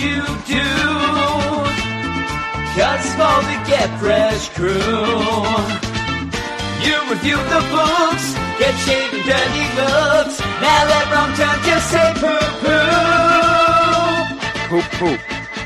you do, 'cause for the Get Fresh crew. You review the books, get shaved and dirty looks. Now that wrong turn, just say poo-poo. Poo-poo.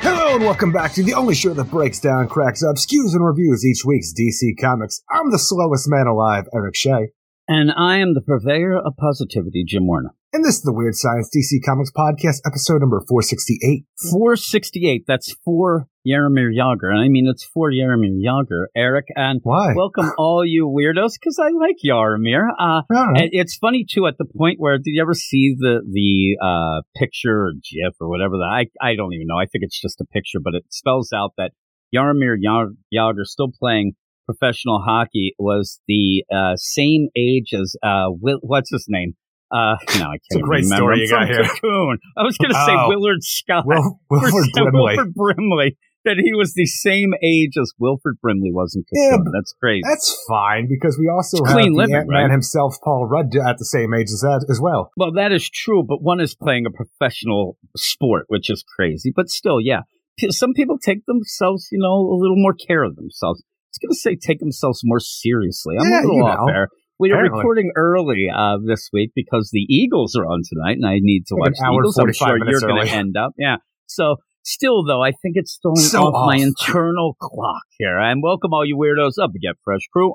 Hello and welcome back to the only show that breaks down, cracks up, skews, and reviews each week's DC Comics. I'm the slowest man alive, Eric Shea. And I am the purveyor of positivity, Jim Warner. And this is the Weird Science DC Comics Podcast, episode number 468. 468, that's four Jaromír Jágr. I mean, it's four Jaromír Jágr, Eric. And why? Welcome all you weirdos, because I like Jaromír. And it's funny, too, at the point where, did you ever see the picture or GIF or whatever? I don't even know. I think it's just a picture, but it spells out that Jaromír Jágr still playing professional hockey was the same age as, what's his name? No, I can't remember. It's a great story you got here. Cocoon. I was going to say Willard Scott. Wilford Brimley. That he was the same age as Wilford Brimley was in Cocoon. Yeah, that's crazy. That's fine, because we also have Ant-Man himself, Paul Rudd, at the same age as that as well. Well, that is true, but one is playing a professional sport, which is crazy. But still, yeah. Some people take themselves, you know, a little more care of themselves. I was going to say take themselves more seriously. I'm a little off there. We are recording early this week because the Eagles are on tonight, and I need to watch the Eagles. I'm sure you're going to end up. Yeah. So still, though, I think it's throwing off my internal clock here. And welcome all you weirdos up to Get Fresh Crew.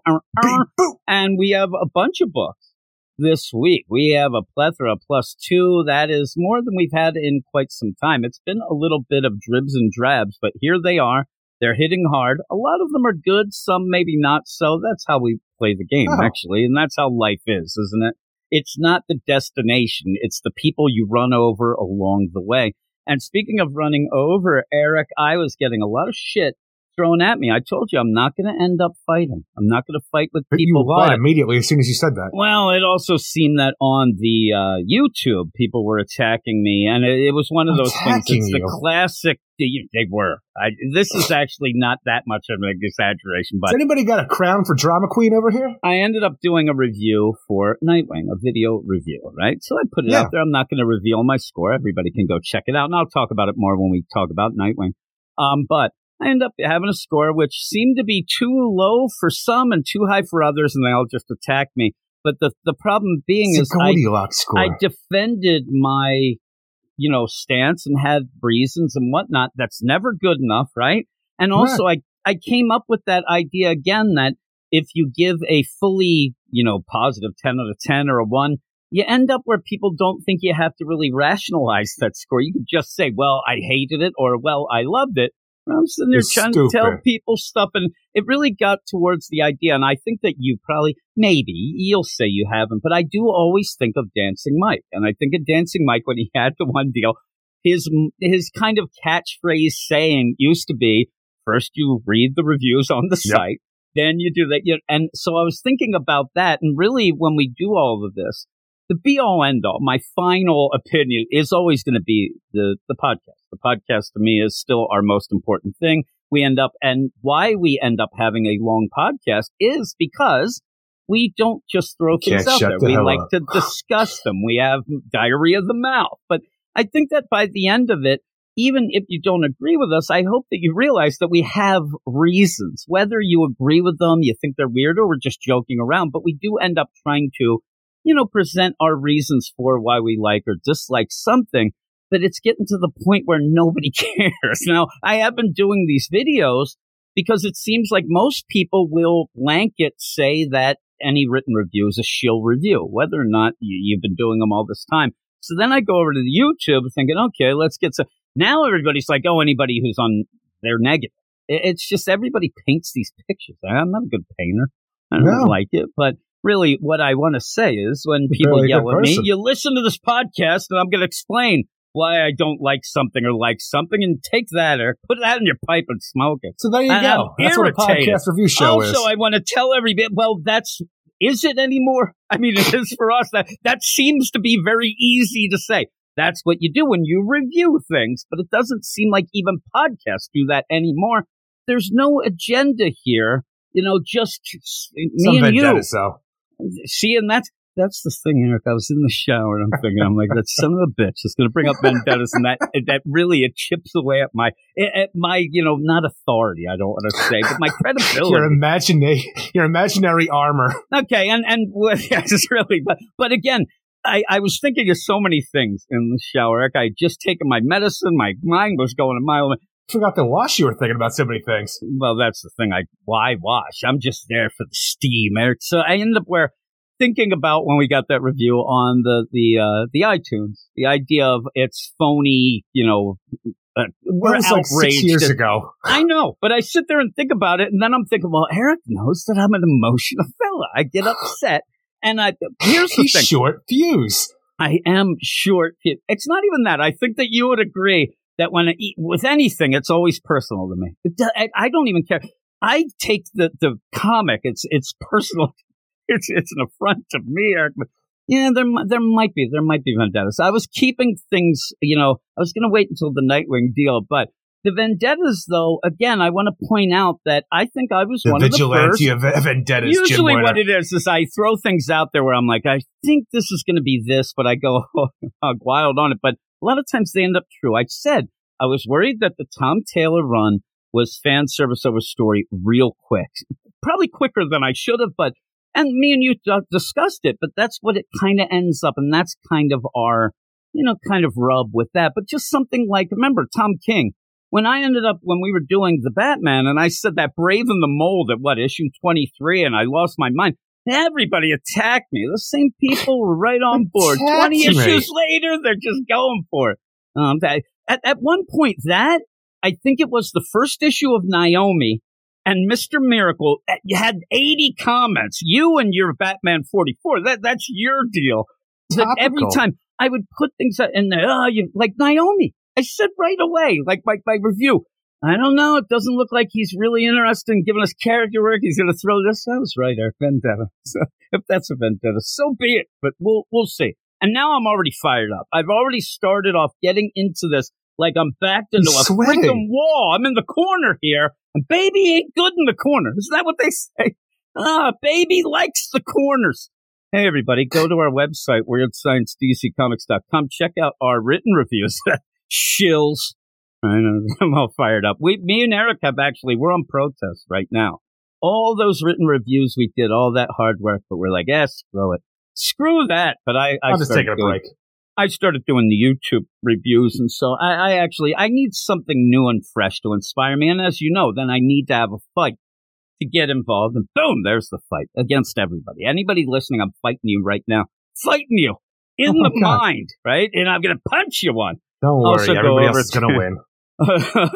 And we have a bunch of books this week. We have a plethora plus two. That is more than we've had in quite some time. It's been a little bit of dribs and drabs, but here they are. They're hitting hard. A lot of them are good, some maybe not so. That's how we play the game, actually, and that's how life is, isn't it? It's not the destination. It's the people you run over along the way. And speaking of running over, Eric, I was getting a lot of shit thrown at me. I told you I'm not going to end up fighting. I'm not going to fight with people. But you lied immediately as soon as you said that. Well, it also seemed that on the YouTube, people were attacking me, and it was one of those things. It's the classic. They were. This is actually not that much of an exaggeration. But has anybody got a crown for Drama Queen over here? I ended up doing a review for Nightwing, a video review, right? So I put it out there. I'm not going to reveal my score. Everybody can go check it out, and I'll talk about it more when we talk about Nightwing. But I end up having a score which seemed to be too low for some and too high for others, and they all just attacked me. But the problem being is I defended my stance and had reasons and whatnot. That's never good enough, right? And also I came up with that idea again that if you give a fully, positive 10 out of 10 or a 1, you end up where people don't think you have to really rationalize that score. You could just say, well, I hated it or, well, I loved it. I'm sitting there trying to tell people stuff, and it really got towards the idea, and I think that you probably, maybe, you'll say you haven't, but I do always think of Dancing Mike, and I think of Dancing Mike when he had the one deal. His kind of catchphrase saying used to be, first you read the reviews on the site, then you do that, and so I was thinking about that, and really when we do all of this, the be-all, end-all, my final opinion is always going to be the podcast. The podcast, to me, is still our most important thing. We end up, and why we end up having a long podcast is because we don't just throw things out there. We like to discuss them. We have diarrhea of the mouth. But I think that by the end of it, even if you don't agree with us, I hope that you realize that we have reasons. Whether you agree with them, you think they're weird, or we're just joking around, but we do end up trying to present our reasons for why we like or dislike something, but it's getting to the point where nobody cares. Now, I have been doing these videos because it seems like most people will blanket say that any written review is a shill review, whether or not you've been doing them all this time. So then I go over to the YouTube thinking, okay, let's get some. Now everybody's like, oh, anybody who's on, they're negative. It's just everybody paints these pictures. I'm not a good painter. I don't like it, but really, what I want to say is when people yell at me, you listen to this podcast and I'm going to explain why I don't like something or like something, and take that or put that in your pipe and smoke it. So there you go. That's what a podcast review show is. Also, I want to tell everybody, is it anymore? I mean, it is for us. That seems to be very easy to say. That's what you do when you review things, but it doesn't seem like even podcasts do that anymore. There's no agenda here, just me and you. Seeing that that's the thing, Eric. I was in the shower and I'm thinking, I'm like, that son of a bitch is going to bring up vendettas, and that really, it chips away at my, you know, not authority, I don't want to say, but my credibility. Your imaginary armor. Okay, and yes, really, but again, I was thinking of so many things in the shower, Eric. I had just taken my medicine, my mind was going a mile. Forgot to wash. You were thinking about so many things. Well, that's the thing. Why wash? I'm just there for the steam, Eric. So I ended up thinking about when we got that review on the iTunes, the idea of it's phony. You know, we're outraged. Like 6 years ago. I know, but I sit there and think about it, and then I'm thinking, well, Eric knows that I'm an emotional fella. I get upset, and here's the thing: short fuse. I am short. It's not even that. I think that you would agree. That when I eat with anything, it's always personal to me. I don't even care. I take the comic. It's personal. It's an affront to me, Eric. But yeah, there might be vendettas. I was keeping things. You know, I was going to wait until the Nightwing deal. But the vendettas, though, again, I want to point out that I think I was one of the first. The vigilante of vendettas. Usually, what it is I throw things out there where I'm like, I think this is going to be this, but I go wild on it, but. A lot of times they end up true. I said I was worried that the Tom Taylor run was fan service over story real quick, probably quicker than I should have. But and me and you discussed it, but that's what it kind of ends up. And that's kind of our, you know, kind of rub with that. But just something like, remember, Tom King, when we were doing the Batman and I said that Brave in the Mold at issue 23, and I lost my mind. Everybody attacked me. The same people were right on board. 20 issues later, they're just going for it. At one point, I think it was the first issue of Naomi and Mr. Miracle. You had 80 comments. You and your Batman 44. That's your deal. That every time I would put things out in there, like Naomi. I said right away, like my review. I don't know. It doesn't look like he's really interested in giving us character work. He's going to throw this. I was right, Eric. Vendetta. So, if that's a vendetta, so be it. But we'll see. And now I'm already fired up. I've already started off getting into this like I'm backed into a freaking wall. I'm in the corner here. And baby ain't good in the corner. Is that what they say? Baby likes the corners. Hey, everybody, go to our website, WeirdScienceDCComics.com. Check out our written reviews. Shills. I know, I'm all fired up. Me and Eric have we're on protest right now. All those written reviews, we did all that hard work, but we're like, screw it. Screw that. But I'm just taking a break. I started doing the YouTube reviews, and so I need something new and fresh to inspire me. And as you know, then I need to have a fight to get involved. And boom, there's the fight against everybody. Anybody listening, I'm fighting you right now. Fighting you in the mind, right? And I'm going to punch you one. Don't worry, everybody else is going to win.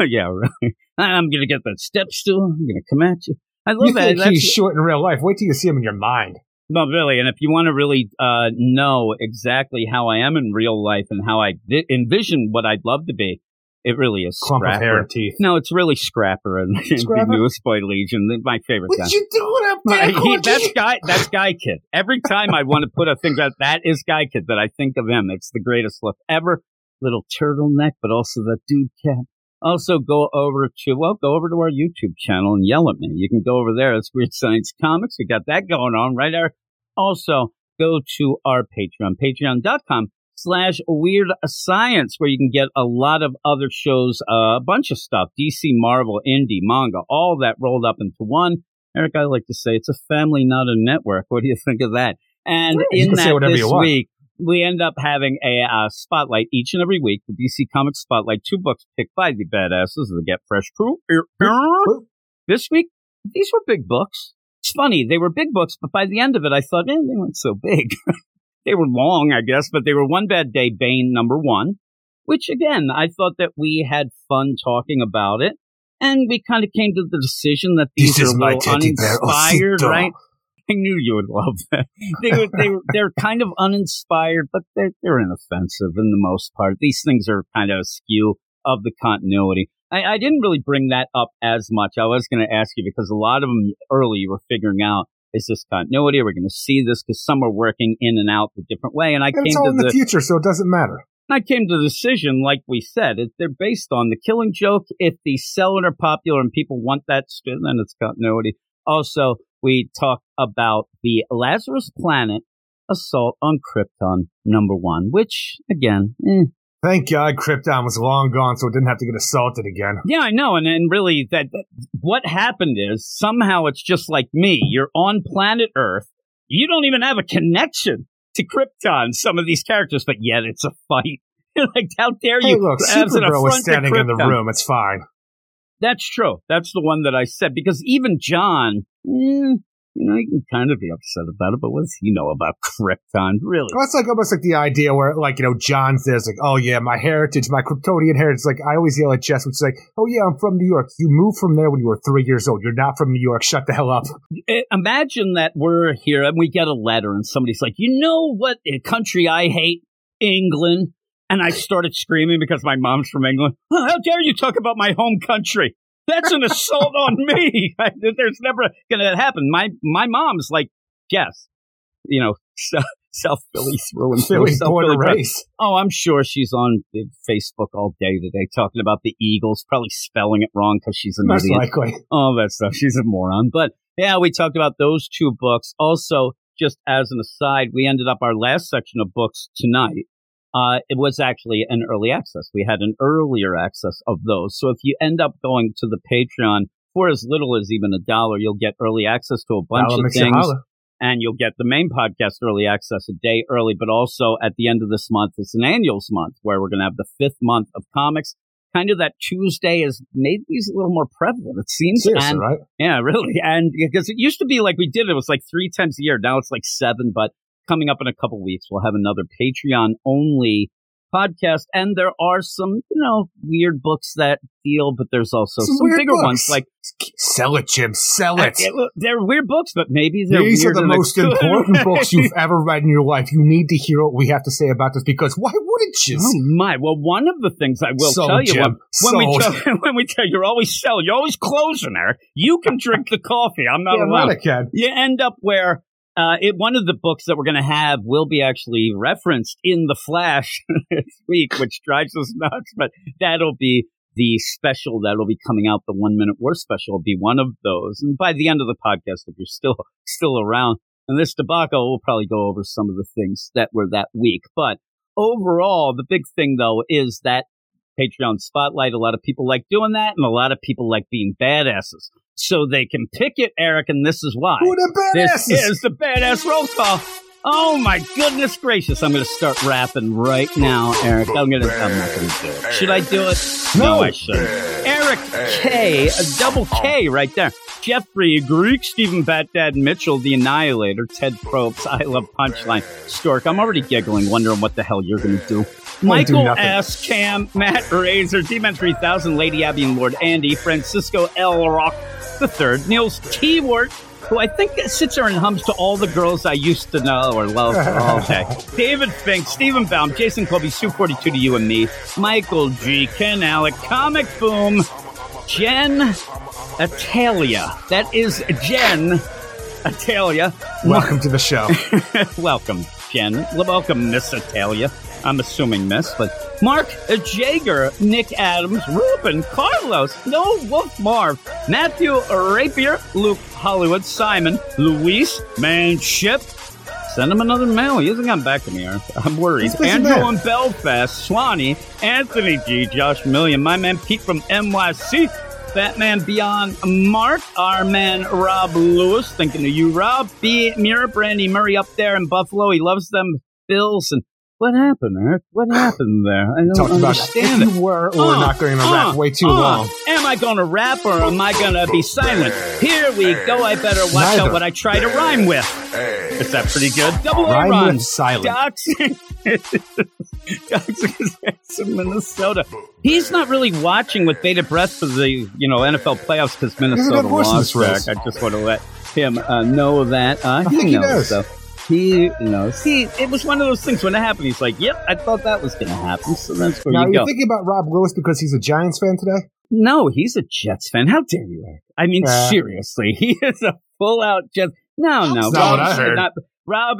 Yeah, right. I'm going to get that step stool. I'm going to come at you. I love that. He's short in real life. Wait till you see him in your mind. No, really. And if you want to really know exactly how I am in real life and how I envision what I'd love to be, it really is Scrapper. Clump of hair and teeth. No, it's really Scrapper and the newest boy Legion. My favorite guy. What you doing up there, that's Guy Kid. Every time I want to put a thing out, that is Guy Kid that I think of him. It's the greatest look ever. Little turtleneck, but also that dude cap. Also, go over to our YouTube channel and yell at me. You can go over there. It's Weird Science Comics. We got that going on, right, Eric? Also, go to our Patreon, patreon.com/Weird Science, where you can get a lot of other shows, a bunch of stuff, DC, Marvel, indie, manga, all that rolled up into one. Eric, I like to say it's a family, not a network. What do you think of that? And in that this week, we end up having a spotlight each and every week. The DC Comics Spotlight, 2 books picked by the badasses of the Get Fresh crew. This week, these were big books. It's funny, they were big books, but by the end of it, I thought, they weren't so big. They were long, I guess, but they were One Bad Day, Bane #1, which, again, I thought that we had fun talking about it, and we kind of came to the decision that these are a little uninspired, right? I knew you would love that. They're kind of uninspired, but they're inoffensive in the most part. These things are kind of askew of the continuity. I didn't really bring that up as much. I was going to ask you because a lot of them early you were figuring out, is this continuity? Are we going to see this? Because some are working in and out a different way. And it's all in the future, so it doesn't matter. I came to the decision, like we said, they're based on The Killing Joke. If the selling are popular and people want that, then it's continuity. Also, we talked about the Lazarus Planet assault on Krypton number 1, which, again, Thank God Krypton was long gone, so it didn't have to get assaulted again. Yeah, I know, and really, that what happened is, somehow it's just like me. You're on planet Earth. You don't even have a connection to Krypton, some of these characters, but yet it's a fight. Like, how dare you? Hey, look, Supergirl was standing in the room. It's fine. That's true. That's the one that I said, because even John, you know, you can kind of be upset about it, but what does he know about Krypton, really? Well, that's like almost like the idea where, like, you know, John says, like, oh, yeah, my heritage, my Kryptonian heritage. Like, I always yell at Jess, which is like, oh, yeah, I'm from New York. You moved from there when you were 3 years old. You're not from New York. Shut the hell up. Imagine that we're here and we get a letter and somebody's like, you know what country I hate? England. And I started screaming because my mom's from England. Oh, how dare you talk about my home country? That's an assault on me. There's never going to happen. My mom's like, yes, you know, South Philly through and through. South Philly race. Oh, I'm sure she's on Facebook all day today talking about the Eagles, probably spelling it wrong because she's an idiot. Most likely. All that stuff. She's a moron. But yeah, we talked about those two books. Also, just as an aside, we ended up our last section of books tonight. It was actually an early access. We had an earlier access of those. So if you end up going to the Patreon for as little as even $1, you'll get early access to a bunch of things. And you'll get the main podcast early access a day early. But also at the end of this month, it's an annuals month where we're going to have the 5th month of comics. Kind of that Tuesday has made these a little more prevalent, it seems. Seriously, and, right? Yeah, really. And because it used to be like we did, it was like 3 times a year. Now it's like 7, but coming up in a couple weeks, we'll have another Patreon-only podcast, and there are some, you know, weird books that deal, but there's also some bigger ones. Like, sell it, Jim, sell it. They're weird books, but maybe they're These are the most important books you've ever read in your life. You need to hear what we have to say about this, because why wouldn't you? Oh, my. Well, one of the things I will tell you, Jim, when we tell you're always selling, you're always closing, Eric. You can drink the coffee. I'm not allowed. I can. You end up where... one of the books that we're going to have will be actually referenced in The Flash this week, which drives us nuts, but that'll be the special that'll be coming out. The 1 Minute War special will be one of those. And by the end of the podcast, if you're still around in this debacle, we'll probably go over some of the things that were that week. But overall, the big thing, though, is that Patreon Spotlight. A lot of people like doing that, and a lot of people like being badasses. So they can pick it, Eric, and this is why. Who the badasses? This is the badass roll call. Oh, my goodness gracious. I'm going to start rapping right now, Eric. I'm not going to do it. Should I do it? No, I shouldn't. Eric K, a double K right there. Jeffrey Greek, Stephen Batdad Mitchell, The Annihilator, Ted Probst, I Love Punchline, Stork. I'm already giggling, wondering what the hell you're going to do. Michael S. Cam, Matt Razor, D-Man 3000, Lady Abby and Lord Andy, Francisco L. Rock III, Niels T. Wart, who I think sits there and hums to all the girls I used to know or love. Okay. David Fink, Stephen Baum, Jason Colby, Sue 42 to you and me, Michael G. Ken Alec, Comic Boom, Jen Italia. That is Jen Italia. Welcome to the show. Welcome, Jen. Welcome, Miss Italia. I'm assuming Miss, but Mark Jager, Nick Adams, Ruben, Carlos, No Wolf Marv, Matthew Rapier, Luke Hollywood, Simon, Luis, Manship. Send him another mail. He hasn't gotten back to me, Eric. I'm worried. Andrew in Belfast, Swanee, Anthony G, Josh Million, my man Pete from NYC, Batman Beyond Mark, our man Rob Lewis, thinking of you, Rob, B. Mira, Brandy Murray up there in Buffalo. He loves them Bills and... What happened, Eric? What happened there? I don't understand. If you were not going to rap way too long. Am I going to rap or am I going to be silent? Here we go. I better watch out what I try to rhyme with. Is that pretty good? Double A rhyme. Silent. Docs in Minnesota. He's not really watching with bated breath for the NFL playoffs because Minnesota lost. Rack. I just want to let him know that. He knows. See, it was one of those things when it happened. He's like, "Yep, I thought that was going to happen." So that's where you go. Are you thinking about Rob Lewis because he's a Giants fan today? No, he's a Jets fan. How dare you, Eric? I mean, seriously, he is a full-out Jets. No, Rob.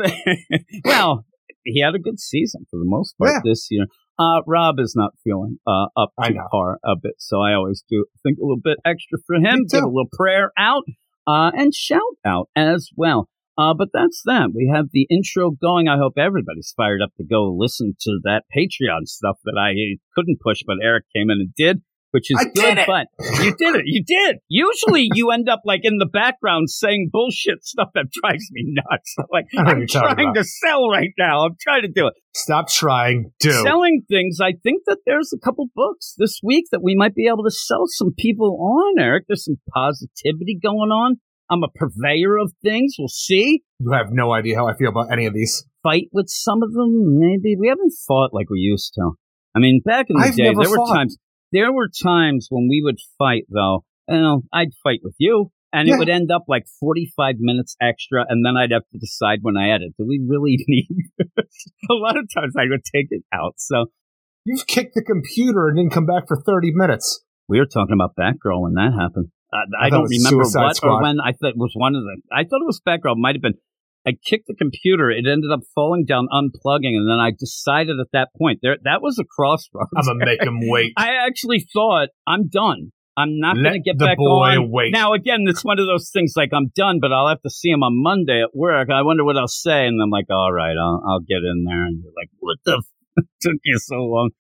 Well, he had a good season for the most part this year. Rob is not feeling up to par a bit, so I always do think a little bit extra for him. Give a little prayer out and shout out as well. But that's that. We have the intro going. I hope everybody's fired up to go listen to that Patreon stuff that I couldn't push, but Eric came in and did, which is good. But you did it. You did. Usually you end up like in the background saying bullshit stuff that drives me nuts. Like, I'm trying to sell right now. I'm trying to do it. Stop trying. Do. Selling things. I think that there's a couple books this week that we might be able to sell some people on, Eric. There's some positivity going on. I'm a purveyor of things. We'll see. You have no idea how I feel about any of these. Fight with some of them, maybe. We haven't fought like we used to. I mean, back in the day, there were times when we would fight, though. I'd fight with you, and it would end up like 45 minutes extra, and then I'd have to decide when I edit. Do we really need this? A lot of times I would take it out, so. You've kicked the computer and didn't come back for 30 minutes. We were talking about Batgirl when that happened. I don't remember what Squad. Or when. I thought it was one of them. I thought it was Batgirl. It might have been. I kicked the computer. It ended up falling down, unplugging, and then I decided at that point that was a crossroads. I'm gonna make him wait. I actually thought I'm done. I'm not gonna get back on. Let the boy wait. Now again, it's one of those things like I'm done, but I'll have to see him on Monday at work. I wonder what I'll say, and I'm like, all right, I'll get in there. And you're like, what the? F- took you so long.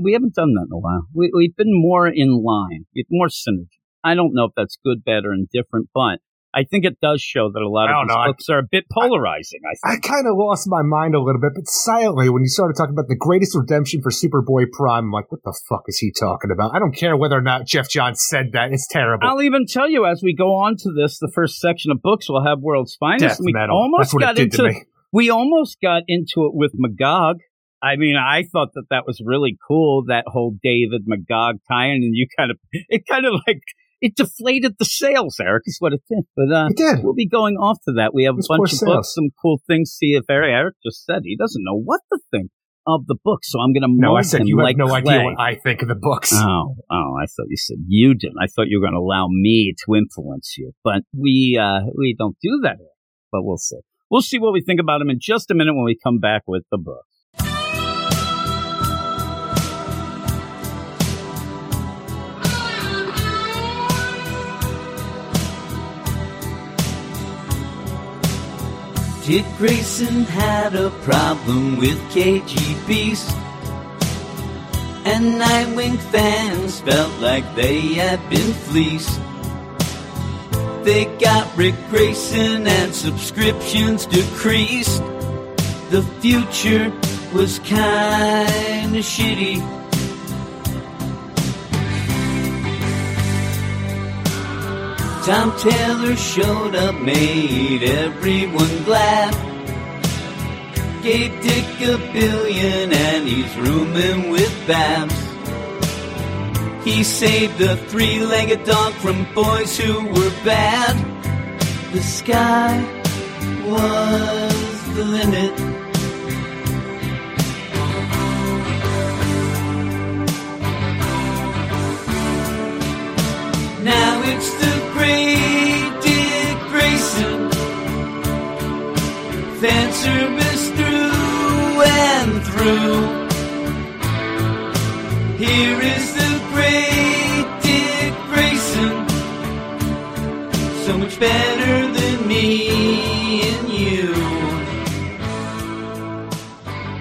We haven't done that in a while. We've been more in line, more synergy. I don't know if that's good, bad, or indifferent, but I think it does show that a lot of books are a bit polarizing, I think. I kind of lost my mind a little bit, but silently, when you started talking about the greatest redemption for Superboy Prime, I'm like, what the fuck is he talking about? I don't care whether or not Jeff Johns said that. It's terrible. I'll even tell you, as we go on to this, the first section of books will have World's Finest. Death Metal. We almost got into it with Magog. I mean, I thought that was really cool, that whole David Magog tie-in, and it deflated the sales, Eric, is what it did. But it did. We'll be going off to that. We have a bunch of books, some cool things. See if Eric just said he doesn't know what to think of the book, so I'm going to mold him like clay. No, I said you have no idea what I think of the books. Oh, I thought you said you didn't. I thought you were going to allow me to influence you. But we don't do that, Eric. But we'll see. We'll see what we think about him in just a minute when we come back with the book. Dick Grayson had a problem with KGBs, and Nightwing fans felt like they had been fleeced. They got Rick Grayson and subscriptions decreased. The future was kinda shitty. Tom Taylor showed up, made everyone glad. Gave Dick $1 billion and he's rooming with Babs. He saved a three-legged dog from boys who were bad. The sky was the limit. Now it's the great Dick Grayson. Fan service through and through. Here is the great Dick Grayson. So much better than me and you.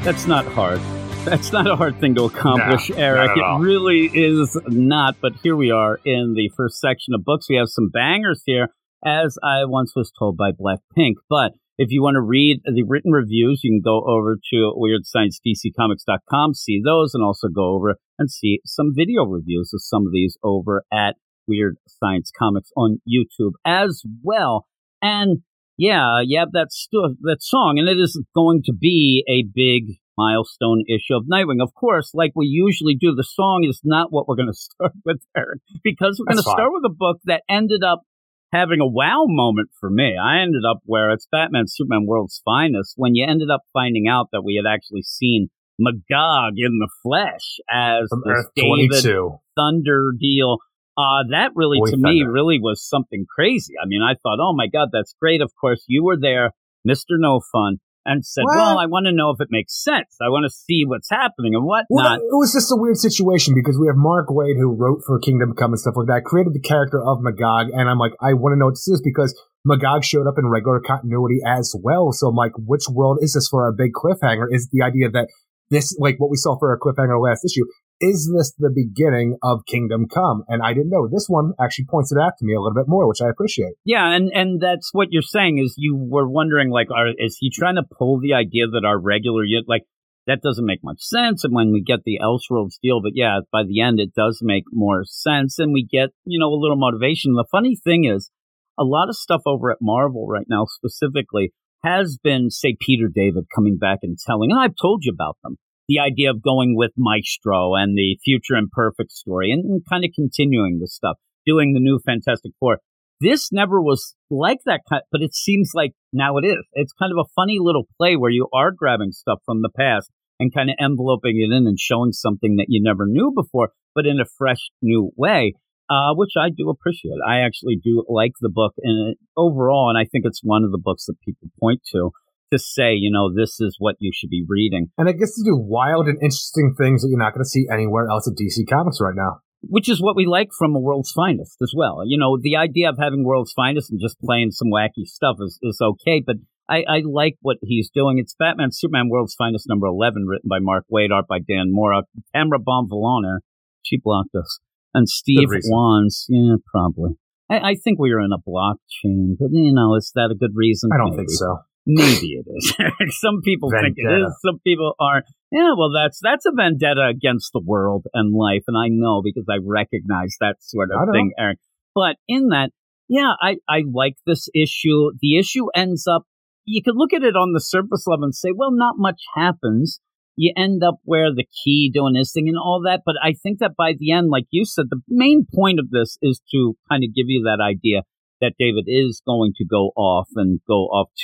That's not hard. That's not a hard thing to accomplish, Eric. It really is not. But here we are in the first section of books. We have some bangers here, as I once was told by Blackpink. But if you want to read the written reviews, you can go over to WeirdScienceDCComics.com, see those, and also go over and see some video reviews of some of these over at Weird Science Comics on YouTube as well. And yeah, that song, and it is going to be a big milestone issue of Nightwing. Of course, like we usually do, the song is not what we're going to start with, Eric, because we're going to start with a book that ended up having a wow moment for me. I ended up where it's Batman, Superman, World's Finest, when you ended up finding out that we had actually seen Magog in the flesh as from this Earth David 22. Thunder deal. That really, me, really was something crazy. I mean, I thought, oh my God, that's great. Of course, you were there, Mr. No Fun. And said, well, I want to know if it makes sense. I want to see what's happening and whatnot. Well, it was just a weird situation because we have Mark Waid, who wrote for Kingdom Come and stuff like that, created the character of Magog, and I'm like, I want to know what this is because Magog showed up in regular continuity as well. So, Mike, which world is this for a big cliffhanger? Is the idea that this, like what we saw for a cliffhanger last issue, is this the beginning of Kingdom Come? And I didn't know. This one actually points it out to me a little bit more, which I appreciate. Yeah, and that's what you're saying is you were wondering, like, is he trying to pull the idea that our regular, like, that doesn't make much sense. And when we get the Elseworlds deal, but yeah, by the end, it does make more sense. And we get, you know, a little motivation. The funny thing is, a lot of stuff over at Marvel right now specifically has been, say, Peter David coming back and telling, and I've told you about them, the idea of going with Maestro and the Future Imperfect story and kind of continuing the stuff, doing the new Fantastic Four. This never was like that, but it seems like now it is. It's kind of a funny little play where you are grabbing stuff from the past and kind of enveloping it in and showing something that you never knew before, but in a fresh new way, which I do appreciate. I actually do like the book and overall, and I think it's one of the books that people point to say, you know, this is what you should be reading. And it gets to do wild and interesting things that you're not going to see anywhere else at DC Comics right now. Which is what we like from a World's Finest as well. You know, the idea of having World's Finest and just playing some wacky stuff is okay, but I like what he's doing. It's Batman, Superman, World's Finest number 11, written by Mark Waid, art by Dan Mora, Tamara Bonvillano, she blocked us, and Steve Wands, yeah, probably. I think we are in a blockchain, but, you know, is that a good reason? I don't think so. Maybe it is. Some people vendetta. Think it is. Some people aren't. Yeah, well, that's a vendetta against the world and life. And I know because I recognize that sort of thing, Eric. But in that, yeah, I like this issue. The issue ends up, you could look at it on the surface level and say, well, not much happens. You end up where the key doing his thing and all that. But I think that by the end, like you said, the main point of this is to kind of give you that idea that David is going to go off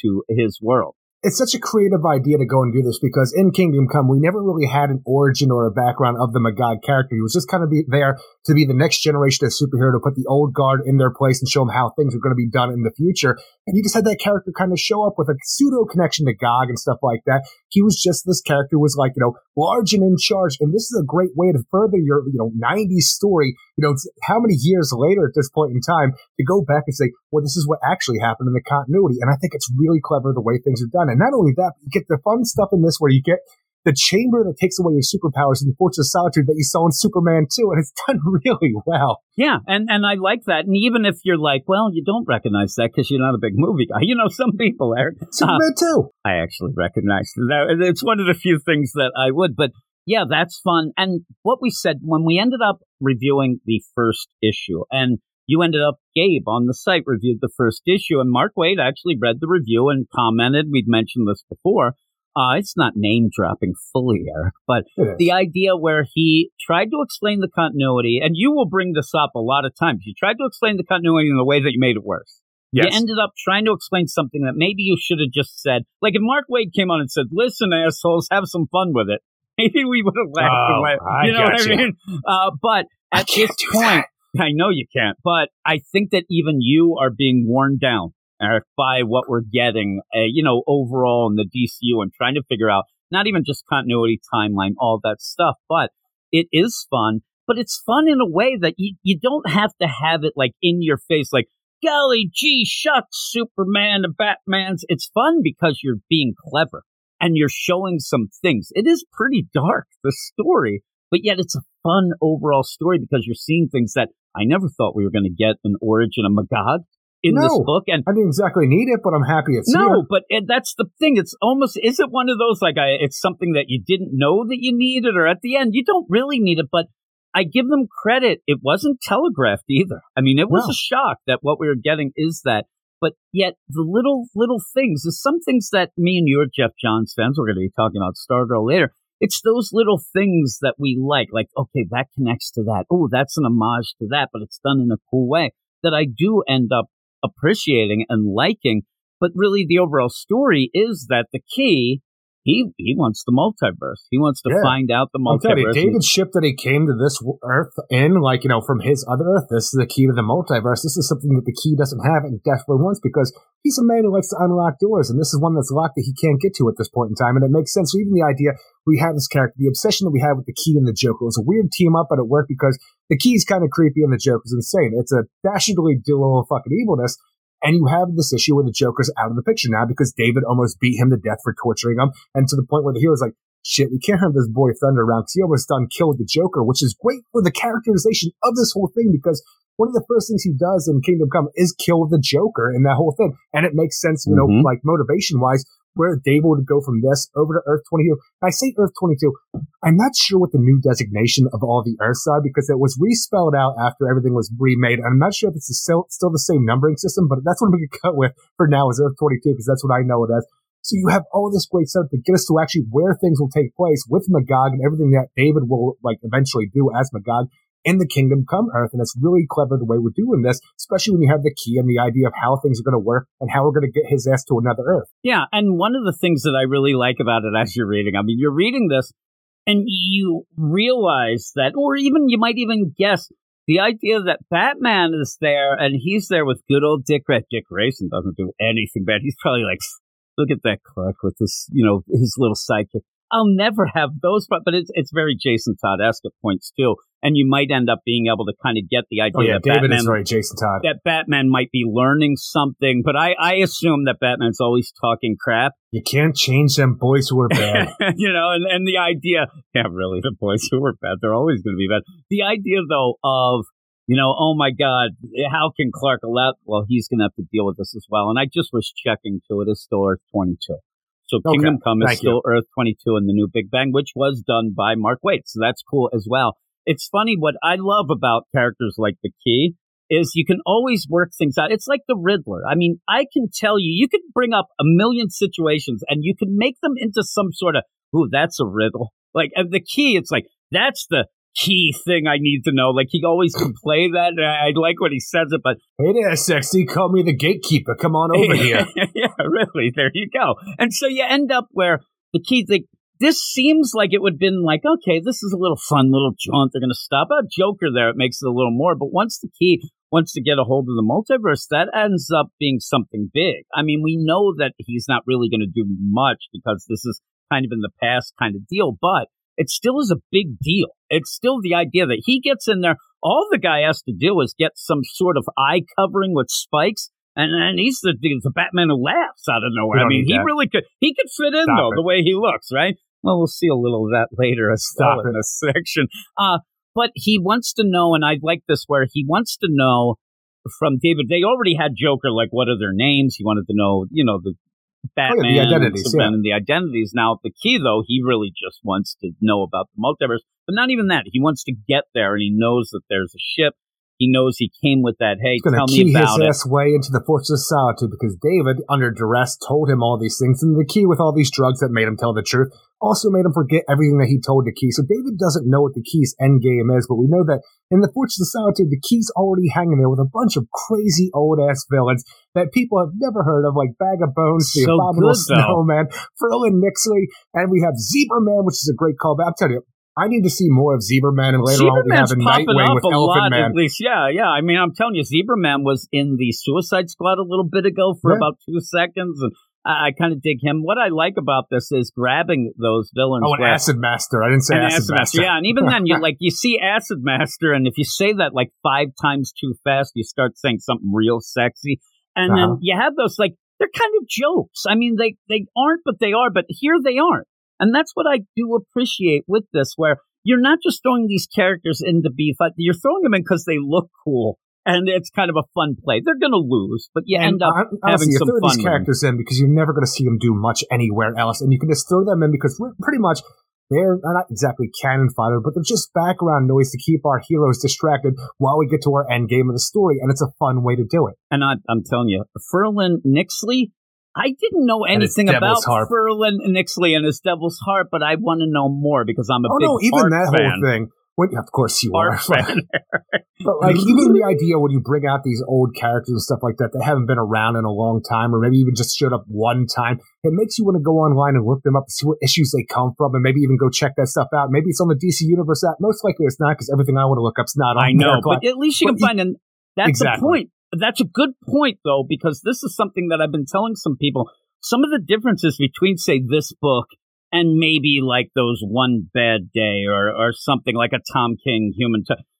to his world. It's such a creative idea to go and do this because in Kingdom Come, we never really had an origin or a background of the Magog character. He was just kind of there to be the next generation of superhero to put the old guard in their place and show them how things are going to be done in the future. And you just had that character kind of show up with a pseudo connection to Gog and stuff like that. He was just, this character was like, you know, large and in charge. And this is a great way to further your, you know, 90s story. You know, how many years later at this point in time to go back and say, well, this is what actually happened in the continuity. And I think it's really clever the way things are done. And not only that, but you get the fun stuff in this where you get the chamber that takes away your superpowers and the Fortress of Solitude that you saw in Superman 2, and it's done really well. Yeah, and I like that. And even if you're like, well, you don't recognize that because you're not a big movie guy. You know, some people, Eric. Superman 2. I actually recognize that. It's one of the few things that I would. But yeah, that's fun. And what we said when we ended up reviewing the first issue, and you ended up, Gabe, on the site, reviewed the first issue, and Mark Waid actually read the review and commented. We've mentioned this before. It's not name-dropping fully, Eric, but the idea where he tried to explain the continuity, and you will bring this up a lot of times, you tried to explain the continuity in a way that you made it worse. Yes. You ended up trying to explain something that maybe you should have just said. Like if Mark Waid came on and said, listen, assholes, have some fun with it, maybe we would have laughed away. You know what I mean? But at this point, I know you can't, but I think that even you are being worn down, Eric, by what we're getting, you know, overall in the DCU and trying to figure out not even just continuity, timeline, all that stuff. But it is fun, but it's fun in a way that you don't have it like in your face, like, golly gee, shucks, Superman and Batman's. It's fun because you're being clever and you're showing some things. It is pretty dark, the story, but yet it's a fun overall story because you're seeing things that I never thought we were going to get an origin of Magog. In this book, and I didn't exactly need it, but I'm happy it's here. No, but that's the thing. It's almost, is it one of those, like, it's something that you didn't know that you needed, or at the end, you don't really need it, but I give them credit. It wasn't telegraphed either. I mean, it was a shock that what we were getting is that, but yet the little things, there's some things that me and you are Jeff Johns fans, we're going to be talking about Stargirl later. It's those little things that we like, okay, that connects to that. Oh, that's an homage to that, but it's done in a cool way that I do end up appreciating and liking, but really the overall story is that the key, he wants the multiverse. He wants to find out the multiverse. David's ship that he came to this Earth in, like, you know, from his other Earth, this is the key to the multiverse. This is something that the key doesn't have and definitely wants because he's a man who likes to unlock doors, and this is one that's locked that he can't get to at this point in time, and it makes sense. So even the idea we have this character, the obsession that we have with the key and the Joker, it's a weird team up, but it worked because the key's kind of creepy and the Joker's insane. It's a dastardly duo of fucking evilness. And you have this issue where the Joker's out of the picture now because David almost beat him to death for torturing him. And to the point where the hero's like, shit, we can't have this boy Thunder around because he almost done killed the Joker, which is great for the characterization of this whole thing, because one of the first things he does in Kingdom Come is kill the Joker and that whole thing. And it makes sense, you know, like motivation-wise, where David would go from this over to Earth 22. And I say Earth 22, I'm not sure what the new designation of all the Earths are, because it was respelled out after everything was remade. I'm not sure if it's still the same numbering system, but that's what we could cut with for now is Earth 22, because that's what I know it as. So you have all this great stuff to get us to actually where things will take place with Magog and everything that David will like eventually do as Magog in the Kingdom Come Earth. And it's really clever the way we're doing this, especially when you have the key and the idea of how things are going to work and how we're going to get his ass to another Earth. Yeah, and one of the things that I really like about it as you're reading, I mean, you're reading this and you realize that, or even you might even guess, the idea that Batman is there and he's there with good old Dick Grayson. Dick Grayson doesn't do anything bad. He's probably like, look at that clerk with his, you know, his little sidekick. I'll never have those, but it's very Jason Todd-esque at points too. And you might end up being able to kind of get the idea that David Batman is very Jason Todd. That Batman might be learning something, but I assume that Batman's always talking crap. You can't change them boys who are bad. You know, and the idea, yeah, really, the boys who are bad, they're always going to be bad. The idea, though, of, you know, oh my God, how can Clark allow, well, he's going to have to deal with this as well. And I just was checking too, it is still Earth 22. So Kingdom Come is still Earth 22 in the New Big Bang, which was done by Mark Waid. So that's cool as well. It's funny, what I love about characters like the Key is you can always work things out. It's like the Riddler. I mean, I can tell you, you could bring up a million situations and you can make them into some sort of, ooh, that's a riddle. Like the Key, it's like, that's the key thing I need to know. Like, he always can play that, and I like when he says it, but... Hey there, sexy, call me the gatekeeper. Come on over here. Yeah, really, there you go. And so you end up where the key thing... This seems like it would have been like, okay, this is a little fun, little jaunt. They're going to stop a Joker there. It makes it a little more. But once the Key wants to get a hold of the multiverse, that ends up being something big. I mean, we know that he's not really going to do much because this is kind of in the past kind of deal, but it still is a big deal. It's still the idea that he gets in there. All the guy has to do is get some sort of eye covering with spikes, and he's the Batman who laughs out of nowhere. I mean, he really could. He could fit in, though, the way he looks, right? Well, we'll see a little of that later as well in this section. But he wants to know, and I like this, where he wants to know from David. They already had Joker, like, what are their names? He wanted to know, you know, the Batman and the identities. Now, the Key, though, he really just wants to know about the multiverse. But not even that. He wants to get there, and he knows that there's a ship. He knows he came with that, hey, tell me about it. He's going to key his ass way into the Fortress of Solitude because David, under duress, told him all these things. And the Key, with all these drugs that made him tell the truth, also made him forget everything that he told the Key. So David doesn't know what the Key's endgame is, but we know that in the Fortress of Solitude, the Key's already hanging there with a bunch of crazy old-ass villains that people have never heard of, like Bag of Bones, the Abominable Snowman, Ferlin Mixley, and we have Zebra Man, which is a great callback. I'll tell you, I need to see more of Zebra Man, and later on we have a Nightwing with Elephant Man. At least, yeah. I mean, I'm telling you, Zebra Man was in the Suicide Squad a little bit ago for about 2 seconds, and I kind of dig him. What I like about this is grabbing those villains. Oh, an Acid Master. I didn't say Acid Master. Yeah, and even then, you see Acid Master, and if you say that like 5 times too fast, you start saying something real sexy, and then you have those, like, they're kind of jokes. I mean, they aren't, but they are, but here they aren't. And that's what I do appreciate with this, where you're not just throwing these characters into beef. You're throwing them in because they look cool, and it's kind of a fun play. They're going to lose, but you end up having some fun. You throw these characters in because you're never going to see them do much anywhere else, and you can just throw them in because we're pretty much – they're not exactly cannon fodder, but they're just background noise to keep our heroes distracted while we get to our end game of the story, and it's a fun way to do it. And I'm telling you, Ferlin Mixley – I didn't know anything about Ferlin Mixley and his Devil's Harp, but I want to know more because I'm a big Harp fan. Oh, no, even that whole thing. Of course you are. But like even the idea when you bring out these old characters and stuff like that that haven't been around in a long time or maybe even just showed up one time, it makes you want to go online and look them up and see what issues they come from and maybe even go check that stuff out. Maybe it's on the DC Universe app. Most likely it's not because everything I want to look up is not on there. I know, but at least you can find them. That's the point. That's a good point, though, because this is something that I've been telling some people. Some of the differences between, say, this book and maybe like those One Bad Day or something like a Tom King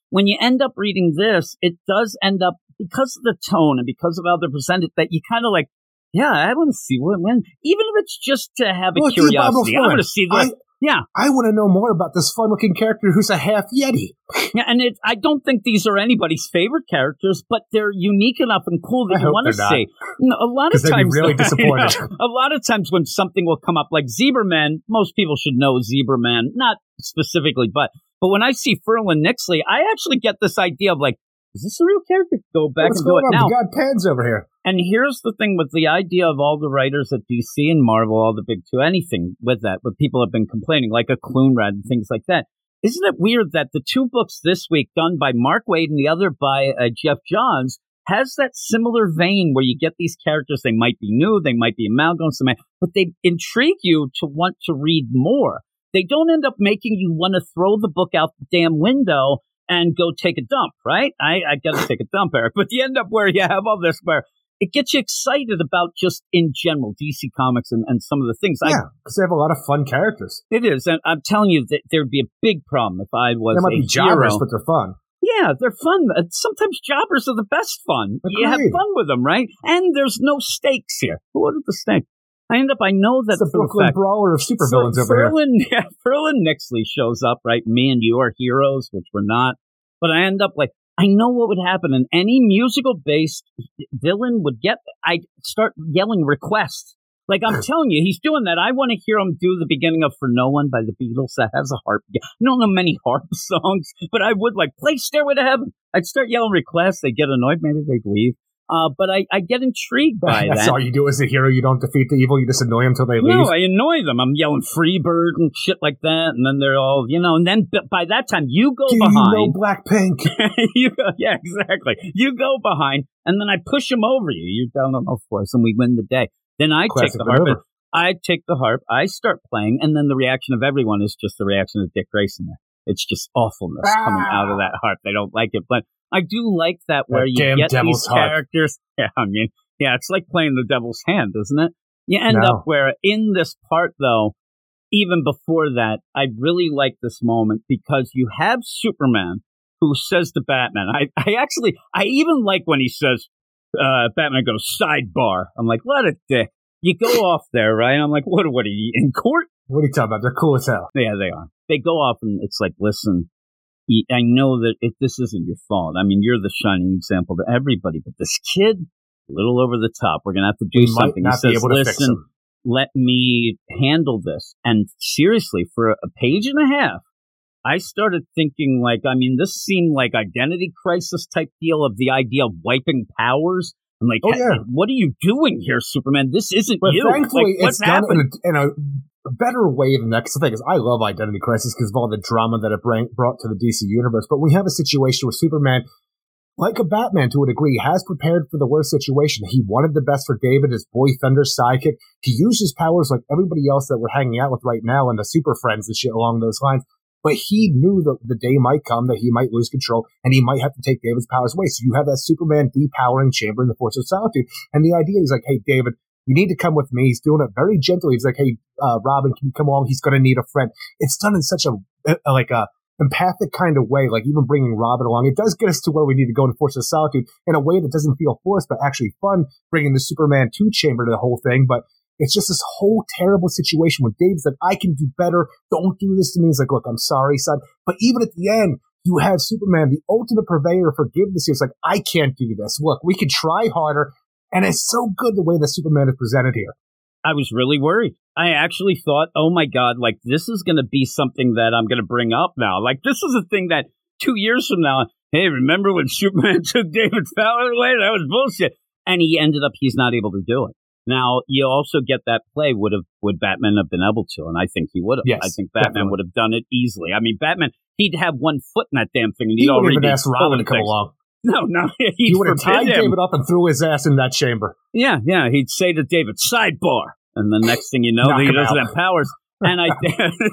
When you end up reading this, it does end up because of the tone and because of how they're presented, that you kind of like, yeah, I want to see what wins. Even if it's just to have a curiosity, I want to see that. Yeah, I want to know more about this fun-looking character who's a half Yeti. Yeah, and I don't think these are anybody's favorite characters, but they're unique enough and cool that you want to see. No, a lot of times, really disappointed. You know, a lot of times when something will come up, like Zebraman, most people should know Zebraman, not specifically, but when I see Furlan Nixley, I actually get this idea of like, is this a real character? Go back and do it now. We got pads over here. And here's the thing with the idea of all the writers at DC and Marvel, all the big two, anything with that, what people have been complaining, like a Clunrad and things like that. Isn't it weird that the two books this week, done by Mark Waid and the other by Jeff Johns, has that similar vein where you get these characters, they might be new, they might be amalgams, but they intrigue you to want to read more. They don't end up making you want to throw the book out the damn window and go take a dump, right? I gotta take a dump, Eric. But you end up where you have all this, where it gets you excited about just in general DC Comics and some of the things. Yeah, because they have a lot of fun characters. It is. And I'm telling you that there'd be a big problem if I was there might be jobbers, but they're fun. Yeah, they're fun. Sometimes jobbers are the best fun. Agreed. You have fun with them, right? And there's no stakes here. What are the stakes? I know that it's the Brooklyn Brawler of supervillains over here. Yeah, Furlan Nixley shows up, right? Me and you are heroes, which we're not. But I end up like, I know what would happen. And any musical-based villain would get, I start yelling requests. Like, I'm telling you, he's doing that. I want to hear him do the beginning of For No One by the Beatles. That has a harp. I don't know many harp songs, but I would like, play Stairway to Heaven. I'd start yelling requests. They'd get annoyed. Maybe they'd leave. But I get intrigued by that. That's all you do as a hero. You don't defeat the evil. You just annoy them till they leave. No, I annoy them. I'm yelling "Free Bird" and shit like that, and then they're all, you know. And then by that time, you go behind. You know Blackpink? Yeah, exactly. You go behind, and then I push them over you. You're down on all fours, and we win the day. Then I take the harp. I take the harp. I start playing, and then the reaction of everyone is just the reaction of Dick Grayson. It's just awfulness coming out of that harp. They don't like it, but I do like that where you get these characters. Yeah, I mean, yeah, it's like playing the devil's hand, isn't it? You end up where in this part, though, even before that, I really like this moment because you have Superman who says to Batman, I even like when he says, Batman goes, sidebar. I'm like, what a dick. You go off there, right? I'm like, what are you, in court? What are you talking about? They're cool as hell. Yeah, they are. They go off and it's like, listen, I know that this isn't your fault. I mean, you're the shining example to everybody, but this kid, a little over the top. We're going to have to do something. He says, listen, let me handle this. And seriously, for a page and a half, I started thinking like, I mean, this seemed like identity crisis type deal of the idea of wiping powers. I'm like, what are you doing here, Superman? This isn't you. Thankfully, like, it's done in a better way than that. Because the thing is, I love Identity Crisis because of all the drama that it brought to the DC universe. But we have a situation where Superman, like a Batman to a degree, has prepared for the worst situation. He wanted the best for David, his boy Thunder's sidekick. He used his powers like everybody else that we're hanging out with right now and the Super Friends and shit along those lines. But he knew that the day might come that he might lose control and he might have to take David's powers away. So you have that Superman depowering Chamber in the Force of Solitude. And the idea is like, hey, David, you need to come with me. He's doing it very gently. He's like, hey, Robin, can you come along? He's going to need a friend. It's done in such a empathic kind of way, like even bringing Robin along. It does get us to where we need to go in Force of Solitude in a way that doesn't feel forced, but actually fun, bringing the Superman 2 Chamber to the whole thing. But it's just this whole terrible situation where Dave's like, I can do better. Don't do this to me. He's like, look, I'm sorry, son. But even at the end, you have Superman, the ultimate purveyor of forgiveness. He's like, I can't do this. Look, we can try harder. And it's so good the way that Superman is presented here. I was really worried. I actually thought, oh, my God, like this is going to be something that I'm going to bring up now. Like this is a thing that 2 years from now, hey, remember when Superman took David's power away? That was bullshit. And he ended up, he's not able to do it. Now, you also get that play. Would Batman have been able to? And I think he would have. Yes, I think Batman would have done it easily. I mean, Batman, he'd have one foot in that damn thing. And he'd already even asked Robin to come along. No. He would have tied David up and threw his ass in that chamber. Yeah. He'd say to David, sidebar. And the next thing you know, he doesn't have powers. And I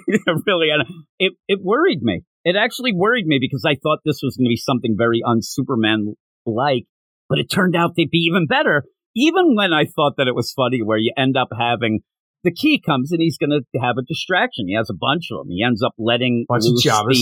it worried me. It actually worried me because I thought this was going to be something very un-Superman-like. But it turned out they'd be even better. Even when I thought that it was funny where you end up having the key comes and he's going to have a distraction. He has a bunch of them. He ends up letting loose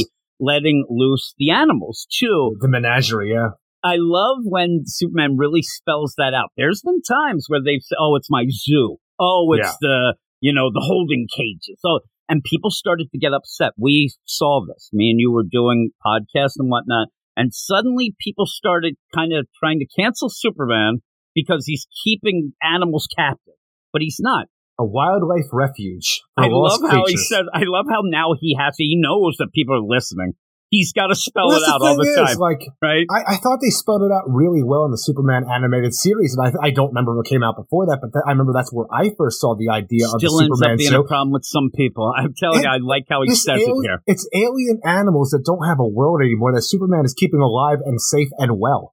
the animals too. The menagerie, yeah. I love when Superman really spells that out. There's been times where they've said, oh, it's my zoo. Oh, it's the, you know, the holding cages. So, and people started to get upset. We saw this. Me and you were doing podcasts and whatnot. And suddenly people started kind of trying to cancel Superman because he's keeping animals captive. But he's not. A wildlife refuge. I love how now he knows that people are listening. He's got to spell it out all the time. Like, right? I thought they spelled it out really well in the Superman animated series, and I don't remember what came out before that, but I remember that's where I first saw the idea of the Superman show. Still ends up being a problem with some people. I'm telling you, I like how he says it here. It's alien animals that don't have a world anymore that Superman is keeping alive and safe and well.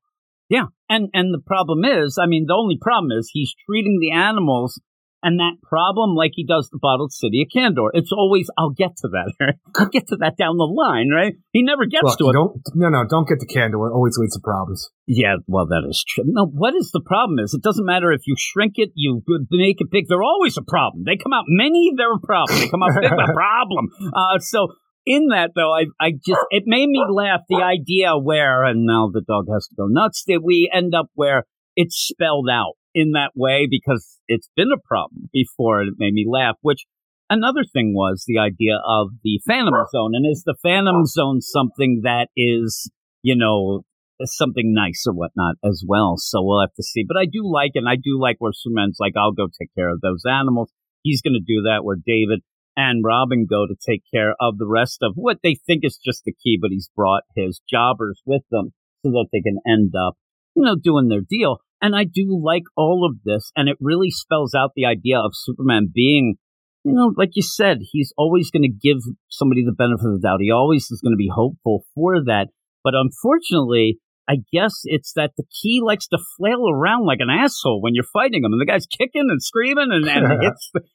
Yeah, and the problem is, I mean, the only problem is he's treating the animals and that problem like he does the bottled city of Kandor. It's always, I'll get to that, right? I'll get to that down the line, right? He never gets to it. Don't get to Kandor. It always leads to problems. Yeah, well, that is true. No, what is the problem is, it doesn't matter if you shrink it, you make it big. They're always a problem. They come out many, they're a problem. They come out big, but a problem. So in that, though, I just, it made me laugh, the idea where, and now the dog has to go nuts, that we end up where it's spelled out in that way, because it's been a problem before, and it made me laugh. Which, another thing was the idea of the Phantom Zone, and is the Phantom Zone something that is, you know, something nice or whatnot as well? So we'll have to see. But I do like where Superman's like, I'll go take care of those animals. He's going to do that, where David and Robin go to take care of the rest of what they think is just the key, but he's brought his jobbers with them so that they can end up, you know, doing their deal. And I do like all of this, and it really spells out the idea of Superman being, you know, like you said, he's always going to give somebody the benefit of the doubt. He always is going to be hopeful for that. But unfortunately, I guess it's that the key likes to flail around like an asshole when you're fighting him, and the guy's kicking and screaming, and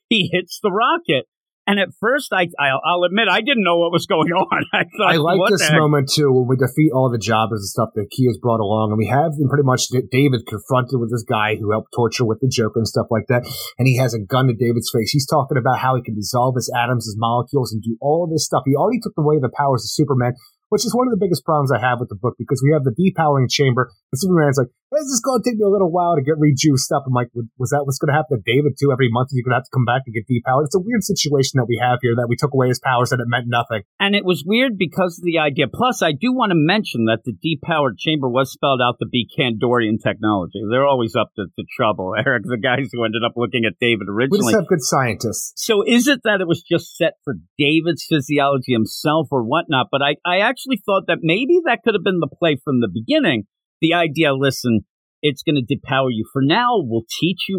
he hits the rocket. And at first, I'll admit, I didn't know what was going on. I like this moment, too, when we defeat all the jobbers and stuff that Key has brought along. And we have pretty much David confronted with this guy who helped torture with the Joker and stuff like that. And he has a gun to David's face. He's talking about how he can dissolve his atoms, his molecules, and do all this stuff. He already took away the powers of Superman, which is one of the biggest problems I have with the book, because we have the depowering chamber. And Superman's like, this is going to take me a little while to get rejuiced up. I'm like, was that what's going to happen to David, too? Every month you're going to have to come back and get depowered. It's a weird situation that we have here, that we took away his powers and it meant nothing. And it was weird because of the idea. Plus, I do want to mention that the depowered chamber was spelled out to be Kandorian technology. They're always up to trouble, Eric, the guys who ended up looking at David originally. We just have good scientists. So is it that it was just set for David's physiology himself or whatnot? But I actually thought that maybe that could have been the play from the beginning. The idea, listen, it's going to depower you for now. We'll teach you,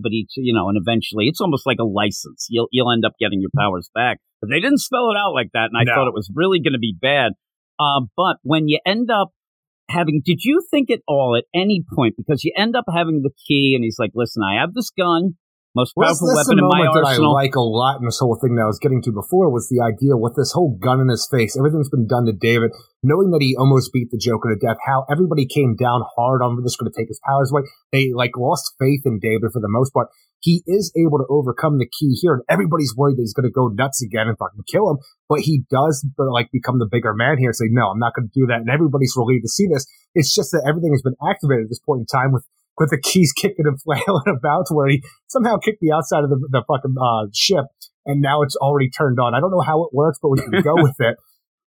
but each, you know, and eventually it's almost like a license. You'll end up getting your powers back. But they didn't spell it out like that, and I thought it was really going to be bad. But when you end up having, did you think at all at any point, because you end up having the key, and he's like, listen, I have this gun. Most powerful weapon in my arsenal. That's the moment that I like a lot in this whole thing that I was getting to before, was the idea with this whole gun in his face. Everything's been done to David, knowing that he almost beat the Joker to death, how everybody came down hard on him, just going to take his powers away. They like lost faith in David for the most part. He is able to overcome the key here, and everybody's worried that he's going to go nuts again and fucking kill him, but he does like become the bigger man here and say, no, I'm not going to do that, and everybody's relieved to see this. It's just that everything has been activated at this point in time with the keys kicking and flailing about, where he somehow kicked the outside of the fucking ship, and now it's already turned on. I don't know how it works, but we can go with it.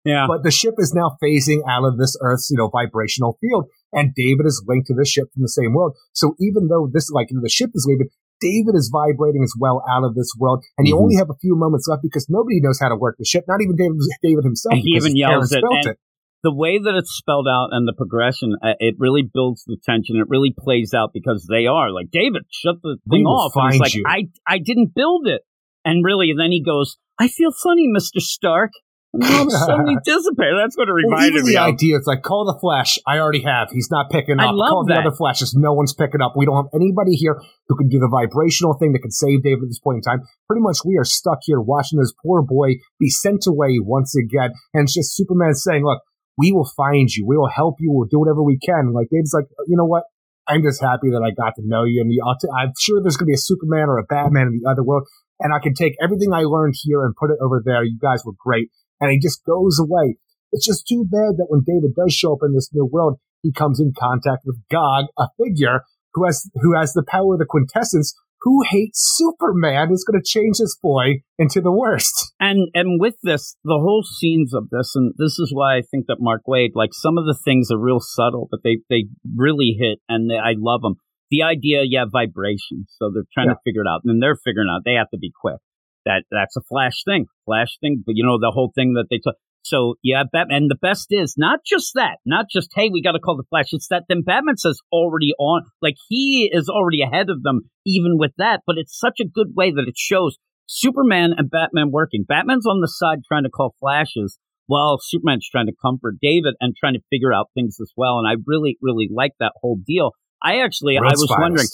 Yeah. But the ship is now phasing out of this Earth's, you know, vibrational field, and David is linked to this ship from the same world. So even though this, like, you know, the ship is leaving, David is vibrating as well out of this world, and you only have a few moments left because nobody knows how to work the ship. Not even David himself. And he even yells at it. The way that it's spelled out and the progression, it really builds the tension. It really plays out because they are like, David, shut the thing off. And he's like, you. I didn't build it. And really, and then he goes, I feel funny, Mr. Stark. And then all of a sudden he dissipates. That's what it reminded me of. The idea, it's like, call the Flash. I already have. He's not picking up. Call the other Flashes. No one's picking up. We don't have anybody here who can do the vibrational thing that can save David at this point in time. Pretty much we are stuck here watching this poor boy be sent away once again. And it's just Superman saying, look, we will find you. We will help you. We'll do whatever we can. Like, David's like, you know what? I'm just happy that I got to know you. And I'm sure there's going to be a Superman or a Batman in the other world. And I can take everything I learned here and put it over there. You guys were great. And he just goes away. It's just too bad that when David does show up in this new world, he comes in contact with Gog, a figure who has the power of the quintessence, who hates Superman, is going to change this boy into the worst. And with this, the whole scenes of this, and this is why I think that Mark Waid, like, some of the things are real subtle, but they really hit, and I love them. The idea, vibration. So they're trying to figure it out, and then they're figuring out. They have to be quick. That's a Flash thing. But, you know, the whole thing that they took. So, Batman. And the best is not just, hey, we got to call the Flash. It's that then Batman says already on, like, he is already ahead of them, even with that. But it's such a good way that it shows Superman and Batman working. Batman's on the side trying to call flashes, while Superman's trying to comfort David and trying to figure out things as well. And I really, really like that whole deal. I was wondering,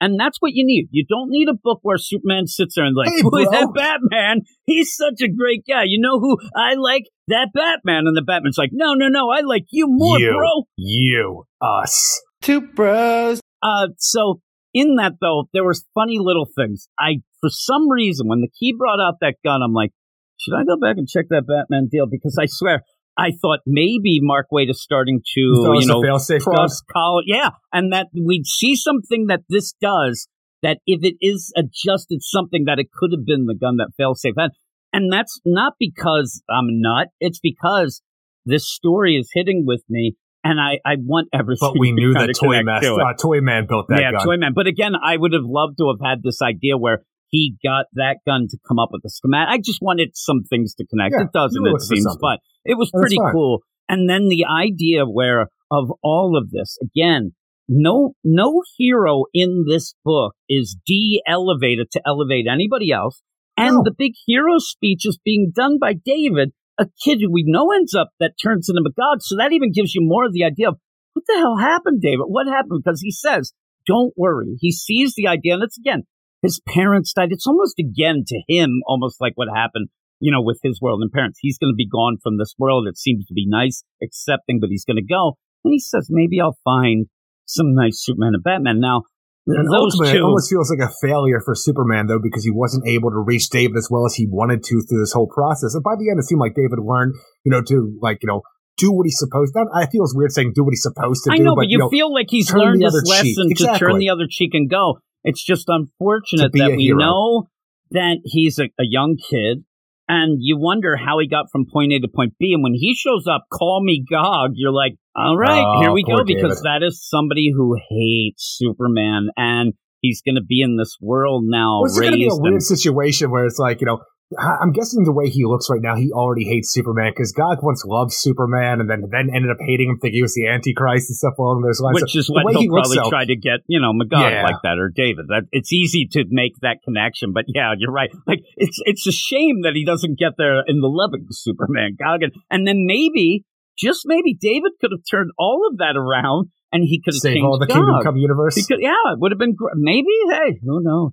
and that's what you need. You don't need a book where Superman sits there and like, hey, boy, that Batman, he's such a great guy. You know who I like? That Batman. And the Batman's like, no, I like you more, bro. You, us. Two bros. So in that, though, there was funny little things. For some reason, when the key brought out that gun, I'm like, should I go back and check that Batman deal? Because I swear, I thought maybe Mark Waid is starting to, cross collar. Yeah. And that we'd see something that this does, that if it is adjusted something, that it could have been the gun that failsafe had. And that's not because I'm a nut. It's because this story is hitting with me, and I want everything. But we knew that Toyman built that gun. Yeah, Toyman. But again, I would have loved to have had this idea where he got that gun to come up with a schematic. I just wanted some things to connect. Yeah, it seems, but it was pretty cool. And then the idea of all of this, again, no hero in this book is de-elevated to elevate anybody else. And the big hero speech is being done by David, a kid who we know ends up that turns into a god. So that even gives you more of the idea of what the hell happened, David? What happened? Because he says, don't worry. He sees the idea. And it's, again, his parents died. It's almost, again, to him, almost like what happened, you know, with his world and parents. He's going to be gone from this world. It seems to be nice, accepting, but he's going to go. And he says, maybe I'll find some nice Superman and Batman. Now, and those two, it almost feels like a failure for Superman, though, because he wasn't able to reach David as well as he wanted to through this whole process. And by the end, it seemed like David learned, to, do what he's supposed to. I feel it's weird saying do what he's supposed to do. I know, but you feel like he's learned his lesson to turn the other cheek and go. It's just unfortunate that we know that he's a young kid. And you wonder how he got from point A to point B. And when he shows up, call me Gog, you're like, all right, here we go. Because David, that is somebody who hates Superman. And he's going to be in this world now. Well, it's going to be a weird situation where it's like, I'm guessing the way he looks right now, he already hates Superman, because Gog once loved Superman and then ended up hating him, thinking he was the Antichrist and stuff along those lines. Which is what he'll probably try to get, Magog like that, or David. That, it's easy to make that connection, but yeah, you're right. Like, it's a shame that he doesn't get there in the love of Superman, Gog. And then maybe, just maybe, David could have turned all of that around, and he could have changed all the Gog. Kingdom Come universe. Because, it would have been great. Maybe, hey, who knows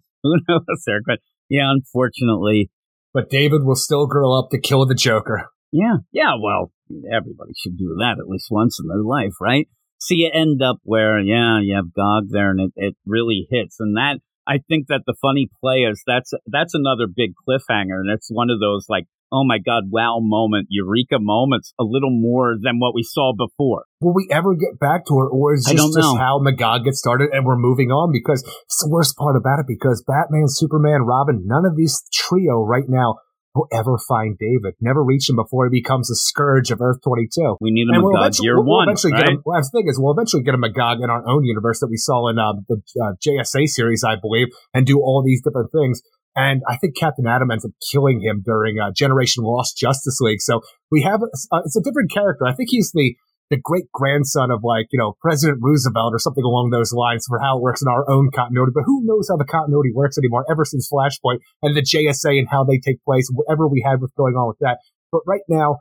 there. But yeah, unfortunately. But David will still grow up to kill the Joker. Yeah, well, everybody should do that at least once in their life, right? So you end up where, you have Gog there, and it really hits. And that, I think that the funny play is that's another big cliffhanger, and it's one of those, like, oh my God, wow moment, eureka moments, a little more than what we saw before. Will we ever get back to her, or is just how Magog gets started and we're moving on? Because it's the worst part about it, because Batman, Superman, Robin, none of these trio right now will ever find David. Never reach him before he becomes a scourge of Earth-22. We need a Magog year one, right? The thing is, we'll eventually get a Magog in our own universe that we saw in the JSA series, I believe, and do all these different things. And I think Captain Atom ends up killing him during Generation Lost Justice League. So we have it's a different character. I think he's the great-grandson of, President Roosevelt or something along those lines for how it works in our own continuity. But who knows how the continuity works anymore ever since Flashpoint and the JSA and how they take place, whatever we had with going on with that. But right now,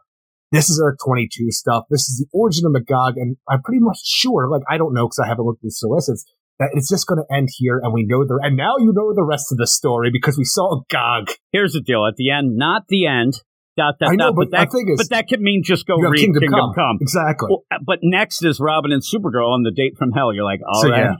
this is Earth 22 stuff. This is the origin of Magog. And I'm pretty much sure, I don't know because I haven't looked at the solicits, that it's just going to end here, and we know and now the rest of the story because we saw Gog. Here's the deal: at the end, not the end. But that could mean just go read Kingdom Come. Exactly. Well, but next is Robin and Supergirl on the date from hell. You're like, all right,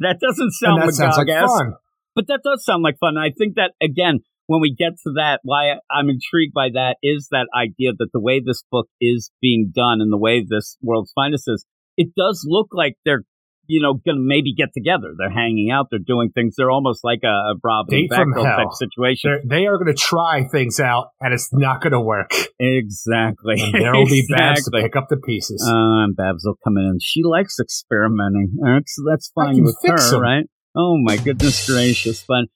that doesn't sound like fun. But that does sound like fun. And I think that again, when we get to that, why I'm intrigued by that is that idea that the way this book is being done and the way this World's Finest is, it does look like they're, you know, going to maybe get together. They're hanging out. They're doing things. They're almost like a Rob and Batgirl type situation. They are going to try things out, and it's not going to work. Exactly. And there will be Babs to pick up the pieces. Babs will come in, and she likes experimenting. So that's fine with her, right? Oh, my goodness gracious. But,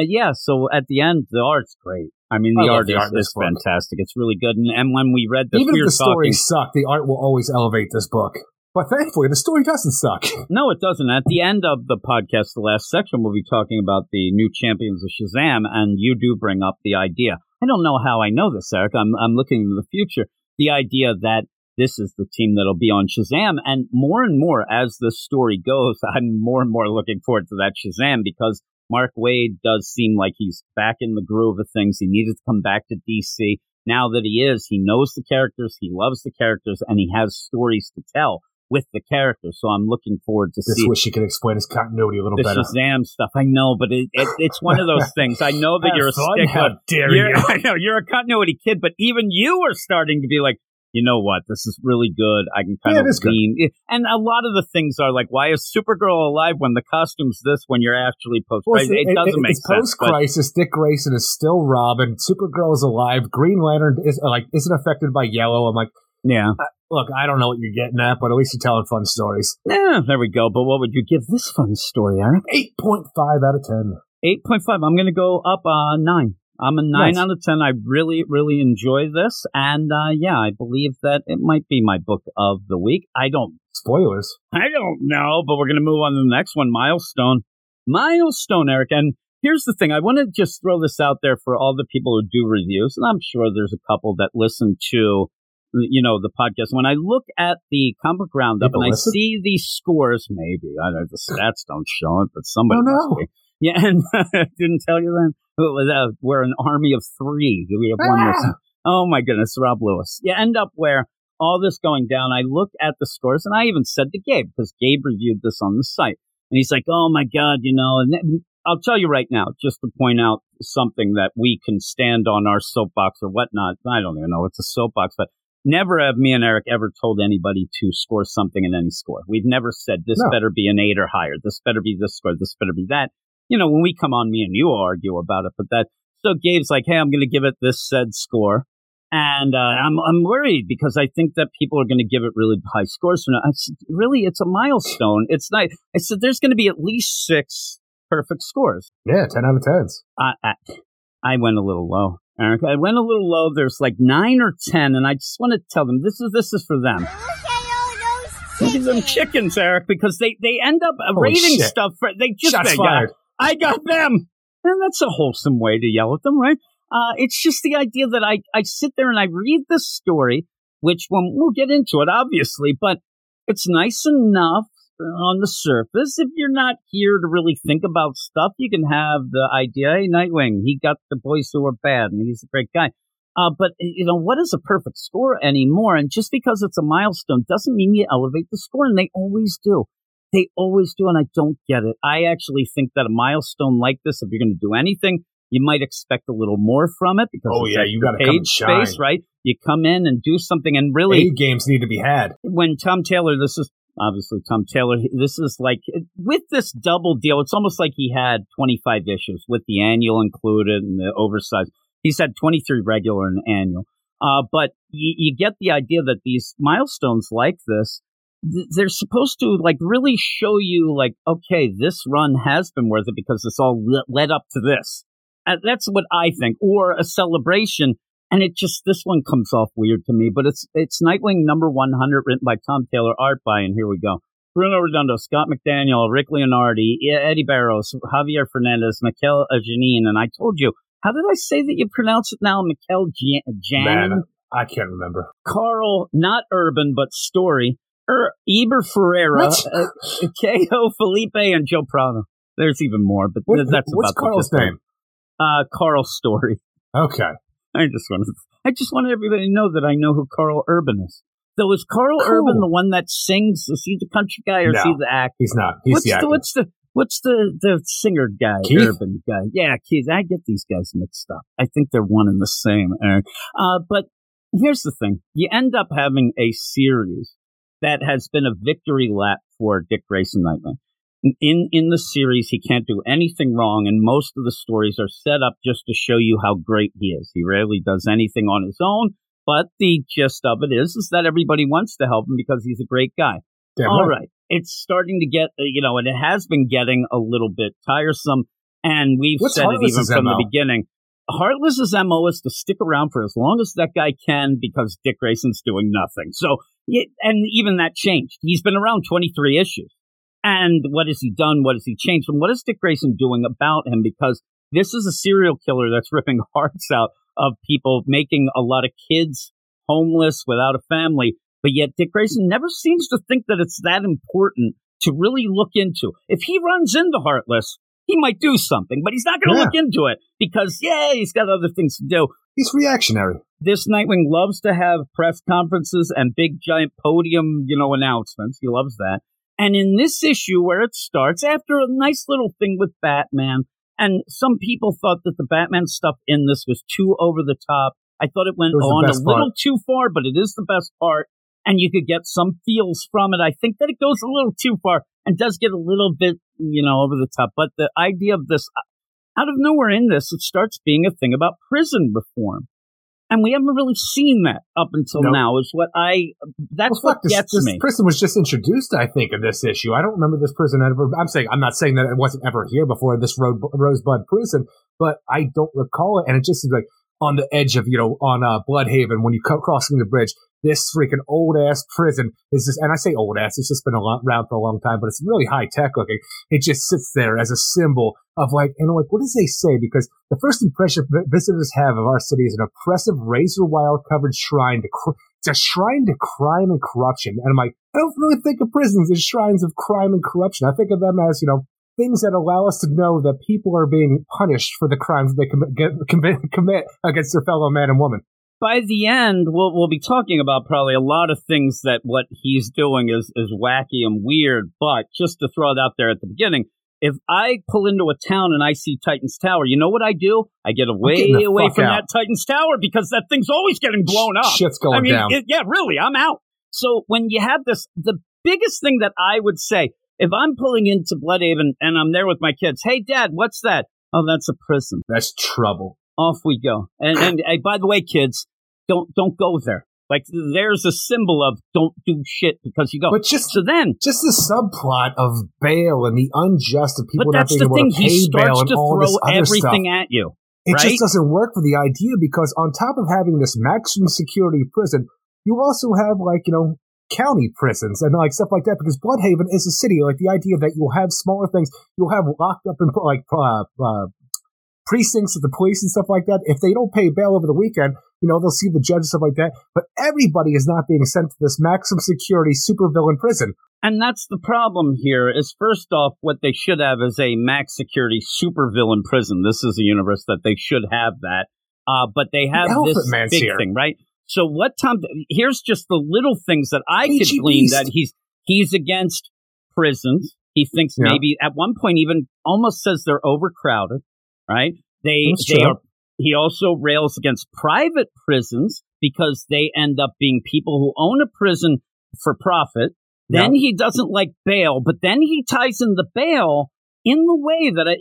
yeah, so at the end, the art's great. I mean, the art is fantastic. It's really good. And when we read this, even if the story sucked, the art will always elevate this book. But thankfully, the story doesn't suck. No, it doesn't. At the end of the podcast, the last section, we'll be talking about the new champions of Shazam, and you do bring up the idea. I don't know how I know this, Eric. I'm looking into the future. The idea that this is the team that'll be on Shazam, and more as the story goes, I'm more and more looking forward to that Shazam, because Mark Waid does seem like he's back in the groove of things. He needed to come back to DC. Now that he is, he knows the characters, he loves the characters, and he has stories to tell with the character, so I'm looking forward to see. I wish you could explain his continuity a little better. The Shazam stuff, I know, but it's one of those things. I know that you're a stickler. How dare you? I know, you're a continuity kid, but even you are starting to be like, you know what, this is really good. I can kind of lean. And a lot of the things are like, why is Supergirl alive when the costume's this, when you're actually post-crisis? Well, it doesn't make sense. It's post-crisis, Dick Grayson is still Robin, Supergirl is alive, Green Lantern is like isn't affected by yellow. I'm like, yeah. Look, I don't know what you're getting at, but at least you're telling fun stories. Yeah, there we go. But what would you give this fun story, Eric? 8.5 out of 10. 8.5. I'm going to go up 9. I'm a 9 out of 10. I really, really enjoy this. And, yeah, I believe that it might be my book of the week. I don't... Spoilers. I don't know, but we're going to move on to the next one, Milestone. Milestone, Eric. And here's the thing. I want to just throw this out there for all the people who do reviews, and I'm sure there's a couple that listen to... you know, the podcast. When I look at the comic roundup and I see these scores, maybe I know the stats don't show it, but somebody must be. Yeah, and didn't tell you then. We're an army of 3. We have one listener. Oh my goodness, Rob Lewis. You end up where all this going down. I look at the scores, and I even said to Gabe, because Gabe reviewed this on the site, and he's like, "Oh my God, you know." And I'll tell you right now, just to point out something that we can stand on our soapbox or whatnot. I don't even know it's a soapbox, but. Never have me and Eric ever told anybody to score something in any score. We've never said, this better be an 8 or higher. This better be this score. This better be that. You know, when we come on, me and you argue about it. But that, so Gabe's like, hey, I'm going to give it this said score. And I'm worried because I think that people are going to give it really high scores. So I said, really, it's a milestone. It's nice. I said, there's going to be at least 6 perfect scores. Yeah, 10 out of 10s. I went a little low. Eric, I went a little low. There's like 9 or 10, and I just want to tell them this is for them. Look at all those chickens. Look at them chickens, Eric, because they end up rating stuff. I got them, and that's a wholesome way to yell at them, right? It's just the idea that I sit there and I read this story, which we'll get into it, obviously, but it's nice enough on the surface. If you're not here to really think about stuff, you can have the idea, hey, Nightwing, he got the boys who are bad, and he's a great guy. But, you know, what is a perfect score anymore? And just because it's a milestone doesn't mean you elevate the score, and they always do. They always do, and I don't get it. I actually think that a milestone like this, if you're going to do anything, you might expect a little more from it because it's you got page space, right? You come in and do something, and really... A games need to be had. When Tom Taylor, this is... Obviously, Tom Taylor, this is like, with this double deal, it's almost like he had 25 issues with the annual included and the oversized. He's had 23 regular and annual. But you get the idea that these milestones like this, they're supposed to like really show you like, okay, this run has been worth it because it's all led up to this. That's what I think, or a celebration. And it just, this one comes off weird to me, but it's Nightwing number 100, written by Tom Taylor, art by, and here we go, Bruno Redondo, Scott McDaniel, Rick Leonardi, Eddie Barros, Javier Fernandez, Mikel Janín, and I told you, how did I say that you pronounce it now? Mikel Janín? Man, I can't remember. Carl, not Urban, but Story, Iber Ferreira, Keho Felipe, and Joe Prado. There's even more, but what's Carl's name? Carl Story. Okay. I just wanted everybody to know that I know who Carl Urban is. So is Carl Urban the one that sings? Is he the country guy or is he the actor? He's not. He's the actor. What's the singer guy, Keith? Urban guy? Yeah, Keith. I get these guys mixed up. I think they're one and the same, Eric. But here's the thing. You end up having a series that has been a victory lap for Dick Grayson Nightwing. In the series, he can't do anything wrong, and most of the stories are set up just to show you how great he is. He rarely does anything on his own, but the gist of it is that everybody wants to help him because he's a great guy. Damn all right. It's starting to get, and it has been getting a little bit tiresome, and we've said it even from the beginning. Heartless's MO is to stick around for as long as that guy can because Dick Grayson's doing nothing. So, and even that changed. He's been around 23 issues. And what has he done? What has he changed? And what is Dick Grayson doing about him? Because this is a serial killer that's ripping hearts out of people, making a lot of kids homeless without a family. But yet Dick Grayson never seems to think that it's that important to really look into. If he runs into Heartless, he might do something, but he's not going to look into it because, he's got other things to do. He's reactionary. This Nightwing loves to have press conferences and big, giant podium, announcements. He loves that. And in this issue where it starts, after a nice little thing with Batman, and some people thought that the Batman stuff in this was too over the top. I thought it went on a little too far, but it is the best part. And you could get some feels from it. I think that it goes a little too far and does get a little bit, over the top. But the idea of this, out of nowhere in this, it starts being a thing about prison reform. And we haven't really seen that up until now is what gets me. Prison was just introduced, I think, in this issue. I don't remember this prison ever. I'm not saying that it wasn't ever here before, this Rosebud prison, but I don't recall it. And it just is like on the edge of, on Bloodhaven, when you come crossing the bridge, this freaking old-ass prison is just, and I say old-ass, it's just been around for a long time, but it's really high-tech looking. It just sits there as a symbol of what does they say? Because the first impression visitors have of our city is an oppressive, razor-wire-covered shrine to crime and corruption. And I'm like, I don't really think of prisons as shrines of crime and corruption. I think of them as, things that allow us to know that people are being punished for the crimes they commit against their fellow man and woman. By the end, we'll be talking about probably a lot of things that what he's doing is wacky and weird, but just to throw it out there at the beginning, if I pull into a town and I see Titan's Tower, you know what I do? I get away from that Titan's Tower because that thing's always getting blown up. Shit's going down. I'm out. So when you have this, the biggest thing that I would say, if I'm pulling into Bloodhaven and I'm there with my kids, hey, Dad, what's that? Oh, that's a prison. That's trouble. Off we go. And by the way, kids, don't go there. Like, there's a symbol of don't do shit because you go. But just the subplot of bail and the unjust of people not being able to pay bail and all this other stuff. But that's the thing. He starts to throw everything at you. It just doesn't work for the idea because on top of having this maximum security prison, you also have county prisons and stuff like that because Bloodhaven is a city. Like the idea that you'll have smaller things, you'll have locked up in precincts of the police and stuff like that. If they don't pay bail over the weekend, they'll see the judge and stuff like that. But everybody is not being sent to this maximum security supervillain prison. And that's the problem here is, first off, what they should have is a max security supervillain prison. This is a universe that they should have that. But they have this big thing, right? So what here's just the little things that I could glean that he's against prisons. He thinks maybe at one point even almost says they're overcrowded. Right? He also rails against private prisons because they end up being people who own a prison for profit. Yep. Then he doesn't like bail, but then he ties in the bail in the way that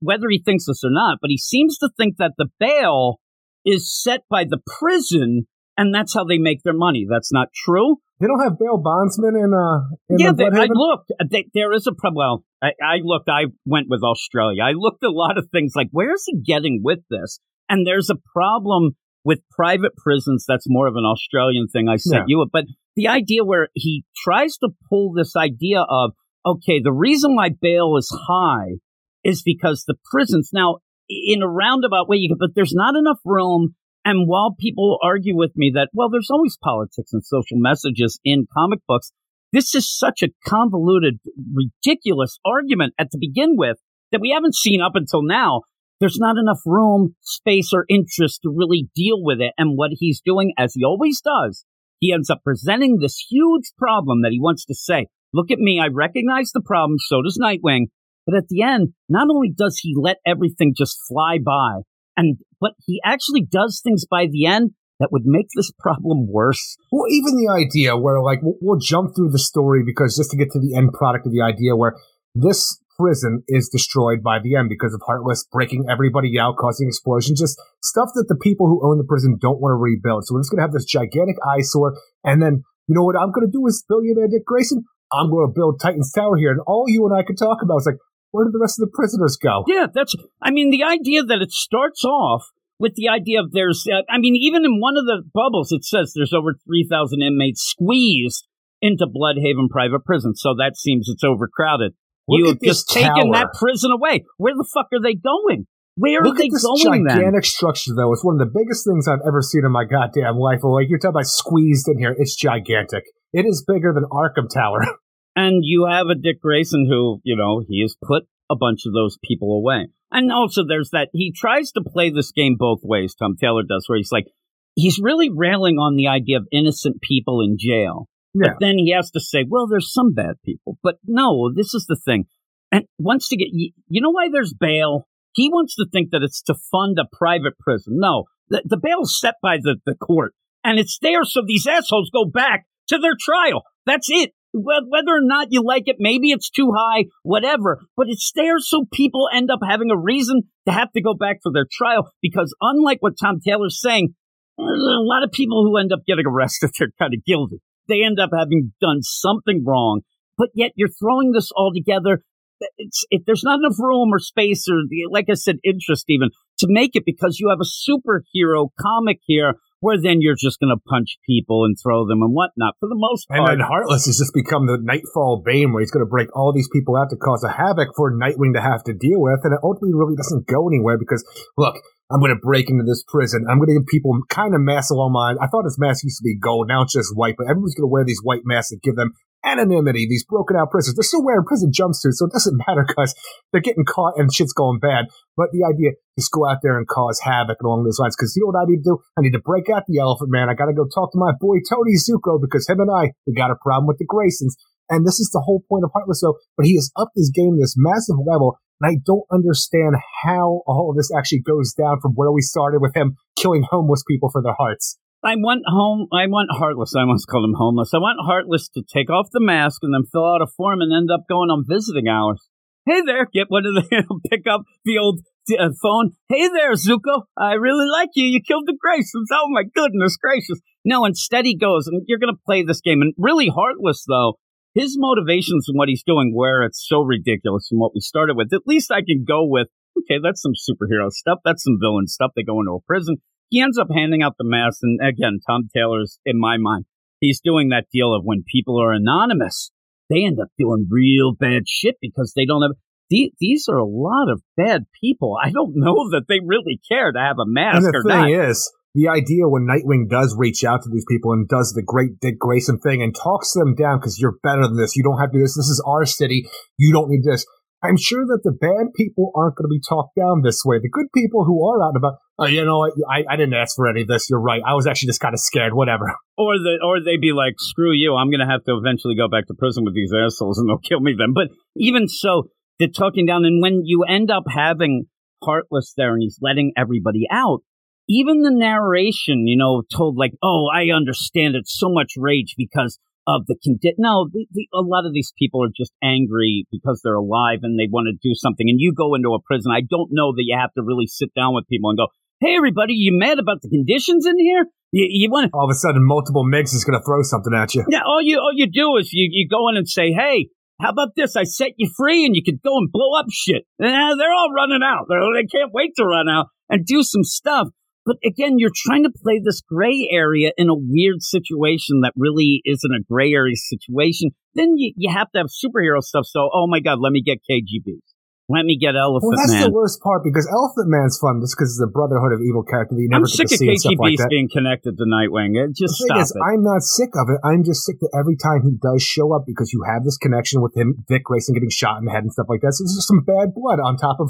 whether he thinks this or not, but he seems to think that the bail is set by the prison and that's how they make their money. That's not true. They don't have bail bondsmen I looked. There is a problem. Well, I looked. I went with Australia. I looked a lot of things like, where is he getting with this? And there's a problem with private prisons. That's more of an Australian thing. I sent you. But the idea where he tries to pull this idea of, okay, the reason why bail is high is because the prisons. Now, in a roundabout way, but there's not enough room. And while people argue with me that, well, there's always politics and social messages in comic books, this is such a convoluted, ridiculous argument to begin with that we haven't seen up until now. There's not enough room, space, or interest to really deal with it. And what he's doing, as he always does, he ends up presenting this huge problem that he wants to say, look at me, I recognize the problem, so does Nightwing, But at the end, not only does he let everything just fly by, but he actually does things by the end that would make this problem worse. Well, even the idea where, like, we'll jump through the story because just to get to the end product of the idea where this prison is destroyed by the end because of Heartless breaking everybody out, causing explosions, just stuff that the people who own the prison don't want to rebuild. So we're just going to have this gigantic eyesore. And then, you know what I'm going to do is billionaire Dick Grayson? I'm going to build Titan's Tower here. And all you and I could talk about is like, where did the rest of the prisoners go? Yeah, the idea that it starts off with the idea of even in one of the bubbles, it says there's over 3,000 inmates squeezed into Bloodhaven private prison. So that seems it's overcrowded. You have just taken that prison away. Where the fuck are they going? Where are they going then? Look at this gigantic structure, though. It's one of the biggest things I've ever seen in my goddamn life. Like, you're talking about squeezed in here. It's gigantic. It is bigger than Arkham Tower. And you have a Dick Grayson who, you know, he has put a bunch of those people away. And also there's that, he tries to play this game both ways, Tom Taylor does, where he's like, he's really railing on the idea of innocent people in jail. Yeah. But then he has to say, well, there's some bad people. But no, this is the thing. And once to get, you know why there's bail? He wants to think that it's to fund a private prison. No, the bail's set by the court. And it's there so these assholes go back to their trial. That's it. Whether or not you like it, maybe it's too high, whatever. But it's there so people end up having a reason to have to go back for their trial. Because unlike what Tom Taylor's saying, there's a lot of people who end up getting arrested, they're kind of guilty. They end up having done something wrong, but yet you're throwing this all together. If there's not enough room or space or, like I said, interest even to make it because you have a superhero comic here where then you're just going to punch people and throw them and whatnot for the most part. And then Heartless has just become the Nightfall Bane where he's going to break all these people out to cause a havoc for Nightwing to have to deal with. And it ultimately really doesn't go anywhere because, look, I'm going to break into this prison. I'm going to give people kind of masks along my. I thought his mask used to be gold. Now it's just white, but everyone's going to wear these white masks and give them anonymity. These broken out prisoners. They're still wearing prison jumpsuits, so it doesn't matter because they're getting caught and shit's going bad. But the idea is go out there and cause havoc along those lines because you know what I need to do? I need to break out the Elephant Man. I got to go talk to my boy Tony Zuko because him and I, we got a problem with the Graysons. And this is the whole point of Heartless, though. But he has upped his game to this massive level. And I don't understand how all of this actually goes down from where we started with him killing homeless people for their hearts. I want Heartless. I almost called him homeless. I want Heartless to take off the mask and then fill out a form and end up going on visiting hours. Hey there, get one of the pick up the old phone. Hey there, Zuko. I really like you. You killed the Graysons. Oh my goodness gracious! No, instead he goes, and you're going to play this game. And really, Heartless though. His motivations and what he's doing, where it's so ridiculous from what we started with, at least I can go with, okay, that's some superhero stuff. That's some villain stuff. They go into a prison. He ends up handing out the mask. And again, Tom Taylor's, in my mind, he's doing that deal of when people are anonymous, they end up doing real bad shit because they don't have, these are a lot of bad people. I don't know that they really care to have a mask or not. And the thing is, the idea when Nightwing does reach out to these people and does the great Dick Grayson thing and talks them down because you're better than this. You don't have to do this. This is our city. You don't need this. I'm sure that the bad people aren't going to be talked down this way. The good people who are out and about, oh, you know, I didn't ask for any of this. You're right. I was actually just kind of scared. Whatever. Or they'd be like, screw you. I'm going to have to eventually go back to prison with these assholes and they'll kill me then. But even so, they're talking down. And when you end up having Heartless there and he's letting everybody out, even the narration, you know, told like, oh, I understand it's so much rage because of the condition. No, a lot of these people are just angry because they're alive and they want to do something. And you go into a prison. I don't know that you have to really sit down with people and go, hey, everybody, you mad about the conditions in here? You want to. All of a sudden, multiple MIGs is going to throw something at you. Yeah, all you do is you go in and say, hey, how about this? I set you free and you could go and blow up shit. And they're all running out. They can't wait to run out and do some stuff. But again, you're trying to play this gray area in a weird situation that really isn't a gray area situation. Then you have to have superhero stuff. So, oh my God, let me get KGBs. Let me get Elephant Man. Well, that's the worst part because Elephant Man's fun just because it's a Brotherhood of Evil character that you never get to see and stuff like that. I'm sick of KGBs being connected to Nightwing. Just stop it. I'm not sick of it. I'm just sick that every time he does show up because you have this connection with him, Dick Grayson getting shot in the head and stuff like that. So there's just some bad blood on top of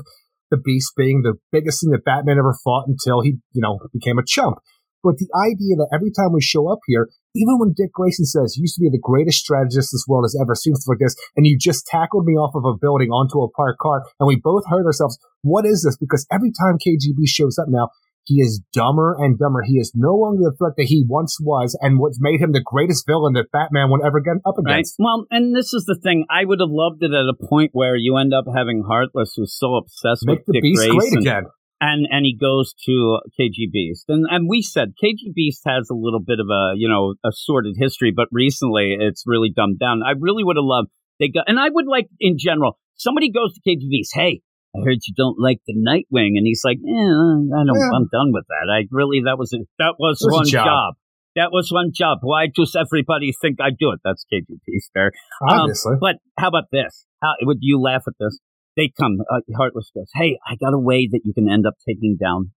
the Beast being the biggest thing that Batman ever fought until he, you know, became a chump. But the idea that every time we show up here, even when Dick Grayson says, you used to be the greatest strategist this world has ever seen for this, and you just tackled me off of a building onto a parked car, and we both hurt ourselves, what is this? Because every time KGB shows up now, he is dumber and dumber. He is no longer the threat that he once was, and what made him the greatest villain that Batman would ever get up against. Right. Well, and this is the thing. I would have loved it at a point where you end up having Heartless, who's so obsessed with Dick Grayson. Make the Beast great again. And he goes to KG Beast. And we said KG Beast has a little bit of a sordid history, but recently it's really dumbed down. I really would have loved and I would like, in general, somebody goes to KG Beast, hey, I heard you don't like the Nightwing, and he's like, I'm done with that. That was one job. That was one job. Why does everybody think I do it? That's KG Beast there. Obviously. But how about this? How would you laugh at this? They come, Heartless goes, hey, I got a way that you can end up taking down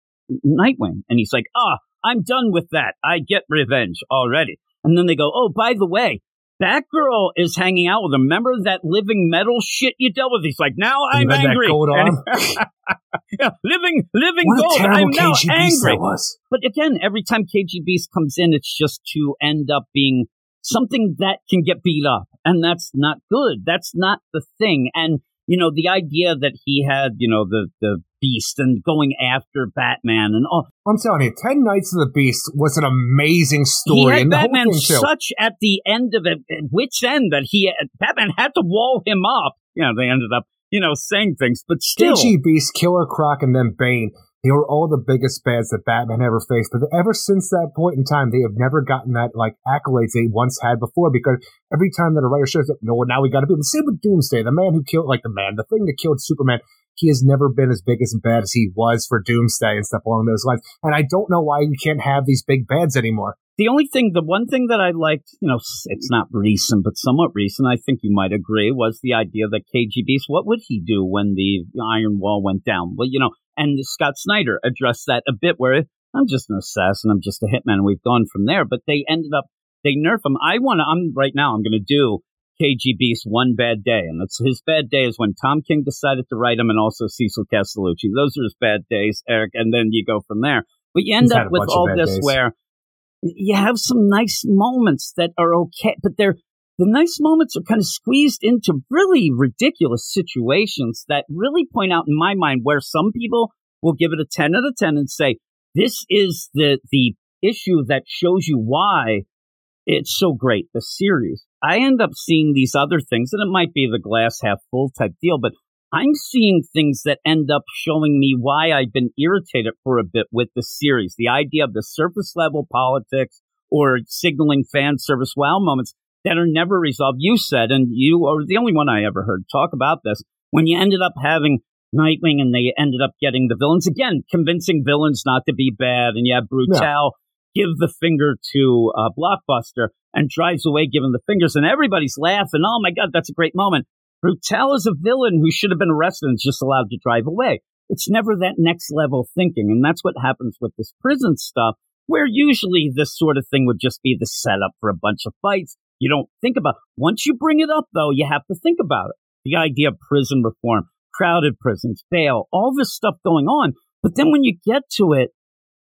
Nightwing. And he's like, I'm done with that. I get revenge already. And then they go, oh, by the way, Batgirl is hanging out with him. Remember that living metal shit you dealt with? He's like, now I'm angry. Living gold. I'm now angry. But again, every time KG Beast comes in, it's just to end up being something that can get beat up. And that's not good. That's not the thing. And the idea that he had, the Beast and going after Batman and all. I'm telling you, 10 Nights of the Beast was an amazing story. He had Batman such at the end of it, which end that Batman had to wall him up. They ended up, saying things, but still. KG Beast, Killer Croc, and then Bane. They were all the biggest bads that Batman ever faced, but ever since that point in time, they have never gotten that accolades they once had before. Because every time that a writer shows up, now we got to be the same with Doomsday, the thing that killed Superman. He has never been as big as bad as he was for Doomsday and stuff along those lines. And I don't know why we can't have these big bads anymore. The one thing that I liked, it's not recent, but somewhat recent, I think you might agree, was the idea that KG Beast, what would he do when the Iron Wall went down? Well, and Scott Snyder addressed that a bit where I'm just an assassin, I'm just a hitman, and we've gone from there. But they nerf him. Right now, I'm going to do KG Beast one bad day. And his bad day is when Tom King decided to write him and also Cecil Castellucci. Those are his bad days, Eric. And then you go from there. But you end up with all this where you have some nice moments that are okay, but the nice moments are kind of squeezed into really ridiculous situations that really point out in my mind where some people will give it a 10 out of 10 and say, this is the issue that shows you why it's so great, the series. I end up seeing these other things, and it might be the glass half full type deal, but I'm seeing things that end up showing me why I've been irritated for a bit with the series. The idea of the surface level politics or signaling fan service wow moments that are never resolved. You said, and you are the only one I ever heard talk about this, when you ended up having Nightwing and they ended up getting the villains, again, convincing villains not to be bad, and you have Brutal give the finger to Blockbuster and drives away giving the fingers, and everybody's laughing, oh my God, that's a great moment. Brutal is a villain who should have been arrested and is just allowed to drive away. It's never that next level thinking, and that's what happens with this prison stuff, where usually this sort of thing would just be the setup for a bunch of fights. You don't think about it. Once you bring it up, though, you have to think about it. The idea of prison reform, crowded prisons, bail, all this stuff going on. But then when you get to it,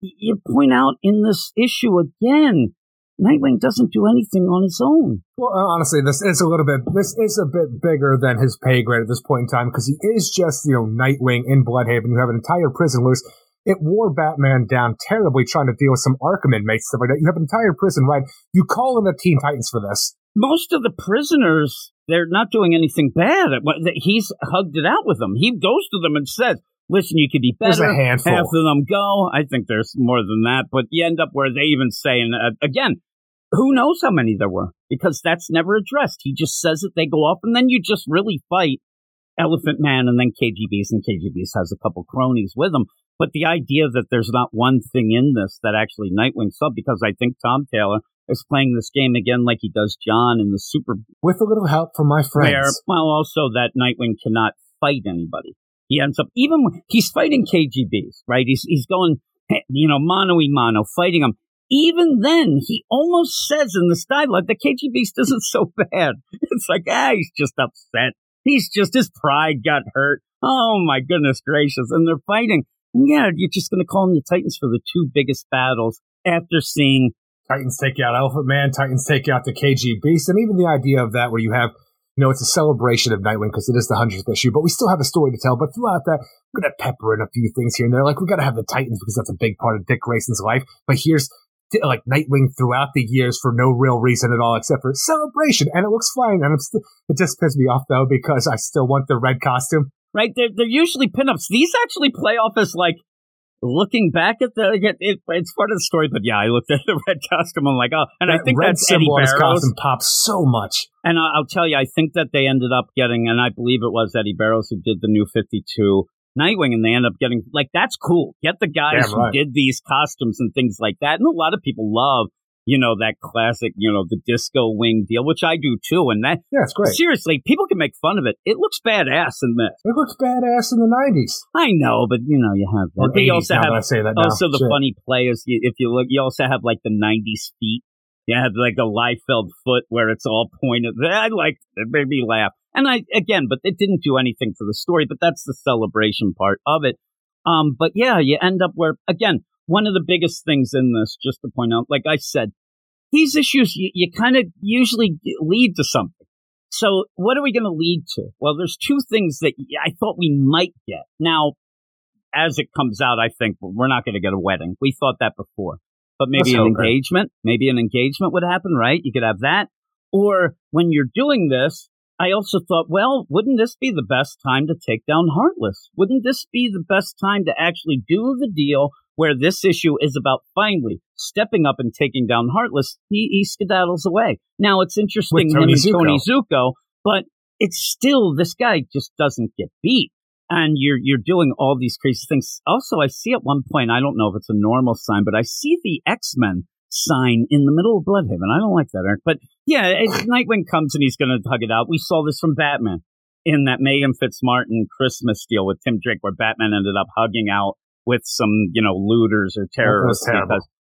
you point out in this issue again, Nightwing doesn't do anything on his own. Well, honestly, this is a bit bigger than his pay grade at this point in time, because he is just, Nightwing in Bloodhaven. You have an entire prison loose. It wore Batman down terribly trying to deal with some Arkham inmates. Stuff like that. You have an entire prison, right? You call in the Teen Titans for this. Most of the prisoners, they're not doing anything bad. He's hugged it out with them. He goes to them and says, listen, you could be better. There's a handful. Half of them go. I think there's more than that. But you end up where they even say, and again, who knows how many there were? Because that's never addressed. He just says it, they go off, and then you just really fight Elephant Man and then KG Beast, and KG Beast has a couple cronies with him. But the idea that there's not one thing in this that actually Nightwing sub, because I think Tom Taylor is playing this game again like he does John in the Super. With a little help from my friends. Also that Nightwing cannot fight anybody. He ends up, even when he's fighting KG Beast, right? He's going, mano-y-mano, fighting him. Even then, he almost says in this dialogue that KG Beast isn't so bad. It's like, he's just upset. He's just, his pride got hurt. Oh my goodness gracious. And they're fighting. Yeah, you're just going to call them the Titans for the two biggest battles after seeing Titans take out Elephant Man, Titans take out the KG Beast, and even the idea of that where you have, you know, it's a celebration of Nightwing because it is the 100th issue, but we still have a story to tell. But throughout that, we're going to pepper in a few things here and there. Like, we got to have the Titans because that's a big part of Dick Grayson's life. But here's, like, Nightwing throughout the years for no real reason at all except for celebration. And it looks fine. And it just pissed me off, though, because I still want the red costume. Right? They're usually pinups. These actually play off as, like, looking back at the, it's part of the story, but yeah, I looked at the red costume. I'm like, oh, and that I think that's Eddie Barros. Costume pops so much. And I'll tell you, I think that they ended up getting, and I believe it was Eddie Barros who did the new 52 Nightwing, and they end up getting, like, that's cool. Get the guys who did these costumes and things like that. And a lot of people love, you know, that classic, you know, the disco wing deal, which I do too. And that, yeah, it's great. Seriously, people can make fun of it. It looks badass in this. It looks badass in the 90s. I know, but you know, you have that. But you also have, the funny play is, if you look, you also have like the 90s feet. You have like a Liefeld foot where it's all pointed. I like it, made me laugh. And but it didn't do anything for the story, but that's the celebration part of it. But yeah, you end up where, again, one of the biggest things in this, just to point out, like I said, these issues, you kind of usually lead to something. So what are we going to lead to? Well, there's two things that I thought we might get. Now, as it comes out, I think we're not going to get a wedding. We thought that before. But maybe an engagement. Maybe an engagement would happen, right? You could have that. Or when you're doing this, I also thought, well, wouldn't this be the best time to take down Heartless? Wouldn't this be the best time to actually do the deal where this issue is about finally stepping up and taking down Heartless? He skedaddles away. Now, it's interesting, him and Tony Zuko, but it's still, this guy just doesn't get beat. And you're doing all these crazy things. Also, I see at one point, I don't know if it's a normal sign, but I see the X-Men sign in the middle of Bloodhaven. I don't like that, Eric. But yeah, Nightwing comes and he's going to hug it out. We saw this from Batman in that Megan Fitzmartin Christmas deal with Tim Drake, where Batman ended up hugging out with some, you know, looters or terrorists.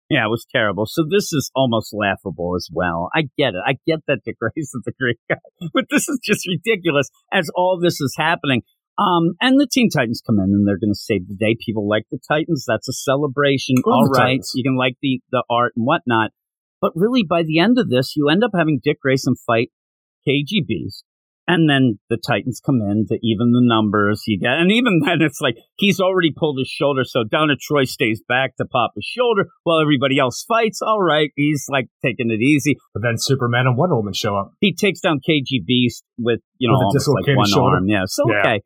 Yeah, it was terrible. So this is almost laughable as well. I get it. I get that Dick Grayson's a great guy, but this is just ridiculous as all this is happening. And the Teen Titans come in and they're going to save the day. People like the Titans. That's a celebration. All right. You can like the art and whatnot. But really, by the end of this, you end up having Dick Grayson fight KG Beast. And then the Titans come in to even the numbers. You get, and even then, it's like he's already pulled his shoulder. So Donna Troy stays back to pop his shoulder while everybody else fights. All right. He's like taking it easy. But then Superman and Wonder Woman show up. He takes down KG Beast with, you know, with almost like one shoulder. Arm. Yeah. So, yeah. Okay.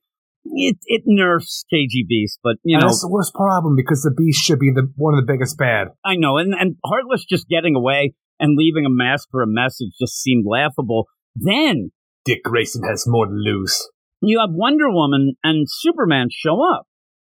It nerfs KG Beast, but you know, and that's the worst problem because the Beast should be the one of the biggest bad. I know, and Heartless just getting away and leaving a mask for a message just seemed laughable. Then Dick Grayson has more to lose. You have Wonder Woman and Superman show up,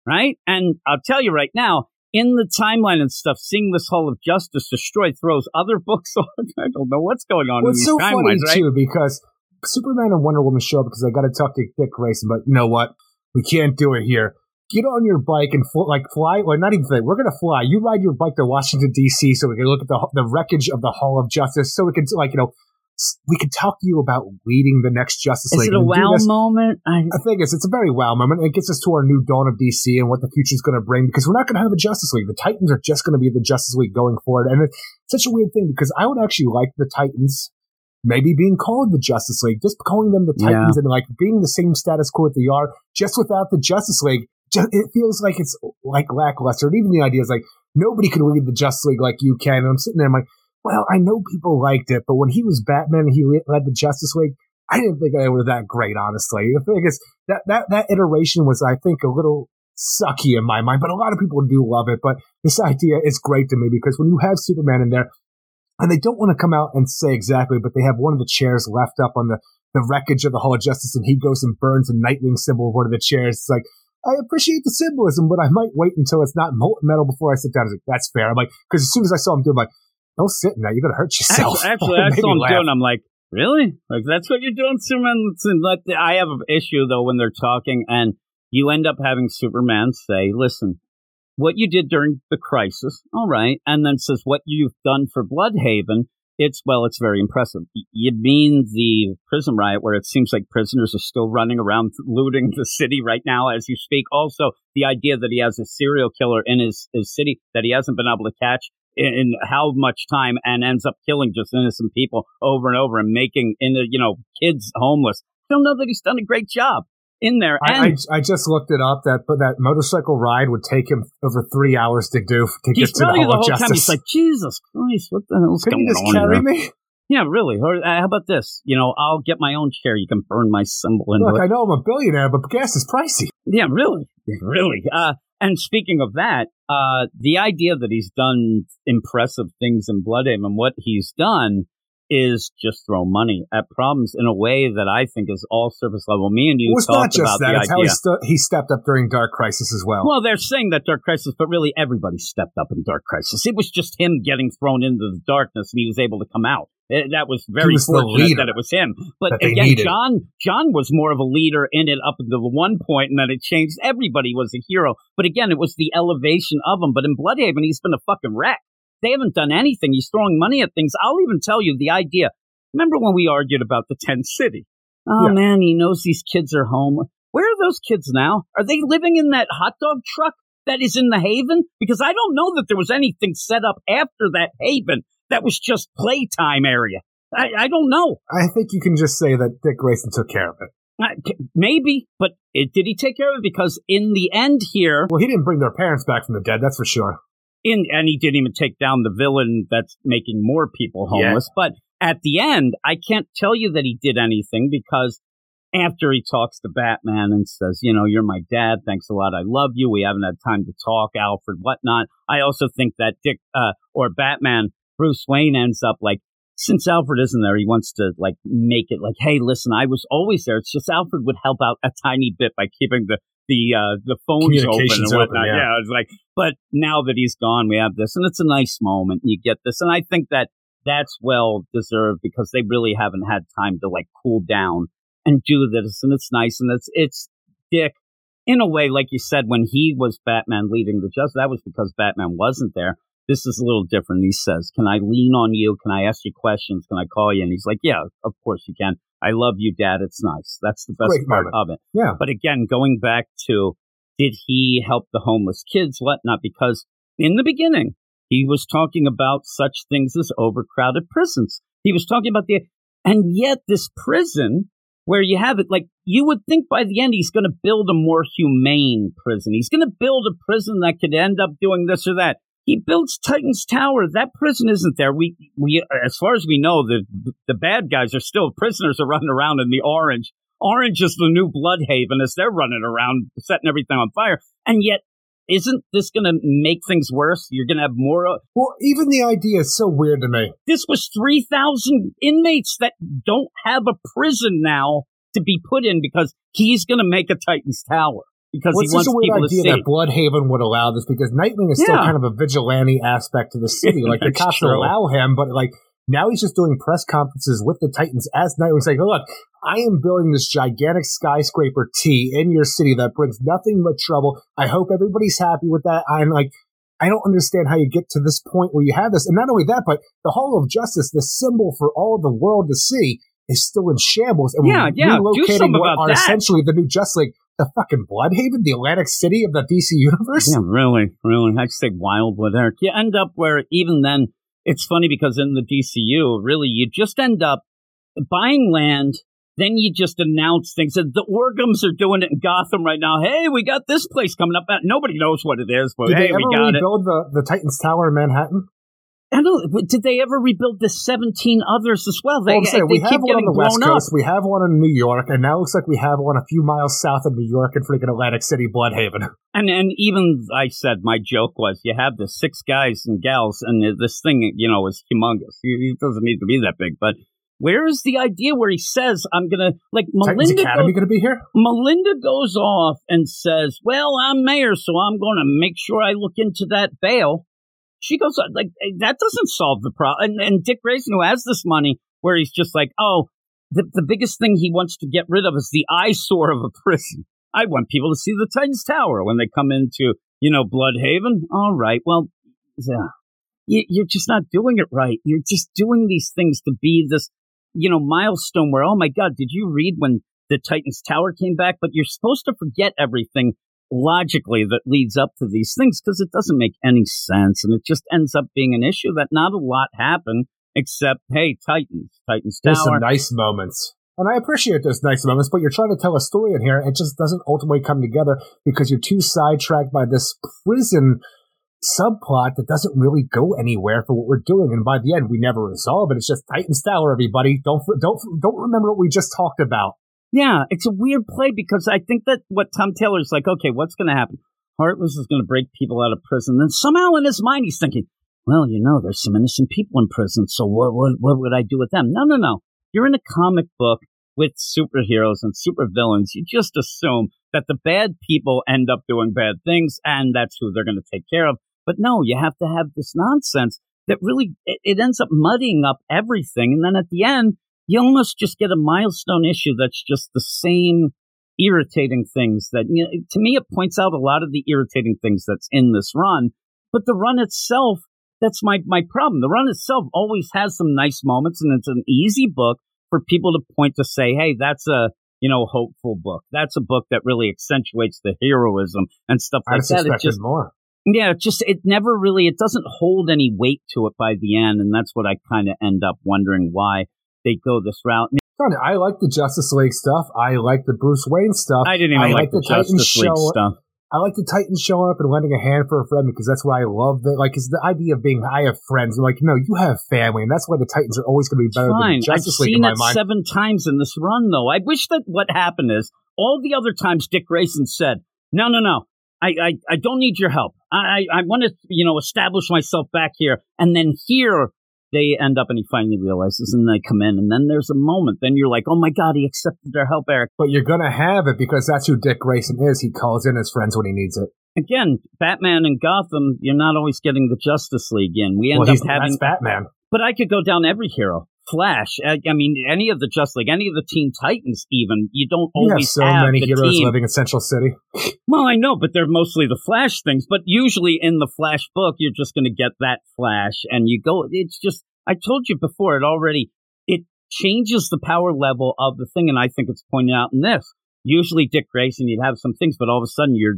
right? And I'll tell you right now, in the timeline and stuff, seeing this Hall of Justice destroyed throws other books on. I don't know what's going on in these timelines, right? Too, because Superman and Wonder Woman show up because I got to talk to Dick Grayson, but you know what? We can't do it here. Get on your bike and fly. Well, not even fly. We're going to fly. You ride your bike to Washington, D.C. so we can look at the wreckage of the Hall of Justice. So we can, like, you know, we can talk to you about leading the next Justice League. Is it a wow moment? I think it's a very wow moment. It gets us to our new dawn of D.C. and what the future is going to bring because we're not going to have a Justice League. The Titans are just going to be the Justice League going forward. And it's such a weird thing because I would actually like the Titans maybe being called the Justice League, just calling them the Titans and like being the same status quo that they are, just without the Justice League. It feels like it's like lackluster. And even the idea is like, nobody can lead the Justice League like you can. And I'm sitting there, I'm like, well, I know people liked it, but when he was Batman and he led the Justice League, I didn't think they were that great, honestly. The thing is, that iteration was, I think, a little sucky in my mind, but a lot of people do love it. But this idea is great to me because when you have Superman in there, and they don't want to come out and say exactly, but they have one of the chairs left up on the wreckage of the Hall of Justice, and he goes and burns a Nightwing symbol of one of the chairs. It's like, I appreciate the symbolism, but I might wait until it's not molten metal before I sit down. I was like, that's fair. I'm like, because as soon as I saw him do it, I'm like, don't sit in that. You're going to hurt yourself. Actually I saw him doing. I'm like, really? Like, that's what you're doing, Superman? I have an issue, though, when they're talking, and you end up having Superman say, listen, what you did during the crisis, all right, and then says what you've done for Bloodhaven, it's very impressive. You mean the prison riot where it seems like prisoners are still running around looting the city right now as you speak. Also, the idea that he has a serial killer in his city that he hasn't been able to catch in how much time, and ends up killing just innocent people over and over and making, kids homeless. I don't know that he's done a great job in there. And I just looked it up. That motorcycle ride would take him over 3 hours to do to get to the Hall of Justice. He's like, Jesus Christ, what the hell's going on? Can you just carry me? Yeah, really. Or, how about this? I'll get my own chair. You can burn my symbol into it. Look, I know I'm a billionaire, but gas is pricey. Yeah, really. Really. And speaking of that, the idea that he's done impressive things in Bloodhaven, what he's done is just throw money at problems in a way that I think is all surface level. Me and you talked about the idea. Well, it's not just that. It's how he stepped up during Dark Crisis as well. Well, they're saying that Dark Crisis, but really everybody stepped up in Dark Crisis. It was just him getting thrown into the darkness, and he was able to come out. That was very fortunate that it was him. But again, John was more of a leader in it up until one point, and then it changed. Everybody was a hero. But again, it was the elevation of him. But in Bloodhaven, he's been a fucking wreck. They haven't done anything. He's throwing money at things. I'll even tell you the idea. Remember when we argued about the 10th city? Oh, yeah. Man, he knows these kids are homeless. Where are those kids now? Are they living in that hot dog truck that is in the Haven? Because I don't know that there was anything set up after that Haven. That was just playtime area. I don't know. I think you can just say that Dick Grayson took care of it. Maybe, but did he take care of it? Because in the end here... Well, he didn't bring their parents back from the dead, that's for sure. And he didn't even take down the villain that's making more people homeless. Yeah. But at the end, I can't tell you that he did anything, because after he talks to Batman and says, you're my dad, thanks a lot, I love you, we haven't had time to talk, Alfred, whatnot. I also think that Dick or Batman... Bruce Wayne ends up like, since Alfred isn't there, he wants to like make it like, hey, listen, I was always there. It's just Alfred would help out a tiny bit by keeping the phones open and whatnot. Yeah, it's like, but now that he's gone, we have this, and it's a nice moment. You get this, and I think that that's well deserved, because they really haven't had time to like cool down and do this, and it's nice, and it's Dick in a way, like you said, when he was Batman leading the Justice, that was because Batman wasn't there. This is a little different. He says, can I lean on you? Can I ask you questions? Can I call you? And he's like, yeah, of course you can. I love you, Dad. It's nice. That's the best part of it. Yeah. But again, going back to, did he help the homeless kids, whatnot? Because in the beginning, he was talking about such things as overcrowded prisons. He was talking about and yet this prison where you have it, like you would think by the end, he's going to build a more humane prison. He's going to build a prison that could end up doing this or that. He builds Titan's Tower. That prison isn't there. We, as far as we know, the bad guys are still prisoners are running around in the orange. Orange is the new Bloodhaven as they're running around setting everything on fire. And yet, isn't this going to make things worse? You're going to have more. Well, even the idea is so weird to me. This was 3,000 inmates that don't have a prison now to be put in because he's going to make a Titan's Tower. Because he wants people to see. It's just a weird idea that Bloodhaven would allow this, because Nightwing is still kind of a vigilante aspect to the city. Like, the cops allow him, but like now he's just doing press conferences with the Titans as Nightwing, saying, oh, look, I am building this gigantic skyscraper T in your city that brings nothing but trouble. I hope everybody's happy with that. I'm like, I don't understand how you get to this point where you have this. And not only that, but the Hall of Justice, the symbol for all the world to see, is still in shambles. And we're relocating what are essentially the new Justice League. The fucking Bloodhaven, the Atlantic City of the DC universe? Yeah, really, really. I'd say Wildwood, Eric. You end up where even then, it's funny because in the DCU, really, you just end up buying land, then you just announce things. And the Orgums are doing it in Gotham right now. Hey, we got this place coming up. Nobody knows what it is, but hey, we got it. Did they ever rebuild the Titans Tower in Manhattan? I don't, did they ever rebuild the 17 others as well? We have one on the West Coast, we have one in New York, and now it looks like we have one a few miles south of New York in freaking Atlantic City, Bloodhaven. And even, I said, my joke was, you have the 6 guys and gals, and this thing, is humongous. It doesn't need to be that big, but... Where is the idea where he says, I'm going to, like, Melinda Academy going to be here? Melinda goes off and says, well, I'm mayor, so I'm going to make sure I look into that bail. She goes, like, that doesn't solve the problem. And Dick Grayson, who has this money, where he's just like, oh, the biggest thing he wants to get rid of is the eyesore of a prison. I want people to see the Titan's Tower when they come into, Bloodhaven. All right. Well, yeah, you're just not doing it right. You're just doing these things to be this, milestone where, oh, my God, did you read when the Titan's Tower came back? But you're supposed to forget everything logically that leads up to these things, because it doesn't make any sense, and it just ends up being an issue that not a lot happened except, hey, Titans Tower. There's some nice moments. And I appreciate those nice moments, but you're trying to tell a story in here. It just doesn't ultimately come together because you're too sidetracked by this prison subplot that doesn't really go anywhere for what we're doing. And by the end, we never resolve it. It's just Titans Tower, everybody. Don't remember what we just talked about. Yeah, it's a weird play because I think that what Tom Taylor's like, okay, what's going to happen? Heartless is going to break people out of prison. Then somehow in his mind, he's thinking, well, you know, there's some innocent people in prison, so what would I do with them? No. You're in a comic book with superheroes and supervillains. You just assume that the bad people end up doing bad things, and that's who they're going to take care of. But no, you have to have this nonsense that really, it ends up muddying up everything. And then at the end, you almost just get a milestone issue that's just the same irritating things that, you know, to me, it points out a lot of the irritating things that's in this run. But the run itself, that's my problem. The run itself always has some nice moments, and it's an easy book for people to point to say, hey, that's a, you know, hopeful book. That's a book that really accentuates the heroism and stuff like that. It just more. Yeah, it never really, it doesn't hold any weight to it by the end, and that's what I kind of end up wondering why they go this route. I like the Justice League stuff. I like the Bruce Wayne stuff. I didn't even like the Justice League stuff. I like the Titans showing up and lending a hand for a friend, because that's what I love. It's the idea of being, I have friends. I'm like, no, you have family, and that's why the Titans are always going to be better than Justice League in my mind. I've seen it 7 times in this run, though. I wish that what happened is all the other times Dick Grayson said, no, I don't need your help. I want to, establish myself back here. And then here they end up, and he finally realizes, and they come in, and then there's a moment. Then you're like, oh, my God, he accepted their help, Eric. But you're going to have it, because that's who Dick Grayson is. He calls in his friends when he needs it. Again, Batman and Gotham, you're not always getting the Justice League in. We end up having Batman. But I could go down every hero. Flash. I mean, any of the Justice League, any of the Teen Titans even. You don't always have many heroes living in Central City. Well, I know, but they're mostly the Flash things. But usually in the Flash book, you're just going to get that Flash. And you go, it's just, I told you before, it changes the power level of the thing. And I think it's pointed out in this. Usually Dick Grayson, you'd have some things, but all of a sudden you're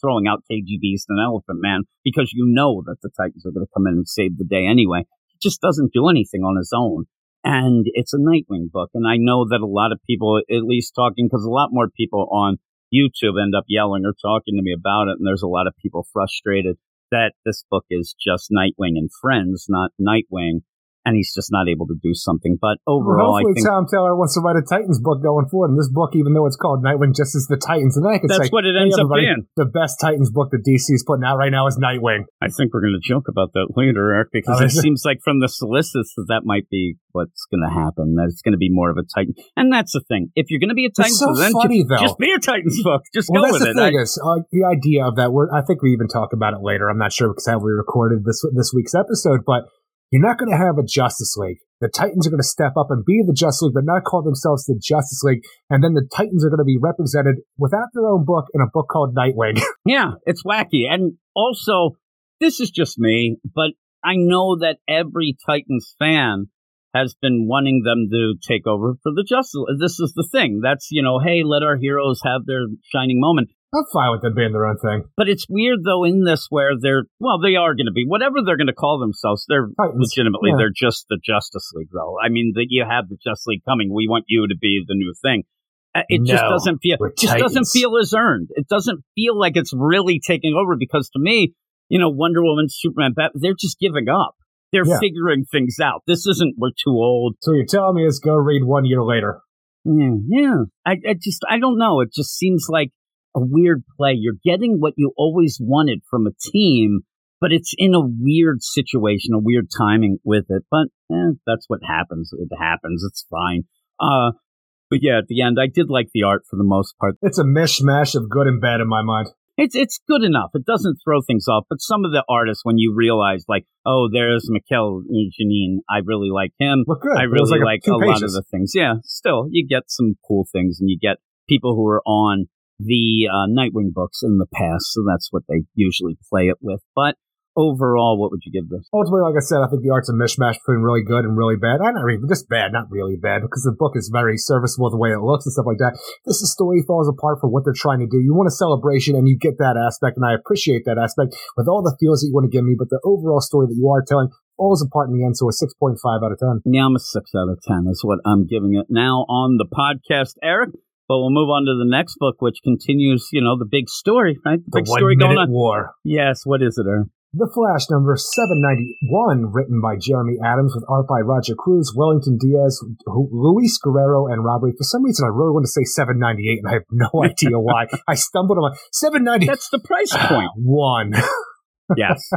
throwing out KG Beast and Elephant Man, because you know that the Titans are going to come in and save the day anyway. Just doesn't do anything on his own, and it's a Nightwing book, and I know that a lot of people, at least talking, because a lot more people on YouTube end up yelling or talking to me about it, and there's a lot of people frustrated that this book is just Nightwing and Friends, not Nightwing, and he's just not able to do something. But overall, I think Tom Taylor wants to write a Titans book going forward, and this book, even though it's called Nightwing, just is the Titans, and I could say that's what it ends up being. The best Titans book that DC's putting out right now is Nightwing. I think we're going to joke about that later, Eric, because it seems like from the solicits that might be what's going to happen. That it's going to be more of a Titan, and that's the thing. If you're going to be a Titans, just be a Titans book. Just go with it. That's the thing is the idea of that. I think we even talk about it later. I'm not sure because how we recorded this week's episode, but. You're not going to have a Justice League. The Titans are going to step up and be the Justice League, but not call themselves the Justice League. And then the Titans are going to be represented without their own book in a book called Nightwing. Yeah, it's wacky. And also, this is just me, but I know that every Titans fan has been wanting them to take over for the Justice League. This is the thing. That's, hey, let our heroes have their shining moment. I'm fine with them being their own thing. But it's weird, though, in this where they are going to be. Whatever they're going to call themselves, they're Titans. Legitimately, they're just the Justice League, though. I mean, that you have the Justice League coming. We want you to be the new thing. It just doesn't feel as earned. It doesn't feel like it's really taking over because, to me, Wonder Woman, Superman, Batman, they're just giving up. They're figuring things out. This isn't, we're too old. So you're telling me is go read 1 year later. Yeah. I don't know. It just seems like a weird play. You're getting what you always wanted from a team, but it's in a weird situation, a weird timing with it. But that's what happens. It happens. It's fine. But yeah, at the end, I did like the art for the most part. It's a mishmash of good and bad in my mind. It's good enough. It doesn't throw things off. But some of the artists, when you realize, like, oh, there's Mikel Janín. I really like him. Well, good. I really like a lot of the things. Yeah, still, you get some cool things, and you get people who are on the Nightwing books in the past, so that's what they usually play it with. But overall, what would you give this? Ultimately, like I said, I think the art's a mishmash between really good and really bad. I don't even just bad, not really bad, because the book is very serviceable the way it looks and stuff like that. This story falls apart for what they're trying to do. You want a celebration, and you get that aspect, and I appreciate that aspect with all the feels that you want to give me, but the overall story that you are telling falls apart in the end, so a 6.5 out of 10. Yeah, I'm a 6 out of 10 is what I'm giving it now on the podcast, Eric. But we'll move on to the next book, which continues, you know, the big story, right? The big story going on. War. Yes, what is it, Eric? The Flash, number 791, written by Jeremy Adams, with art by Roger Cruz, Wellington Diaz, Luis Guerrero, and Robert. For some reason, I really want to say 798, and I have no idea why. I stumbled on 790. That's the price point. One. Yes.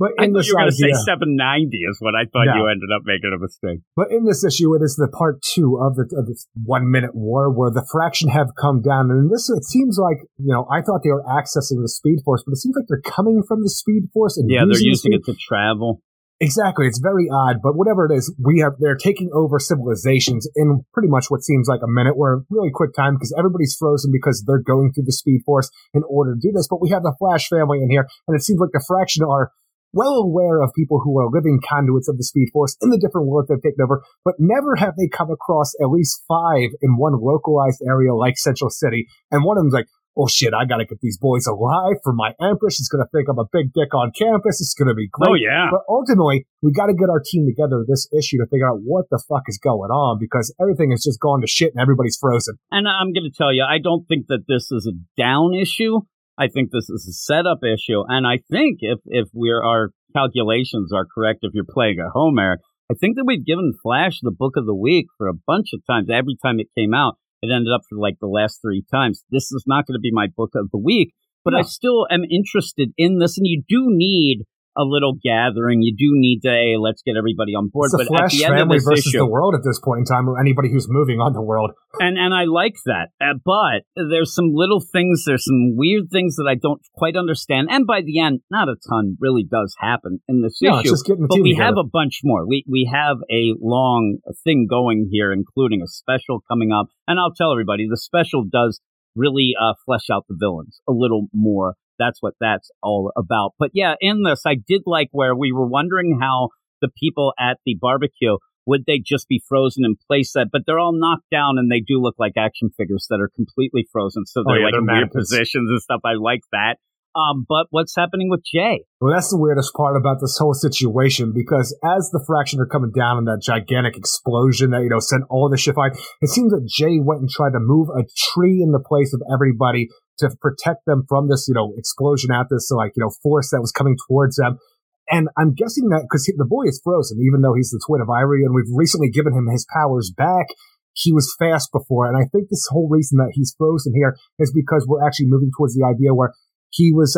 But in this, you were going to say 790 is what I thought. No, you ended up making a mistake. But in this issue, it is the part two of this 1 minute war where the Fraction have come down. And in this, it seems like, you know, I thought they were accessing the Speed Force, but it seems like they're coming from the Speed Force. And yeah, they're using it to travel. Exactly. It's very odd, but whatever it is, they're taking over civilizations in pretty much what seems like a minute or a really quick time, because everybody's frozen because they're going through the Speed Force in order to do this. But we have the Flash family in here, and it seems like the Fraction are well aware of people who are living conduits of the Speed Force in the different worlds they've taken over, but never have they come across at least five in one localized area like Central City. And one of them's like, oh shit, I gotta get these boys alive for my Empress. She's gonna think I'm a big dick on campus. It's gonna be great. Oh, yeah. But ultimately, we gotta get our team together this issue to figure out what the fuck is going on, because everything has just gone to shit and everybody's frozen. And I'm gonna tell you, I don't think that this is a down issue. I think this is a setup issue, and I think if our calculations are correct, if you're playing at home, Eric, I think that we've given Flash the book of the week for a bunch of times. Every time it came out, it ended up for like the last three times. This is not going to be my book of the week, but I still am interested in this, and you do need a little gathering. You do need to, let's get everybody on board. It's the Flash family versus the world at this point in time, or anybody who's moving on the world. And I like that. But there's some little things, there's some weird things that I don't quite understand. And by the end, not a ton really does happen in this issue. It's just getting the but team we together. Have a bunch more. We have a long thing going here, including a special coming up. And I'll tell everybody, the special does really flesh out the villains a little more. That's what that's all about. But yeah, in this, I did like where we were wondering how the people at the barbecue, would they just be frozen in place? But they're all knocked down, and they do look like action figures that are completely frozen. So they're like in weird positions and stuff. I like that. But what's happening with Jay? Well, that's the weirdest part about this whole situation, because as the Fraction are coming down in that gigantic explosion that, you know, sent all the shit flying, it seems that Jay went and tried to move a tree in the place of everybody to protect them from this, you know, explosion at this, like, you know, force that was coming towards them. And I'm guessing that because the boy is frozen, even though he's the twin of Irie, and we've recently given him his powers back. He was fast before. And I think this whole reason that he's frozen here is because we're actually moving towards the idea where he was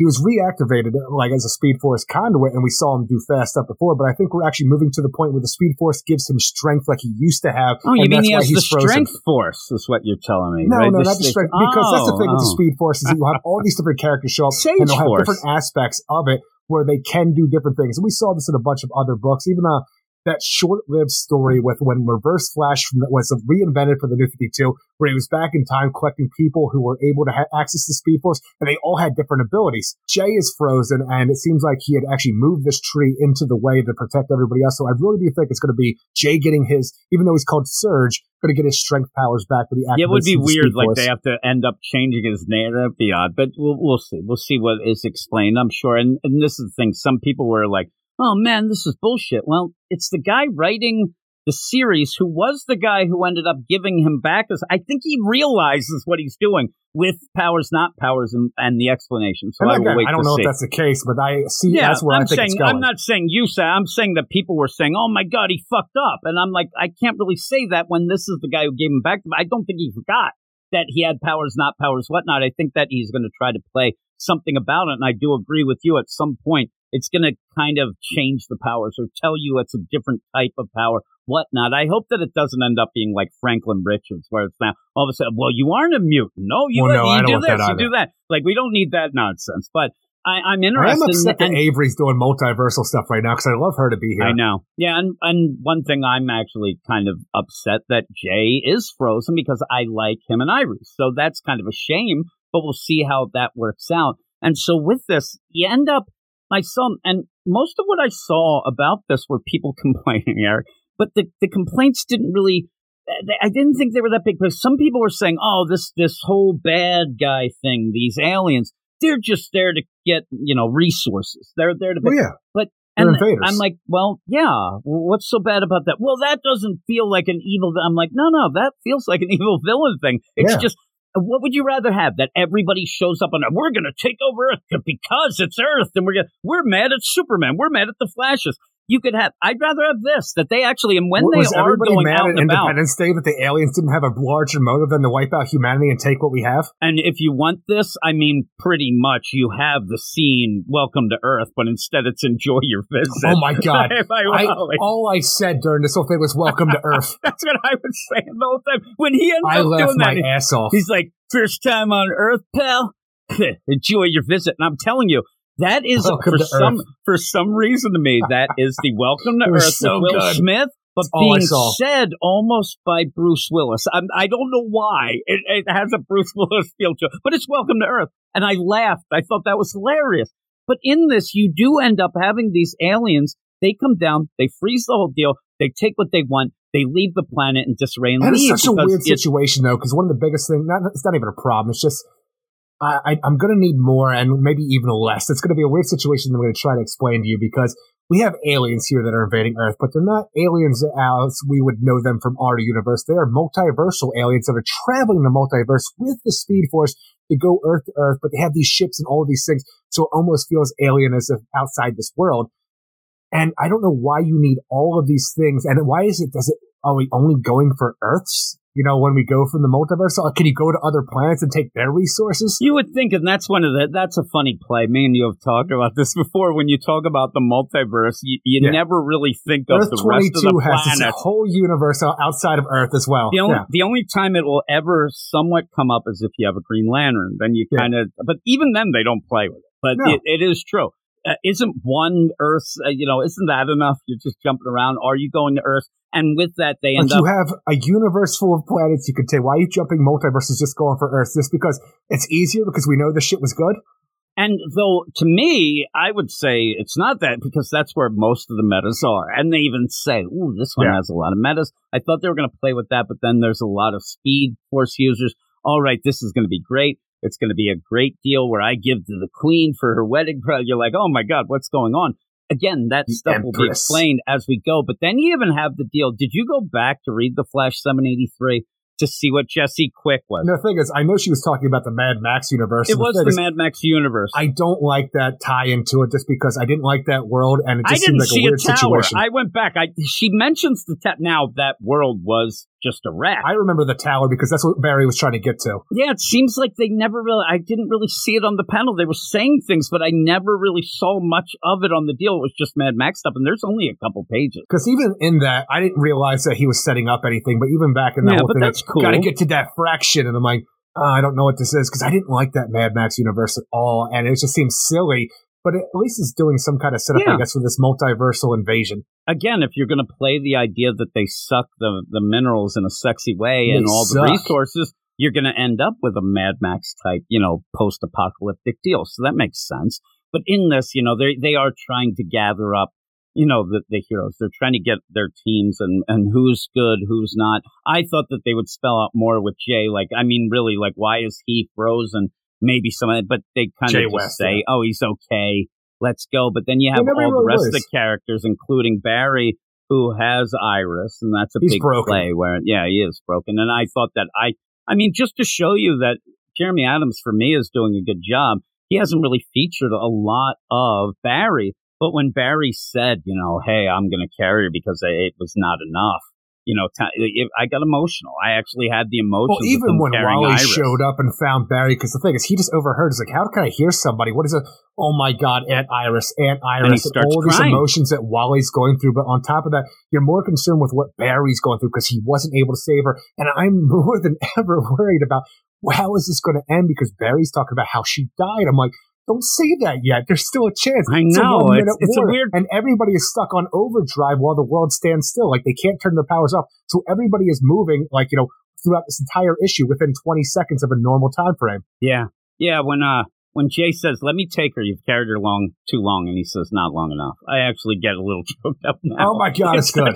reactivated, like, as a Speed Force conduit, and we saw him do fast stuff before, but I think we're actually moving to the point where the Speed Force gives him strength like he used to have. Oh, you mean he has the Strength Force, is what you're telling me, right? No, not the Strength, because that's the thing with the Speed Force, is that you'll have all these different characters show up, and they'll have different aspects of it where they can do different things. And we saw this in a bunch of other books, even that short-lived story with when Reverse Flash was reinvented for the New 52, where he was back in time collecting people who were able to access the Speed Force, and they all had different abilities. Jay is frozen, and it seems like he had actually moved this tree into the way to protect everybody else. So I really do think it's going to be Jay getting his, even though he's called Surge, going to get his strength powers back. Yeah, it would be weird, like they have to end up changing his name. That'd be odd, but we'll see. We'll see what is explained, I'm sure. And this is the thing. Some people were like, oh, man, this is bullshit. Well, it's the guy writing the series who was the guy who ended up giving him back. I think he realizes what he's doing with powers, not powers, and the explanation. So I don't know if that's the case, but I see that's where I think it's going. I'm not saying you say. I'm saying that people were saying, oh, my God, he fucked up. And I'm like, I can't really say that when this is the guy who gave him back. I don't think he forgot that he had powers, not powers, whatnot. I think that he's going to try to play something about it. And I do agree with you at some point. It's going to kind of change the powers or tell you it's a different type of power, whatnot. I hope that it doesn't end up being like Franklin Richards, where it's now all of a sudden, well, you aren't a mutant. No, you do this, you do that. Like, we don't need that nonsense. But I'm interested. I'm upset that Avery's doing multiversal stuff right now, because I love her to be here. I know. Yeah, and one thing, I'm actually kind of upset that Jay is frozen, because I like him and Irie. So that's kind of a shame, but we'll see how that works out. And so with this, you end up I saw, and most of what I saw about this were people complaining, Eric, but the complaints didn't really, I didn't think they were that big, because some people were saying, oh, this whole bad guy thing, these aliens, they're just there to get, resources. They're there to, but and I'm like, well, yeah, what's so bad about that? Well, that doesn't feel like an evil. I'm like, no, that feels like an evil villain thing. It's just, what would you rather have? That everybody shows up on Earth? We're going to take over Earth because it's Earth, and we're mad at Superman. We're mad at the Flashes. You could have. I'd rather have this, that they actually, and when was they are going mad out at and about. Independence Day, that the aliens didn't have a larger motive than to wipe out humanity and take what we have. And if you want this, I mean, pretty much you have the scene "Welcome to Earth," but instead it's "Enjoy your visit." Oh my God! All I said during this whole thing was "Welcome to Earth." That's what I was saying the whole time. When he ended up doing that, I laughed my ass off. He's like, "First time on Earth, pal. Enjoy your visit." And I'm telling you. That is, for some reason to me, that is the Welcome to Earth of Will Smith, but being said almost by Bruce Willis. I don't know why. It has a Bruce Willis feel to it, but it's Welcome to Earth. And I laughed. I thought that was hilarious. But in this, you do end up having these aliens. They come down. They freeze the whole deal. They take what they want. They leave the planet in disarray and leave. That is such a weird situation, though, because one of the biggest things, it's not even a problem. It's just... I'm going to need more and maybe even less. It's going to be a weird situation that I'm going to try to explain to you, because we have aliens here that are invading Earth, but they're not aliens as we would know them from our universe. They are multiversal aliens that are traveling the multiverse with the Speed Force to go Earth to Earth, but they have these ships and all of these things, so it almost feels alien as if outside this world. And I don't know why you need all of these things, and why are we only going for Earths? When we go from the multiverse, can you go to other planets and take their resources? You would think, and that's a funny play. Me and you have talked about this before. When you talk about the multiverse, you never really think of Earth the rest of the planet. Earth 22 has this whole universe outside of Earth as well. The only time it will ever somewhat come up is if you have a Green Lantern. Then you kind of, but even then they don't play with it. But it is true. Isn't one Earth, isn't that enough? You're just jumping around. Are you going to Earth? And with that, they end up... You have a universe full of planets. You could say, why are you jumping multiverses, just going for Earth? Just because it's easier, because we know the shit was good? And though, to me, I would say it's not that, because that's where most of the metas are. And they even say, ooh, this one has a lot of metas. I thought they were going to play with that, but then there's a lot of Speed Force users. All right, this is going to be great. It's going to be a great deal where I give to the queen for her wedding. You're like, oh my God, what's going on? Again, that stuff will be explained as we go. But then you even have the deal. Did you go back to read The Flash 783 to see what Jesse Quick was? The thing is, I know she was talking about the Mad Max universe. It was the Mad Max universe. I don't like that tie into it, just because I didn't like that world, and it just seemed like a weird situation. I went back. She mentions the tower. Now, that world was just a wreck. I remember the tower because that's what Barry was trying to get to. Yeah, it seems like they never really... I didn't really see it on the panel. They were saying things, but I never really saw much of it on the deal. It was just Mad Max stuff, and there's only a couple pages. Because even in that, I didn't realize that he was setting up anything, but even back in that whole thing, that's cool. Got to get to that fraction, and I'm like, I don't know what this is, because I didn't like that Mad Max universe at all, and it just seems silly. But at least it's doing some kind of setup, I guess, for this multiversal invasion. Again, if you're going to play the idea that they suck the minerals in a sexy way and all the resources, you're going to end up with a Mad Max type, post-apocalyptic deal. So that makes sense. But in this, they are trying to gather up, the heroes. They're trying to get their teams and who's good, who's not. I thought that they would spell out more with Jay. Why is he frozen? Maybe some of it, but they kind of just say, oh, he's okay, let's go. But then you have all the rest of the characters, including Barry, who has Iris, and that's a big play where, he is broken. And I thought that, I mean, just to show you that Jeremy Adams, for me, is doing a good job, he hasn't really featured a lot of Barry. But when Barry said, hey, I'm going to carry her because it was not enough. I got emotional. I actually had the emotions. Well, even when Wally showed up and found Barry, because the thing is, he just overheard. It's like, how can I hear somebody? What is it? Oh my God, Aunt Iris. And all these emotions that Wally's going through. But on top of that, you're more concerned with what Barry's going through because he wasn't able to save her. And I'm more than ever worried about how is this going to end, because Barry's talking about how she died. I'm like, don't say that yet. There's still a chance. I know. It's a weird... And everybody is stuck on overdrive while the world stands still. Like, they can't turn their powers off. So everybody is moving, throughout this entire issue within 20 seconds of a normal time frame. Yeah. Yeah, when when Jay says, "Let me take her, you've carried her too long," and he says, "Not long enough," I actually get a little choked up now. Oh my God, it's good.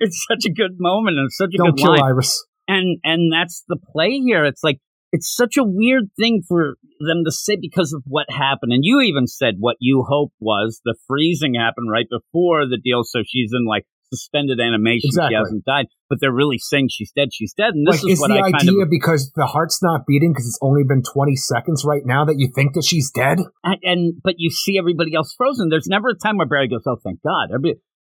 It's such a good moment and such a good line. Don't kill Iris. And that's the play here. It's like, it's such a weird thing for them to say because of what happened. And you even said what you hoped was the freezing happened right before the deal. So she's in like suspended animation. Exactly. She hasn't died, but they're really saying she's dead. She's dead. And this like, is what the I idea kind of, because the heart's not beating because it's only been 20 seconds right now that you think that she's dead. But you see everybody else frozen. There's never a time where Barry goes, "Oh, thank God."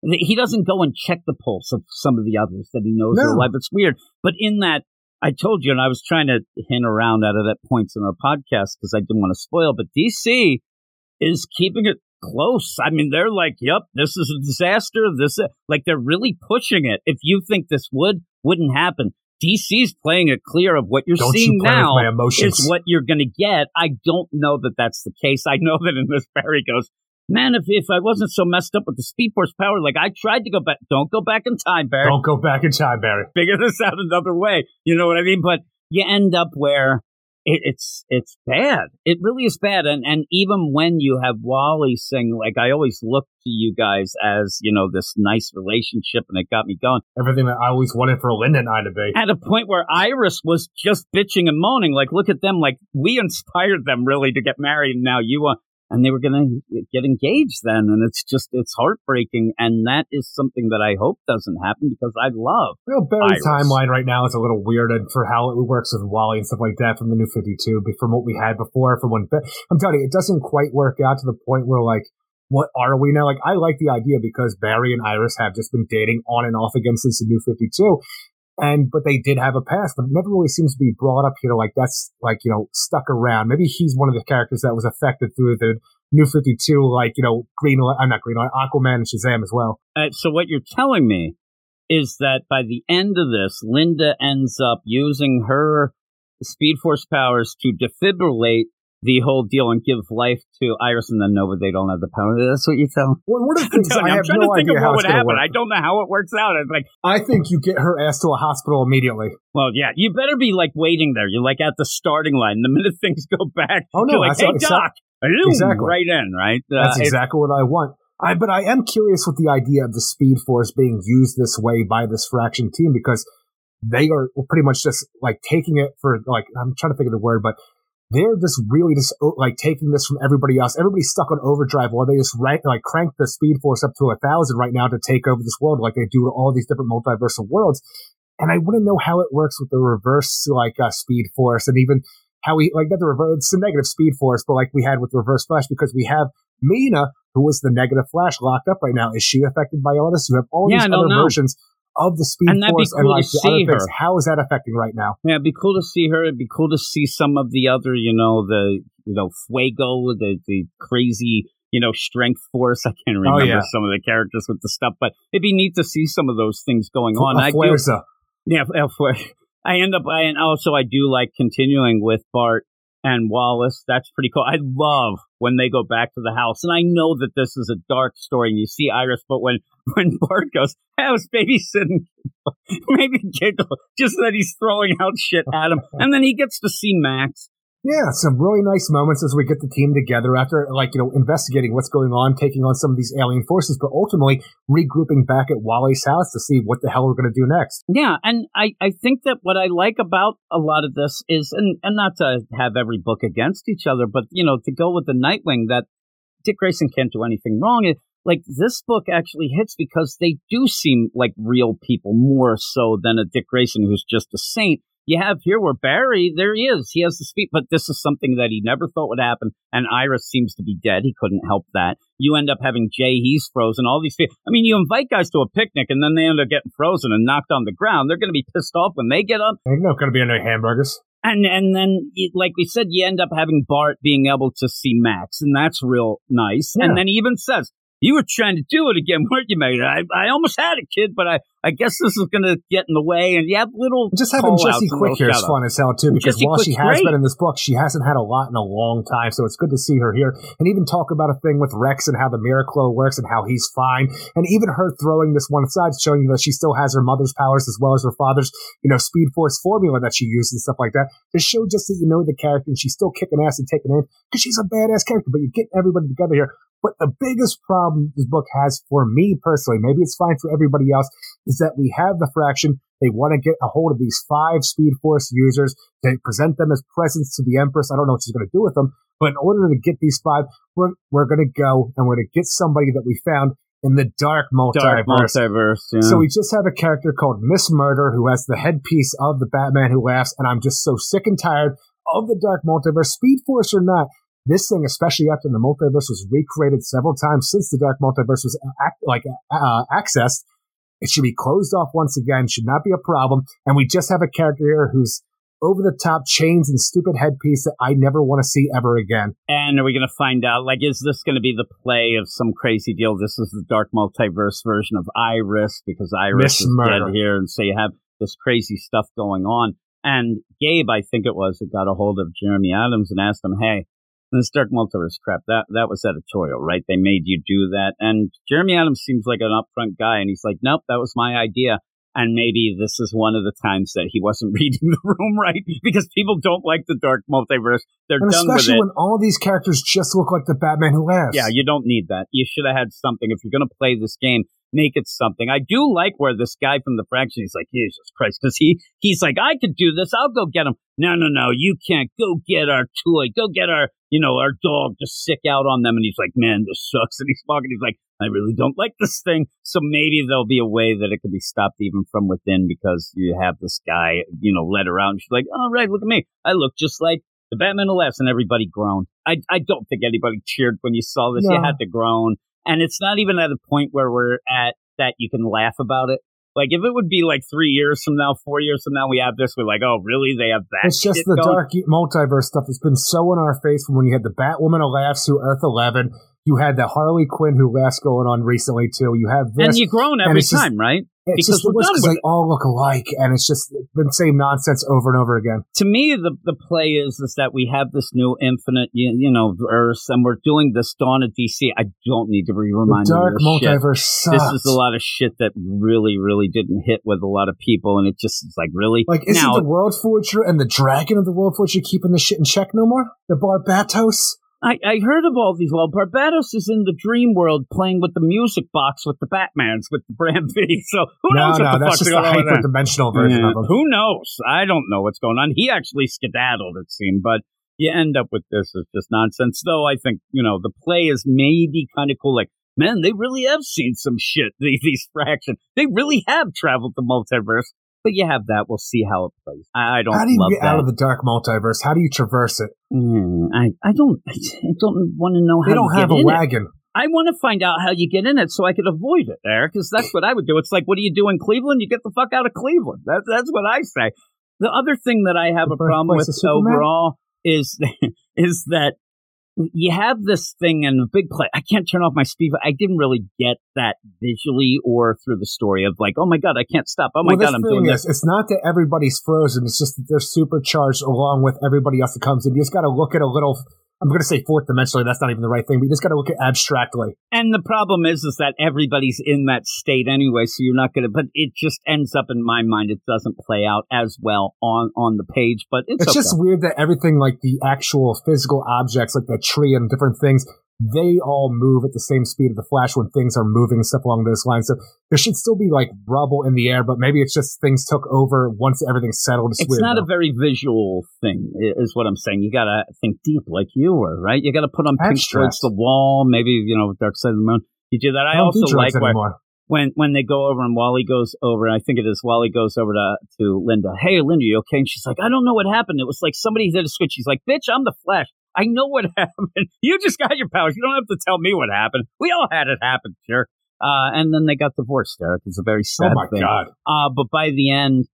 He doesn't go and check the pulse of some of the others that he knows are alive. It's weird. But in that, I told you, and I was trying to hint around out of that points in our podcast because I didn't want to spoil, but DC is keeping it close. I mean, they're like, "Yep, this is a disaster. Like they're really pushing it. If you think this wouldn't happen, DC's playing it clear of what you're don't seeing you now is what you're going to get." I don't know that that's the case. I know that in this Barry goes, "Man, if I wasn't so messed up with the Speed Force power, like I tried to go back." Don't go back in time, Barry. Don't go back in time, Barry. Figure this out another way. You know what I mean? But you end up where it's bad. It really is bad. And even when you have Wally saying, like, "I always look to you guys as, you know, this nice relationship, and it got me going. Everything that I always wanted for Linda and I to be." At a point where Iris was just bitching and moaning, like, "Look at them. Like, we inspired them really to get married, and now you want..." And they were going to get engaged then. And it's just, it's heartbreaking. And that is something that I hope doesn't happen because I love Barry's timeline right now is a little weird and for how it works with Wally and stuff like that from the new 52, from what we had before. From when I'm telling you, it doesn't quite work out to the point where, like, what are we now? Like, I like the idea because Barry and Iris have just been dating on and off again since the new 52. But they did have a past, but it never really seems to be brought up here. Like that's like, you know, stuck around. Maybe he's one of the characters that was affected through the new 52, like, you know, Aquaman and Shazam as well. So what you're telling me is that by the end of this, Linda ends up using her Speed Force powers to defibrillate the whole deal and give life to Iris and then know that they don't have the power. That's what you tell. Well, what are things I'm have trying no to think idea of what would happen. Work. I don't know how it works out. It's like, I think you get her ass to a hospital immediately. Well, yeah, you better be like waiting there. You're like at the starting line. The minute things go back, you're like, "Hey, Doc," exactly. Right in, right? That's exactly what I want. But I am curious with the idea of the Speed Force being used this way by this Fraction team because they are pretty much just like taking it for like, I'm trying to think of the word, but they're just really just like taking this from everybody else. Everybody's stuck on overdrive while they just crank the Speed Force up to 1,000 right now to take over this world like they do to all these different multiversal worlds. And I wouldn't know how it works with the reverse like Speed Force and even how we like that the reverse, it's the negative Speed Force, but like we had with Reverse Flash because we have Mina, who is the negative Flash, locked up right now. Is she affected by all this? You have all these other versions of the Speed Force and like the other things. How is that affecting right now? Yeah, it'd be cool to see her. It'd be cool to see some of the other, Fuego, the crazy, Strength Force. I can't remember some of the characters with the stuff, but it'd be neat to see some of those things going on. I do like continuing with Bart and Wallace. That's pretty cool. I love when they go back to the house. And I know that this is a dark story and you see Iris, but when Bart goes, "I was babysitting," maybe giggle, just that he's throwing out shit at him. And then he gets to see Max. Yeah, some really nice moments as we get the team together after, investigating what's going on, taking on some of these alien forces, but ultimately regrouping back at Wally's house to see what the hell we're going to do next. Yeah, and I think that what I like about a lot of this is, and not to have every book against each other, but, to go with the Nightwing, that Dick Grayson can't do anything wrong. Like, this book actually hits because they do seem like real people more so than a Dick Grayson who's just a saint. You have here where Barry, there he is. He has the speed, but this is something that he never thought would happen. And Iris seems to be dead. He couldn't help that. You end up having Jay, he's frozen, all these people. I mean, you invite guys to a picnic and then they end up getting frozen and knocked on the ground. They're going to be pissed off when they get up. They're not going to be any hamburgers. And then, like we said, you end up having Bart being able to see Max, and that's real nice. Yeah. And then he even says, You were trying to do it again, weren't you, Megan? I almost had a kid, but I guess this is going to get in the way. And you have little. Just having Jessie Quick here is fun as hell, too, because Jessie while Quick's she has great. Been in this book, she hasn't had a lot in a long time. So it's good to see her here and even talk about a thing with Rex and how the Miraclo works and how he's fine. And even her throwing this one aside, showing that she still has her mother's powers as well as her father's, you know, Speed Force formula that she used and stuff like that. To show just that you know the character and she's still kicking ass and taking in because she's a badass character, but you get everybody together here. But the biggest problem this book has for me personally, maybe it's fine for everybody else, is that we have the Fraction. They want to get a hold of these 5 Speed Force users. They present them as presents to the Empress. I don't know what she's going to do with them. But in order to get these 5, we're going to go and we're going to get somebody that we found in the Dark Multiverse. Yeah. So we just have a character called Miss Murder who has the headpiece of the Batman Who Laughs. And I'm just so sick and tired of the Dark Multiverse, Speed Force or not. This thing, especially after the multiverse was recreated several times since the Dark Multiverse was accessed, it should be closed off once again. Should not be a problem. And we just have a character here who's over the top chains and stupid headpiece that I never want to see ever again. And are we going to find out? Like, is this going to be the play of some crazy deal? This is the Dark Multiverse version of Iris, because Iris is dead here, and so you have this crazy stuff going on. And Gabe, I think it was, who got a hold of Jeremy Adams and asked him, "Hey, this Dark Multiverse crap, that was editorial, right? They made you do that." And Jeremy Adams seems like an upfront guy, and he's like, "Nope, that was my idea." And maybe this is one of the times that he wasn't reading the room right, because people don't like the Dark Multiverse. They're done with it. Especially when all these characters just look like the Batman Who Laughs. Yeah, you don't need that. You should have had something. If you're going to play this game, make it something. I do like where this guy from the Fraction, he's like, Jesus Christ, because he's like, I could do this. I'll go get him. No, you can't. Go get our toy. Go get our, you know, our dog. Just sick out on them. And he's like, man, this sucks. And he's talking. He's like, I really don't like this thing. So maybe there'll be a way that it could be stopped even from within, because you have this guy, you know, led around. And she's like, all right, look at me. I look just like the Batman Who Laughs. And everybody groaned. I don't think anybody cheered when you saw this. No. You had to groan. And it's not even at a point where we're at that you can laugh about it. Like, if it would be like 3 years from now, 4 years from now, we have this, we're like, oh, really? They have that? It's just the Dark Multiverse stuff that's been so in our face from when you had the Batwoman Who Laughs through Earth 11. You had the Harley Quinn Who Laughs going on recently, too. You have this. And you groan every time, just, right? It's because just because they all look alike, and it's just the same nonsense over and over again. To me, the play is that we have this new infinite, you know, Earth, and we're doing this Dawn of DC. I don't need to remind you of this shit. Sucks. This is a lot of shit that really, really didn't hit with a lot of people, and it just is like, really? Like, isn't the World Forger and the Dragon of the World Forger keeping the shit in check no more? The Barbatos? I heard of all these. Well, Barbados is in the dream world playing with the music box with the Batmans, with the Bram V. So who knows what the fuck's going on? No, that's just the hyper-dimensional version of them. Who knows? I don't know what's going on. He actually skedaddled, it seemed. But you end up with this. It's just nonsense. Though I think, you know, the play is maybe kind of cool. Like, man, they really have seen some shit, these Fraction. They really have traveled the multiverse. But you have that. We'll see how it plays. I don't love that. How do you get out of the Dark Multiverse? How do you traverse it? I don't want to know how you get in it. They don't have a wagon. I want to find out how you get in it so I could avoid it, Eric, because that's what I would do. It's like, what do you do in Cleveland? You get the fuck out of Cleveland. That's what I say. The other thing that I have a problem with overall is that you have this thing in a big play. I can't turn off my speed. I didn't really get that visually or through the story of like, oh my God, I can't stop. Oh my God, I'm doing this. It's not that everybody's frozen. It's just that they're supercharged along with everybody else that comes in. You just got to look at a little, I'm going to say fourth dimensionally. That's not even the right thing. But you just got to look at abstractly. And the problem is that everybody's in that state anyway. So you're not going to, but it just ends up in my mind. It doesn't play out as well on the page, but it's okay. Just weird that everything, like the actual physical objects, like the tree and different things, they all move at the same speed of the Flash when things are moving, stuff along those lines. So there should still be like rubble in the air, but maybe it's just things took over once everything's settled. It's not a very visual thing, is what I'm saying. You got to think deep like you were, right? You got to put on pink towards the wall, maybe, you know, Dark Side of the Moon. You do that. I also like when they go over and Wally goes over, I think it is Wally goes over to Linda. Hey, Linda, you okay? And she's like, I don't know what happened. It was like somebody did a switch. She's like, bitch, I'm the Flash. I know what happened. You just got your powers. You don't have to tell me what happened. We all had it happen, sure. And then they got divorced, Eric. It's a very sad thing. Oh, my God. But by the end,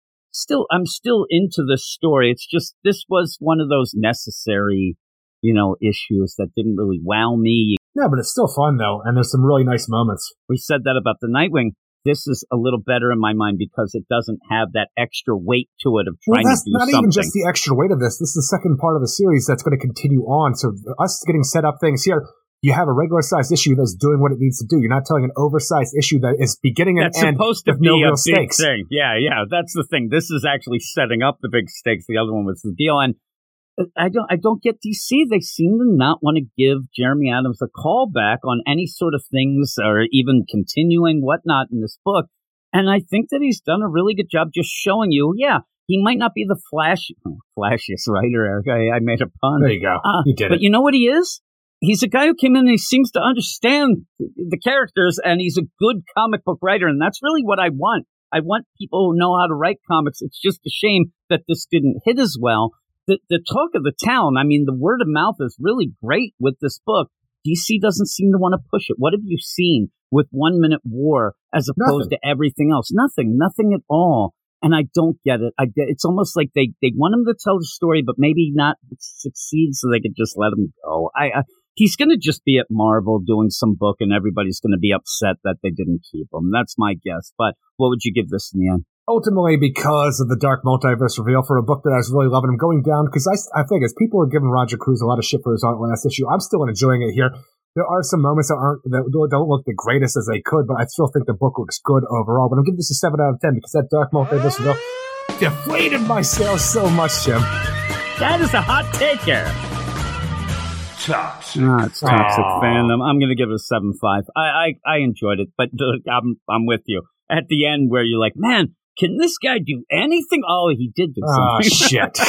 I'm still into this story. It's just this was one of those necessary, you know, issues that didn't really wow me. Yeah, but it's still fun, though, and there's some really nice moments. We said that about the Nightwing. This is a little better in my mind because it doesn't have that extra weight to it of trying to do something. Well, that's not even just the extra weight of this. This is the second part of the series that's going to continue on. So us getting set up things here, you have a regular-sized issue that's doing what it needs to do. You're not telling an oversized issue that is beginning and end with no real stakes. That's supposed to be a big thing. Yeah, that's the thing. This is actually setting up the big stakes. The other one was the deal. And I don't get DC. They seem to not want to give Jeremy Adams a call back on any sort of things or even continuing whatnot in this book. And I think that he's done a really good job just showing you, he might not be the flashiest writer, Eric. I made a pun. There you go. You did it. But you know what he is? He's a guy who came in and he seems to understand the characters, and he's a good comic book writer, and that's really what I want. I want people who know how to write comics. It's just a shame that this didn't hit as well. The talk of the town, I mean, the word of mouth is really great with this book. DC doesn't seem to want to push it. What have you seen with One-Minute War as opposed to everything else? Nothing at all. And I don't get it. It's almost like they want him to tell the story, but maybe not succeed, so they could just let him go. He's going to just be at Marvel doing some book, and everybody's going to be upset that they didn't keep him. That's my guess. But what would you give this in the end? Ultimately, because of the Dark Multiverse reveal for a book that I was really loving, I'm going down because I think as people are giving Roger Cruz a lot of shit for his art last issue, I'm still enjoying it here. There are some moments that don't look the greatest as they could, but I still think the book looks good overall. But I'm giving this a 7 out of 10 because that Dark Multiverse reveal deflated my sales so much, Jim. That is a hot take here. Toxic. No, it's toxic fandom. I'm going to give it a 7.5. I enjoyed it, but I'm with you. At the end where you're like, man, can this guy do anything? Oh, he did do something. Oh, shit.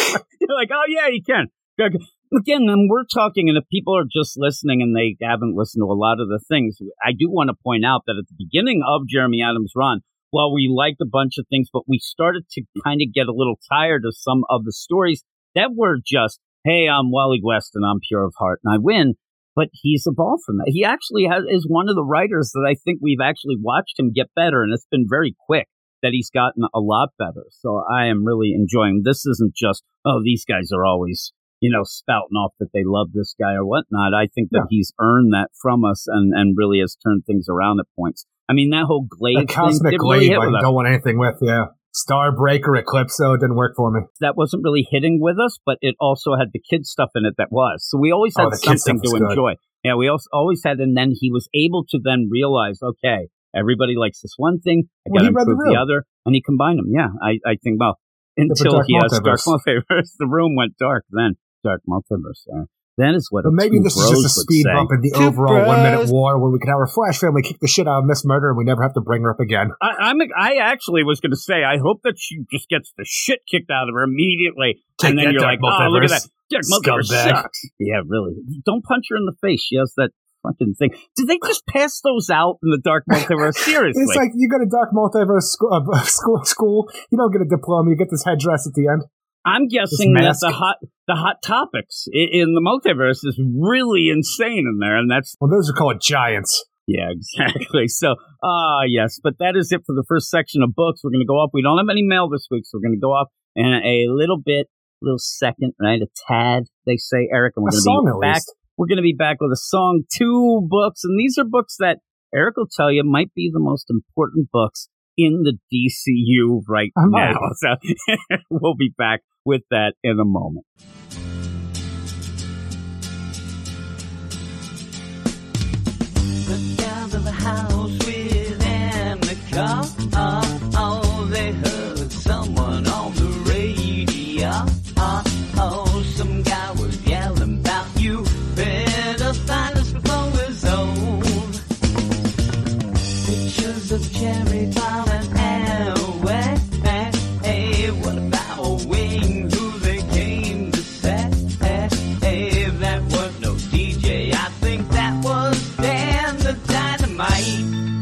You're like, oh, yeah, he can. Again, and we're talking, and if people are just listening and they haven't listened to a lot of the things, I do want to point out that at the beginning of Jeremy Adams' run, while we liked a bunch of things, but we started to kind of get a little tired of some of the stories that were just, hey, I'm Wally West and I'm pure of heart and I win. But he's evolved from that. He actually is one of the writers that I think we've actually watched him get better. And it's been very quick that he's gotten a lot better. So I am really enjoying this. Isn't just, these guys are always, spouting off that they love this guy or whatnot. I think that he's earned that from us and really has turned things around at points. I mean, that whole Glaive thing. The cosmic Glaive I don't want anything with, Starbreaker, Eclipso didn't work for me. That wasn't really hitting with us, but it also had the kid stuff in it that was. So we always had something to enjoy. Yeah, we always had, and then he was able to then realize, okay, everybody likes this one thing, I got to improve the other, and he combined them. Yeah, I think, well, until he has Dark Multiverse, the room went dark then. Dark Multiverse, yeah. That is what. But maybe this is just a speed bump in the overall One-Minute War, where we can have our Flash family kick the shit out of Miss Murder, and we never have to bring her up again. I actually was going to say, I hope that she just gets the shit kicked out of her immediately, and then you're like, oh, look at that, Dark Multiverse sucks. Yeah, really. Don't punch her in the face. She has that fucking thing. Did they just pass those out in the Dark Multiverse? Seriously, it's like you go to Dark Multiverse school. You don't get a diploma. You get this headdress at the end. I'm guessing that the hot topics in the multiverse is really insane in there, and that's... Well, those are called giants. Yeah, exactly. So, yes, but that is it for the first section of books. We're going to go up. We don't have any mail this week, so we're going to go up in a little second, right? A tad, they say, Eric, and we're going to be back. We're going to be back with a song, 2 books, and these are books that Eric will tell you might be the most important books in the DCU right now. So we'll be back with that in a moment. The guys of the house within the car, oh, they heard someone on the radio. Oh, some guy was yelling about you. Better find us before it's old. Pictures of cherry pie. That was Dan the Dynamite.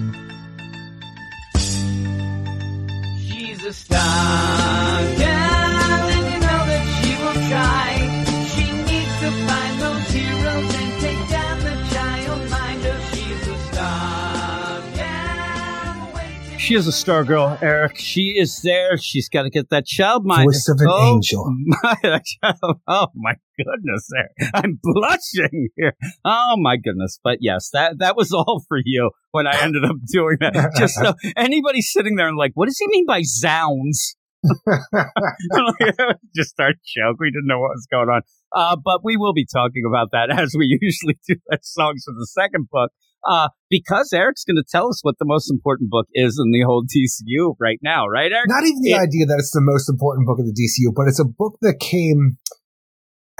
She is a star girl, Eric. She is there. She's got to get that child mind. Voice of an angel. Oh, my goodness, Eric. I'm blushing here. Oh, my goodness. But, yes, that was all for you when I ended up doing that. Just so anybody sitting there and like, what does he mean by zounds? Just start joking. We didn't know what was going on. But we will be talking about that as we usually do at Songs of the Second Book. Because Eric's going to tell us what the most important book is in the whole DCU right now, right, Eric? Not even the idea that it's the most important book of the DCU, but it's a book that came.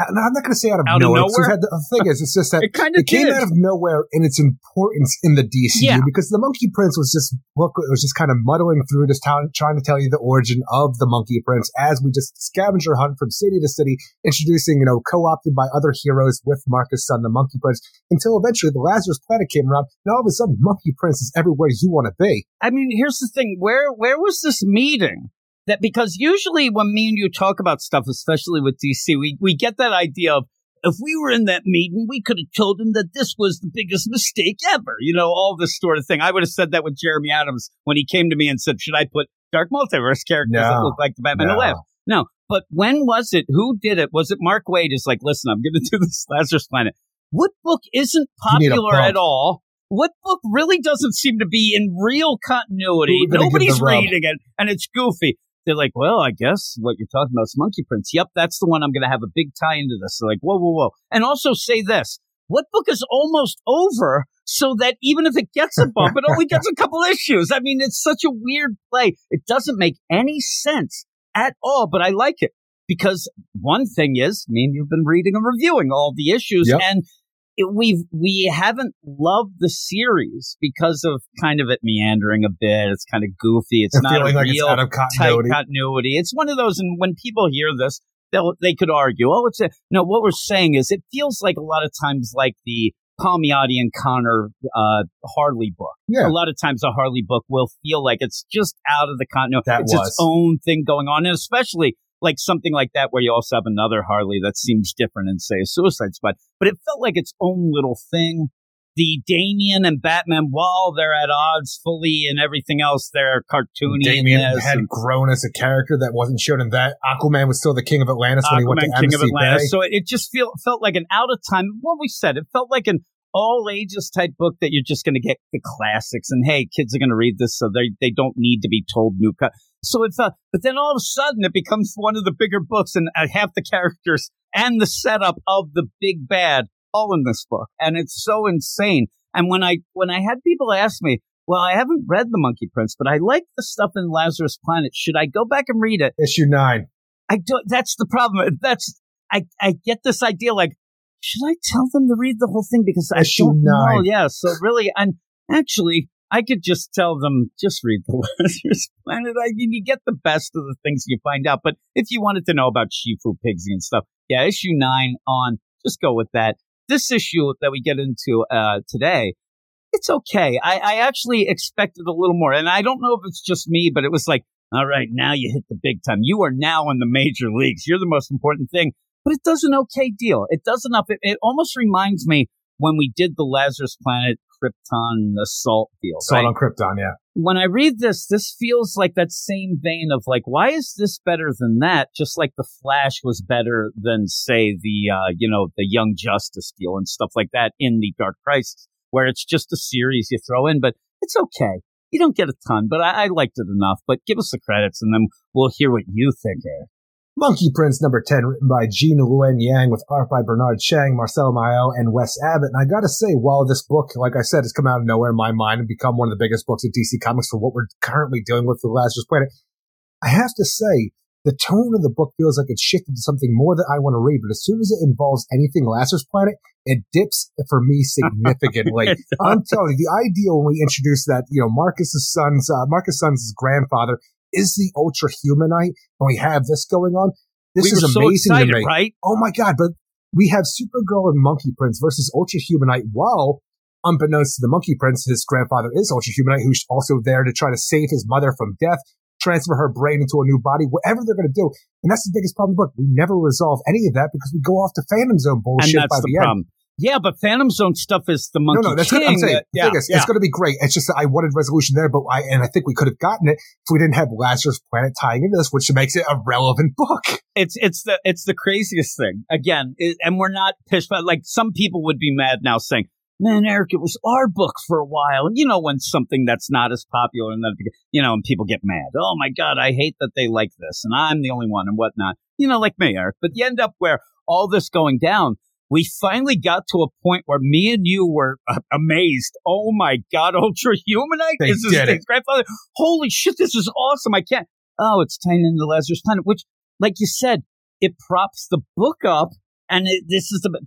I'm not going to say out of nowhere. The thing is, it's just that it came out of nowhere in its importance in the DCU because the Monkey Prince was this book that was just kind of muddling through, just trying to tell you the origin of the Monkey Prince as we just scavenger hunt from city to city, introducing, co-opted by other heroes with Marcus Sun, the Monkey Prince, until eventually the Lazarus Planet came around, and all of a sudden, Monkey Prince is everywhere you want to be. I mean, here's the thing. Where was this meeting? That because usually when me and you talk about stuff, especially with DC, we get that idea of if we were in that meeting, we could have told him that this was the biggest mistake ever. All this sort of thing. I would have said that with Jeremy Adams when he came to me and said, should I put Dark Multiverse characters that look like the Batman to live? No. But when was it? Who did it? Was it Mark Waid is like, listen, I'm going to do this Lazarus Planet. What book isn't popular at all? What book really doesn't seem to be in real continuity? Nobody's reading it and it's goofy. They're like, well, I guess what you're talking about is Monkey Prince. Yep, that's the one I'm going to have a big tie into this. They're like, whoa, whoa, whoa. And also say this. What book is almost over so that even if it gets a bump, it only gets a couple issues? I mean, it's such a weird play. It doesn't make any sense at all, but I like it. Because one thing is, I mean, you've been reading and reviewing all the issues. Yep. And we haven't loved the series because of kind of it meandering a bit. It's kind of goofy. It's not a real tight continuity. It's one of those, and when people hear this, they could argue, oh, it's a no. What we're saying is it feels like a lot of times like the Palmiotti and Connor Harley book. Yeah. A lot of times a Harley book will feel like it's just out of the continuity. It's its own thing going on, and especially like something like that where you also have another Harley that seems different and say a Suicide Squad. But it felt like its own little thing. The Damian and Batman, while they're at odds fully and everything else, they're cartoony. Damian had grown as a character that wasn't shown in that. Aquaman was still the King of Atlantis when he went to King of Atlantis. Bay. So it just felt like an out-of-time, what we said, it felt like an all-ages type book that you're just going to get the classics. And, hey, kids are going to read this, so they don't need to be told new cut. So it's but then all of a sudden it becomes one of the bigger books, and half the characters and the setup of the big bad all in this book, and it's so insane. And when I had people ask me, well, I haven't read The Monkey Prince, but I like the stuff in Lazarus Planet. Should I go back and read it? Issue 9. I do. That's the problem. I get this idea like, should I tell them to read the whole thing because I don't know? Yeah. So really, and actually, I could just tell them, just read The Lazarus Planet. I mean, you get the best of the things you find out. But if you wanted to know about Shifu, Pigsy, and stuff, yeah, issue 9 on, just go with that. This issue that we get into today, it's okay. I actually expected a little more. And I don't know if it's just me, but it was like, all right, now you hit the big time. You are now in the major leagues. You're the most important thing. But it does an okay deal. It does enough. It almost reminds me when we did The Lazarus Planet, Krypton assault deal. Assault on Krypton, yeah. When I read this feels like that same vein of like, why is this better than that? Just like the Flash was better than, say, the the Young Justice deal and stuff like that in the Dark Crisis, where it's just a series you throw in, but it's okay. You don't get a ton, but I liked it enough. But give us the credits, and then we'll hear what you think, Eric. Monkey Prince number 10, written by Gene Luen Yang, with art by Bernard Chang, Marcel Maio, and Wes Abbott. And I gotta say, while this book, like I said, has come out of nowhere in my mind and become one of the biggest books at DC Comics for what we're currently doing with The Lazarus Planet, I have to say, the tone of the book feels like it's shifted to something more that I want to read, but as soon as it involves anything Lazarus Planet, it dips for me significantly. I'm telling you, the idea when we introduced that, Marcus Sun's grandfather is the Ultra Humanite, and we have this going on. This is amazing, so excited, to me. Right? Oh my God, but we have Supergirl and Monkey Prince versus Ultra Humanite, while unbeknownst to the Monkey Prince, his grandfather is Ultra Humanite, who's also there to try to save his mother from death, transfer her brain into a new body, whatever they're going to do. And that's the biggest problem in the book. We never resolve any of that because we go off to Phantom Zone bullshit by the end. Yeah, but Phantom Zone stuff is the Monkey King. No, that's what I'm saying. It's going to be great. It's just that I wanted resolution there, but I think we could have gotten it if we didn't have Lazarus Planet tying into this, which makes it a relevant book. It's the craziest thing. Again, and we're not pissed about, like, some people would be mad now saying, man, Eric, it was our book for a while. And you know, when something that's not as popular and, you know, and people get mad. Oh my God, I hate that they like this and I'm the only one and whatnot. You know, like me, Eric. But you end up where all this going down, we finally got to a point where me and you were amazed. Oh my God, Ultra Humanite? Is this his grandfather? Holy shit, this is awesome. I can't. Oh, it's tying into Lazarus Planet, which, like you said, it props the book up. And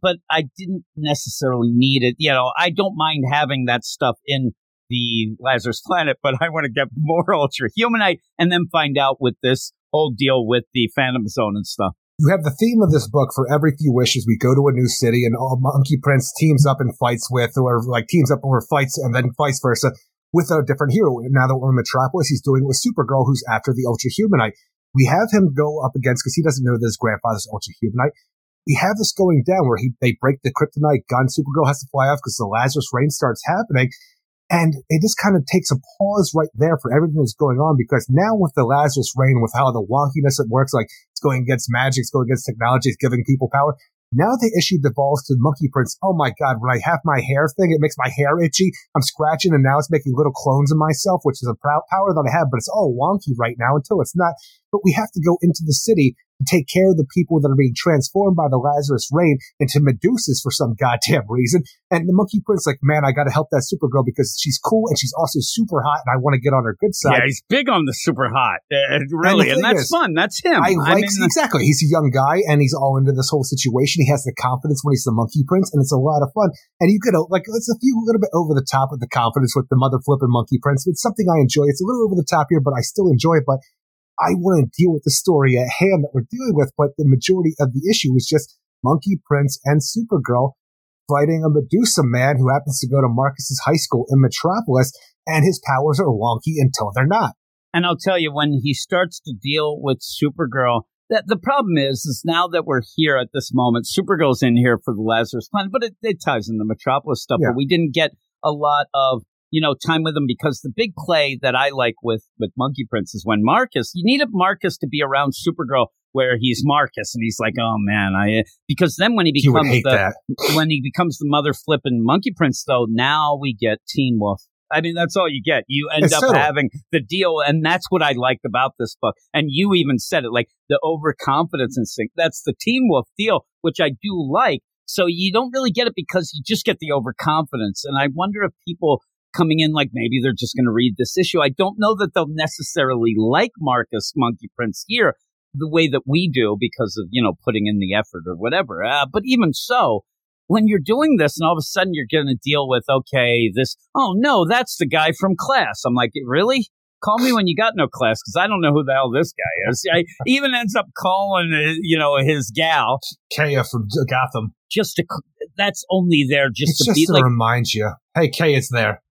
but I didn't necessarily need it. You know, I don't mind having that stuff in the Lazarus Planet, but I want to get more Ultra Humanite and then find out with this whole deal with the Phantom Zone and stuff. You have the theme of this book for every few wishes. We go to a new city and all Monkey Prince teams up and fights with, or like teams up over fights and then vice versa with a different hero. Now that we're in Metropolis, he's doing it with Supergirl, who's after the Ultra Humanite. We have him go up against, because he doesn't know that his grandfather's Ultra Humanite. We have this going down where they break the kryptonite gun. Supergirl has to fly off because the Lazarus Rain starts happening. And it just kind of takes a pause right there for everything that's going on, because now with the Lazarus Rain, with how the wonkiness it works, like it's going against magic, it's going against technology, it's giving people power. Now the issue devolves to Monkey Prince. Oh my God, when I have my hair thing, it makes my hair itchy. I'm scratching and now it's making little clones of myself, which is a power that I have, but it's all wonky right now until it's not. But we have to go into the city, take care of the people that are being transformed by the Lazarus Rain into Medusas for some goddamn reason. And the Monkey Prince, like, man, I got to help that Supergirl because she's cool and she's also super hot and I want to get on her good side. Yeah, he's big on the super hot. Really. And that's fun. That's him. Exactly. He's a young guy and he's all into this whole situation. He has the confidence when he's the Monkey Prince and it's a lot of fun. And you could, like, it's a few little bit over the top of the confidence with the mother flipping Monkey Prince. It's something I enjoy. It's a little over the top here, but I still enjoy it. But I want to deal with the story at hand that we're dealing with, but the majority of the issue is just Monkey Prince and Supergirl fighting a Medusa man who happens to go to Marcus's high school in Metropolis, and his powers are wonky until they're not. And I'll tell you, when he starts to deal with Supergirl, that the problem is now that we're here at this moment, Supergirl's in here for the Lazarus Planet, but it ties in the Metropolis stuff, but we didn't get a lot of, you know, time with them, because the big play that I like with Monkey Prince is when Marcus, you needed Marcus to be around Supergirl where he's Marcus and he's like, oh man, because then when he becomes the mother flipping Monkey Prince, though, now we get Teen Wolf. I mean, that's all you get. You end up having the deal. And that's what I liked about this book. And you even said it, like the overconfidence instinct. That's the Teen Wolf deal, which I do like. So you don't really get it because you just get the overconfidence. And I wonder if people coming in, like, maybe they're just going to read this issue. I don't know that they'll necessarily like Marcus Monkey Prince here the way that we do because of, you know, putting in the effort or whatever. But even so, when you're doing this and all of a sudden you're going to deal with, okay, this, oh, no, that's the guy from class. I'm like, really? Call me when you got no class, because I don't know who the hell this guy is. I even ends up calling, you know, his gal. Keho from Gotham. That's only there just to remind you. Hey, Kay, it's there.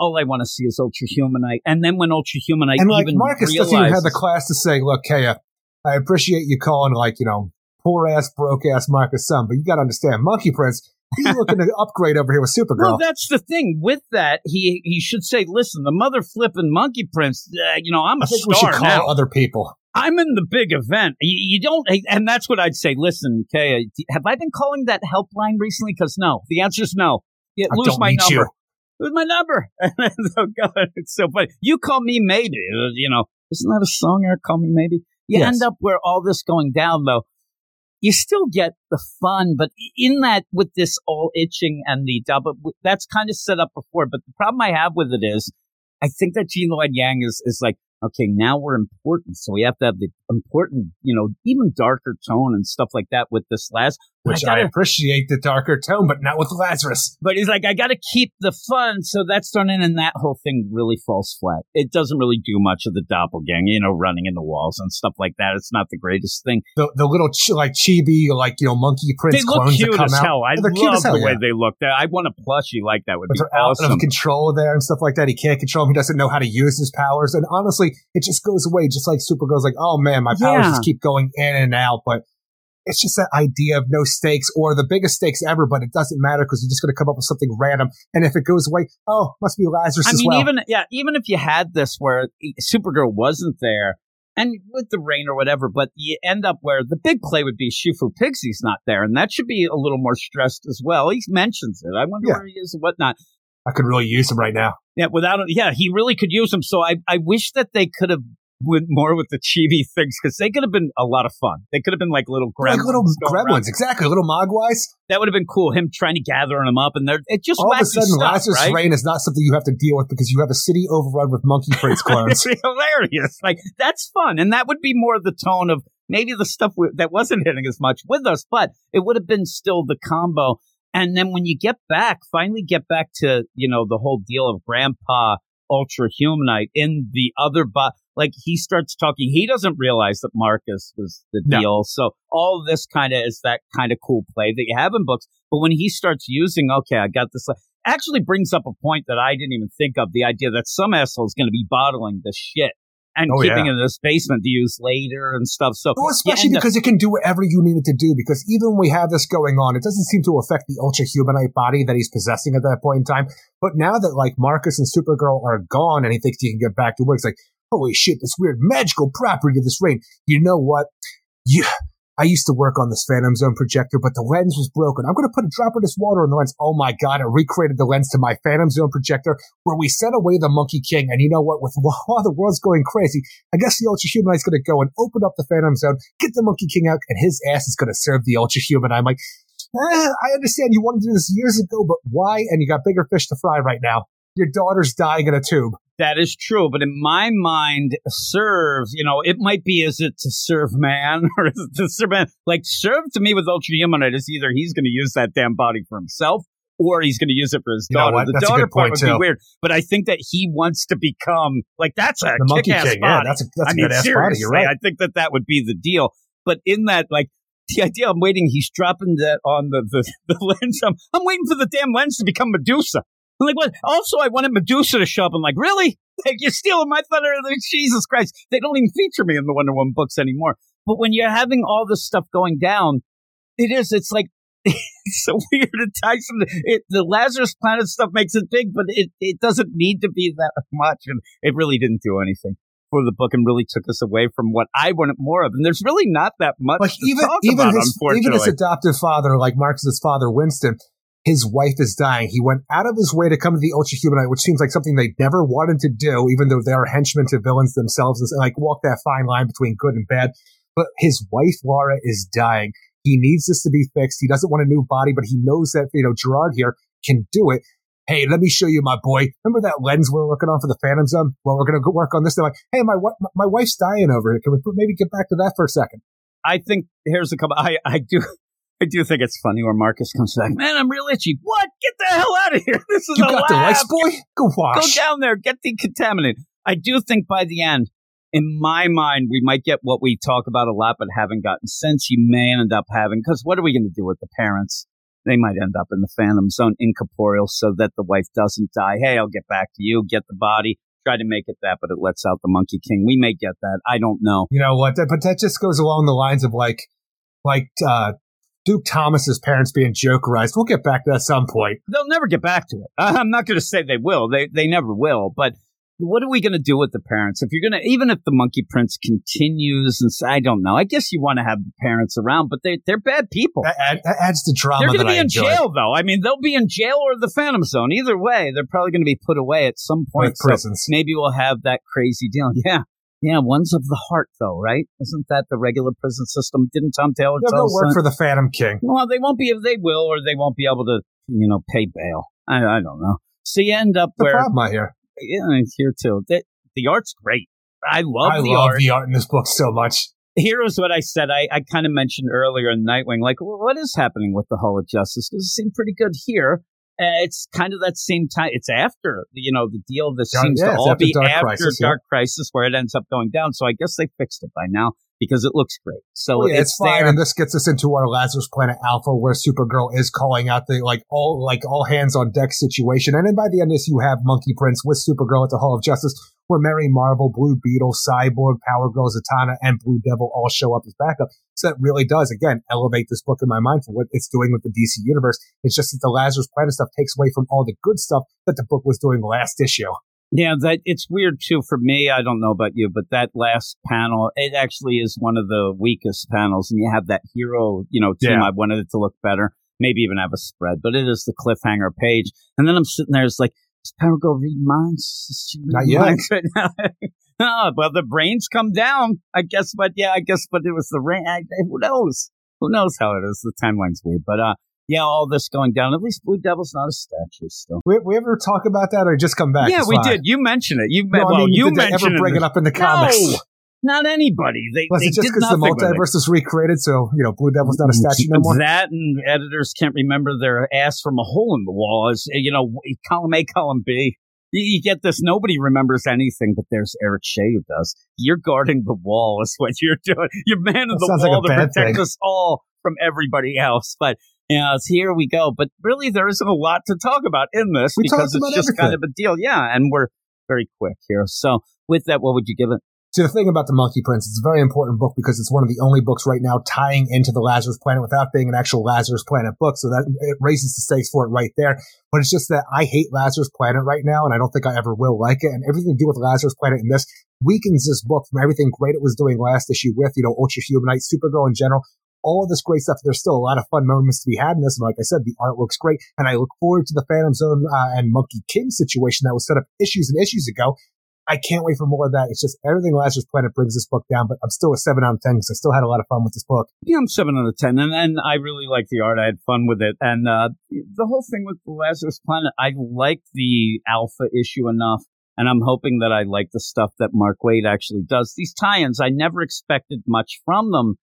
All I want to see is Ultra Humanite. And then when Ultra Humanite even realizes... And, like, Marcus doesn't even have the class to say, look, Keho, I appreciate you calling, like, you know, poor-ass, broke-ass Marcus son, but you got to understand, Monkey Prince, he's looking to upgrade over here with Supergirl. Well, that's the thing. With that, he should say, listen, the mother-flipping Monkey Prince, you know, I'm a star now. I think we should call other people. I'm in the big event. You don't, and that's what I'd say. Listen, Keho, have I been calling that helpline recently? Because no. The answer is no. Lose my number. Oh God, it's so funny. You call me maybe. You know, isn't that a song, Eric? Call me maybe. You end up where all this going down, though. You still get the fun, but in that with this all itching and the double, that's kind of set up before. But the problem I have with it is, I think that Gene Luen Yang is like, okay, now we're important, so we have to have the important, you know, even darker tone and stuff like that with this last. Which I appreciate the darker tone, but not with Lazarus. But he's like, I got to keep the fun, so that's thrown in, and that whole thing really falls flat. It doesn't really do much of the doppelganger, you know, running into walls and stuff like that. It's not the greatest thing. The little chibi, like, you know, Monkey Prince clones that come out. They look cute as hell. I love the way they look. I want a plushie like that. Would be awesome. Out of control there and stuff like that. He can't control him. He doesn't know how to use his powers, and honestly, it just goes away, just like Supergirl's like, oh man, my powers just keep going in and out, but it's just that idea of no stakes or the biggest stakes ever, but it doesn't matter because you're just going to come up with something random. And if it goes away, oh, must be Lazarus as well. I mean, even if you had this where Supergirl wasn't there, and with the rain or whatever, but you end up where the big play would be Shufu Pigsy's not there, and that should be a little more stressed as well. He mentions it. I wonder where he is and whatnot. I could really use him right now. Yeah, he really could use him. So I wish that they could have went more with the chibi things, because they could have been a lot of fun. They could have been like little gremlins. Like little gremlins, exactly. Little mogwais. That would have been cool, him trying to gather them up. And it just all of a sudden, stuff, Lazarus right? Rain is not something you have to deal with because you have a city overrun with monkey prince clones. It's hilarious. Like, that's fun. And that would be more of the tone of maybe the stuff that wasn't hitting as much with us, but it would have been still the combo. And then when you finally get back to, the whole deal of Grandpa Ultra Humanite in the other like he starts talking. He doesn't realize that Marcus was the deal. No. So all this kind of is that kind of cool play that you have in books. But when he starts using, okay, I got this. Actually brings up a point that I didn't even think of. The idea that some asshole is going to be bottling this shit and keeping it in this basement to use later and stuff. So, well, especially because it can do whatever you need it to do, because even when we have this going on, it doesn't seem to affect the Ultra Humanite body that he's possessing at that point in time. But now that like Marcus and Supergirl are gone and he thinks he can get back to work, it's like, holy shit, this weird magical property of this rain. You know what? I used to work on this Phantom Zone projector, but the lens was broken. I'm going to put a drop of this water on the lens. Oh, my God. It recreated the lens to my Phantom Zone projector where we sent away the Monkey King. And you know what? With the world's going crazy, I guess the Ultra Humanite's going to go and open up the Phantom Zone, get the Monkey King out, and his ass is going to serve the Ultra Human. I'm like, I understand you wanted to do this years ago, but why? And you got bigger fish to fry right now. Your daughter's dying in a tube. That is true, but in my mind, serve, it might be, is it to serve man or is it to serve man? Like, serve to me with Ultra Humanite is either he's going to use that damn body for himself or he's going to use it for his daughter. The daughter part would be weird, but I think that he wants to become, like, that's a kick-ass body. Yeah, that's a good-ass body, you're right. I think that would be the deal, but in that, like, the idea I'm waiting, he's dropping that on the lens. I'm waiting for the damn lens to become Medusa. I'm like, what? Also, I wanted Medusa to show up. I'm like, really? Like, you're stealing my thunder? Jesus Christ. They don't even feature me in the Wonder Woman books anymore. But when you're having all this stuff going down, it's like, it's so weird and tiresome. The Lazarus Planet stuff makes it big, but it doesn't need to be that much. And it really didn't do anything for the book and really took us away from what I wanted more of. And there's really not that much to talk about, unfortunately. Even his adoptive father, like Marx's father, Winston, his wife is dying. He went out of his way to come to the Ultra Humanite, which seems like something they never wanted to do, even though they are henchmen to villains themselves, and like walk that fine line between good and bad. But his wife, Laura, is dying. He needs this to be fixed. He doesn't want a new body, but he knows that, Gerard here can do it. Hey, let me show you my boy. Remember that lens we were working on for the Phantom Zone? Well, we're going to work on this. They're like, hey, my wife's dying over here. Can we maybe get back to that for a second? I think here's a couple. I do think it's funny where Marcus comes back. Man, I'm real itchy. What? Get the hell out of here. This is a lab. You got the rice, boy? Go wash. Go down there. Get decontaminated. I do think by the end, in my mind, we might get what we talk about a lot but haven't gotten since. You may end up having, because what are we going to do with the parents? They might end up in the Phantom Zone, incorporeal, so that the wife doesn't die. Hey, I'll get back to you. Get the body. Try to make it that, but it lets out the Monkey King. We may get that. I don't know. You know what? But that just goes along the lines of like Duke Thomas's parents being jokerized. We'll get back to that at some point. They'll never get back to it. I'm not going to say they will. They never will. But what are we going to do with the parents? If you're going to, even if the Monkey Prince continues, and I don't know. I guess you want to have the parents around, but they're bad people. That adds to drama. They're going to be in jail, though. I mean, they'll be in jail or the Phantom Zone. Either way, they're probably going to be put away at some point. So prisons. Maybe we'll have that crazy deal. Yeah. Yeah, one's of the heart, though, right? Isn't that the regular prison system? Didn't Tom Taylor tell us? They'll work for the Phantom King. Well, they won't be if they will, or they won't be able to, pay bail. I don't know. So you end up where... The problem I hear. Yeah, it's here, too. The art's great. I love the art in this book so much. Here is what I said. I kind of mentioned earlier in Nightwing, like, well, what is happening with the Hall of Justice? Because it seemed pretty good here. It's kind of that same time. It's after, the deal that seems to all be after Dark Crisis, where it ends up going down. So I guess they fixed it by now because it looks great. So it's fine. And this gets us into our Lazarus Planet Alpha, where Supergirl is calling out the all hands on deck situation. And then by the end of this, you have Monkey Prince with Supergirl at the Hall of Justice, where Mary Marvel, Blue Beetle, Cyborg, Power Girl, Zatanna, and Blue Devil all show up as backup. So that really does, again, elevate this book in my mind for what it's doing with the DC Universe. It's just that the Lazarus Planet stuff takes away from all the good stuff that the book was doing last issue. Yeah, that it's weird, too, for me. I don't know about you, but that last panel, it actually is one of the weakest panels. And you have that hero, you know, team. Yeah. I wanted it to look better, maybe even have a spread, but it is the cliffhanger page. And then I'm sitting there, it's like, is Power Girl reading minds? Not yet. Right now? Oh, well, the brains come down, I guess. But yeah, I guess, but it was the rain. Who knows? Who knows how it is? The timeline's weird. But yeah, all this going down. At least Blue Devil's not a statue still. We ever talk about that or just come back? Yeah, we did. You mentioned it. You mentioned it. Bring it up in the comics. No, not anybody. Plus, it's just because the multiverse is recreated, so, you know, Blue Devil's not a statue anymore. That and editors can't remember their ass from a hole in the wall. Is, you know, column A, column B. You get this. Nobody remembers anything, but there's Eric Shea who does. You're guarding the wall is what you're doing. You're man of the wall to protect us all from everybody else. But yeah, it's here we go. But really, there isn't a lot to talk about in this because it's just kind of a deal. Yeah, and we're very quick here. So with that, what would you give it? So the thing about the Monkey Prince, it's a very important book because it's one of the only books right now tying into the Lazarus Planet without being an actual Lazarus Planet book. So that it raises the stakes for it right there. But it's just that I hate Lazarus Planet right now, and I don't think I ever will like it. And everything to do with Lazarus Planet in this weakens this book from everything great it was doing last issue with, you know, Ultra Humanite, Supergirl in general. All of this great stuff. There's still a lot of fun moments to be had in this. And like I said, the art looks great. And I look forward to the Phantom Zone and Monkey King situation that was set up issues and issues ago. I can't wait for more of that. It's just everything Lazarus Planet brings this book down, but I'm still a 7 out of 10 because I still had a lot of fun with this book. Yeah, I'm 7 out of 10, and I really like the art. I had fun with it. And the whole thing with the Lazarus Planet, I like the Alpha issue enough, and I'm hoping that I like the stuff that Mark Waid actually does. These tie-ins, I never expected much from them.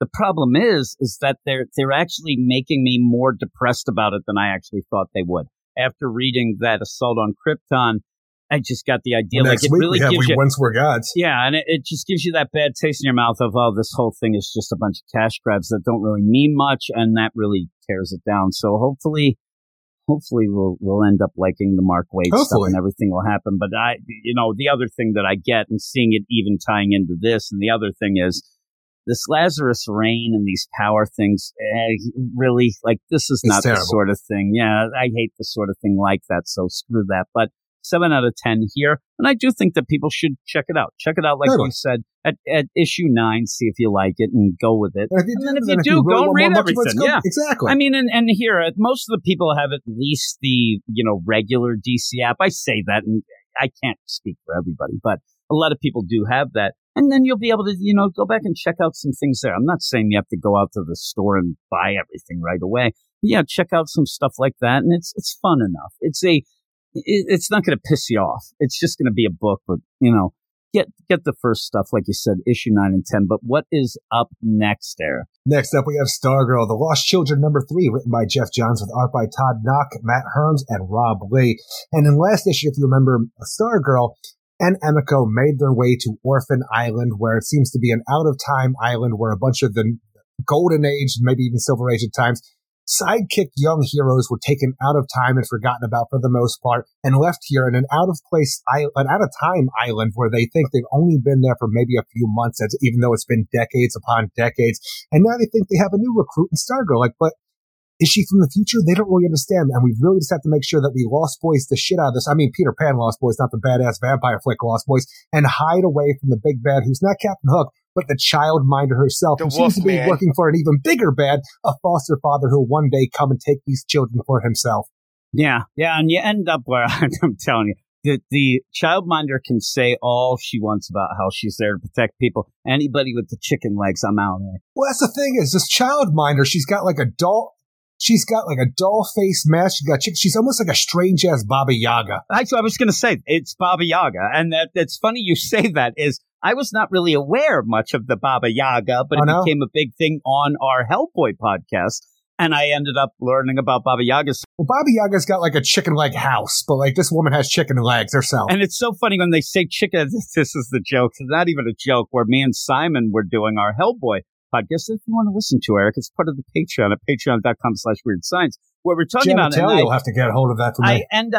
The problem is that they're actually making me more depressed about it than I actually thought they would. After reading that Assault on Krypton, I just got the idea. Next like it week, really gives you once we're gods. Yeah, and it just gives you that bad taste in your mouth of, oh, this whole thing is just a bunch of cash grabs that don't really mean much, and that really tears it down. So hopefully we'll end up liking the Mark Waid stuff and everything will happen. But I, you know, the other thing that I get and seeing it even tying into this, and the other thing is this Lazarus reign and these power things, really, like, this is not the sort of thing. Yeah, I hate the sort of thing like that. So screw that. But 7 out of 10 here, and I do think that people should check it out. Check it out, like you said, at issue 9. See if you like it and go with it. And if you do, go read everything. Yeah, exactly. I mean, and here, most of the people have at least the, you know, regular DC app. I say that, and I can't speak for everybody, but a lot of people do have that. And then you'll be able to, you know, go back and check out some things there. I'm not saying you have to go out to the store and buy everything right away. But yeah, check out some stuff like that, and it's fun enough. It's not going to piss you off. It's just going to be a book, but, you know, get the first stuff, like you said, issue 9 and 10. But what is up next there? Next up, we have Stargirl, The Lost Children, number 3, written by Jeff Johns with art by Todd Knock, Matt Herms, and Rob Lee. And in last issue, if you remember, Stargirl and Emiko made their way to Orphan Island, where it seems to be an out-of-time island where a bunch of the Golden Age, maybe even Silver Age at times, sidekick young heroes were taken out of time and forgotten about for the most part and left here in an out-of-place, an out-of-time island where they think they've only been there for maybe a few months, even though it's been decades upon decades. And now they think they have a new recruit in Stargirl. Like, but is she from the future? They don't really understand. And we really just have to make sure that we Lost Boys the shit out of this. I mean, Peter Pan Lost Boys, not the badass vampire flick Lost Boys, and hide away from the big bad who's not Captain Hook, but the childminder herself, who seems to be working for an even bigger bad, a foster father who will one day come and take these children for himself. Yeah, and you end up where I'm telling you, the childminder can say all she wants about how she's there to protect people. Anybody with the chicken legs, I'm out there. Well, that's the thing is, this childminder, she's got like a doll face mask. She's almost like a strange ass Baba Yaga. Actually, I was going to say it's Baba Yaga, and that's funny you say that. Is I was not really aware much of the Baba Yaga, but it became a big thing on our Hellboy podcast, and I ended up learning about Baba Yaga. Well, Baba Yaga's got like a chicken leg house, but like this woman has chicken legs herself. And it's so funny when they say chicken. This is the joke. It's not even a joke. Where me and Simon were doing our Hellboy podcast, if you want to listen to, Eric, it's part of the Patreon at patreon.com/weird science, where we're talking about it. You'll have to get a hold of that. I end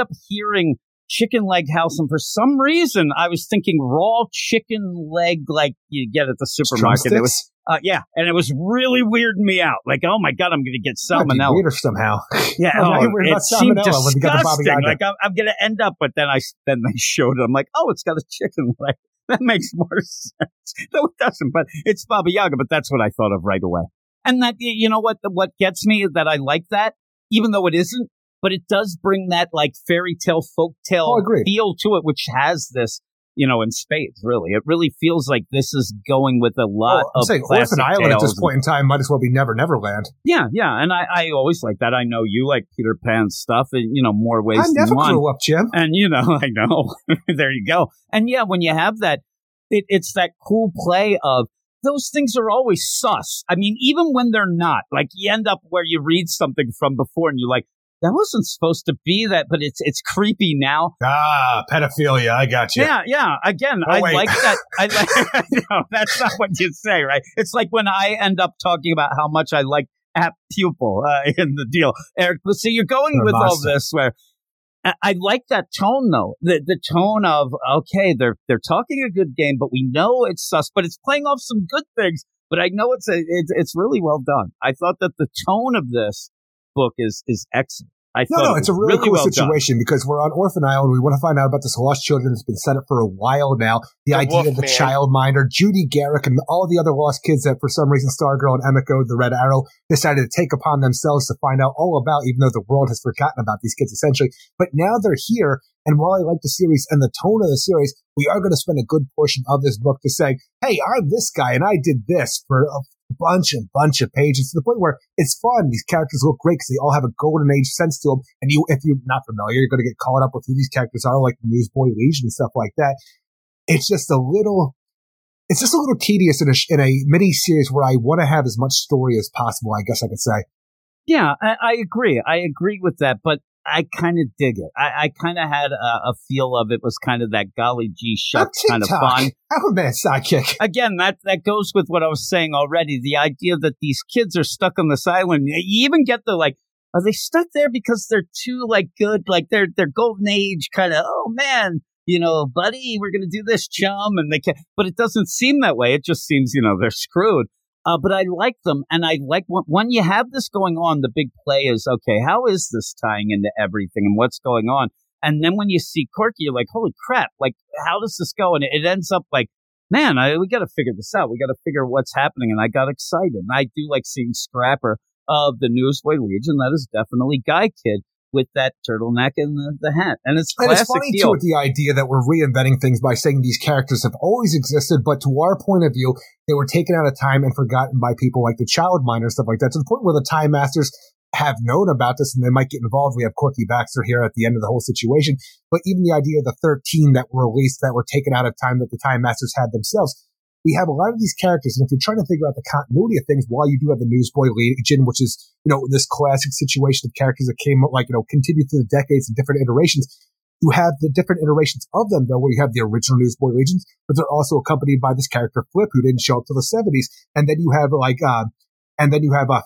up hearing chicken leg house, and for some reason I was thinking raw chicken leg like you get at the supermarket. It was and it was really weirded me out. Like, oh my God, I'm going to get salmonella somehow. Yeah, it seemed disgusting. Like I'm going to end up. But then they showed it. I'm like, oh, it's got a chicken leg. That makes more sense. No, it doesn't. But it's Baba Yaga. But that's what I thought of right away. And that, you know what gets me is that I like that, even though it isn't. But it does bring that like fairy tale, folk tale feel to it, which has this, you know, in spades. Really, it really feels like this is going with a lot of classic Orphan Island at this point in time might as well be Never Never Land. Yeah, and I always like that. I know you like Peter Pan stuff, and you know more ways than one. I never grew up, Jim. And you know, I know. There you go. And yeah, when you have that, it's that cool play of. Those things are always sus. I mean, even when they're not, like you end up where you read something from before and you're like, that wasn't supposed to be that, but it's creepy now. Ah, pedophilia. I got you. Yeah. Again, like that. No, that's not what you say, right? It's like when I end up talking about how much I like Apt Pupil in the deal. Eric, so you're going with all this where I like that tone, though. The tone of, okay, they're talking a good game, but we know it's sus, but it's playing off some good things. But I know it's really well done. I thought that the tone of this book is excellent. It's a really cool situation because we're on Orphan Island. We want to find out about this lost children that's been set up for a while now. The idea of the childminder, Judy Garrick, and all the other lost kids that for some reason Stargirl and Emiko, the Red Arrow, decided to take upon themselves to find out all about, even though the world has forgotten about these kids essentially. But now they're here. And while I like the series and the tone of the series, we are going to spend a good portion of this book to say, hey, I'm this guy and I did this for a bunch of pages, to the point where it's fun. These characters look great because they all have a golden age sense to them. And if you're not familiar, you're going to get caught up with who these characters are, like the Newsboy Legion and stuff like that. It's just a little tedious in a mini series where I want to have as much story as possible, I guess I could say. Yeah, I agree. I agree with that, but I kind of dig it. I kind of had a feel of it was kind of that golly gee shucks kind of fun. I'm a bad sidekick. Again, that goes with what I was saying already. The idea that these kids are stuck on this island. You even get the like, are they stuck there because they're too like good, like they're golden age kind of, oh man, you know, buddy, we're going to do this, chum. And they can't, but it doesn't seem that way. It just seems, you know, they're screwed. But I like them, and I like when you have this going on, the big play is, okay, how is this tying into everything and what's going on? And then when you see Corky, you're like, holy crap, like, how does this go? And it ends up like, man, we got to figure this out. We got to figure what's happening. And I got excited. And I do like seeing Scrapper of the Newsboy Legion. That is definitely Guy Kid with that turtleneck and the hat. And it's classic. And it's funny, too, with the idea that we're reinventing things by saying these characters have always existed, but to our point of view, they were taken out of time and forgotten by people like the Childminder, stuff like that, to the point where the Time Masters have known about this and they might get involved. We have Corky Baxter here at the end of the whole situation. But even the idea of the 13 that were released that were taken out of time that the Time Masters had themselves. We have a lot of these characters, and if you're trying to figure out the continuity of things, while you do have the Newsboy Legion, which is, you know, this classic situation of characters that came, like, you know, continued through the decades and different iterations, you have the different iterations of them, though, where you have the original Newsboy Legions, but they're also accompanied by this character Flip, who didn't show up till the 70s, and then you have, like,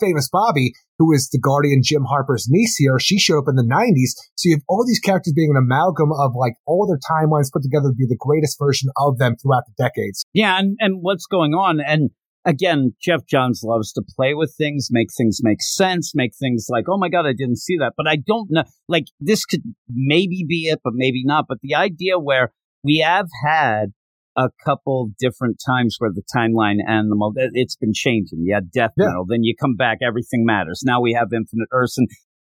Famous Bobby, who is the Guardian Jim Harper's niece here. She showed up in the 90s. So you have all these characters being an amalgam of like all their timelines put together to be the greatest version of them throughout the decades. Yeah, and what's going on? And again, Jeff Johns loves to play with things, make things make sense, make things like, oh my God, I didn't see that. But I don't know. Like this could maybe be it, but maybe not. But the idea where we have had a couple different times where the timeline and the mold, it's been changing. You had Death Metal, then you come back, everything matters. Now we have Infinite Earths, and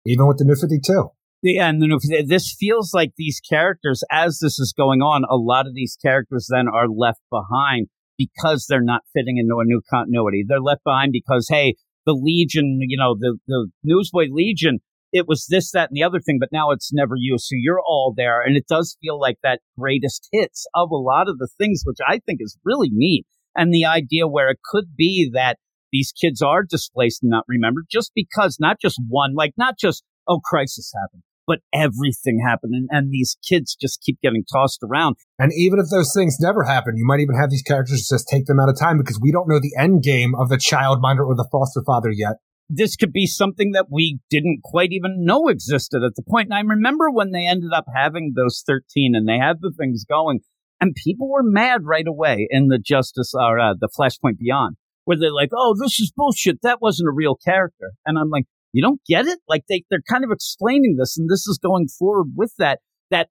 even with the New 52. Yeah, and the New 52, this feels like these characters, as this is going on, a lot of these characters then are left behind because they're not fitting into a new continuity. They're left behind because, hey, the Legion, you know, the Newsboy Legion, it was this, that, and the other thing, but now it's never you. So you're all there. And it does feel like that greatest hits of a lot of the things, which I think is really neat. And the idea where it could be that these kids are displaced and not remembered just because not just one, like not just, oh, crisis happened, but everything happened. And these kids just keep getting tossed around. And even if those things never happen, you might even have these characters just take them out of time because we don't know the end game of the childminder or the foster father yet. this could be something that we didn't quite even know existed at the point. And I remember when they ended up having those 13 and they had the things going, and people were mad right away in the Justice or the Flashpoint Beyond, where they're like, oh, this is bullshit. That wasn't a real character. And I'm like, you don't get it? Like they're kind of explaining this, and this is going forward with that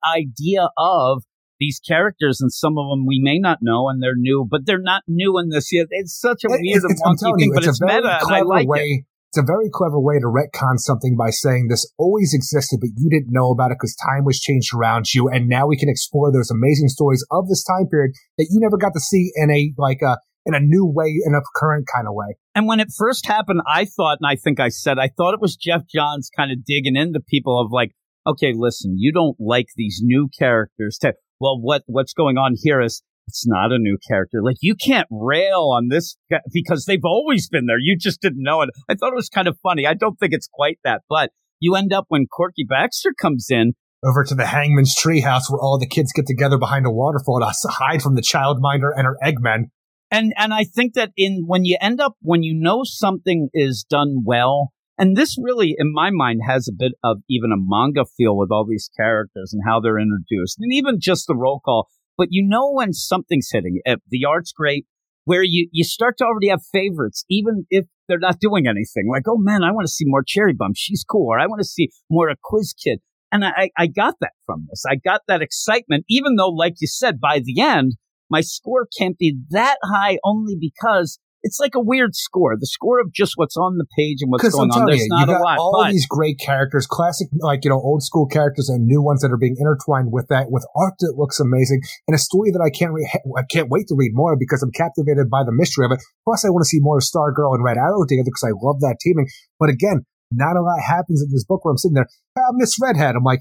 idea of these characters, and some of them we may not know, and they're new, but they're not new in this year. It's such a weird and wonky thing, but it's meta, and I like it. It's a very clever way to retcon something by saying this always existed, but you didn't know about it because time was changed around you, and now we can explore those amazing stories of this time period that you never got to see in a new way, in a current kind of way. And when it first happened, I thought, and I think I said, I thought it was Jeff Johns kind of digging into people of like, okay, listen, you don't like these new characters. Well, what's going on here is, it's not a new character. Like, you can't rail on this because they've always been there. You just didn't know it. I thought it was kind of funny. I don't think it's quite that, but you end up when Corky Baxter comes in over to the Hangman's Treehouse, where all the kids get together behind a waterfall to hide from the childminder and her Eggman. And I think that when you know something is done well, and this really, in my mind, has a bit of even a manga feel with all these characters and how they're introduced, and even just the roll call. But you know when something's hitting, if the art's great, where you start to already have favorites, even if they're not doing anything. Like, oh, man, I want to see more Cherry Bomb. She's cool. Or I want to see more a Quiz Kid. And I got that from this. I got that excitement, even though, like you said, by the end, my score can't be that high only because it's like a weird score. The score of just what's on the page and what's going on. There's not a lot. All these great characters, classic, old school characters and new ones that are being intertwined with that, with art that looks amazing, and a story that I can't wait to read more because I'm captivated by the mystery of it. Plus, I want to see more of Stargirl and Red Arrow together because I love that teaming. But again, not a lot happens in this book where I'm sitting there, Miss Redhead. I'm like,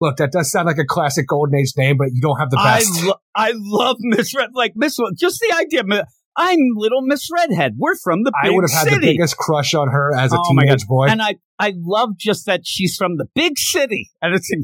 look, that does sound like a classic Golden Age name, but you don't have the best. I love Miss Redhead. Like, Miss, just the idea of I'm Little Miss Redhead. We're from the big city. I would have had the biggest crush on her as a teenage boy. And I love just that she's from the big city. And it's in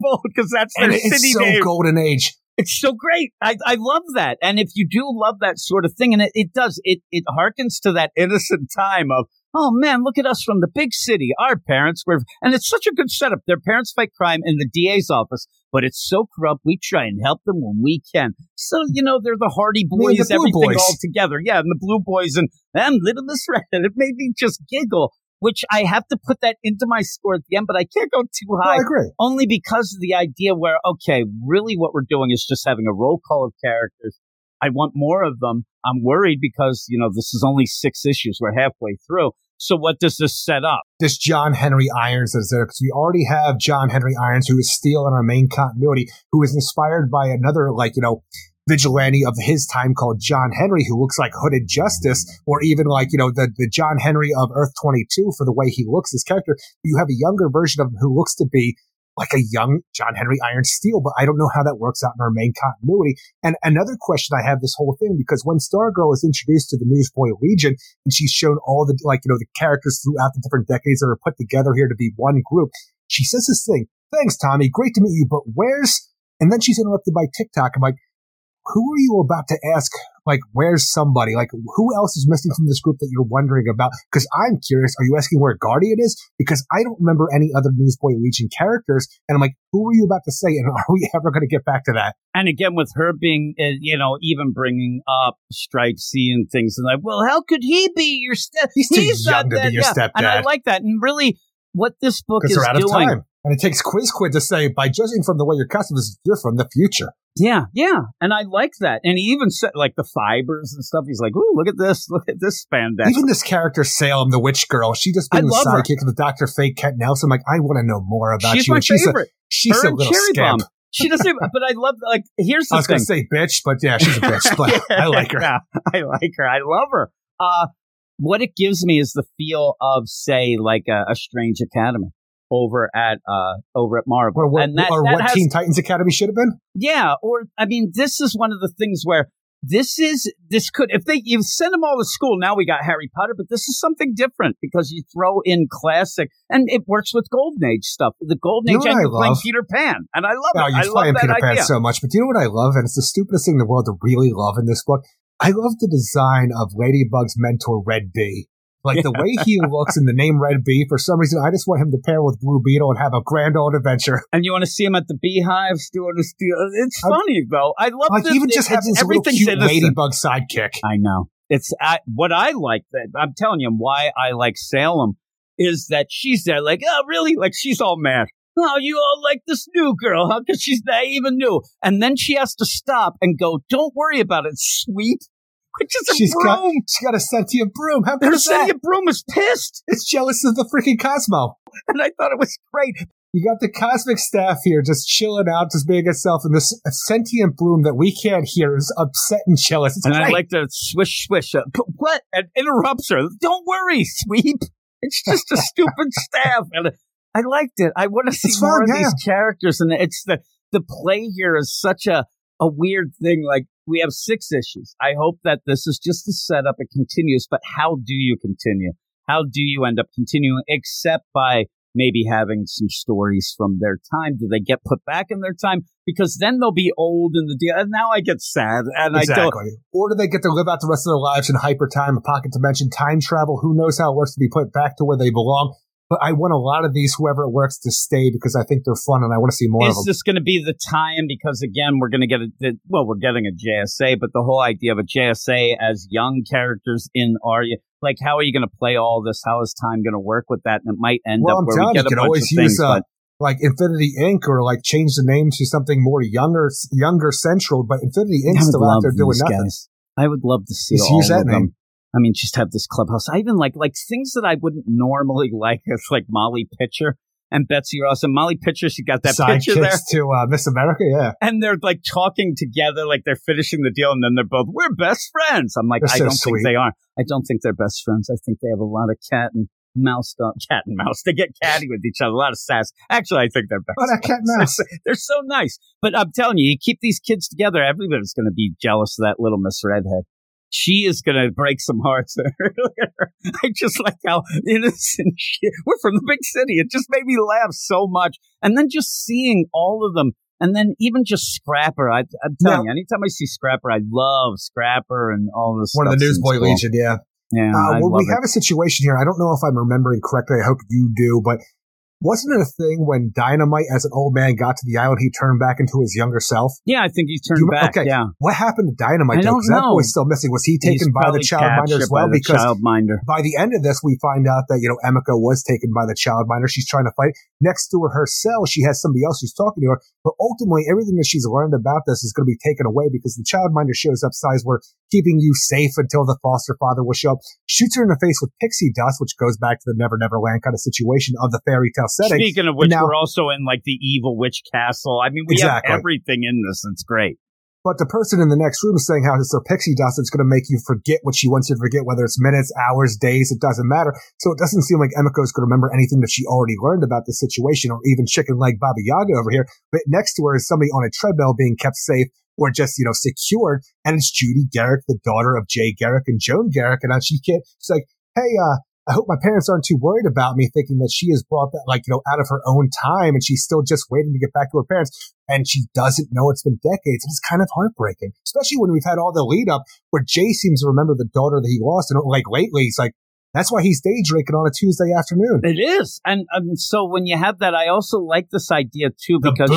bold because that's their city name. It's so Golden Age. It's so great. I love that. And if you do love that sort of thing, and it harkens to that innocent time of, oh, man, look at us from the big city. Our parents were, and it's such a good setup. Their parents fight crime in the DA's office, but it's so corrupt. We try and help them when we can. So, they're the Hardy Boys, the everything boys. All together. Yeah, and the Blue Boys, and Little Miss Redhead. It made me just giggle, which I have to put that into my score at the end, but I can't go too high. No, I agree. Only because of the idea where, okay, really what we're doing is just having a roll call of characters. I want more of them. I'm worried because, this is only 6 issues. We're halfway through. So what does this set up? This John Henry Irons is there because we already have John Henry Irons, who is Steel in our main continuity, who is inspired by another, vigilante of his time called John Henry, who looks like Hooded Justice, or even the John Henry of Earth 22 for the way he looks, his character. You have a younger version of him who looks to be like a young John Henry Irons Steel, but I don't know how that works out in our main continuity. And another question I have this whole thing, because when Stargirl is introduced to the Newsboy Legion, and she's shown all the, the characters throughout the different decades that are put together here to be one group, she says this thing, thanks, Tommy, great to meet you, but where's, and then she's interrupted by TikTok. I'm like, who are you about to ask, where's somebody? Who else is missing from this group that you're wondering about? Because I'm curious, are you asking where Guardian is? Because I don't remember any other Newsboy Legion characters. And I'm like, who are you about to say? And are we ever going to get back to that? And again, with her being, even bringing up Stripesy and things, and how could he be your stepdad? He's too young to be your stepdad. And I like that. And really, what this book is doing. Because they're out of time. And it takes Quiz Quid to say, by judging from the way your costume is, you're from the future. Yeah. And I like that. And he even said, the fibers and stuff. He's like, ooh, look at this spandex. Even this character, Salem, the witch girl, she just being the sidekick of the Dr. Fate Cat Nelson. I want to know more about you. She's my favorite. She's a little scamp. She doesn't, but I love, here's the thing. I was going to say bitch, but yeah, she's a bitch. But I like her. Yeah, I like her. I love her. What it gives me is the feel of, say, a Strange Academy. Over at Marvel, or what Teen Titans Academy should have been. Yeah, this is one of the things where you send them all to school. Now we got Harry Potter, but this is something different because you throw in classic, and it works with Golden Age stuff. The Golden Age, I playing Peter Pan, and I love it. I love that Peter Pan idea so much, but do you know what I love? And it's the stupidest thing in the world to really love in this book. I love the design of Ladybug's mentor Red Bee. Like the way he looks in the name Red Bee, for some reason, I just want him to pair with Blue Beetle and have a grand old adventure. And you want to see him at the Beehive, Steward of Steel. It's funny, though. I love like this. Even just having this little cute ladybug sidekick. I know. It's what I like. I'm telling you why I like Salem is that she's there like, oh, really? Like, she's all mad. Oh, you all like this new girl, huh? Because she's naive and new. And then she has to stop and go, don't worry about it, sweet. She's got a sentient broom. How could sentient broom is pissed. It's jealous of the freaking Cosmo. And I thought it was great. You got the cosmic staff here just chilling out, just being itself, and this sentient broom that we can't hear is upset and jealous. It's and great. I like to swish, swish. What? And interrupts her. Don't worry, sweet. It's just a stupid staff. And I liked it. I want to see more of these characters. And it's the play here is such a weird thing. Like, we have 6 issues. I hope that this is just the setup. It continues, but how do you continue? How do you end up continuing except by maybe having some stories from their time? Do they get put back in their time? Because then they'll be old in the deal. And now I get sad. And exactly. I don't. Or do they get to live out the rest of their lives in hyper time, a pocket dimension, time travel? Who knows how it works to be put back to where they belong? But I want a lot of these, whoever it works, to stay because I think they're fun and I want to see more of them. Is this going to be the time? Because, again, we're going to get we're getting a JSA, but the whole idea of a JSA as young characters in Arya, like, how are you going to play all this? How is time going to work with that? And it might end up where we get a bunch of things. Like Infinity Inc. or like change the name to something more younger central, but Infinity Inc. still out there doing nothing. Guys, I would love to see all of them. I mean, just have this clubhouse. I even like things that I wouldn't normally like. It's like Molly Pitcher and Betsy Ross. And Molly Pitcher, she got that side picture there. To Miss America, yeah. And they're like talking together, like they're finishing the deal. And then they're both, we're best friends. I'm like, I don't think they are. I don't think they're best friends. I think they have a lot of cat and mouse. They get catty with each other, a lot of sass. Actually, I think they're best friends. Cat and mouse. They're so nice. But I'm telling you, you keep these kids together, everybody's going to be jealous of that little Miss Redhead. She is going to break some hearts earlier. I just like how innocent she is. We're from the big city. It just made me laugh so much. And then just seeing all of them. And then even just Scrapper. I'm telling you, anytime I see Scrapper, I love Scrapper and all this stuff. One of the Newsboy Legion, yeah. Yeah, we have a situation here. I don't know if I'm remembering correctly. I hope you do. But wasn't it a thing when Dynamite, as an old man, got to the island, he turned back into his younger self? Yeah, I think he turned back. Okay, what happened to Dynamite? I don't know. That boy's still missing. Was he taken by the childminder as well? Because by the end of this, we find out that Emiko was taken by the childminder. She's trying to fight next to her cell. She has somebody else who's talking to her. But ultimately, everything that she's learned about this is going to be taken away because the childminder shows up, size we're keeping you safe until the foster father will show up. Shoots her in the face with pixie dust, which goes back to the Never Never Land kind of situation of the fairy tale setting. Speaking of which, we're also in like the evil witch castle. I mean, we have everything in this. It's great. But the person in the next room is saying how it's their pixie dust that's going to make you forget what she wants you to forget, whether it's minutes, hours, days, it doesn't matter. So it doesn't seem like Emiko's going to remember anything that she already learned about the situation, or even chicken leg Baba Yaga over here. But next to her is somebody on a treadmill being kept safe or just, secured. And it's Judy Garrick, the daughter of Jay Garrick and Joan Garrick. And she's like, hey, I hope my parents aren't too worried about me, thinking that she is brought that, out of her own time, and she's still just waiting to get back to her parents, and she doesn't know it's been decades. It's kind of heartbreaking, especially when we've had all the lead up where Jay seems to remember the daughter that he lost, and lately, he's like, that's why he's day drinking on a Tuesday afternoon. It is, and so when you have that, I also like this idea too because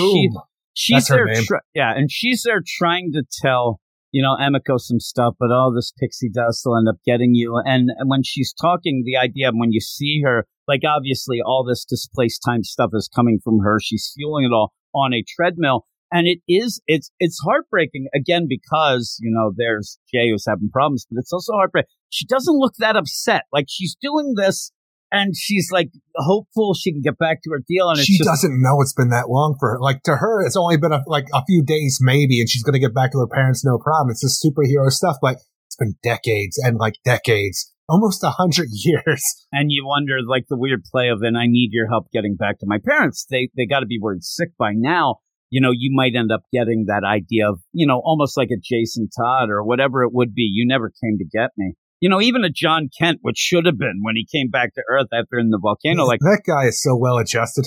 she's there, and she's there trying to tell. Emiko some stuff, but all this pixie dust will end up getting you. And when she's talking, the idea of when you see her, like obviously all this displaced time stuff is coming from her. She's fueling it all on a treadmill. And it's heartbreaking, again, because, there's Jay who's having problems, but it's also heartbreaking. She doesn't look that upset. Like, she's doing this. And she's like hopeful she can get back to her deal. And she doesn't know it's been that long for her. Like, to her, it's only been a few days maybe, and she's going to get back to her parents, no problem. It's just superhero stuff. But it's been decades and decades, almost 100 years. And you wonder the weird play of, and I need your help getting back to my parents. They got to be worried sick by now. You might end up getting that idea of, almost like a Jason Todd or whatever it would be. You never came to get me. Even a John Kent, which should have been when he came back to Earth after in the volcano. Like, that guy is so well adjusted.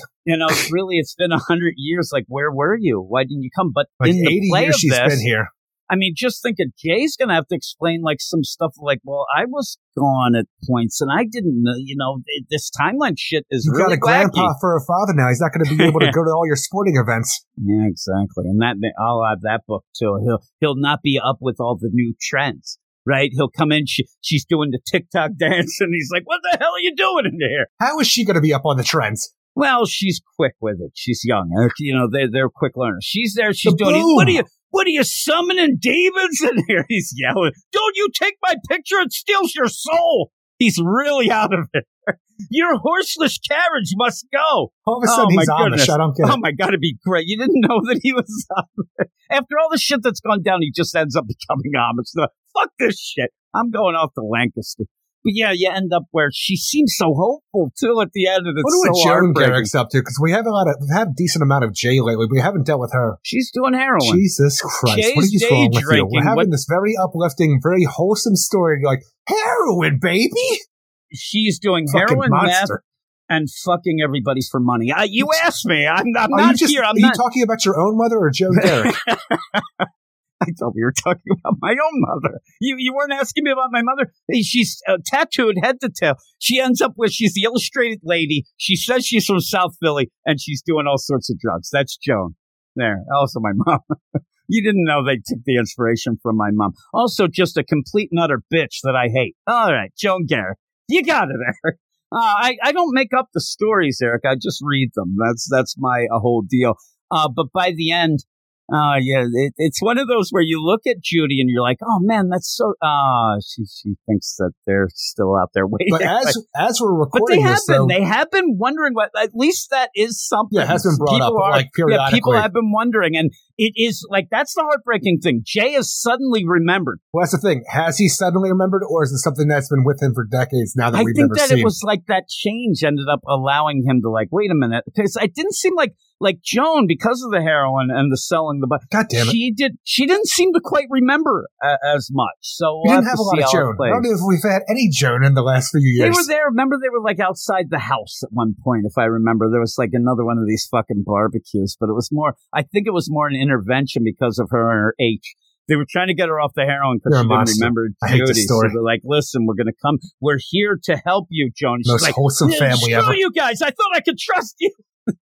Really, it's been 100 years. Where were you? Why didn't you come? But in the play of this, she's been here. I mean, just think of Jay's going to have to explain like some stuff like, well, I was gone at points and I didn't, you know, this timeline shit is You've really wacky. You've got a grandpa for a father now. He's not going to be able to go to all your sporting events. Yeah, exactly. And that I'll have that book too. He'll not be up with all the new trends, right? He'll come in, she's doing the TikTok dance and he's like, what the hell are you doing in here? How is she going to be up on the trends? Well, she's quick with it. She's young. You know, they're quick learners. She's there. She's doing it. What are you summoning demons in here? He's yelling, don't you take my picture. It steals your soul. He's really out of it. Your horseless carriage must go. All of a sudden, he's Amish. I don't get it. Oh, my God, it'd be great. You didn't know that he was Amish. After all the shit that's gone down, he just ends up becoming Amish. So, fuck this shit. I'm going off to Lancaster. But yeah, you end up where she seems so hopeful too at the end of it. Wonder what Joan Garrick's up to, because we have a decent amount of Jay lately. We haven't dealt with her. She's doing heroin. Jesus Christ! Jay's what are you wrong with you? We're having this very uplifting, very wholesome story. And you're like heroin, baby. She's doing heroin, meth, and fucking everybody for money. You asked me. I'm not here. Are you talking about your own mother or Joan Garrick? I thought we were talking about my own mother. You weren't asking me about my mother. She's tattooed head to tail. She ends up where she's the illustrated lady. She says she's from South Philly, and she's doing all sorts of drugs. That's Joan. There. Also my mom. You didn't know they took the inspiration from my mom. Also just a complete and utter bitch that I hate. All right, Joan Garrick. You got it, Eric. I don't make up the stories, Eric. I just read them. That's my whole deal. But by the end, yeah, it's one of those where you look at Judy and you're like, oh man, that's so. She thinks that they're still out there waiting. But as we're recording this, they have been wondering what. At least that is something. Yeah, it has been brought up like periodically. Yeah, people have been wondering, and it is like that's the heartbreaking thing. Jay has suddenly remembered. Well, that's the thing. Has he suddenly remembered, or is it something that's been with him for decades now that we've never seen? I think that it was like that change ended up allowing him to like wait a minute, because it didn't seem like. Like Joan, because of the heroin and the selling, God damn it. She didn't seem to quite remember as much. So we didn't have a lot of Joan. I don't know if we've had any Joan in the last few years. They were there. Remember, they were like outside the house at one point. If I remember, there was like another one of these fucking barbecues, but it was more. I think it was more an intervention because of her and her H. They were trying to get her off the heroin because she didn't remember Judy. So they're like, listen, we're going to come. We're here to help you, Joan. Most wholesome family ever. You guys. I thought I could trust you.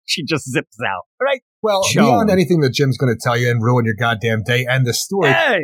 She just zips out, right? Well, Joan. Beyond anything that Jim's going to tell you and ruin your goddamn day and the story, hey.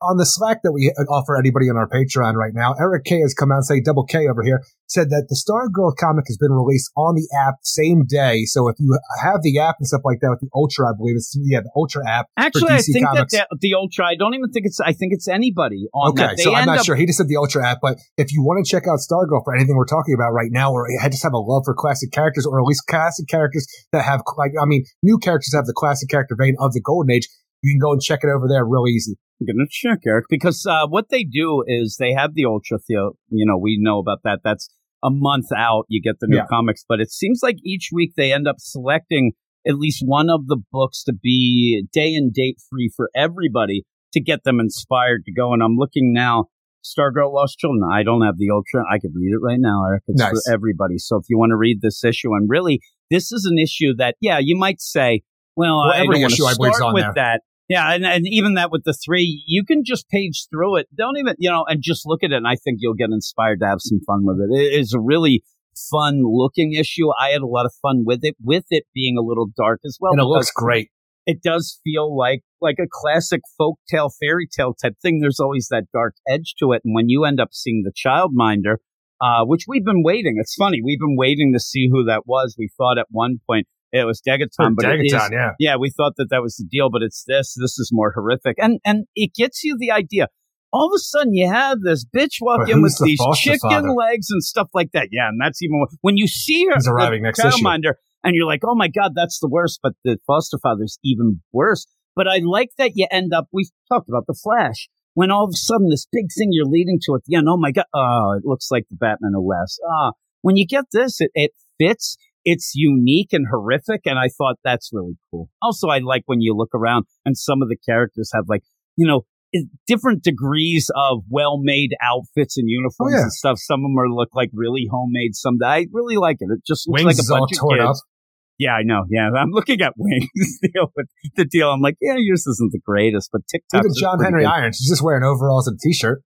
On the Slack that we offer anybody on our Patreon right now, Eric K has come out and say, Double K over here, said that the Stargirl comic has been released on the app same day. So if you have the app and stuff like that with the Ultra, I believe it's the Ultra app. Actually, for DC I think Comics. That the Ultra, I don't even think it's, I think it's anybody on okay, that. They so I'm not sure. He just said the Ultra app, but if you want to check out Stargirl for anything we're talking about right now, or I just have a love for classic characters, or at least classic characters that have, like, I mean, new characters have the classic character vein of the Golden Age, you can go and check it over there real easy. I'm going to check, Eric, because what they do is they have the Ultra Theo. You know, we know about that. That's a month out. You get the new comics. But it seems like each week they end up selecting at least one of the books to be day and date free for everybody to get them inspired to go. And I'm looking now. Stargirl Lost Children. I don't have the Ultra. I could read it right now, Eric. It's nice. For everybody. So if you want to read this issue, and really, this is an issue that, yeah, you might say, well I don't want to start with that. Yeah, and even that with the three, you can just page through it. Don't even, you know, and just look at it, and I think you'll get inspired to have some fun with it. It is a really fun-looking issue. I had a lot of fun with it being a little dark as well. And it looks great. It does feel like a classic folktale, fairy tale type thing. There's always that dark edge to it. And when you end up seeing the Childminder, which we've been waiting. It's funny. We've been waiting to see who that was. We thought at one point it was Degaton. Oh, but Degaton, yeah. Yeah, we thought that was the deal, but it's this. This is more horrific. And it gets you the idea. All of a sudden, you have this bitch walk in with these chicken legs and stuff like that. Yeah, and that's even more. When you see her, the Childminder, and you're like, oh, my God, that's the worst. But the foster father's even worse. But I like that you end up, we've talked about the Flash, when all of a sudden this big thing you're leading to at the end, oh, my God, oh, it looks like the Batman who laughs. When you get this, it fits. It's unique and horrific. And I thought that's really cool. Also, I like when you look around and some of the characters have, like, you know, different degrees of well-made outfits and uniforms and stuff. Some of them look like really homemade. Some I really like it. It just looks like a bunch of kids. Yeah, I know. Yeah, I'm looking at wings with the deal. I'm like, yeah, yours isn't the greatest, but TikTok. Even John Henry Irons, he's just wearing overalls and a t-shirt.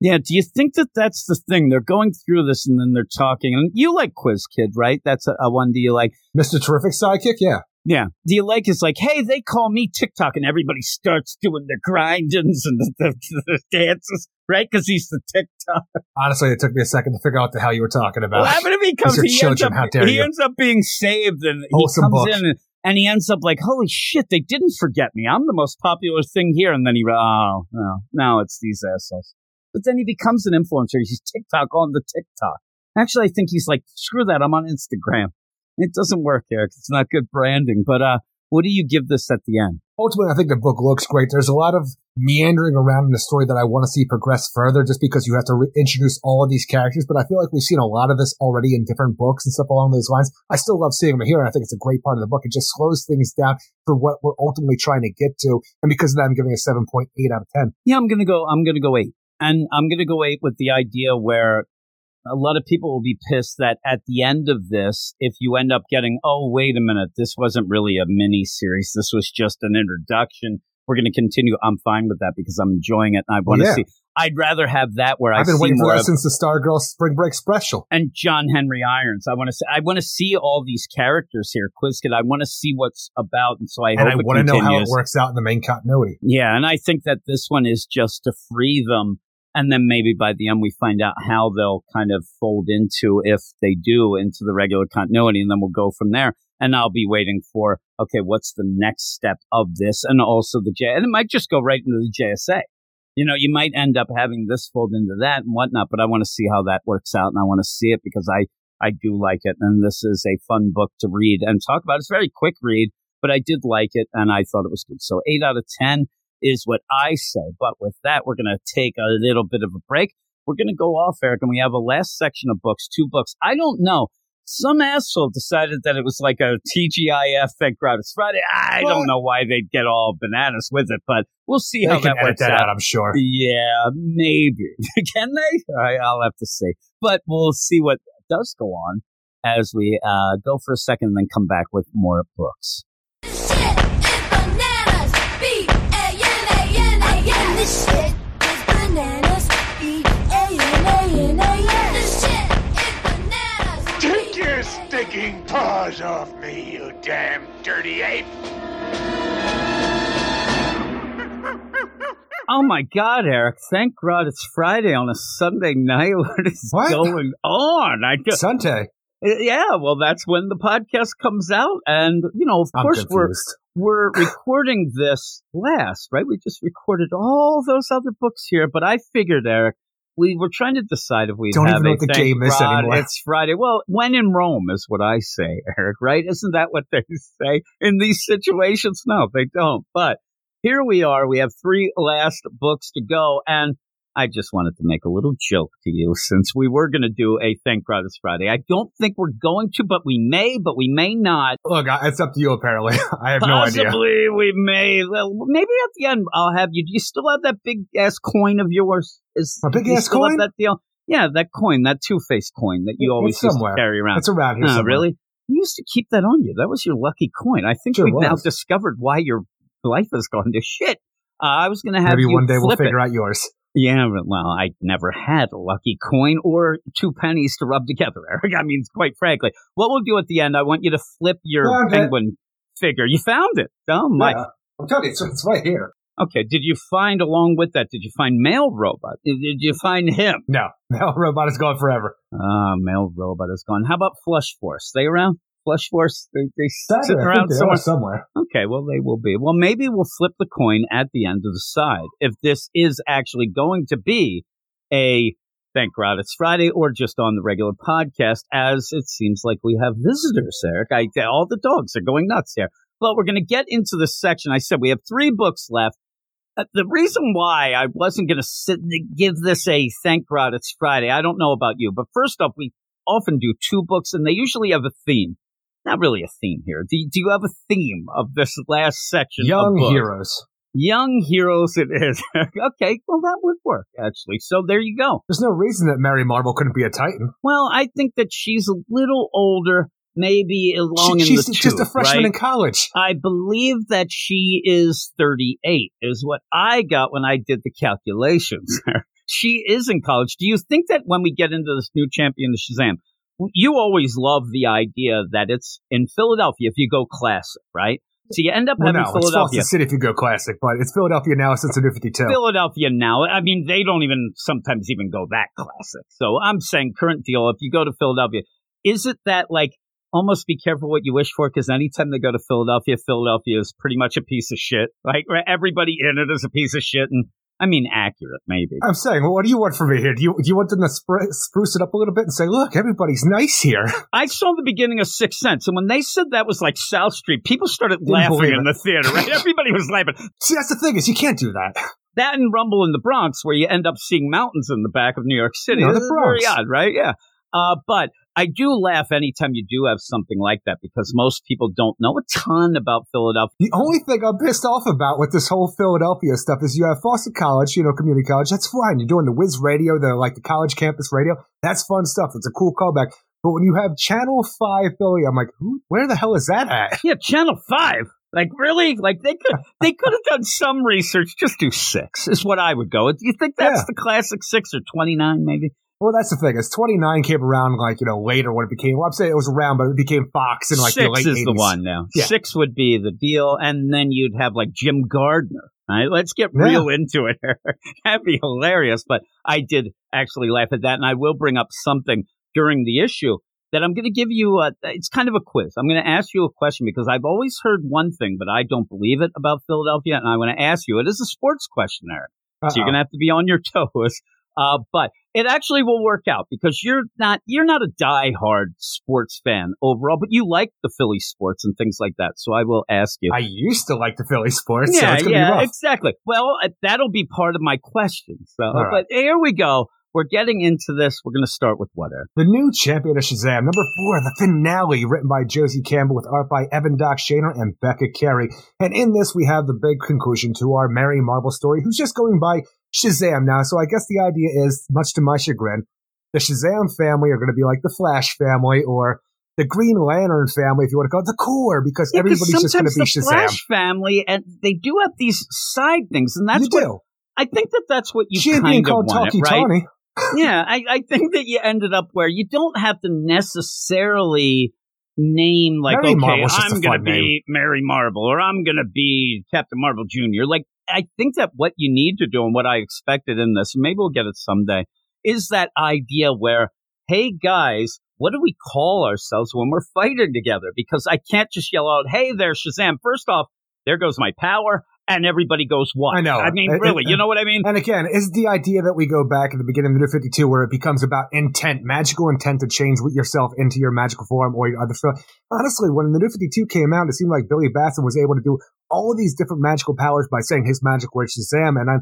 Yeah, do you think that that's the thing? They're going through this and then they're talking. And you like Quiz Kid, right? That's a one. Do you like Mr. Terrific sidekick? Yeah. Yeah. Do you like, it's like, hey, they call me TikTok, and everybody starts doing their grindings and the dances, right? Because he's the TikTok. Honestly, it took me a second to figure out what the hell you were talking about. Well, I mean, he ends up being saved, and Wholesome he comes book. In and he ends up like, holy shit, they didn't forget me. I'm the most popular thing here. And then he, oh, no, now it's these assholes. But then he becomes an influencer. He's TikTok on the TikTok. Actually, I think he's like, screw that, I'm on Instagram. It doesn't work, Eric. It's not good branding. But what do you give this at the end? Ultimately, I think the book looks great. There's a lot of meandering around in the story that I want to see progress further just because you have to introduce all of these characters. But I feel like we've seen a lot of this already in different books and stuff along those lines. I still love seeing them here, and I think it's a great part of the book. It just slows things down for what we're ultimately trying to get to. And because of that, I'm giving it a 7.8 out of 10. Yeah, I'm going to go 8. And I'm going to go 8 with the idea where a lot of people will be pissed that at the end of this, if you end up getting, oh, wait a minute, this wasn't really a mini series. This was just an introduction. We're going to continue. I'm fine with that because I'm enjoying it. And I want to see. I'd rather have that where I've been waiting for that since the Stargirl Spring Break special. And John Henry Irons. I want to see all these characters here, Quiz Kid. I want to see what's about. And so I want to know how it works out in the main continuity. Yeah. And I think that this one is just to free them. And then maybe by the end, we find out how they'll kind of fold into, if they do, into the regular continuity. And then we'll go from there. And I'll be waiting for, okay, what's the next step of this? And also the J. And it might just go right into the JSA. You know, you might end up having this fold into that and whatnot. But I want to see how that works out. And I want to see it because I do like it. And this is a fun book to read and talk about. It's a very quick read, but I did like it. And I thought it was good. So 8 out of 10. Is what I say. But with that, we're going to take a little bit of a break. We're going to go off, Eric, and we have a last section of books, 2 books. I don't know. Some asshole decided that it was like a TGIF, thank God it's Friday. I don't know why they'd get all bananas with it, but we'll see how that works out. I'm sure. Yeah, maybe. Can they? I'll have to see. But we'll see what does go on as we go for a second and then come back with more books. This shit is bananas. B-A-N-A-N-A-S. This shit is bananas. Take your stinking paws off me, you damn dirty ape. Oh my God, Eric. Thank God it's Friday on a Sunday night. What is going on? Sunday. Yeah, well, that's when the podcast comes out. And, you know, of course, we're recording this last, right? We just recorded all those other books here. But I figured, Eric, we were trying to decide if we don't have even know what the game is anymore. It's Friday. Well, when in Rome is what I say, Eric, right? Isn't that what they say in these situations? No, they don't. But here we are. We have 3 last books to go. And I just wanted to make a little joke to you since we were going to do a Thank God It's Friday. I don't think we're going to, but we may not. Look, it's up to you, apparently. I have no idea. Possibly we may. Well, maybe at the end I'll have you. Do you still have that big-ass coin of yours? A big-ass coin? That deal? Yeah, that coin, that Two-Face coin that you always used to carry around. It's around here somewhere. Really? You used to keep that on you. That was your lucky coin. I think we've now discovered why your life has gone to shit. I was going to have you flip it. Maybe one day we'll figure out yours. Yeah, well, I never had a lucky coin or 2 pennies to rub together, Eric. I mean, quite frankly. What we'll do at the end, I want you to flip your penguin figure. You found it. Oh, my. Yeah, I'm telling you, it's right here. Okay, did you find, along with that, did you find Male Robot? Did you find him? No, Male Robot is gone forever. Male Robot is gone. How about Flush Force? They around? Flush Force, they sit around somewhere. Okay, well, they will be. Well, maybe we'll flip the coin at the end of the side if this is actually going to be a Thank God It's Friday or just on the regular podcast, as it seems like we have visitors, Eric. All the dogs are going nuts here. But we're going to get into this section. I said we have 3 books left. The reason why I wasn't going to give this a Thank God It's Friday, I don't know about you, but first off, we often do 2 books, and they usually have a theme. Not really a theme here. Do you have a theme of this last section? Young Heroes. Young Heroes it is. Okay, well, that would work, actually. So there you go. There's no reason that Mary Marvel couldn't be a Titan. Well, I think that she's a little older, maybe along in the two. She's just a freshman in college. I believe that she is 38, is what I got when I did the calculations. She is in college. Do you think that when we get into this new champion of Shazam, you always love the idea that it's in Philadelphia if you go classic, right? So you end up having Philadelphia. It's Boston City if you go classic, but it's Philadelphia now since the New 52. Philadelphia now. I mean, they don't even sometimes even go that classic. So I'm saying current deal, if you go to Philadelphia, is it that like almost be careful what you wish for? Because anytime they go to Philadelphia, Philadelphia is pretty much a piece of shit. Like everybody in it is a piece of shit. And I mean, accurate, maybe. I'm saying, well, what do you want from me here? Do you want them to spruce it up a little bit and say, look, everybody's nice here? I saw the beginning of Sixth Sense, and when they said that was like South Street, people started laughing in the theater, right? Everybody was laughing. See, that's the thing is you can't do that. That and Rumble in the Bronx, where you end up seeing mountains in the back of New York City. You know, the Bronx. Very odd, right? Yeah. But I do laugh anytime you do have something like that because most people don't know a ton about Philadelphia. The only thing I'm pissed off about with this whole Philadelphia stuff is you have Foster College, you know, community college. That's fine. You're doing the Wiz radio, the college campus radio. That's fun stuff. It's a cool callback. But when you have Channel 5 Philly, I'm like, where the hell is that at? Yeah, Channel 5. Like, really? Like, they could have done some research. Just do 6 is what I would go. Do you think that's the classic 6 or 29 maybe? Well, that's the thing. As 29 came around, like, you know, later when it became, well, I'm saying it was around, but it became Fox in, like, the late 80s. 6 is the one now. Yeah. 6 would be the deal, and then you'd have, like, Jim Gardner. All right, let's get real into it here. That'd be hilarious, but I did actually laugh at that, and I will bring up something during the issue that I'm going to give you. It's kind of a quiz. I'm going to ask you a question because I've always heard one thing, but I don't believe it about Philadelphia, and I want to ask you. It is a sports questionnaire, so you're going to have to be on your toes. But it actually will work out because you're not a diehard sports fan overall, but you like the Philly sports and things like that. So I will ask you. I used to like the Philly sports. Yeah, so it's gonna be rough. Exactly. Well, that'll be part of my question. So, all right. But here we go. We're getting into this. We're going to start with what? The new champion of Shazam, number 4, the finale, written by Josie Campbell with art by Evan Doc Shaner and Becca Carey. And in this, we have the big conclusion to our Mary Marvel story, who's just going by Shazam now. So I guess the idea is, much to my chagrin, the Shazam family are going to be like the Flash family or the Green Lantern family, if you want to call it, the core, because everybody's just going to be Shazam. Sometimes the Flash family, and they do have these side things, and that's what I think that's what you kind of wanted, right? Tony. Yeah, I think that you ended up where you don't have to necessarily name, like, Mary I'm going to be Mary Marvel, or I'm going to be Captain Marvel Jr. Like, I think that what you need to do and what I expected in this, maybe we'll get it someday, is that idea where, hey, guys, what do we call ourselves when we're fighting together? Because I can't just yell out, hey there, Shazam. First off, there goes my power. And everybody goes, what? I know. I mean, really, you know what I mean? And again, is the idea that we go back at the beginning of the New 52 where it becomes about intent, magical intent to change yourself into your magical form or your other form. Honestly, when the New 52 came out, it seemed like Billy Batson was able to do all of these different magical powers by saying his magic word Shazam. And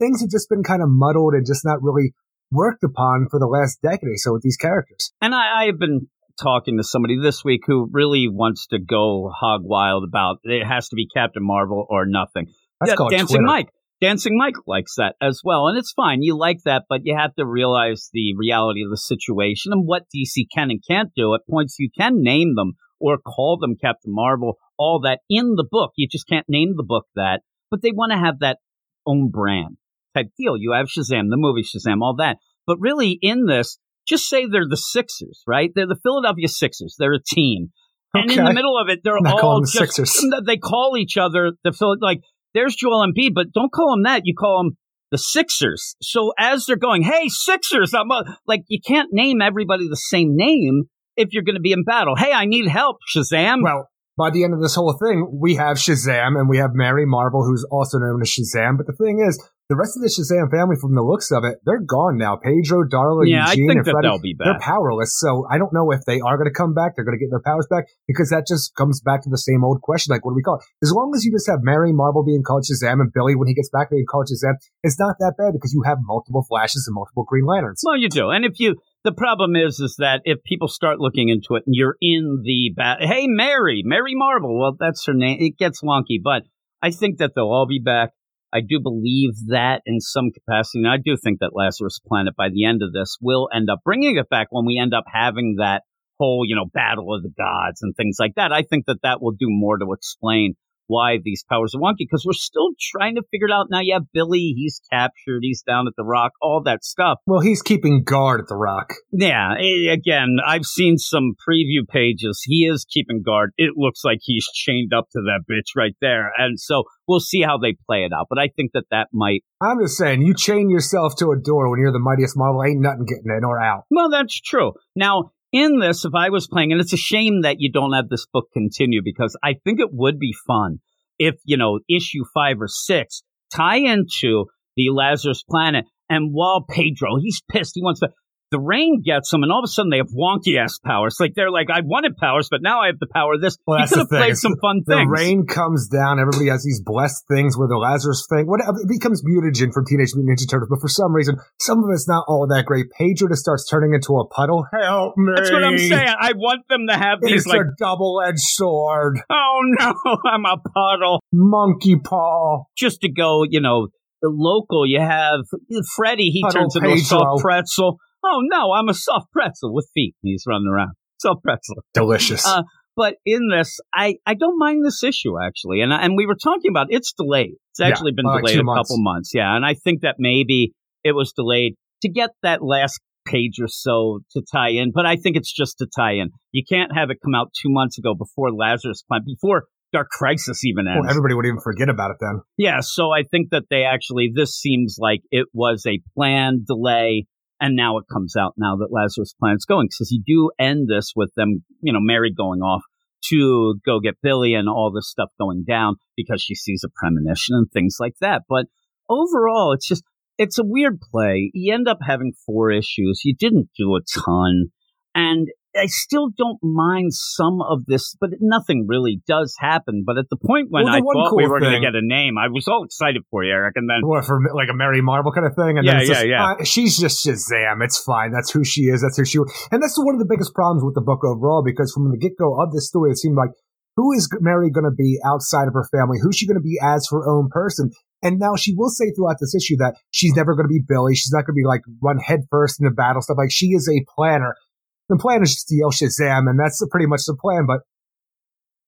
things have just been kind of muddled and just not really worked upon for the last decade or so with these characters. And I have been talking to somebody this week who really wants to go hog wild about it has to be Captain Marvel or nothing. That's called Dancing Twitter. Mike. Dancing Mike likes that as well, and it's fine. You like that, but you have to realize the reality of the situation and what DC can and can't do. At points, you can name them or call them Captain Marvel, all that in the book. You just can't name the book that, but they want to have that own brand type deal. You have Shazam, the movie Shazam, all that. But really, in this, just say they're the Sixers, right? They're the Philadelphia Sixers. They're a team. Okay. And in the middle of it, they're all just Sixers. They call each other the like, there's Joel Embiid, but don't call them that. You call them the Sixers. So as they're going, hey, Sixers, I'm like, you can't name everybody the same name if you're going to be in battle. Hey, I need help, Shazam. Well, by the end of this whole thing, we have Shazam and we have Mary Marvel, who's also known as Shazam. But the thing is, the rest of the Shazam family, from the looks of it, they're gone now. Pedro, Darla, Eugene, and Freddy, they'll be back. They're powerless, so I don't know if they are going to come back. They're going to get their powers back, because that just comes back to the same old question, like, what do we call it? As long as you just have Mary Marvel being called Shazam and Billy, when he gets back, being called Shazam, it's not that bad, because you have multiple Flashes and multiple Green Lanterns. Well, you do, and if you... The problem is that if people start looking into it and you're in the hey, Mary Marvel, well, that's her name. It gets wonky, but I think that they'll all be back. I do believe that in some capacity, and I do think that Lazarus Planet by the end of this will end up bringing it back when we end up having that whole, you know, battle of the gods and things like that. I think that that will do more to explain why these powers are wonky, because we're still trying to figure it out. Now, yeah, Billy, he's captured, he's down at the Rock, all that stuff. Well, he's keeping guard at the Rock. Yeah, again, I've seen some preview pages. He is keeping guard. It looks like he's chained up to that bitch right there. And so we'll see how they play it out. But I think that that might... I'm just saying, you chain yourself to a door when you're the mightiest marvel, ain't nothing getting in or out. Well, that's true. Now... in this, if I was playing, and it's a shame that you don't have this book continue, because I think it would be fun if, you know, issue 5 or 6 tie into the Lazarus Planet, and while Pedro, he's pissed, he wants to... the rain gets them, and all of a sudden they have wonky-ass powers. Like, they're like, I wanted powers, but now I have the power of this. Well, you could have played some fun things. The rain comes down, everybody has these blessed things where the Lazarus thing, whatever, it becomes mutagen from Teenage Mutant Ninja Turtles, but for some reason, some of it's not all that great. Pedro just starts turning into a puddle. Help me! That's what I'm saying. I want them to have these, like... it's their double-edged sword. Oh, no, I'm a puddle. Monkey paw. Just to go, you know, the local, you have Freddy, he puddle turns into Pedro. A soft pretzel. Oh, no, I'm a soft pretzel with feet. He's running around. Soft pretzel. Delicious. But in this, I don't mind this issue, actually. And we were talking about it's delayed. It's actually been delayed a couple months. Yeah, and I think that maybe it was delayed to get that last page or so to tie in. But I think it's just to tie in. You can't have it come out 2 months ago before Lazarus Planet, before Dark Crisis even ends. Well, everybody would even forget about it then. Yeah, so I think that they actually, this seems like it was a planned delay. And now it comes out now that Lazarus Planet's going, because you do end this with them, you know, Mary going off to go get Billy and all this stuff going down because she sees a premonition and things like that. But overall, it's just, it's a weird play. You end up having 4 issues. You didn't do a ton. And I still don't mind some of this, but nothing really does happen. But at the point when I thought we were going to get a name, I was all excited for you, Eric. And then what, for like a Mary Marvel kind of thing? And then she's just Shazam. It's fine. That's who she is. That's who she was. And that's one of the biggest problems with the book overall, because from the get-go of this story, it seemed like, who is Mary going to be outside of her family? Who's she going to be as her own person? And now she will say throughout this issue that she's never going to be Billy. She's not going to be like run headfirst into battle stuff. Like, she is a planner. The plan is just to yell Shazam, and that's pretty much the plan, but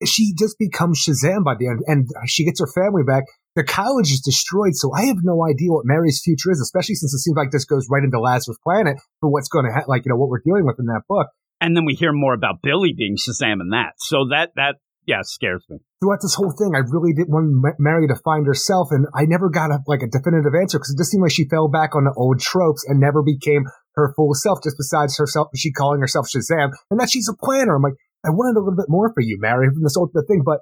she just becomes Shazam by the end, and she gets her family back. The college is destroyed, so I have no idea what Mary's future is, especially since it seems like this goes right into Lazarus Planet for what's going to like, you know, what we're dealing with in that book. And then we hear more about Billy being Shazam and that, so that yeah, scares me. Throughout this whole thing, I really didn't want Mary to find herself, and I never got a definitive answer, because it just seemed like she fell back on the old tropes and never became her full self, just besides herself, she calling herself Shazam, and that she's a planner. I'm like, I wanted a little bit more for you, Mary, from this ultimate thing. But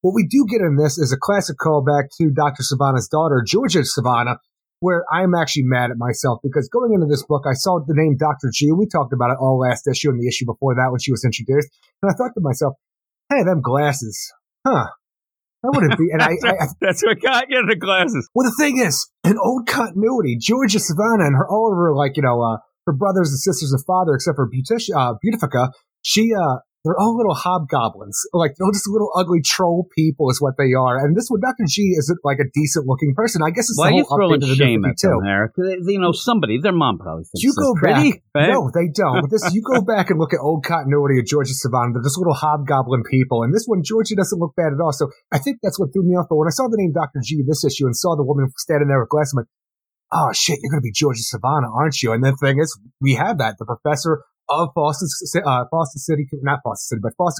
what we do get in this is a classic callback to Dr. Savannah's daughter, Georgia Savannah, where I'm actually mad at myself, because going into this book, I saw the name Dr. G. We talked about it all last issue and the issue before that when she was introduced, and I thought to myself, hey, them glasses, huh? That wouldn't be. And that's what got you the glasses. Well, the thing is, in old continuity, Georgia Savannah and all of her, like, you know, her brothers and sisters and father, except for Beautifica, they're all little hobgoblins. Like, they're all just little ugly troll people is what they are. And this one, Dr. G isn't like a decent looking person. I guess it's the whole update to the shame at them, Eric. You know, somebody, their mom probably thinks you go pretty. Back, no, they don't. But this, you go back and look at old continuity of Georgia Savannah. They're just little hobgoblin people. And this one, Georgia doesn't look bad at all. So I think that's what threw me off. But when I saw the name Dr. G this issue and saw the woman standing there with glasses, I'm like, oh shit, you're going to be Georgia Savannah, aren't you? And the thing is, we have that. The professor of Foster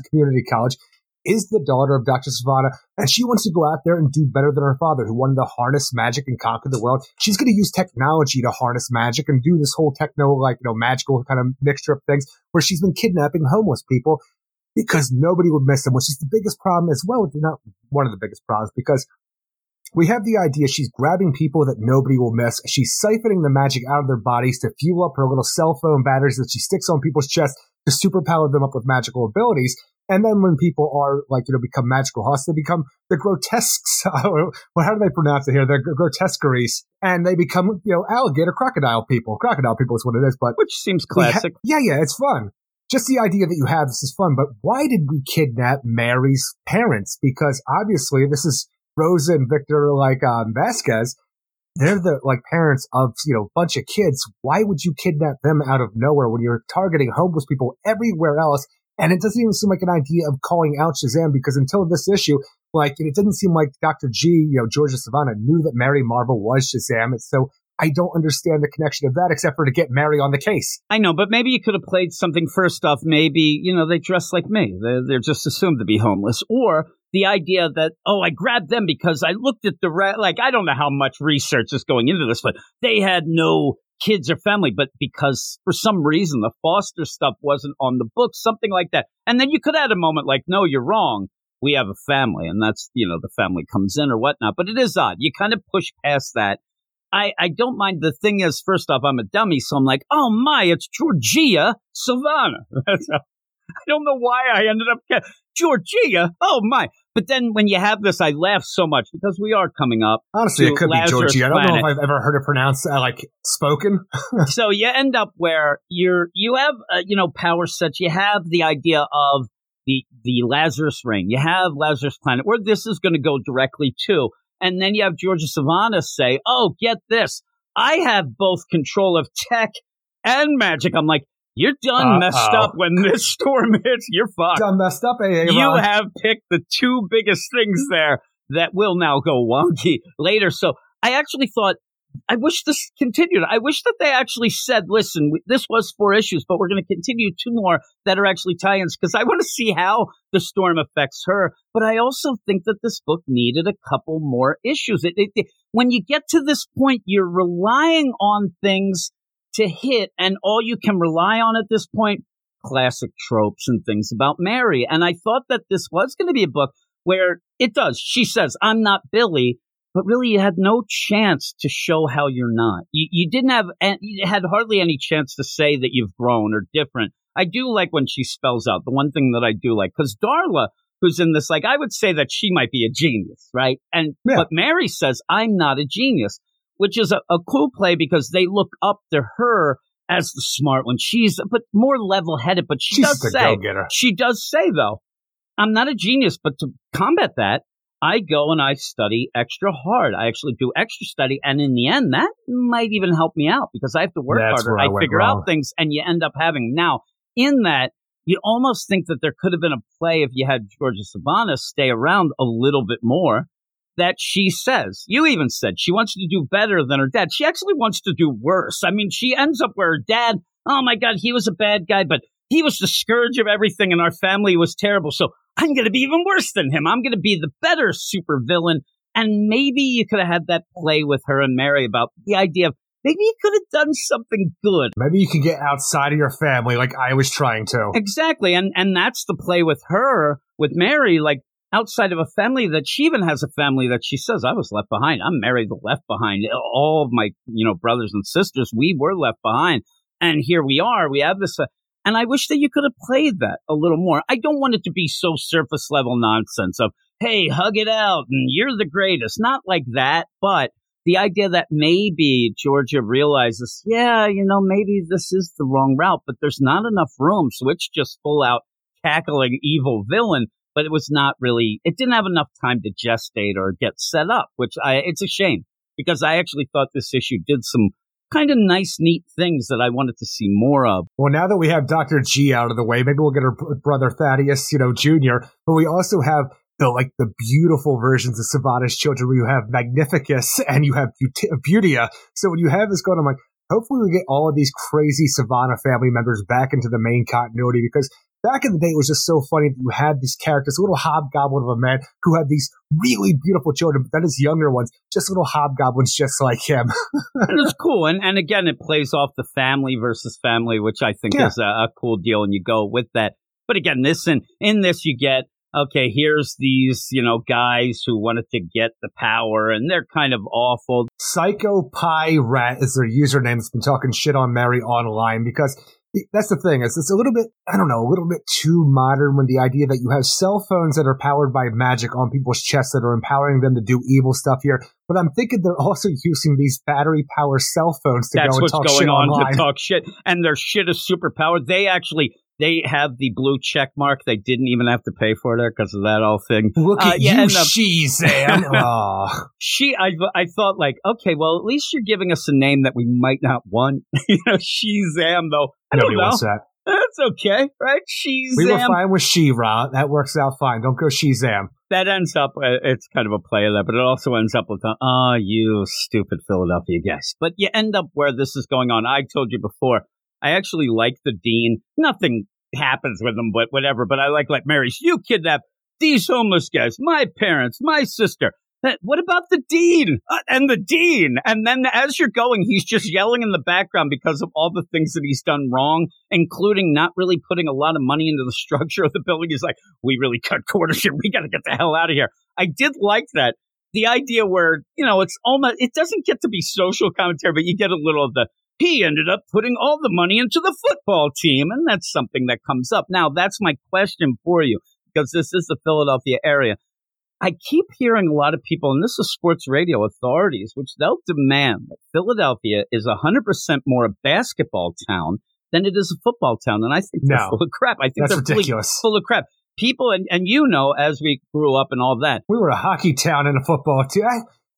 Community College is the daughter of Dr. Savannah, and she wants to go out there and do better than her father, who wanted to harness magic and conquer the world. She's going to use technology to harness magic and do this whole magical kind of mixture of things, where she's been kidnapping homeless people because nobody would miss them, which is the biggest problem as well. Not one of the biggest problems, because we have the idea she's grabbing people that nobody will miss. She's siphoning the magic out of their bodies to fuel up her little cell phone batteries that she sticks on people's chests to superpower them up with magical abilities. And then when people are become magical hosts, they become the grotesques. Well, how do they pronounce it here? The grotesqueries, and they become alligator crocodile people. Crocodile people is what it is, but which seems classic. Yeah, it's fun. Just the idea that you have this is fun. But why did we kidnap Mary's parents? Because obviously this is Rosa and Victor Vasquez, they're the like parents of, you know, bunch of kids. Why would you kidnap them out of nowhere when you're targeting homeless people everywhere else? And it doesn't even seem like an idea of calling out Shazam, because until this issue, like, it didn't seem like Dr. G, you know, Georgia Savannah, knew that Mary Marvel was Shazam. And so I don't understand the connection of that, except for to get Mary on the case. I know, but maybe you could have played something. First off, maybe, you know, they dress like me. They're just assumed to be homeless. Or the idea that, oh, I grabbed them because I looked at the, like, I don't know how much research is going into this, but they had no kids or family, but because for some reason the foster stuff wasn't on the book, something like that. And then you could add a moment like, no, you're wrong. We have a family, and that's, you know, the family comes in or whatnot. But it is odd. You kind of push past that. I don't mind. The thing is, first off, I'm a dummy, so I'm like, oh my, it's Georgia Savannah. I don't know why I ended up Georgia. Oh my. But then when you have this, I laugh so much because we are coming up. Honestly, it could be Georgia. I don't know if I've ever heard it pronounced like spoken. So you end up where you have, you know, power sets. You have the idea of the Lazarus ring. You have Lazarus Planet, where this is going to go directly to. And then you have Georgia Savannah say, oh, get this, I have both control of tech and magic. I'm like, you're done messed up when this storm hits. You're fucked. Done messed up, A-A-Ron. You have picked the two biggest things there that will now go wonky later. So I actually thought, I wish this continued. I wish that they actually said, listen, this was 4 issues, but we're going to continue 2 more that are actually tie-ins, because I want to see how the storm affects her. But I also think that this book needed a couple more issues. When you get to this point, you're relying on things to hit, and all you can rely on at this point, classic tropes and things about Mary. And I thought that this was going to be a book where it does. She says, I'm not Billy. But really, you had no chance to show how you're not. You didn't have, you had hardly any chance to say that you've grown or different. I do like when she spells out, the one thing that I do like, because Darla, who's in this, like, I would say that she might be a genius, right? And yeah. But Mary says, I'm not a genius, which is a cool play, because they look up to her as the smart one. She's but more level-headed, but she does say, though, I'm not a genius, but to combat that, I go and I study extra hard. I actually do extra study. And in the end, that might even help me out, because I have to work harder. I figure out things, and you end up having. Now, in that, you almost think that there could have been a play, if you had Georgia Savannah stay around a little bit more, that she says, you even said, she wants to do better than her dad. She actually wants to do worse. I mean, she ends up where her dad, oh my God, he was a bad guy, but he was the scourge of everything, and our family was terrible. So I'm going to be even worse than him. I'm going to be the better supervillain. And maybe you could have had that play with her and Mary about the idea of maybe you could have done something good. Maybe you could get outside of your family like I was trying to. Exactly. And that's the play with her, with Mary, like outside of a family, that she even has a family that she says, I was left behind. I'm Mary the left behind. All of my, you know, brothers and sisters, we were left behind. And here we are. We have this... And I wish that you could have played that a little more. I don't want it to be so surface level nonsense of, hey, hug it out and you're the greatest. Not like that, but the idea that maybe Georgia realizes, yeah, you know, maybe this is the wrong route, but there's not enough room. So it's just full out cackling evil villain. But it was not really, it didn't have enough time to gestate or get set up, which it's a shame, because I actually thought this issue did some kind of nice, neat things that I wanted to see more of. Well, now that we have Dr. G out of the way, maybe we'll get her brother Thaddeus, you know, Jr., but we also have the beautiful versions of Savannah's children, where you have Magnificus and you have Beautia. So when you have this going, I'm like, hopefully we get all of these crazy Savannah family members back into the main continuity, because back in the day, it was just so funny that you had these characters, a little hobgoblin of a man who had these really beautiful children, but then his younger ones, just little hobgoblins just like him. And it's cool. And again, it plays off the family versus family, which I think is a cool deal, and you go with that. But again, this in this you get, okay, here's these, you know, guys who wanted to get the power, and they're kind of awful. Psycho Pie Rat is their username that's been talking shit on Mary online, because... that's the thing, is it's a little bit, I don't know, a little bit too modern, when the idea that you have cell phones that are powered by magic on people's chests that are empowering them to do evil stuff here. But I'm thinking they're also using these battery power cell phones to go and talk shit online. That's what's going on, to talk shit. And their shit is super powered. They actually They have the blue check mark. They didn't even have to pay for it because of that whole thing. Look at you, she, Sam. Oh. She, I thought, like, okay, well, at least you're giving us a name that we might not want. You know, Shazam, though. Nobody wants that. That's okay, right? Shazam. We were fine with She-Ra. That works out fine. Don't go Shazam. That ends up, it's kind of a play there, but it also ends up with, oh, you stupid Philadelphia guest. But you end up where this is going on. I told you before, I actually like the dean. Nothing happens with him, but whatever. But I like Mary's, you kidnap these homeless guys, my parents, my sister. What about the dean? And the dean. And then as you're going, he's just yelling in the background because of all the things that he's done wrong, including not really putting a lot of money into the structure of the building. He's like, we really cut corners here. We got to get the hell out of here. I did like that. The idea where, you know, it's almost, it doesn't get to be social commentary, but you get a little of the, he ended up putting all the money into the football team. And that's something that comes up. Now, that's my question for you, because this is the Philadelphia area. I keep hearing a lot of people, and this is sports radio authorities, which they'll demand that Philadelphia is 100% more a basketball town than it is a football town. And I think they're full of crap. I think that's ridiculous. Full of crap. People, and you know, as we grew up and all that. We were a hockey town and a football town.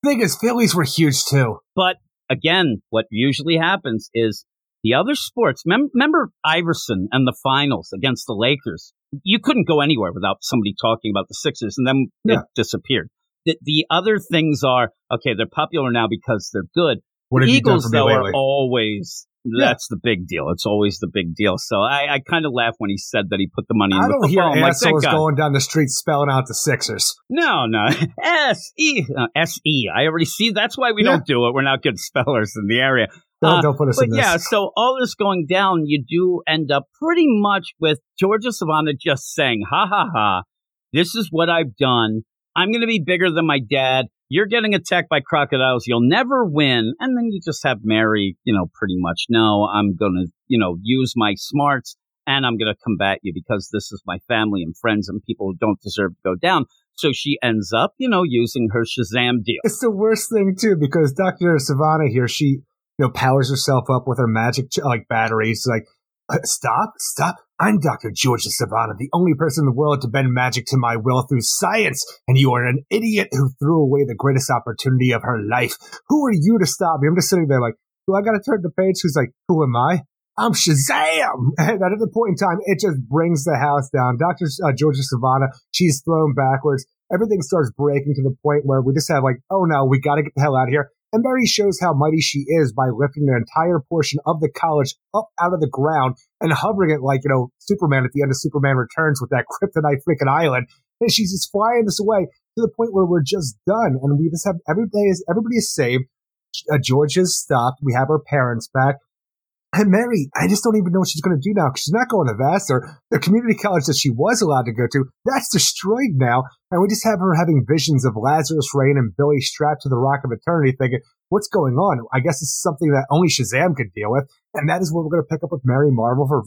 I think as Phillies were huge, too. But again, what usually happens is the other sports. Remember Iverson and the finals against the Lakers? You couldn't go anywhere without somebody talking about the Sixers, and then it disappeared. The other things are, okay, they're popular now because they're good. What the Eagles, though, are always, that's the big deal. It's always the big deal. So I kind of laugh when he said that he put the money in the football. I don't hear assholes going down the street spelling out the Sixers. No. S-E. S-E. I already see. That's why we don't do it. We're not good spellers in the area. Don't put us in this. Yeah, so all this going down, you do end up pretty much with Georgia Savannah just saying, ha, ha, ha, this is what I've done. I'm going to be bigger than my dad. You're getting attacked by crocodiles. You'll never win. And then you just have Mary, you know, pretty much, no, I'm going to, you know, use my smarts and I'm going to combat you because this is my family and friends and people who don't deserve to go down. So she ends up, you know, using her Shazam deal. It's the worst thing, too, because Dr. Savannah here, she, you know, powers herself up with her magic, like, batteries. Like, stop. I'm Dr. Georgia Savannah, the only person in the world to bend magic to my will through science. And you are an idiot who threw away the greatest opportunity of her life. Who are you to stop me? I'm just sitting there like, do I got to turn the page? She's like, who am I? I'm Shazam! And at the point in time, it just brings the house down. Dr. Georgia Savannah, she's thrown backwards. Everything starts breaking to the point where we just have like, oh no, we got to get the hell out of here. And Mary shows how mighty she is by lifting an entire portion of the college up out of the ground and hovering it like, you know, Superman at the end of Superman Returns with that kryptonite freaking island. And she's just flying this away to the point where we're just done. And we just have everybody is saved. Georgia's stopped. We have our parents back. And Mary, I just don't even know what she's going to do now because she's not going to Vassar. The community college that she was allowed to go to, that's destroyed now. And we just have her having visions of Lazarus Rain and Billy strapped to the Rock of Eternity thinking, what's going on? I guess it's something that only Shazam could deal with. And that is what we're going to pick up with Mary Marvel for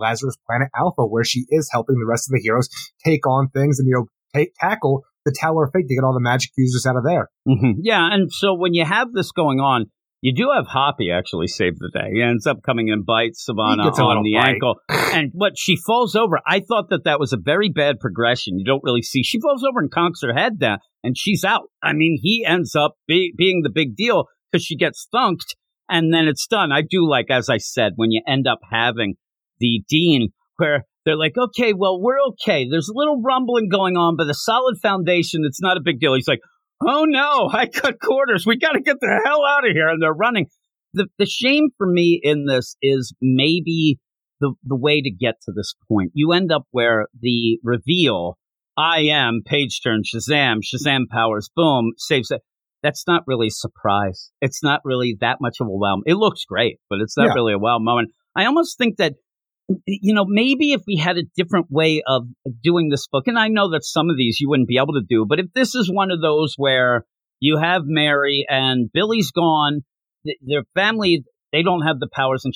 Lazarus Planet Alpha, where she is helping the rest of the heroes take on things and, you know, tackle the Tower of Fate to get all the magic users out of there. Mm-hmm. Yeah, and so when you have this going on, you do have Hoppy actually save the day. He ends up coming and bites Savannah on the ankle. And what she falls over, I thought that was a very bad progression. You don't really see. She falls over and conks her head down, and she's out. I mean, he ends up being the big deal because she gets thunked, and then it's done. I do like, as I said, when you end up having the dean where they're like, okay, well, we're okay. There's a little rumbling going on, but a solid foundation. It's not a big deal. He's like, oh, no, I cut corners. We got to get the hell out of here. And they're running. The shame for me in this is maybe the way to get to this point. You end up where the reveal, I am, page turn, Shazam powers, boom, saves it. That's not really a surprise. It's not really that much of a wow. It looks great, but it's not really a wow moment. I almost think that, you know, maybe if we had a different way of doing this book, and I know that some of these you wouldn't be able to do, but if this is one of those where you have Mary and Billy's gone, their family, they don't have the powers, and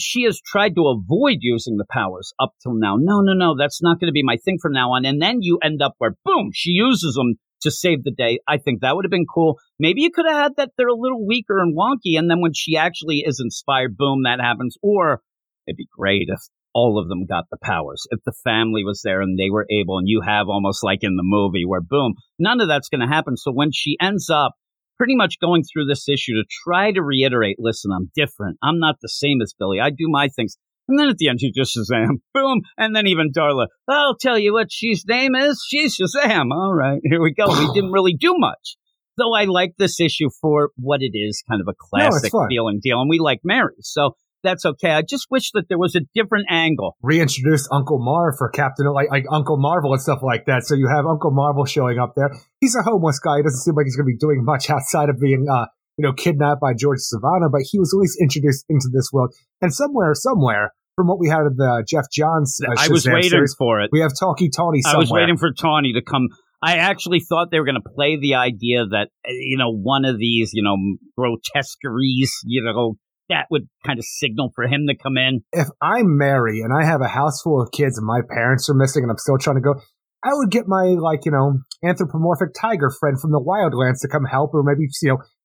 she has tried to avoid using the powers up till now. No, that's not going to be my thing from now on. And then you end up where, boom, she uses them to save the day. I think that would have been cool. Maybe you could have had that they're a little weaker and wonky, and then when she actually is inspired, boom, that happens. Or it'd be great if all of them got the powers. If the family was there and they were able, and you have almost like in the movie where, boom, none of that's going to happen. So when she ends up pretty much going through this issue to try to reiterate, listen, I'm different. I'm not the same as Billy. I do my things. And then at the end, she just Shazam, boom. And then even Darla, I'll tell you what she's name is. She's Shazam. All right, here we go. We didn't really do much. Though I like this issue for what it is, kind of a classic feeling deal. And we like Mary. So that's okay. I just wish that there was a different angle. Reintroduced Uncle Marv for Captain, like Uncle Marvel and stuff like that. So you have Uncle Marvel showing up there. He's a homeless guy. He doesn't seem like he's going to be doing much outside of being, kidnapped by George Savannah. But he was at least introduced into this world. And somewhere, from what we had in the Jeff Johns Shazam series, for it. We have Talkie Tawny somewhere. I was waiting for Tawny to come. I actually thought they were going to play the idea that, one of these, grotesqueries, that would kind of signal for him to come in. If I'm Mary and I have a house full of kids and my parents are missing and I'm still trying to go, I would get my, anthropomorphic tiger friend from the Wildlands to come help, or maybe,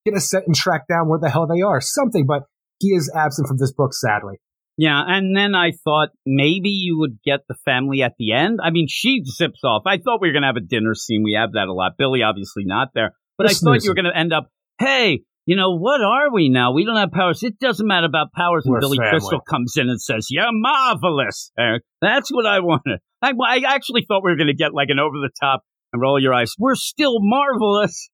get a set and track down where the hell they are, something. But he is absent from this book, sadly. Yeah, and then I thought maybe you would get the family at the end. I mean, she zips off. I thought we were going to have a dinner scene. We have that a lot. Billy, obviously not there. But I thought you were going to end up, hey, what are we now? We don't have powers. It doesn't matter about powers. And Billy Crystal comes in and says, you're marvelous, Eric. That's what I wanted. I actually thought we were going to get an over-the-top and roll your eyes. We're still marvelous.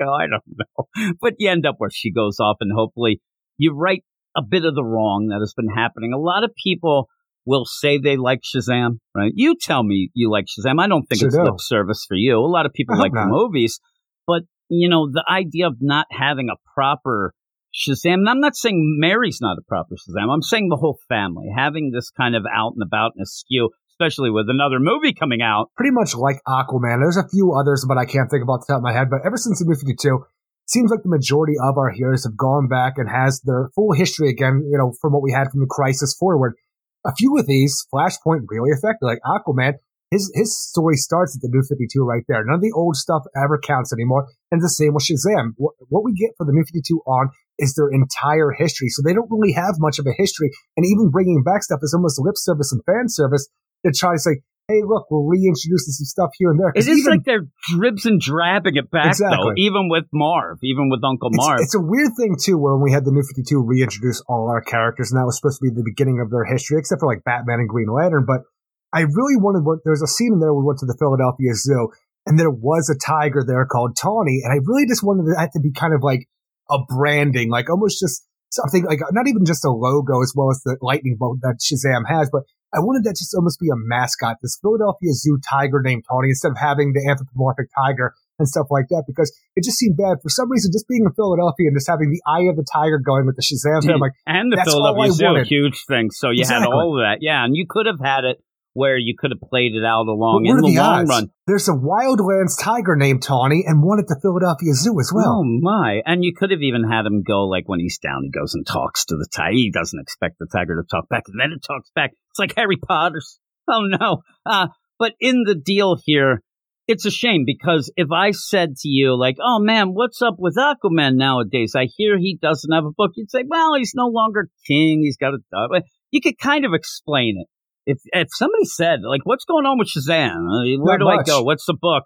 I don't know. But you end up where she goes off, and hopefully you right a bit of the wrong that has been happening. A lot of people will say they like Shazam, right? You tell me you like Shazam. I don't think it's lip service for you. A lot of people like the movies. But, the idea of not having a proper Shazam, and I'm not saying Mary's not a proper Shazam. I'm saying the whole family having this kind of out and about and askew, especially with another movie coming out. Pretty much like Aquaman. There's a few others, but I can't think about the top of my head. But ever since the movie 52, seems like the majority of our heroes have gone back and has their full history again, from what we had from the Crisis forward. A few of these, Flashpoint really affected, like Aquaman. His story starts at the New 52 right there. None of the old stuff ever counts anymore. And the same with Shazam. What we get for the New 52 on is their entire history. So they don't really have much of a history. And even bringing back stuff is almost lip service and fan service to try to say, hey, look, we're reintroducing some stuff here and there. It is like they're dribs and drabbing it back, though, even with Marv, even with Uncle Marv. It's a weird thing, too, when we had the New 52 reintroduce all our characters, and that was supposed to be the beginning of their history, except for, Batman and Green Lantern. But I really wanted – there's a scene in there where we went to the Philadelphia Zoo, and there was a tiger there called Tawny, and I really just wanted that to be kind of like a branding, like almost just something – like not even just a logo as well as the lightning bolt that Shazam has, but – I wanted that just almost be a mascot, this Philadelphia Zoo tiger named Tawny, instead of having the anthropomorphic tiger and stuff like that, because it just seemed bad. For some reason, just being in Philadelphia and just having the eye of the tiger going with the Shazam, I'm like, and the Philadelphia Zoo, a huge thing. So you had all of that. Yeah, and you could have had it where you could have played it out along in the long run. There's a Wildlands tiger named Tawny and one at the Philadelphia Zoo as well. Oh, my. And you could have even had him go, when he's down, he goes and talks to the tiger. He doesn't expect the tiger to talk back, and then it talks back. It's like Harry Potter's. Oh, no. But in the deal here, it's a shame, because if I said to you, oh, man, what's up with Aquaman nowadays? I hear he doesn't have a book. You'd say, well, he's no longer king. He's got a dog. You could kind of explain it. If somebody said, what's going on with Shazam? Where do I go? What's the book?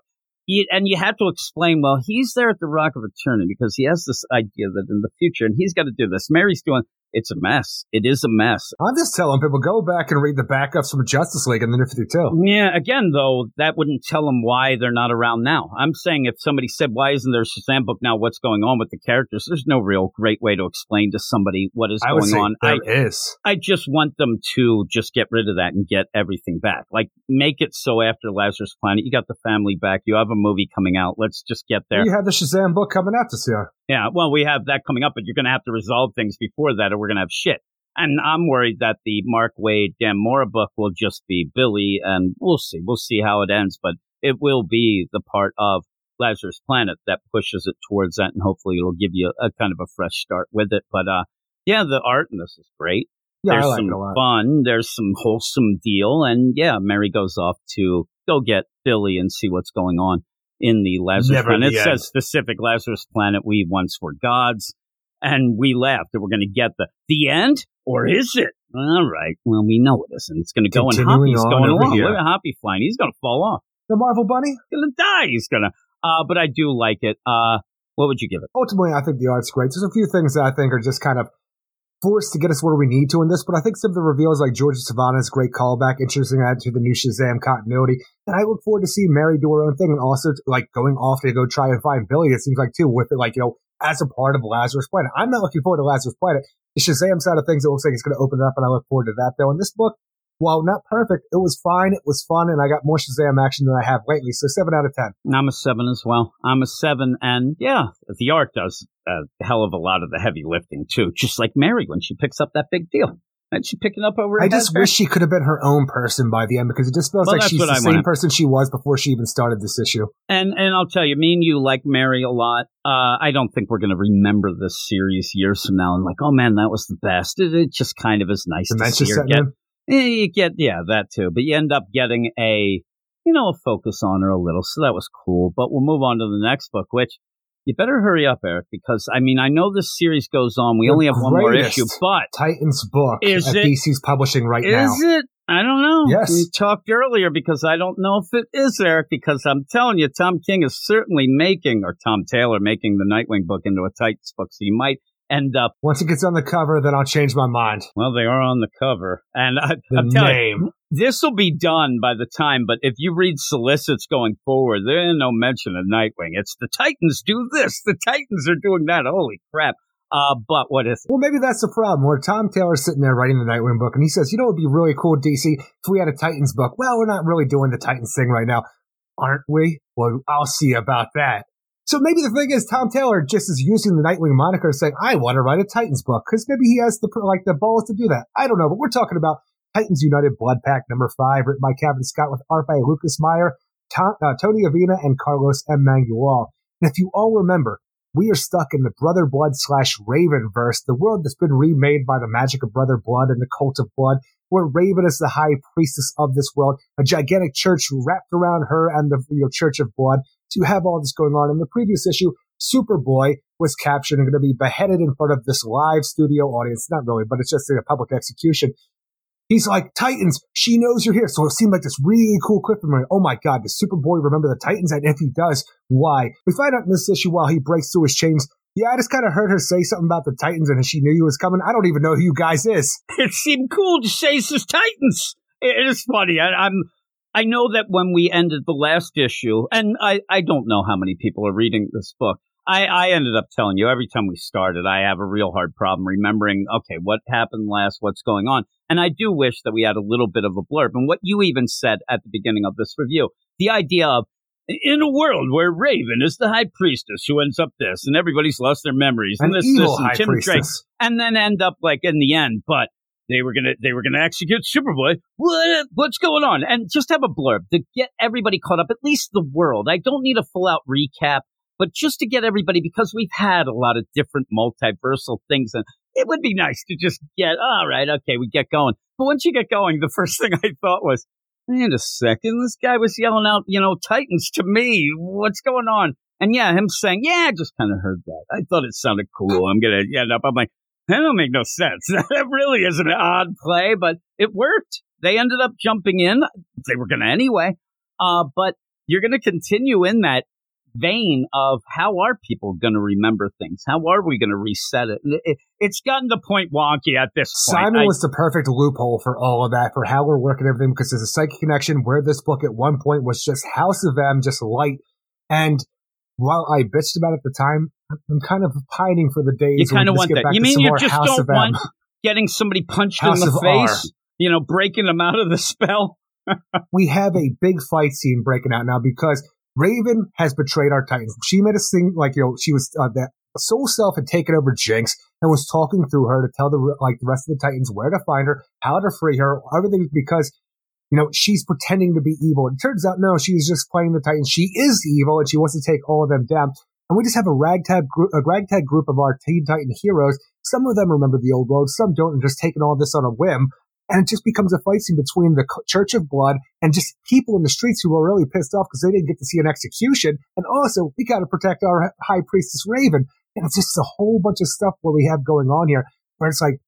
And you had to explain, well, he's there at the Rock of Eternity because he has this idea that in the future, and he's got to do this. Mary's doing, it's a mess. It is a mess. I'm just telling people, go back and read the backups from Justice League and the New 52. Yeah, again, though, that wouldn't tell them why they're not around now. I'm saying if somebody said, why isn't there a Shazam book now? What's going on with the characters? There's no real great way to explain to somebody what is going on. I just want them to just get rid of that and get everything back. Make it so after Lazarus Planet, you got the family back. You have a movie coming out. Let's just get there. You have the Shazam book coming out this year. Yeah, well, we have that coming up, but you're going to have to resolve things before that, or we're going to have shit. And I'm worried that the Mark Waid, Dan Mora book will just be Billy, and we'll see. We'll see how it ends, but it will be the part of Lazarus Planet that pushes it towards that, and hopefully it'll give you a kind of a fresh start with it. But yeah, the art in this is great. Yeah, there's some fun. There's some wholesome deal. And yeah, Mary goes off to go get Billy and see what's going on in the Lazarus Planet. It says specific Lazarus Planet, we once were gods. And we laughed that we're going to get the end, or is it? All right. Well, we know it isn't. It's going to go, and Hoppy's going along. Look at Hoppy flying. He's going to fall off. The Marvel Bunny? He's going to die. He's going to. But I do like it. What would you give it? Ultimately, I think the art's great. There's a few things that I think are just kind of forced to get us where we need to in this, but I think some of the reveals, like George Savannah's great callback, interesting add to the new Shazam continuity. And I look forward to seeing Mary do her own thing, and also like going off to go try and find Billy. It seems like too with it, like, you know, as a part of Lazarus Planet. I'm not looking forward to Lazarus Planet. The Shazam side of things, it looks like it's going to open it up, and I look forward to that though. And this book, while not perfect, it was fine. It was fun, and I got more Shazam action than I have lately. So 7 out of 10. I'm a 7 as well. I'm a 7, and yeah, the art does a hell of a lot of the heavy lifting too. Just like Mary when she picks up that big deal, and she picking up over. I just wish she could have been her own person by the end, because it just feels like she's the same person she was before she even started this issue. And I'll tell you, me and you like Mary a lot. I don't think we're going to remember this series years from now and like, oh man, that was the best. It just kind of is nice to see her again. You get, yeah, that too. But you end up getting a, you know, a focus on her a little. So that was cool. But we'll move on to the next book, which you better hurry up, Eric, because, I mean, I know this series goes on. We only have one more issue, but Titans book at DC's publishing right now. Is it? I don't know. Yes. We talked earlier because I don't know if it is, Eric, because I'm telling you, Tom King is certainly making, or Tom Taylor making the Nightwing book into a Titans book. So you might end up. Once it gets on the cover, then I'll change my mind. Well, they are on the cover. And I'm telling you, this will be done by the time, but if you read solicits going forward, there ain't no mention of Nightwing. It's the Titans do this. The Titans are doing that. Holy crap. But what is it? Well, maybe that's the problem, where Tom Taylor's sitting there writing the Nightwing book, and he says, you know, it'd be really cool, DC, if we had a Titans book. Well, we're not really doing the Titans thing right now. Aren't we? Well, I'll see about that. So maybe the thing is, Tom Taylor just is using the Nightwing moniker, saying, I want to write a Titans book, because maybe he has the balls to do that. I don't know, but we're talking about Titans United Blood Pack #5, written by Kevin Scott, with art by Lucas Meyer, Tony Avina, and Carlos M. Mangual. And if you all remember, we are stuck in the Brother Blood / Ravenverse, the world that's been remade by the magic of Brother Blood and the Cult of Blood, where Raven is the high priestess of this world, a gigantic church wrapped around her and the Church of Blood. To have all this going on. In the previous issue, Superboy was captured and going to be beheaded in front of this live studio audience. Not really, but it's just a public execution. He's like, Titans, she knows you're here. So it seemed like this really cool clip from him. Oh my God, does Superboy remember the Titans? And if he does, why? We find out in this issue while he breaks through his chains, yeah, I just kind of heard her say something about the Titans and she knew he was coming. I don't even know who you guys is. It seemed cool to say it's Titans. It is funny. I know that when we ended the last issue, and I don't know how many people are reading this book, I ended up telling you every time we started, I have a real hard problem remembering, okay, what happened last, what's going on. And I do wish that we had a little bit of a blurb. And what you even said at the beginning of this review, the idea of, in a world where Raven is the high priestess who ends up this, and everybody's lost their memories, and this, and Tim Drake, and then end up like in the end, but They were gonna execute Superboy. What's going on? And just have a blurb to get everybody caught up, at least the world. I don't need a full-out recap, but just to get everybody, because we've had a lot of different multiversal things, and it would be nice to just get, all right, okay, we get going. But once you get going, the first thing I thought was, wait a second, this guy was yelling out, you know, Titans to me. What's going on? And yeah, him saying, yeah, I just kind of heard that. I thought it sounded cool. I'm like, that don't make no sense. That really is an odd play, but it worked. They ended up jumping in. They were going to anyway. But you're going to continue in that vein of how are people going to remember things? How are we going to reset it? It's gotten to point wonky at this point. Simon was the perfect loophole for all of that, for how we're working everything, because there's a psychic connection where this book at one point was just House of M, just light. And while I bitched about it at the time, I'm kind of pining for the days. You kind of want that. You mean you just don't want getting somebody punched in the face? You know, breaking them out of the spell? We have a big fight scene breaking out now because Raven has betrayed our Titans. She made us think like, you know, she was that soul self had taken over Jinx and was talking through her to tell the rest of the Titans where to find her, how to free her, everything because, you know, she's pretending to be evil. It turns out, no, she's just playing the Titans. She is evil and she wants to take all of them down. And we just have a ragtag group of our Teen Titan heroes. Some of them remember the old world, some don't, and just taking all this on a whim. And it just becomes a fight scene between the Church of Blood and just people in the streets who are really pissed off because they didn't get to see an execution. And also, we got to protect our High Priestess Raven. And it's just a whole bunch of stuff what we have going on here where it's like,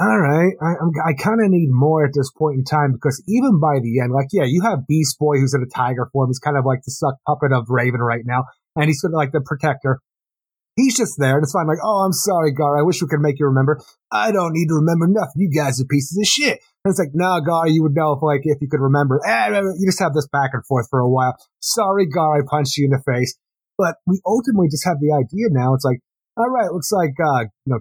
all right, I kind of need more at this point in time, because even by the end, like, yeah, you have Beast Boy, who's in a tiger form. He's kind of like the suck puppet of Raven right now, and he's sort of like the protector. He's just there, and it's fine. Like, oh, I'm sorry, Gar. I wish we could make you remember. I don't need to remember nothing. You guys are pieces of shit. And it's like, no, Gar, you would know if you could remember. You just have this back and forth for a while. Sorry, Gar, I punched you in the face. But we ultimately just have the idea now. It's like, all right, looks like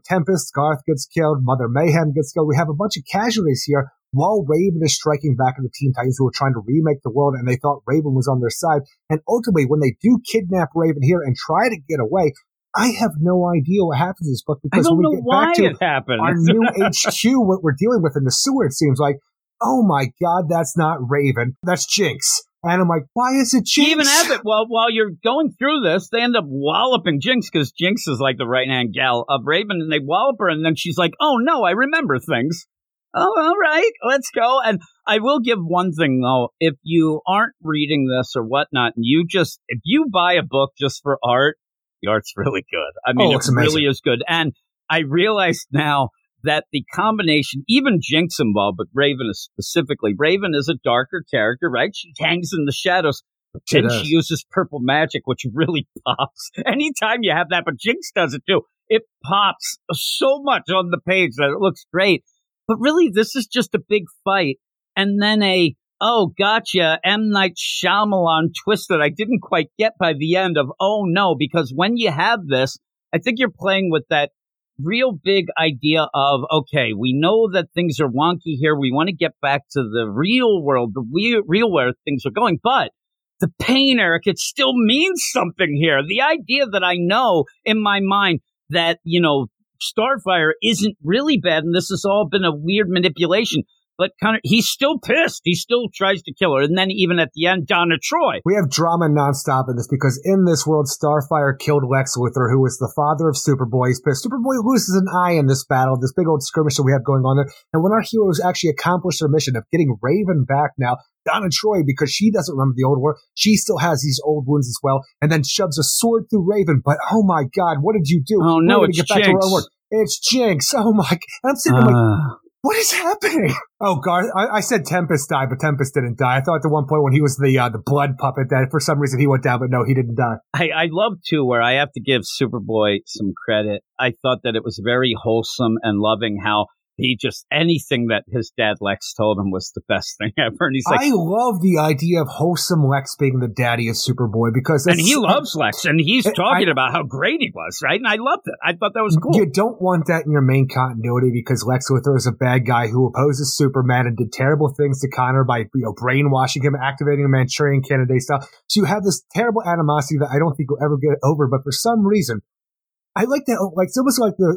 Tempest, Garth gets killed, Mother Mayhem gets killed. We have a bunch of casualties here while Raven is striking back at the Teen Titans, who are trying to remake the world, and they thought Raven was on their side. And ultimately, when they do kidnap Raven here and try to get away, I have no idea what happens in this book, because when we get back to our new HQ, what we're dealing with in the sewer, it seems like, oh my God, that's not Raven, that's Jinx. And I'm like, why is it Jinx? Even Abbott, while you're going through this, they end up walloping Jinx, because Jinx is like the right-hand gal of Raven, and they wallop her, and then she's like, oh no, I remember things. Oh, all right, let's go. And I will give one thing, though. If you aren't reading this or whatnot, and if you buy a book just for art, the art's really good. I mean, it really is good. And I realize now that the combination, even Jinx involved, but Raven is specifically, Raven is a darker character, right? She hangs in the shadows, and she uses purple magic, which really pops. Anytime you have that, but Jinx does it too. It pops so much on the page that it looks great. But really, this is just a big fight, and then M. Night Shyamalan twist that I didn't quite get by the end of, oh no, because when you have this, I think you're playing with that real big idea of, okay, we know that things are wonky here. We want to get back to the real world, the real where things are going. But the pain, Eric, it still means something here. The idea that I know in my mind that, Starfire isn't really bad, and this has all been a weird manipulation. But Connor, he's still pissed. He still tries to kill her. And then even at the end, Donna Troy. We have drama nonstop in this, because in this world, Starfire killed Lex Luthor, who was the father of Superboy. He's pissed. Superboy loses an eye in this battle, this big old skirmish that we have going on there. And when our heroes actually accomplish their mission of getting Raven back now, Donna Troy, because she doesn't remember the old war, she still has these old wounds as well, and then shoves a sword through Raven. But oh my God, what did you do? Oh no, it's Jinx. It's Jinx. Oh my God. And I'm sitting there like, what is happening? Oh, Garth, I said Tempest died, but Tempest didn't die. I thought at the one point when he was the blood puppet that for some reason he went down, but no, he didn't die. I love, too, where I have to give Superboy some credit. I thought that it was very wholesome and loving how he just, anything that his dad Lex told him was the best thing ever. And he's like, I love the idea of wholesome Lex being the daddy of Superboy, because and he loves Lex, and he's talking about how great he was, right? And I loved it. I thought that was cool. You don't want that in your main continuity, because Lex Luthor is a bad guy who opposes Superman and did terrible things to Connor by brainwashing him, activating him, Manchurian Candidate style. So you have this terrible animosity that I don't think you'll ever get over, but for some reason, I like that, like, it's almost like the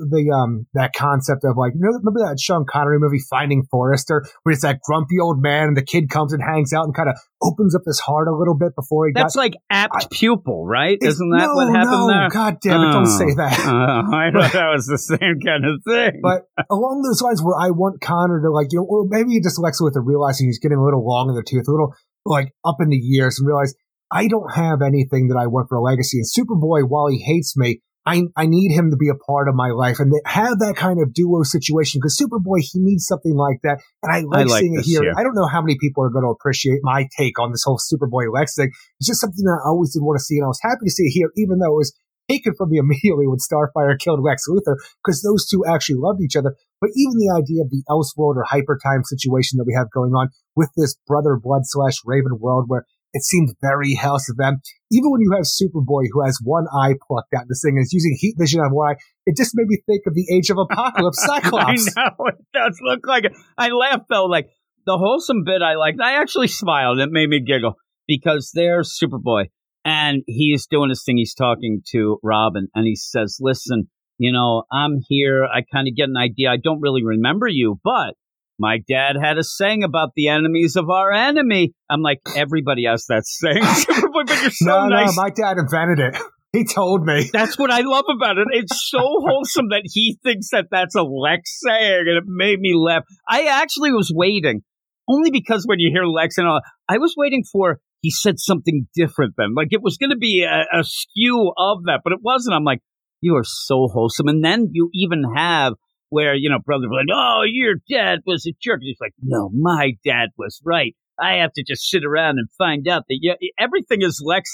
that concept of, like, remember that Sean Connery movie, Finding Forrester, where it's that grumpy old man and the kid comes and hangs out and kind of opens up his heart a little bit before he That's like apt pupil, right? Isn't that what happened there? No, God damn it, don't say that. I thought that was the same kind of thing. But along those lines where I want Connor to, like, or maybe just Lex Luthor realizing he's getting a little long in the tooth, a little, like, up in the years, and realize, I don't have anything that I want for a legacy. And Superboy, while he hates me, I need him to be a part of my life and have that kind of duo situation, because Superboy, he needs something like that. And I like seeing it here. Yeah. I don't know how many people are going to appreciate my take on this whole Superboy Lex thing. It's just something that I always did want to see, and I was happy to see it here, even though it was taken from me immediately when Starfire killed Lex Luthor, because those two actually loved each other. But even the idea of the Elseworld or Hypertime situation that we have going on with this Brother Blood / Raven world where it seemed very House of M. Even when you have Superboy, who has one eye plucked out, this thing is using heat vision on one eye. It just made me think of the Age of Apocalypse Cyclops. I know, it does look like it. I laughed, though, like the wholesome bit I liked. I actually smiled. It made me giggle because there's Superboy, and he's doing his thing. He's talking to Robin, and he says, listen, I'm here. I kind of get an idea. I don't really remember you, but my dad had a saying about the enemies of our enemy. I'm like, everybody has that saying. But you're so nice. No, my dad invented it. He told me. That's what I love about it. It's so wholesome that he thinks that that's a Lex saying, and it made me laugh. I actually was waiting, only because when you hear Lex and all, I was waiting for, he said something different then. Like, it was going to be a skew of that, but it wasn't. I'm like, you are so wholesome. And then you even have where, you know, brothers were like, oh, your dad was a jerk. And he's like, no, my dad was right. I have to just sit around and find out that everything is Lex.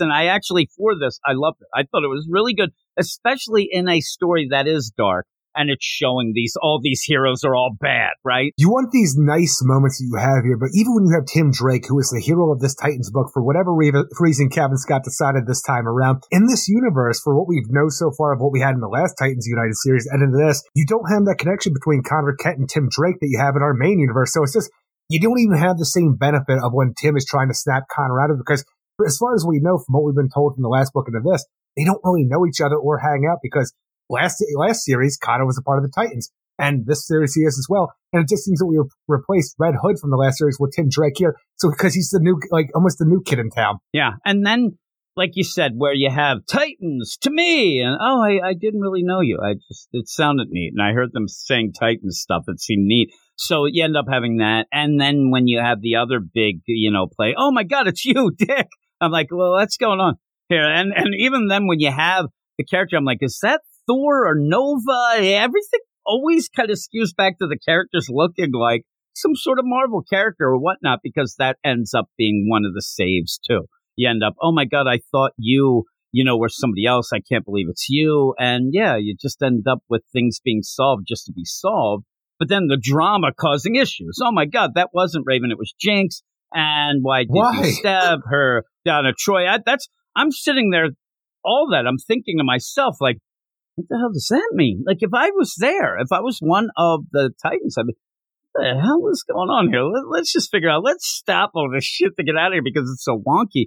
And I actually, for this, I loved it. I thought it was really good, especially in a story that is dark. And it's showing all these heroes are all bad, right? You want these nice moments that you have here, but even when you have Tim Drake, who is the hero of this Titans book, for whatever reason Kevin Scott decided this time around, in this universe, for what we've known so far of what we had in the last Titans United series and into this, you don't have that connection between Conrad Kent and Tim Drake that you have in our main universe. So it's just, you don't even have the same benefit of when Tim is trying to snap Connor out of it, because as far as we know from what we've been told in the last book into this, they don't really know each other or hang out, because last series, Connor was a part of the Titans, and this series he is as well. And it just seems that we replaced Red Hood from the last series with Tim Drake here, so because he's the new, like almost the new kid in town. Yeah, and then, like you said, where you have Titans to me, and oh, I didn't really know you. It sounded neat, and I heard them saying Titans stuff. It seemed neat. So you end up having that, and then when you have the other big, play, oh my God, it's you, Dick. I'm like, well, what's going on here? And even then, when you have the character, I'm like, is that Thor or Nova? Everything always kind of skews back to the characters looking like some sort of Marvel character or whatnot, because that ends up being one of the saves too. You end up, oh my God, I thought you were somebody else. I can't believe it's you. And yeah, you just end up with things being solved just to be solved. But then the drama causing issues. Oh my God, that wasn't Raven. It was Jinx. And why did you stab her down at Troy? I'm sitting there, all that I'm thinking to myself, like, what the hell does that mean? Like, if I was there, if I was one of the Titans, I'd be, what the hell is going on here? Let's just figure out. Let's stop all this shit to get out of here because it's so wonky.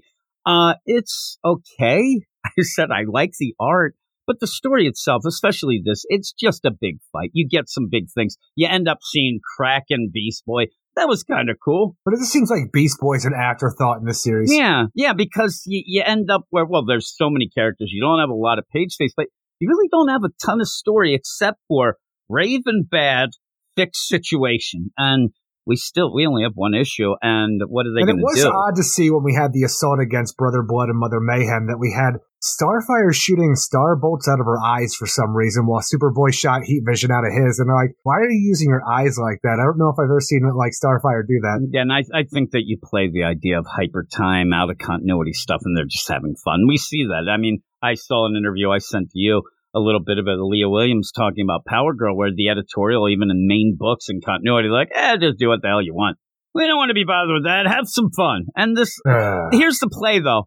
It's okay. I said I like the art, but the story itself, especially this, it's just a big fight. You get some big things. You end up seeing Kraken, Beast Boy. That was kind of cool. But it just seems like Beast Boy's an afterthought in this series. Yeah, because you end up where, well, there's so many characters. You don't have a lot of page space, but you really don't have a ton of story except for Raven bad, fixed situation. And we only have one issue. And what are they going to do? And it was odd to see when we had the assault against Brother Blood and Mother Mayhem that we had Starfire shooting star bolts out of her eyes for some reason while Superboy shot heat vision out of his. And they're like, why are you using your eyes like that? I don't know if I've ever seen it like Starfire do that. Yeah, and I think that you play the idea of hyper time, out of continuity stuff, and they're just having fun. We see that. I mean, I saw an interview I sent to you, a little bit about Leah Williams talking about Power Girl, where the editorial, even in main books and continuity, like, just do what the hell you want. We don't want to be bothered with that. Have some fun. And this, here's the play, though.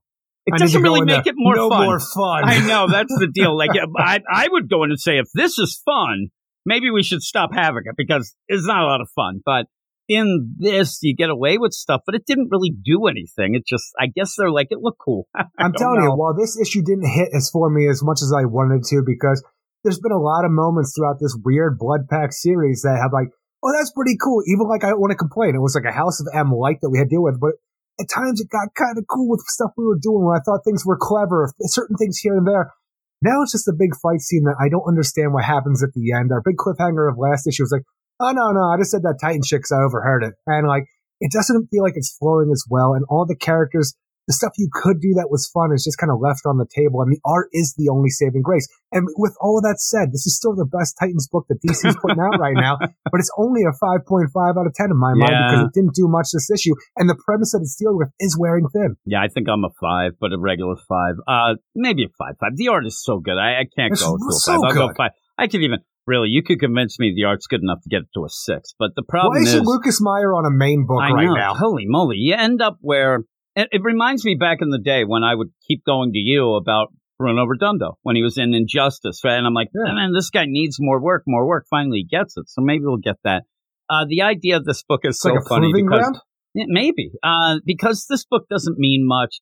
It doesn't really make it more fun. No more fun. I know, that's the deal. Like, I would go in and say, if this is fun, maybe we should stop having it, because it's not a lot of fun. But in this, you get away with stuff, but it didn't really do anything. It just, I guess they're like, it looked cool. I'm telling you, while this issue didn't hit as for me as much as I wanted to, because there's been a lot of moments throughout this weird Blood Pack series that have like, oh, that's pretty cool. Even like, I don't want to complain. It was like a House of M light that we had to deal with, but at times it got kind of cool with stuff we were doing where I thought things were clever, certain things here and there. Now it's just a big fight scene that I don't understand what happens at the end. Our big cliffhanger of last issue was like, oh, no, I just said that Titan chick because I overheard it. And, like, it doesn't feel like it's flowing as well. And all the characters, the stuff you could do that was fun is just kind of left on the table. And the art is the only saving grace. And with all of that said, this is still the best Titans book that DC's putting out right now. But it's only a 5.5 out of 10 in my mind because it didn't do much this issue. And the premise that it's dealing with is wearing thin. Yeah, I think I'm a 5, but a regular 5. Maybe a 5.5. The art is so good. I can't go to a 5. I'll go 5. I could even... Really, you could convince me the art's good enough to get it to a 6, but the problem is... Why isn't Lucas Meyer on a main book right now? Holy moly. You end up where... It reminds me back in the day when I would keep going to you about Bruno Redondo, when he was in Injustice, right? And I'm like, man, this guy needs more work. Finally, he gets it, so maybe we'll get that. The idea of this book is so like funny because... Yeah, maybe. Because this book doesn't mean much.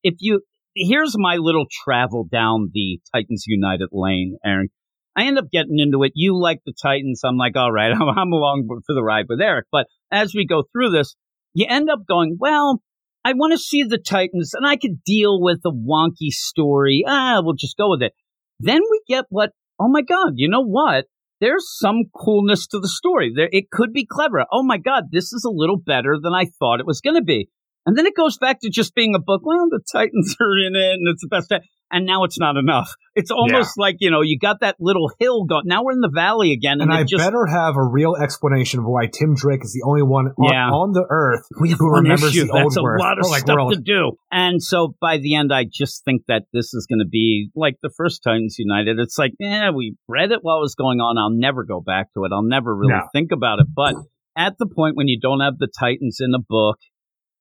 Here's my little travel down the Titans United lane, Aaron. I end up getting into it. You like the Titans. I'm like, all right, I'm along for the ride with Eric. But as we go through this, you end up going, well, I want to see the Titans, and I could deal with a wonky story. We'll just go with it. Then we get oh, my God, you know what? There's some coolness to the story. It could be clever. Oh, my God, this is a little better than I thought it was going to be. And then it goes back to just being a book. Well, the Titans are in it, and it's the best. And now it's not enough. It's almost like, you know, you got that little hill going. Now we're in the valley again. And I better have a real explanation of why Tim Drake is the only one on the earth who remembers the old words. That's a lot of stuff to do. And so by the end, I just think that this is going to be like the first Titans United. It's like, we read it while it was going on. I'll never go back to it. I'll never really think about it. But at the point when you don't have the Titans in a book,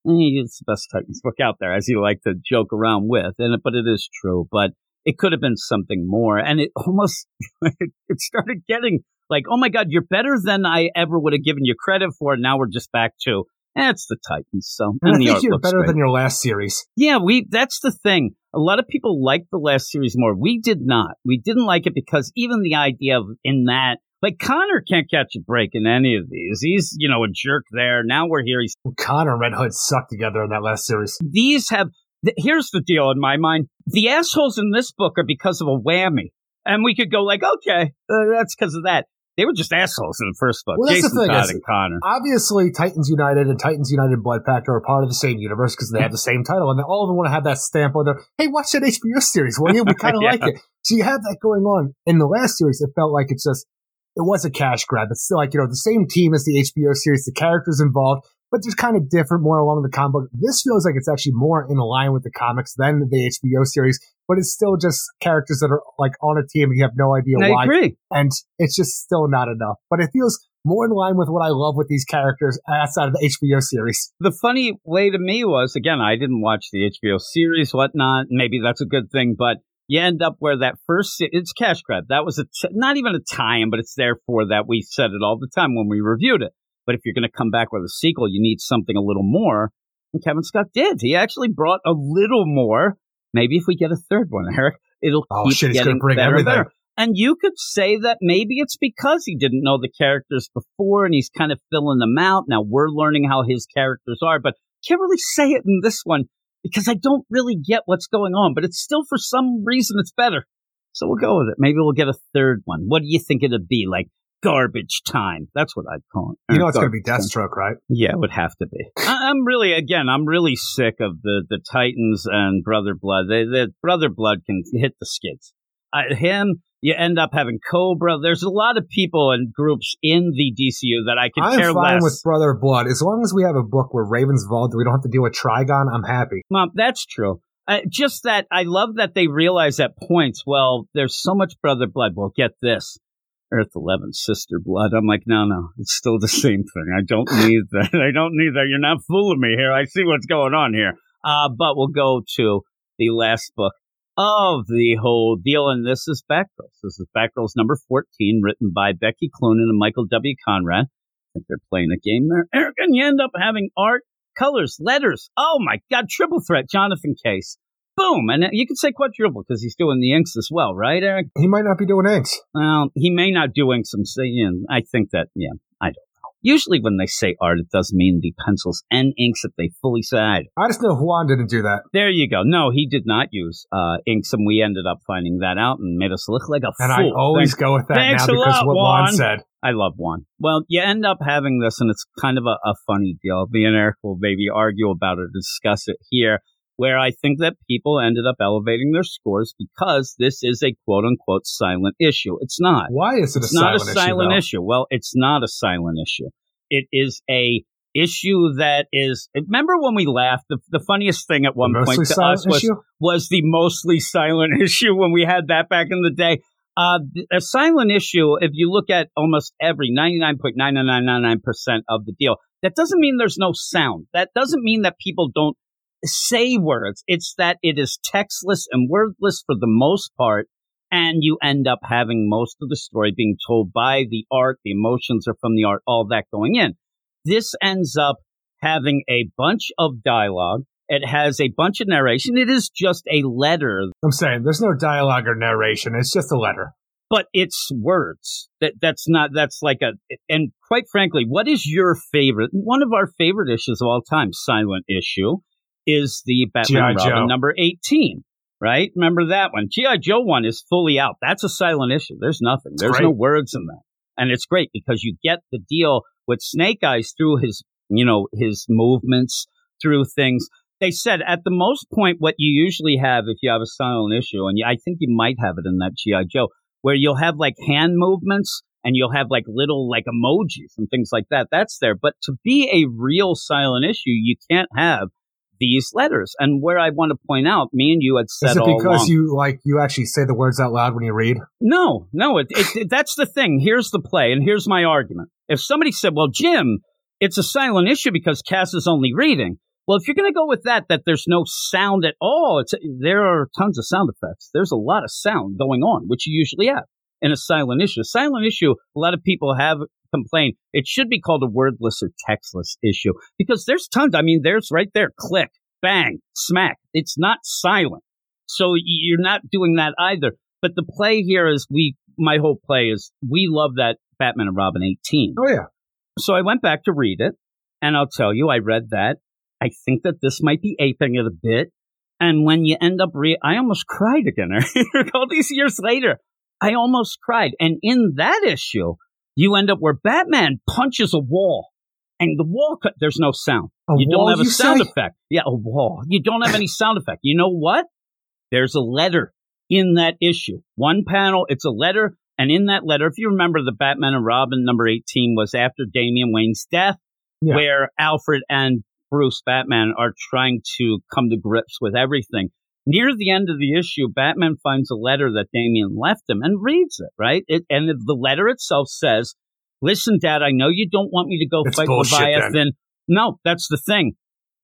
it's the best Titans book out there, as you like to joke around with, but it is true. But it could have been something more, and it almost it started getting like, oh my God, you're better than I ever would have given you credit for. And now we're just back to it's the Titans. So and I think you're better than your last series. Yeah, that's the thing. A lot of people liked the last series more. We did not. We didn't like it because even the idea of in that. Like, Connor can't catch a break in any of these. He's, you know, a jerk there. Now we're here. Connor and Red Hood suck together in that last series. These have... Here's the deal in my mind. The assholes in this book are because of a whammy. And we could go like, okay, that's because of that. They were just assholes in the first book. Well, Jason Todd and Connor. Obviously, Titans United and Titans United Blood Pact are a part of the same universe because they have the same title. And they all of them want to have that stamp on their, hey, watch that HBO series, will you? We kind of like it. So you have that going on. In the last series, it felt like it's just... It was a cash grab. It's still like, you know, the same team as the HBO series, the characters involved, but just kind of different, more along the comic book. This feels like it's actually more in line with the comics than the HBO series, but it's still just characters that are like on a team and you have no idea why. I agree. And it's just still not enough. But it feels more in line with what I love with these characters outside of the HBO series. The funny way to me was, again, I didn't watch the HBO series, whatnot. Maybe that's a good thing, but you end up where that first, it's cash grab. That was not even a tie-in, but it's therefore that we said it all the time when we reviewed it. But if you're going to come back with a sequel, you need something a little more. And Kevin Scott did. He actually brought a little more. Maybe if we get a third one, Eric, it'll keep getting better and better. And you could say that maybe it's because he didn't know the characters before and he's kind of filling them out. Now we're learning how his characters are, but can't really say it in this one. Because I don't really get what's going on, but it's still for some reason it's better. So we'll go with it. Maybe we'll get a third one. What do you think it'd be? Like garbage time. That's what I'd call it. You know it's going to be Deathstroke, right? Yeah, it would have to be. I'm really sick of the Titans and Brother Blood. The Brother Blood can hit the skids. You end up having Cobra. There's a lot of people and groups in the DCU that I could care less. I'm fine with Brother Blood. As long as we have a book where Raven's involved, we don't have to deal with Trigon, I'm happy. Mom, that's true. Just that I love that they realize at points, well, there's so much Brother Blood. Well, get this. Earth 11, Sister Blood. I'm like, no, it's still the same thing. I don't need that. I don't need that. You're not fooling me here. I see what's going on here. But we'll go to the last book of the whole deal, and this is Batgirls. This is Batgirls number 14, written by Becky Cloonan and Michael W. Conrad. I think they're playing a game there. Eric, and you end up having art, colors, letters. Oh my God, triple threat, Jonathan Case. Boom, and you could say quadruple because he's doing the inks as well, right, Eric? He might not be doing inks. Well, he may not do inks. I'm saying, I think that, I don't. Usually when they say art, it does mean the pencils and inks that they fully side. I just know Juan didn't do that. There you go. No, he did not use inks, and we ended up finding that out and made us look like a fool. And I always go with that now because what Juan said. I love Juan. Well, you end up having this, and it's kind of a funny deal. Me and Eric will maybe argue about it, discuss it here, where I think that people ended up elevating their scores because this is a quote-unquote silent issue. It's not. Why is it it's not a silent issue? Well, it's not a silent issue. It is a issue that is... Remember when we laughed? The funniest thing at one point to us was the mostly silent issue when we had that back in the day. A silent issue, if you look at almost every 99.9999% of the deal, that doesn't mean there's no sound. That doesn't mean that people don't say words. It's that it is textless and wordless for the most part, and you end up having most of the story being told by the art. The emotions are from the art, all that going in. This ends up having a bunch of dialogue. It has a bunch of narration. It is just a letter. I'm saying there's no dialogue or narration. It's just a letter. But it's words. And quite frankly, what is your favorite? One of our favorite issues of all time, silent issue, is the Batman Robin number 18, right? Remember that one. G.I. Joe one is fully out. That's a silent issue. There's nothing. There's no words in that. And it's great because you get the deal with Snake Eyes through his movements, through things. They said at the most point, what you usually have if you have a silent issue, and I think you might have it in that G.I. Joe, where you'll have like hand movements and you'll have like little like emojis and things like that. That's there. But to be a real silent issue, you can't have these letters. And where I want to point out, me and you had said all along. Is it because you actually say the words out loud when you read? No. That's the thing. Here's the play, and here's my argument. If somebody said, well, Jim, it's a silent issue because Cass is only reading. Well, if you're going to go with that there's no sound at all, there are tons of sound effects. There's a lot of sound going on, which you usually have in a silent issue. Silent issue, a lot of people have complained. It should be called a wordless or textless issue because there's tons. I mean, there's right there, click, bang, smack. It's not silent. So you're not doing that either. But the play here is my whole play is we love that Batman and Robin 18. Oh, yeah. So I went back to read it, and I'll tell you, I read that. I think that this might be aping it a bit. And when you end up I almost cried again. All these years later, I almost cried. And in that issue, you end up where Batman punches a wall. And the wall, there's no sound. You don't have a sound effect. Yeah, a wall. You don't have any sound effect. You know what? There's a letter in that issue. One panel, it's a letter. And in that letter, if you remember, the Batman and Robin number 18 was after Damian Wayne's death, where Alfred and Bruce Batman are trying to come to grips with everything. Near the end of the issue, Batman finds a letter that Damian left him and reads it, right? And the letter itself says, listen, Dad, I know you don't want me to go fight Leviathan. Then. No, that's the thing.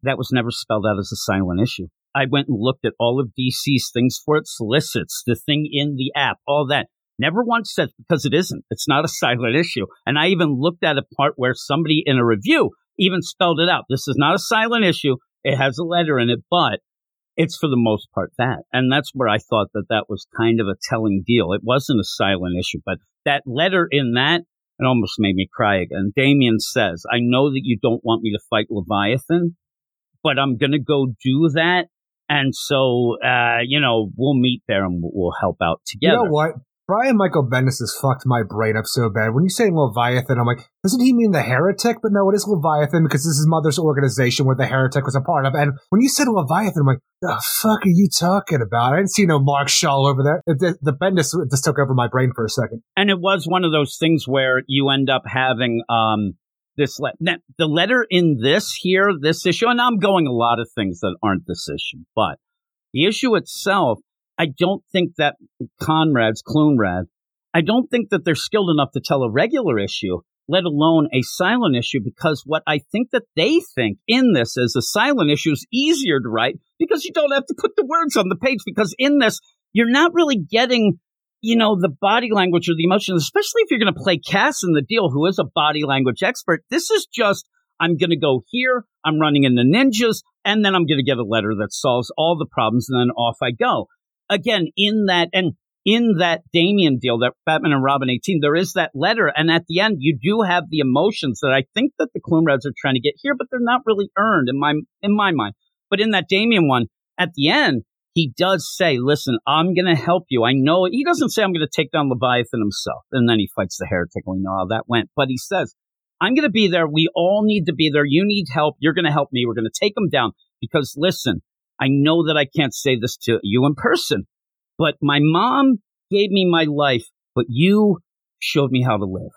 That was never spelled out as a silent issue. I went and looked at all of DC's things for it, solicits, the thing in the app, all that. Never once said, because it isn't. It's not a silent issue. And I even looked at a part where somebody in a review even spelled it out. This is not a silent issue. It has a letter in it, but it's for the most part that. And that's where I thought that was kind of a telling deal. It wasn't a silent issue, but that letter in that, it almost made me cry again. Damian says, I know that you don't want me to fight Leviathan, but I'm going to go do that. And so, we'll meet there and we'll help out together. You know what? Brian Michael Bendis has fucked my brain up so bad. When you say Leviathan, I'm like, doesn't he mean the Heretic? But no, it is Leviathan because this is Mother's organization where the Heretic was a part of. And when you said Leviathan, I'm like, the fuck are you talking about? I didn't see no Mark Shaw over there. The Bendis just took over my brain for a second. And it was one of those things where you end up having this the letter in this issue, and I'm going a lot of things that aren't this issue, but the issue itself, I don't think that I don't think that they're skilled enough to tell a regular issue, let alone a silent issue, because what I think that they think in this is a silent issue is easier to write because you don't have to put the words on the page, because in this, you're not really getting, the body language or the emotions, especially if you're going to play Cass in the deal, who is a body language expert. This is just, I'm going to go here, I'm running into ninjas, and then I'm going to get a letter that solves all the problems, and then off I go. Again, in that Damian deal, that Batman and Robin 18, there is that letter. And at the end, you do have the emotions that I think that the Coonrads are trying to get here, but they're not really earned in my mind. But in that Damian one, at the end, he does say, listen, I'm going to help you. I know he doesn't say I'm going to take down Leviathan himself. And then he fights the Heretic. We know how that went. But he says, I'm going to be there. We all need to be there. You need help. You're going to help me. We're going to take him down because, listen, I know that I can't say this to you in person, but my mom gave me my life, but you showed me how to live.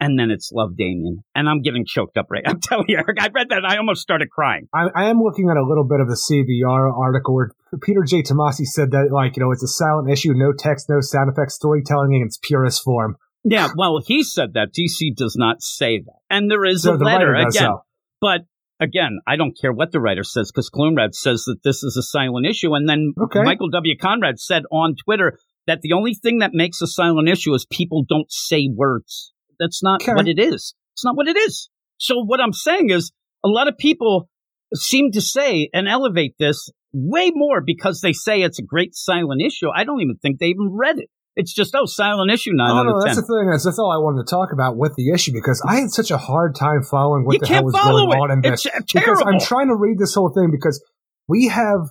And then it's Love, Damien. And I'm getting choked up right now. I'm telling you, I read that and I almost started crying. I am looking at a little bit of the CBR article where Peter J. Tomasi said that, it's a silent issue, no text, no sound effects, storytelling in its purest form. Yeah, well, he said that. DC does not say that. And there is a letter, again. But again, I don't care what the writer says, because Coonrad says that this is a silent issue. And then Michael W. Conrad said on Twitter that the only thing that makes a silent issue is people don't say words. That's not what it is. It's not what it is. So what I'm saying is a lot of people seem to say and elevate this way more because they say it's a great silent issue. I don't even think they even read it. It's just, silent issue, 9 out of 10. That's the thing. That's all I wanted to talk about with the issue, because I had such a hard time following what the hell was going on in this. It's terrible. Because I'm trying to read this whole thing, because we have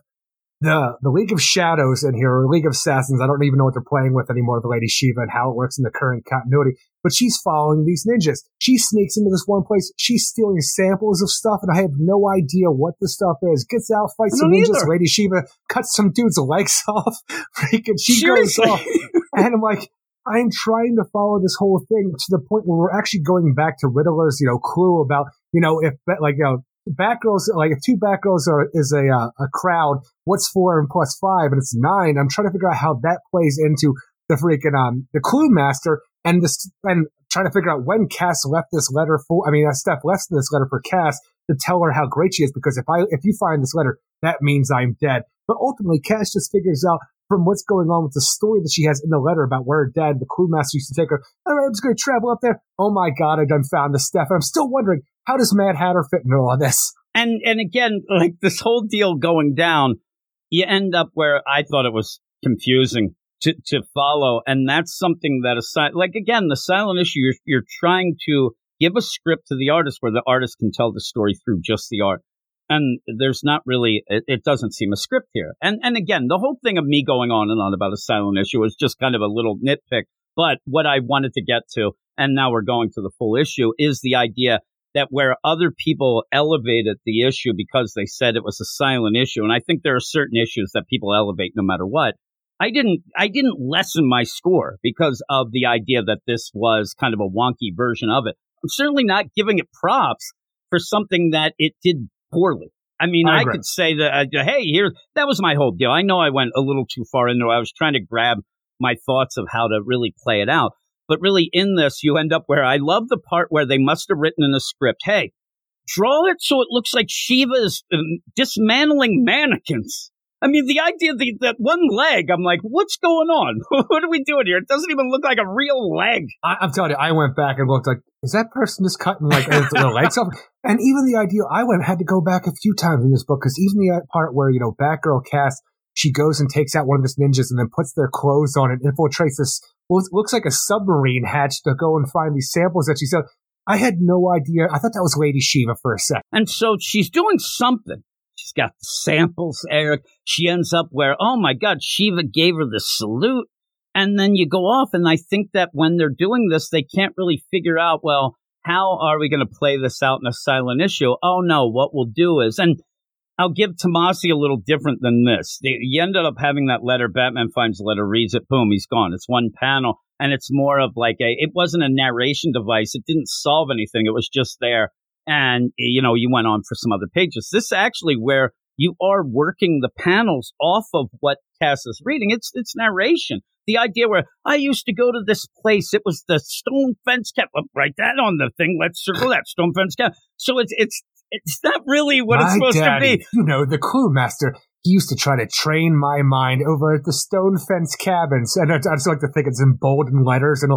The League of Shadows in here, or League of Assassins, I don't even know what they're playing with anymore, the Lady Shiva and how it works in the current continuity, but she's following these ninjas. She sneaks into this one place, she's stealing samples of stuff, and I have no idea what this stuff is. Gets out, fights some ninjas, either. Lady Shiva cuts some dude's legs off, freaking Seriously? Goes off. And I'm like, I'm trying to follow this whole thing to the point where we're actually going back to Riddler's, clue about, if, Batgirls, if two Batgirls is a crowd, what's 4 and +5 and it's 9? I'm trying to figure out how that plays into the freaking the Clue Master and trying to figure out when Cass left this letter for. I mean, Steph left this letter for Cass to tell her how great she is because if you find this letter, that means I'm dead. But ultimately, Cass just figures out from what's going on with the story that she has in the letter about where her dad, the Clue Master, used to take her. All right, I'm just going to travel up there. Oh my God, I done found this stuff. I'm still wondering, how does Mad Hatter fit into all this? And again, like this whole deal going down, you end up where I thought it was confusing to follow. And that's something that the silent issue, you're trying to give a script to the artist where the artist can tell the story through just the art. And there's not really, it doesn't seem a script here. And again, the whole thing of me going on and on about a silent issue is just kind of a little nitpick. But what I wanted to get to, and now we're going to the full issue, is the idea that where other people elevated the issue because they said it was a silent issue, and I think there are certain issues that people elevate no matter what, I didn't lessen my score because of the idea that this was kind of a wonky version of it. I'm certainly not giving it props for something that it did poorly. I mean, I could say that, that was my whole deal. I know I went a little too far into it. I was trying to grab my thoughts of how to really play it out. But really, in this, you end up where I love the part where they must have written in the script, hey, draw it so it looks like Shiva is dismantling mannequins. I mean, the idea that one leg, I'm like, what's going on? What are we doing here? It doesn't even look like a real leg. I'm telling you, I went back and looked like, is that person just cutting like their legs off? And even the idea, had to go back a few times in this book because even the part where, Batgirl Cass, she goes and takes out one of these ninjas and then puts their clothes on and infiltrates this, looks like a submarine hatch to go and find these samples that she said. I had no idea. I thought that was Lady Shiva for a second. And so she's doing something. She's got samples, Eric. She ends up where, oh my God, Shiva gave her the salute. And then you go off, and I think that when they're doing this, they can't really figure out, well, how are we going to play this out in a silent issue? Oh no, what we'll do is, and I'll give Tomasi a little different than this. You ended up having that letter, Batman finds the letter, reads it, boom, he's gone. It's one panel, and it's more of like it wasn't a narration device. It didn't solve anything. It was just there. And, you went on for some other pages. This is actually where you are working the panels off of what Cass is reading. It's narration. The idea where I used to go to this place, it was the stone fence cap. Well, write that on the thing. Let's circle that stone fence cap. So it's not really what it's supposed to be. The Clue Master, he used to try to train my mind over at the stone fence cabins. And I just like to think it's in bold and letters and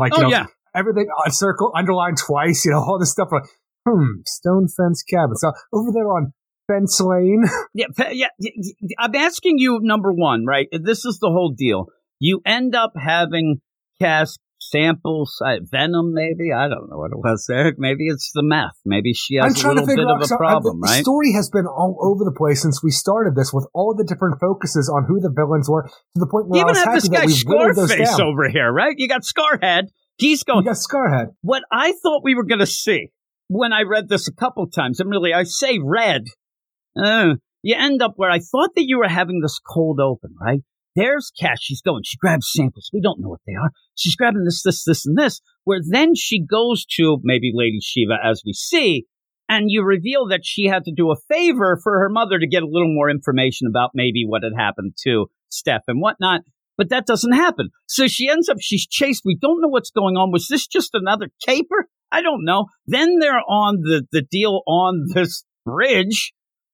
everything on circle, underlined twice, all this stuff. Like, stone fence cabins. So over there on Fence Lane. Yeah. I'm asking you, number one, right? This is the whole deal. You end up having Cass samples, Venom maybe, I don't know what it was, Eric, maybe it's the meth, maybe she has a little bit of a problem, right? The story has been all over the place since we started this with all the different focuses on who the villains were to the point where I was happy that we've whittled those down. Even have this guy Scarface over here, right? You got Scarhead, he's going. You got Scarhead. What I thought we were going to see when I read this a couple times, and really I say read, you end up where I thought that you were having this cold open, right? There's Cass. She's going. She grabs samples. We don't know what they are. She's grabbing this, and this, where then she goes to maybe Lady Shiva, as we see, and you reveal that she had to do a favor for her mother to get a little more information about maybe what had happened to Steph and whatnot, but that doesn't happen. So she ends up, she's chased. We don't know what's going on. Was this just another caper? I don't know. Then they're on the deal on this bridge,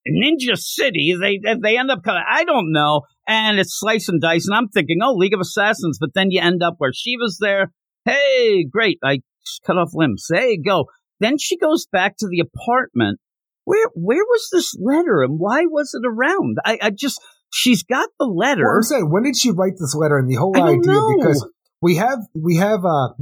Ninja City. They end up kind of, I don't know. And it's slice and dice, and I'm thinking, oh, League of Assassins, but then you end up where Shiva's there. Hey, great, I cut off limbs. There you go. Then she goes back to the apartment. Where was this letter, and why was it around? I just, she's got the letter. Well, I'm saying, when did she write this letter? And the whole idea, because we have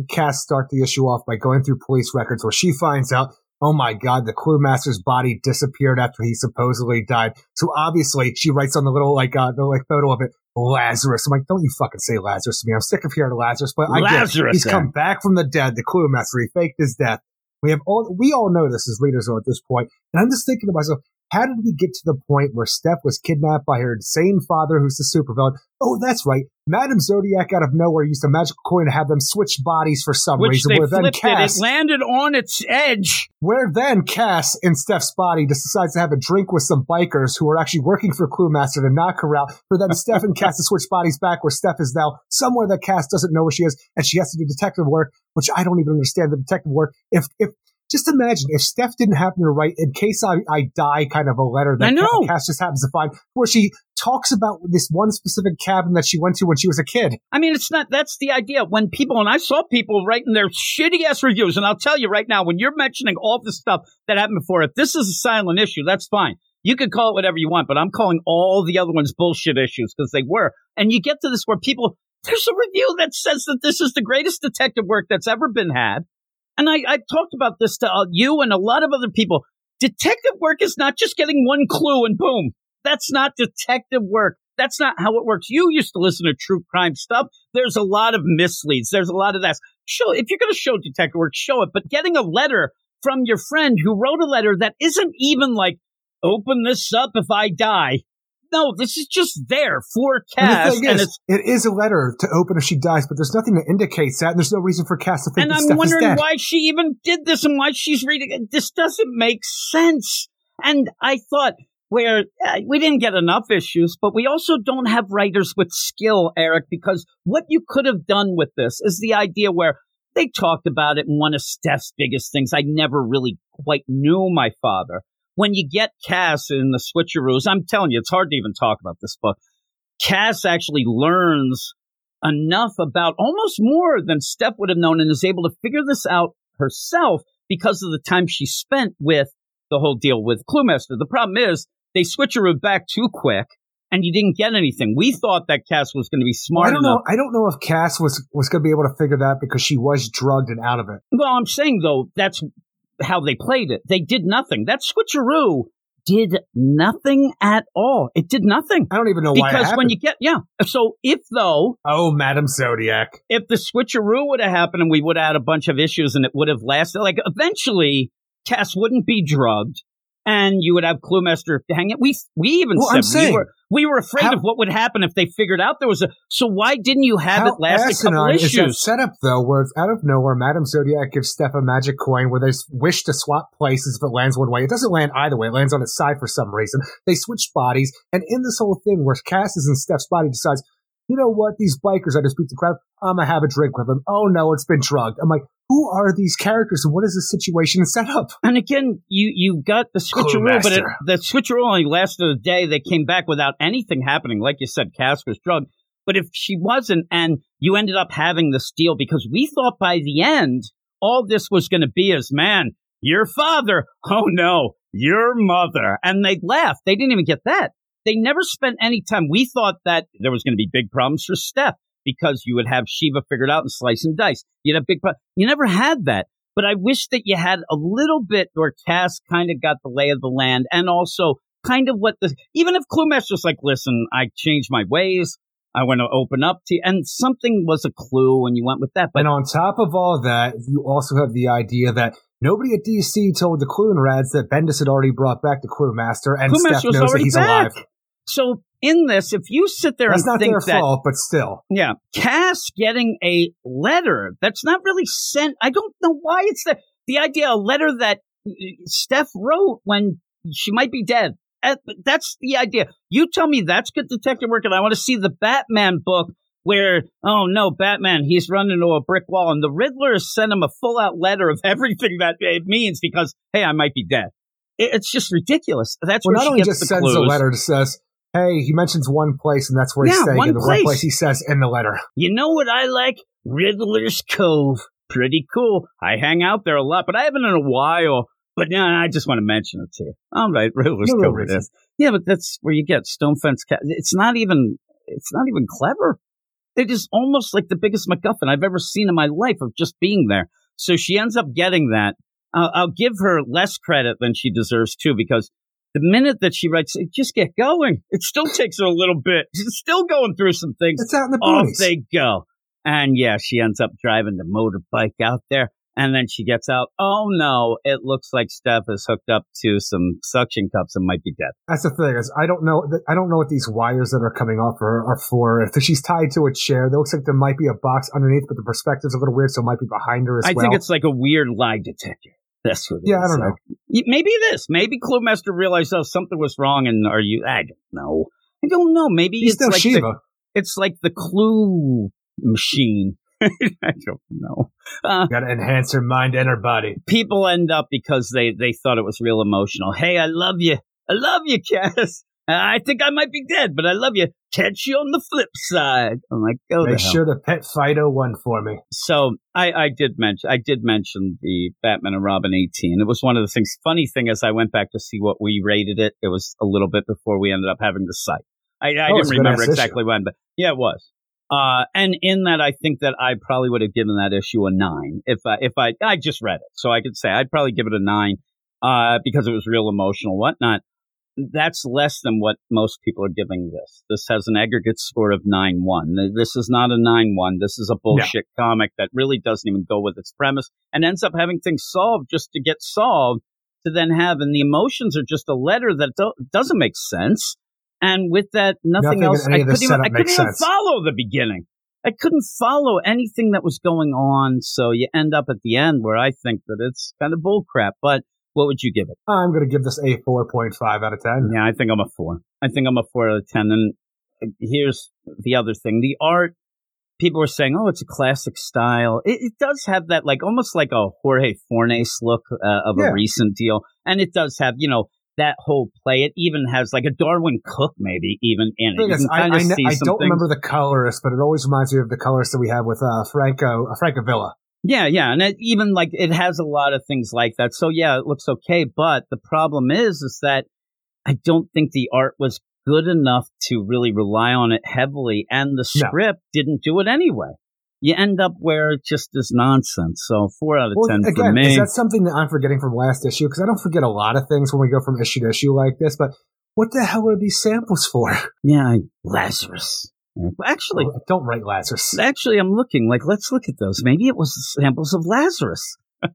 Cass start the issue off by going through police records where she finds out oh my God, the crewmaster's body disappeared after he supposedly died. So obviously she writes on the little like photo of it, Lazarus. I'm like, don't you fucking say Lazarus to me. I'm sick of hearing Lazarus, but I guess he's come back from the dead. The crewmaster, he faked his death. We all know this as readers at this point. And I'm just thinking to myself, how did we get to the point where Steph was kidnapped by her insane father, who's the supervillain? Oh, that's right. Madame Zodiac out of nowhere used a magical coin to have them switch bodies for some reason. They flipped Cass, it landed on its edge. Where then Cass in Steph's body just decides to have a drink with some bikers who are actually working for Cluemaster to knock her out, for then Steph and Cass to switch bodies back, where Steph is now somewhere that Cass doesn't know where she is, and she has to do detective work, which I don't even understand the detective work. Just imagine if Steph didn't happen to write, in case I die, kind of a letter that Cass just happens to find, where she talks about this one specific cabin that she went to when she was a kid. I mean, that's the idea. When people, and I saw people writing their shitty ass reviews, and I'll tell you right now, when you're mentioning all the stuff that happened before, if this is a silent issue, that's fine. You could call it whatever you want, but I'm calling all the other ones bullshit issues because they were. And you get to this where people, there's a review that says that this is the greatest detective work that's ever been had. And I've talked about this to you and a lot of other people. Detective work is not just getting one clue and boom. That's not detective work. That's not how it works. You used to listen to true crime stuff. There's a lot of misleads. There's a lot of that. If you're going to show detective work, show it. But getting a letter from your friend who wrote a letter that isn't even like, open this up if I die. No, this is just there for Cass. And it is a letter to open if she dies, but there's nothing that indicates that. And there's no reason for Cass to think that Steph is dead. And I'm wondering why she even did this and why she's reading it. This doesn't make sense. And I thought we didn't get enough issues, but we also don't have writers with skill, Eric, because what you could have done with this is the idea where they talked about it in one of Steph's biggest things. I never really quite knew my father. When you get Cass in the switcheroos, I'm telling you, it's hard to even talk about this book. Cass actually learns enough about almost more than Steph would have known and is able to figure this out herself because of the time she spent with the whole deal with Cluemaster. The problem is they switcherooed back too quick. And you didn't get anything. We thought that Cass was going to be smart enough. I don't know if Cass was going to be able to figure that because she was drugged and out of it. Well, I'm saying, though, that's how they played it. They did nothing. That switcheroo did nothing at all. It did nothing. I don't even know why it happened. Because when you get, So if though. Oh, Madam Zodiac. If the switcheroo would have happened and we would have had a bunch of issues and it would have lasted, like eventually Cass wouldn't be drugged and you would have Cluemaster hang it. We were afraid of what would happen if they figured out there was a. So why didn't you have it last a couple issues? How asinine is that setup, though, where it's out of nowhere, Madame Zodiac gives Steph a magic coin where they wish to swap places if it lands one way. It doesn't land either way. It lands on its side for some reason. They switch bodies. And in this whole thing where Cass is in Steph's body decides, you know what? These bikers I just beat the crap. I'm going to have a drink with them. Oh, no, it's been drugged. I'm like, who are these characters and what is the situation and setup? And again, you got the switcheroo, but the switcheroo only lasted a day. They came back without anything happening. Like you said, Cass was drugged. But if she wasn't, and you ended up having this deal, because we thought by the end, all this was going to be as, man, your father. Oh, no, your mother. And they left. They didn't even get that. They never spent any time. We thought that there was going to be big problems for Steph because you would have Shiva figured out and slice and dice. You'd have big problems. You never had that. But I wish that you had a little bit where Cass kind of got the lay of the land and also kind of what the – even if Cluemaster's like, listen, I changed my ways. I want to open up to you. And something was a clue and you went with that. But and on top of all that, you also have the idea that – nobody at DC told the Cluenrads that Bendis had already brought back the Cluemaster, and Steph knows that he's alive. So in this, if you sit there and think that's not their fault, but still. Yeah. Cass getting a letter that's not really sent. I don't know why it's that. The idea, a letter that Steph wrote when she might be dead. That's the idea. You tell me that's good detective work, and I want to see the Batman book where, oh no, Batman, he's running into a brick wall, and the Riddler has sent him a full-out letter of everything that it means because, hey, I might be dead. It's just ridiculous. That's well, where not only just sends clues. A letter that says, hey, he mentions one place, and that's where he's staying, and the one place he says in the letter. You know what I like? Riddler's Cove. Pretty cool. I hang out there a lot, but I haven't in a while. But no, I just want to mention it to you. All right, Riddler's Cove it is. Yeah, but that's where you get Stonefence. It's not even clever. It is almost like the biggest MacGuffin I've ever seen in my life of just being there. So she ends up getting that. I'll give her less credit than she deserves, too, because the minute that she writes, just get going. It still takes her a little bit. She's still going through some things. It's out in the boonies. Off they go. And, yeah, she ends up driving the motorbike out there. And then she gets out. Oh, no, it looks like Steph is hooked up to some suction cups and might be dead. That's the thing is, I don't know what these wires that are coming off her are for. If she's tied to a chair, it looks like there might be a box underneath, but the perspective's a little weird, so it might be behind her as well. I think it's like a weird lie detector. That's what it is. I don't know. Maybe this. Maybe Cluemaster realized something was wrong, and I don't know. Maybe it's like Shiva. It's like the Clue machine. I don't know. Got to enhance her mind and her body. People end up because they thought it was real emotional. Hey, I love you. I love you, Cass. I think I might be dead, but I love you. Catch you on the flip side. I'm like, go to hell. Make sure to pet Fido one for me. So I did mention the Batman and Robin 18. It was one of the things. Funny thing is, I went back to see what we rated it. It was a little bit before we ended up having the site. I didn't remember exactly when, but yeah, it was. And in that, I think that I probably would have given that issue a 9 if I just read it. So I could say I'd probably give it a 9, because it was real emotional, whatnot. That's less than what most people are giving this. This has an aggregate score of 9.1. This is not a 9.1. This is a bullshit comic that really doesn't even go with its premise and ends up having things solved just to get solved to then have. And the emotions are just a letter that doesn't make sense. And with that, nothing else. I couldn't even follow the beginning. I couldn't follow anything that was going on. So you end up at the end where I think that it's kind of bullcrap. But what would you give it? I'm going to give this a 4.5 out of 10. Yeah, I think I'm a 4. I think I'm a 4 out of 10. And here's the other thing. The art, people were saying, oh, it's a classic style. It does have that, like, almost like a Jorge Fornes look of a recent deal. And it does have, that whole play. It even has like a Darwin Cook maybe even in it. I don't remember the colorist, but it always reminds me of the colorist that we have with Franco Villa. Yeah. And it even like it has a lot of things like that. So yeah, it looks okay. But the problem is that I don't think the art was good enough to really rely on it heavily. And the script didn't do it anyway. You end up where it just is nonsense. So 4 out of 10 again, for me. Is that something that I'm forgetting from last issue? Because I don't forget a lot of things when we go from issue to issue like this. But what the hell are these samples for? Yeah, Lazarus. Actually, don't write Lazarus. Actually, I'm looking. Like, let's look at those. Maybe it was the samples of Lazarus. I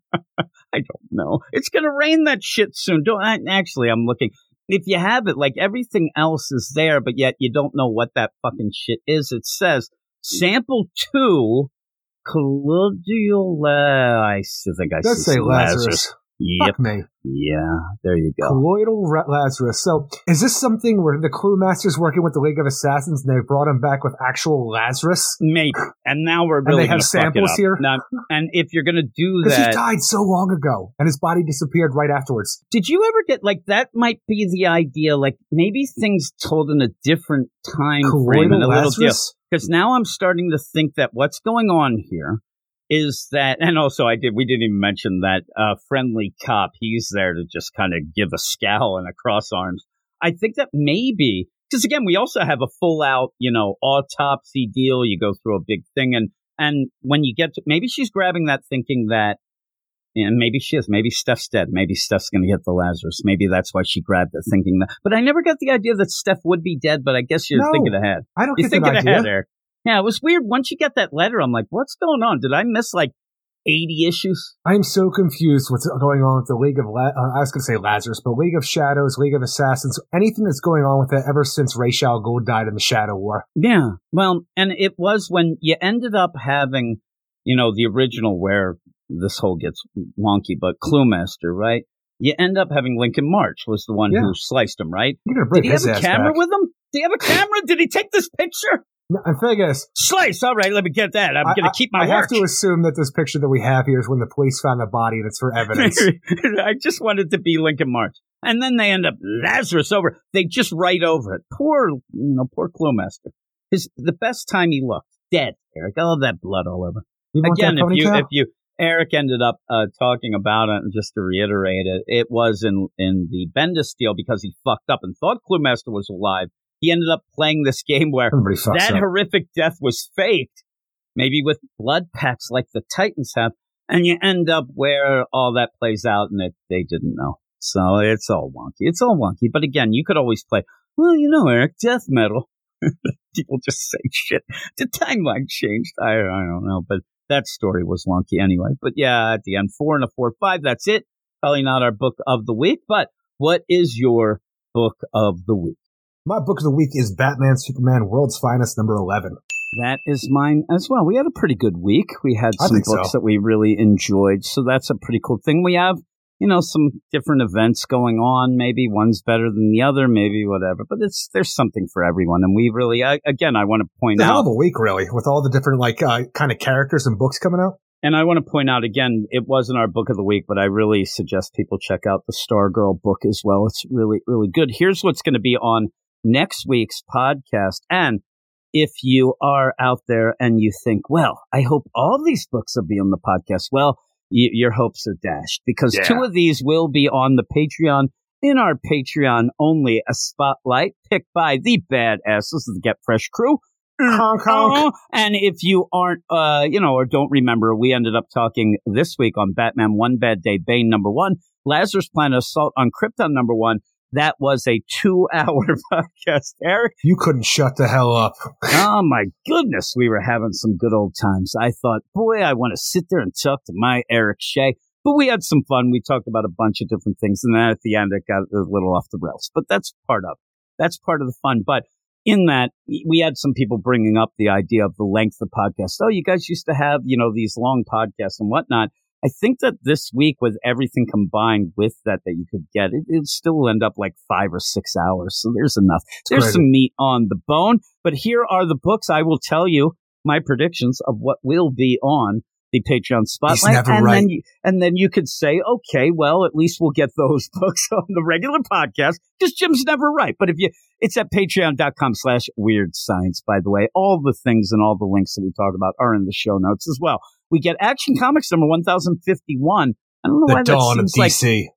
don't know. It's going to rain that shit soon. I'm looking. If you have it, like everything else is there, but yet you don't know what that fucking shit is. It says... Sample 2, colloidal. I think I should say Lazarus. Yep. Fuck me. Yeah, there you go. Colloidal Lazarus. So, is this something where the Clue Master's working with the League of Assassins and they brought him back with actual Lazarus? Maybe. And now we're really going to fuck it up. And they have samples here? Now, and if you're going to do that. Because he died so long ago and his body disappeared right afterwards. Did you ever get, like, that might be the idea, like, maybe things told in a different time frame and a little deal. Because now I'm starting to think that what's going on here is that, and also we didn't even mention that friendly cop, he's there to just kind of give a scowl and a cross arms. I think that maybe, because again, we also have a full out, autopsy deal. You go through a big thing and when you get to, maybe she's grabbing that thinking that, and maybe she is, maybe Steph's dead. Maybe Steph's going to get the Lazarus. Maybe that's why she grabbed it thinking that. But I never got the idea that Steph would be dead, but I guess you're thinking ahead. I don't think that idea. Eric. Yeah, it was weird. Once you get that letter, I'm like, what's going on? Did I miss like 80 issues? I'm so confused what's going on with the League of, I was going to say Lazarus, but League of Shadows, League of Assassins, anything that's going on with it ever since Ra's al Ghul died in the Shadow War. Yeah, well, and it was when you ended up having, the original where... This whole gets wonky, but Cluemaster, right? You end up having Lincoln March was the one who sliced him, right? Did he have a camera back with him? Did he have a camera? Did he take this picture? No, I think slice. All right, let me get that. I'm going to keep my work. I have to assume that this picture that we have here is when the police found the body and it's for evidence. I just wanted to be Lincoln March. And then they end up Lazarus over. They just write over it. Poor Cluemaster. The best time he looked. Dead, Eric. All that blood all over. Again, if you... Eric ended up talking about it, and just to reiterate it, it was in the Bendis deal because he fucked up and thought Cluemaster was alive. He ended up playing this game where that horrific death was faked, maybe with blood packs like the Titans have, And you end up where all that plays out and that they didn't know. So it's all wonky. It's all wonky. But again, you could always play, well, you know, Eric, death metal. People just say shit. The timeline changed. I don't know. But that story was wonky anyway. But yeah, at the end, 4 and a 4-5. That's it. Probably not our book of the week. But what is your book of the week? My book of the week is Batman, Superman, World's Finest, number 11. That is mine as well. We had a pretty good week. We had some books that we really enjoyed. So that's a pretty cool thing. We have, you know, some different events going on. Maybe one's better than the other, maybe whatever. But it's there's something for everyone. And we really, I want to point out. It's a hell of a week, really, with all the different, kind of characters and books coming out. And I want to point out, again, it wasn't our book of the week, but I really suggest people check out the Stargirl book as well. It's really, really good. Here's what's going to be on next week's podcast. And if you are out there and you think, well, I hope all these books will be on the podcast, well, your hopes are dashed because two of these will be on the Patreon in our Patreon only a spotlight picked by the badasses of the Get Fresh crew. Honk, honk. And if you aren't, or don't remember, we ended up talking this week on Batman One Bad Day, Bane number 1, Lazarus Planet Assault on Krypton number 1. That was a 2-hour podcast, Eric. You couldn't shut the hell up. Oh, my goodness. We were having some good old times. I thought, boy, I want to sit there and talk to my Eric Shea. But we had some fun. We talked about a bunch of different things. And then at the end, it got a little off the rails. But that's part of it. That's part of the fun. But in that, we had some people bringing up the idea of the length of podcasts. Oh, you guys used to have, these long podcasts and whatnot. I think that this week, with everything combined with that you could get, it'd still end up like 5 or 6 hours. So there's enough. There's some meat on the bone. But here are the books. I will tell you my predictions of what will be on the Patreon Spotlight. Then you could say, okay, well, at least we'll get those books on the regular podcast because Jim's never right. But it's at patreon.com/weird science, by the way. All the things and all the links that we talk about are in the show notes as well. We get Action Comics number 1051. I don't know why that seems like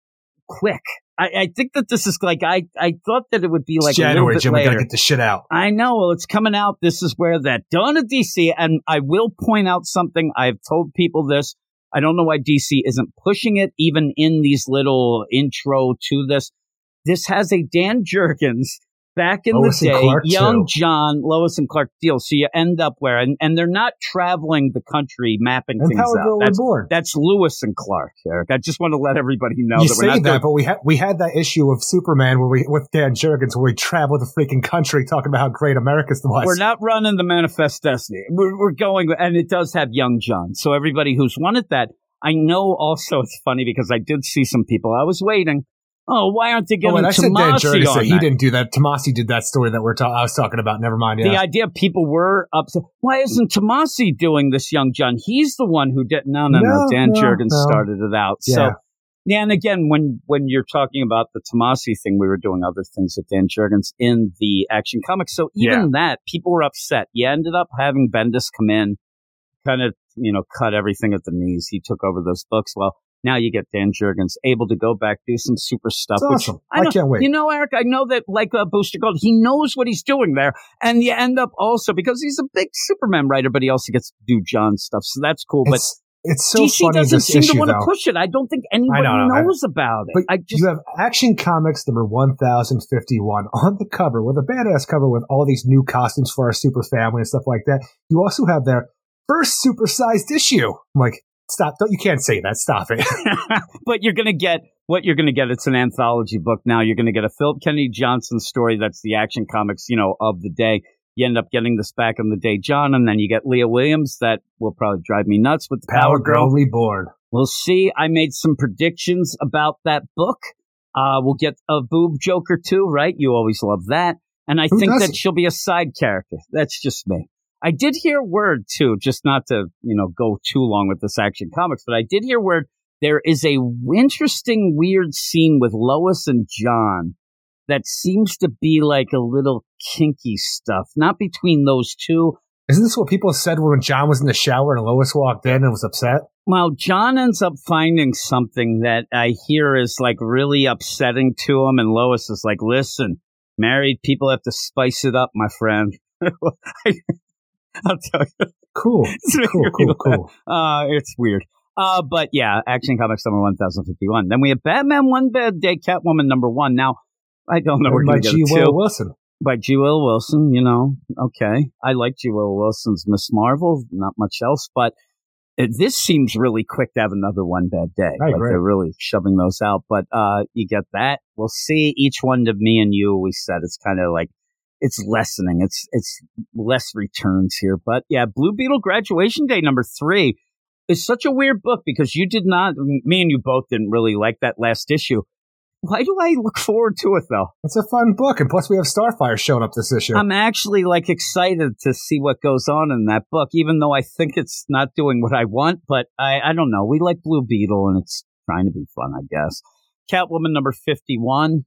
quick. I think that this is I thought that it would be like January, Jim. We gotta get the shit out. I know. Well, it's coming out. This is where that Dawn of DC. And I will point out something. I've told people this. I don't know why DC isn't pushing it, even in these little intro to this. This has a Dan Jurgens back in Lois the day, Young too. John, Lois and Clark deal. So you end up where, and they're not traveling the country mapping and things out. That's Lois and Clark, Eric. I just want to let everybody know that we're not there. But we had that issue of Superman with Dan Jurgens where we traveled the freaking country talking about how great America's was. We're not running the Manifest Destiny. We're going, and it does have Young John. So everybody who's wanted that, I know. Also, it's funny because I did see some people. I was waiting. Oh, why aren't they giving Tomasi on that? He didn't do that. Tomasi did that story that I was talking about. Never mind. Yeah. The idea people were upset. Why isn't Tomasi doing this, Young John? He's the one who did. No. Dan Jurgens started it out. Yeah. So, yeah, and again, when you're talking about the Tomasi thing, we were doing other things with Dan Jurgens in the Action Comics. So even that, people were upset. You ended up having Bendis come in, kind of, cut everything at the knees. He took over those books. Well, now you get Dan Jurgens able to go back, do some super stuff. It's awesome. I can't wait. You know, Eric, I know that Booster Gold, he knows what he's doing there. And you end up also, because he's a big Superman writer, but he also gets to do John stuff. So that's cool. But it's so DC funny, doesn't seem to want to push it. I don't think anybody knows about it. But you have Action Comics number 1051 on the cover with a badass cover with all these new costumes for our super family and stuff like that. You also have their first supersized issue. I'm like, stop. You can't say that. Stop it. But you're going to get what you're going to get. It's an anthology book now. You're going to get a Philip Kennedy Johnson story. That's the Action Comics, of the day. You end up getting this back in the day, John. And then you get Leah Williams. That will probably drive me nuts with the Power Girl Reborn. We'll see. I made some predictions about that book. We'll get a Boob Joker too, right? You always love that. And I think that she'll be a side character. That's just me. I did hear word, too, just not to, go too long with this Action Comics, but I did hear word there is a interesting, weird scene with Lois and John that seems to be like a little kinky stuff, not between those two. Isn't this what people said when John was in the shower and Lois walked in and was upset? Well, John ends up finding something that I hear is like really upsetting to him, and Lois is like, listen, married people have to spice it up, my friend. I'll tell you. Cool. It's weird. But yeah, Action Comics number 1051. Then we have Batman One Bad Day, Catwoman number 1. Now, I don't know where to get it to. By G. Will Wilson, you know, okay. I like G. Will Wilson's Miss Marvel, not much else, but this seems really quick to have another One Bad Day. I agree. They're really shoving those out, but you get that. We'll see. Each one to me and you, we said, it's kind of like, it's lessening. It's less returns here, but yeah, Blue Beetle Graduation Day number 3 is such a weird book because you did not, me and you both didn't really like that last issue. Why do I look forward to it, though? It's a fun book, and plus we have Starfire showing up this issue. I'm actually, like, excited to see what goes on in that book, even though I think it's not doing what I want, but I don't know. We like Blue Beetle, and it's trying to be fun, I guess. Catwoman number 51.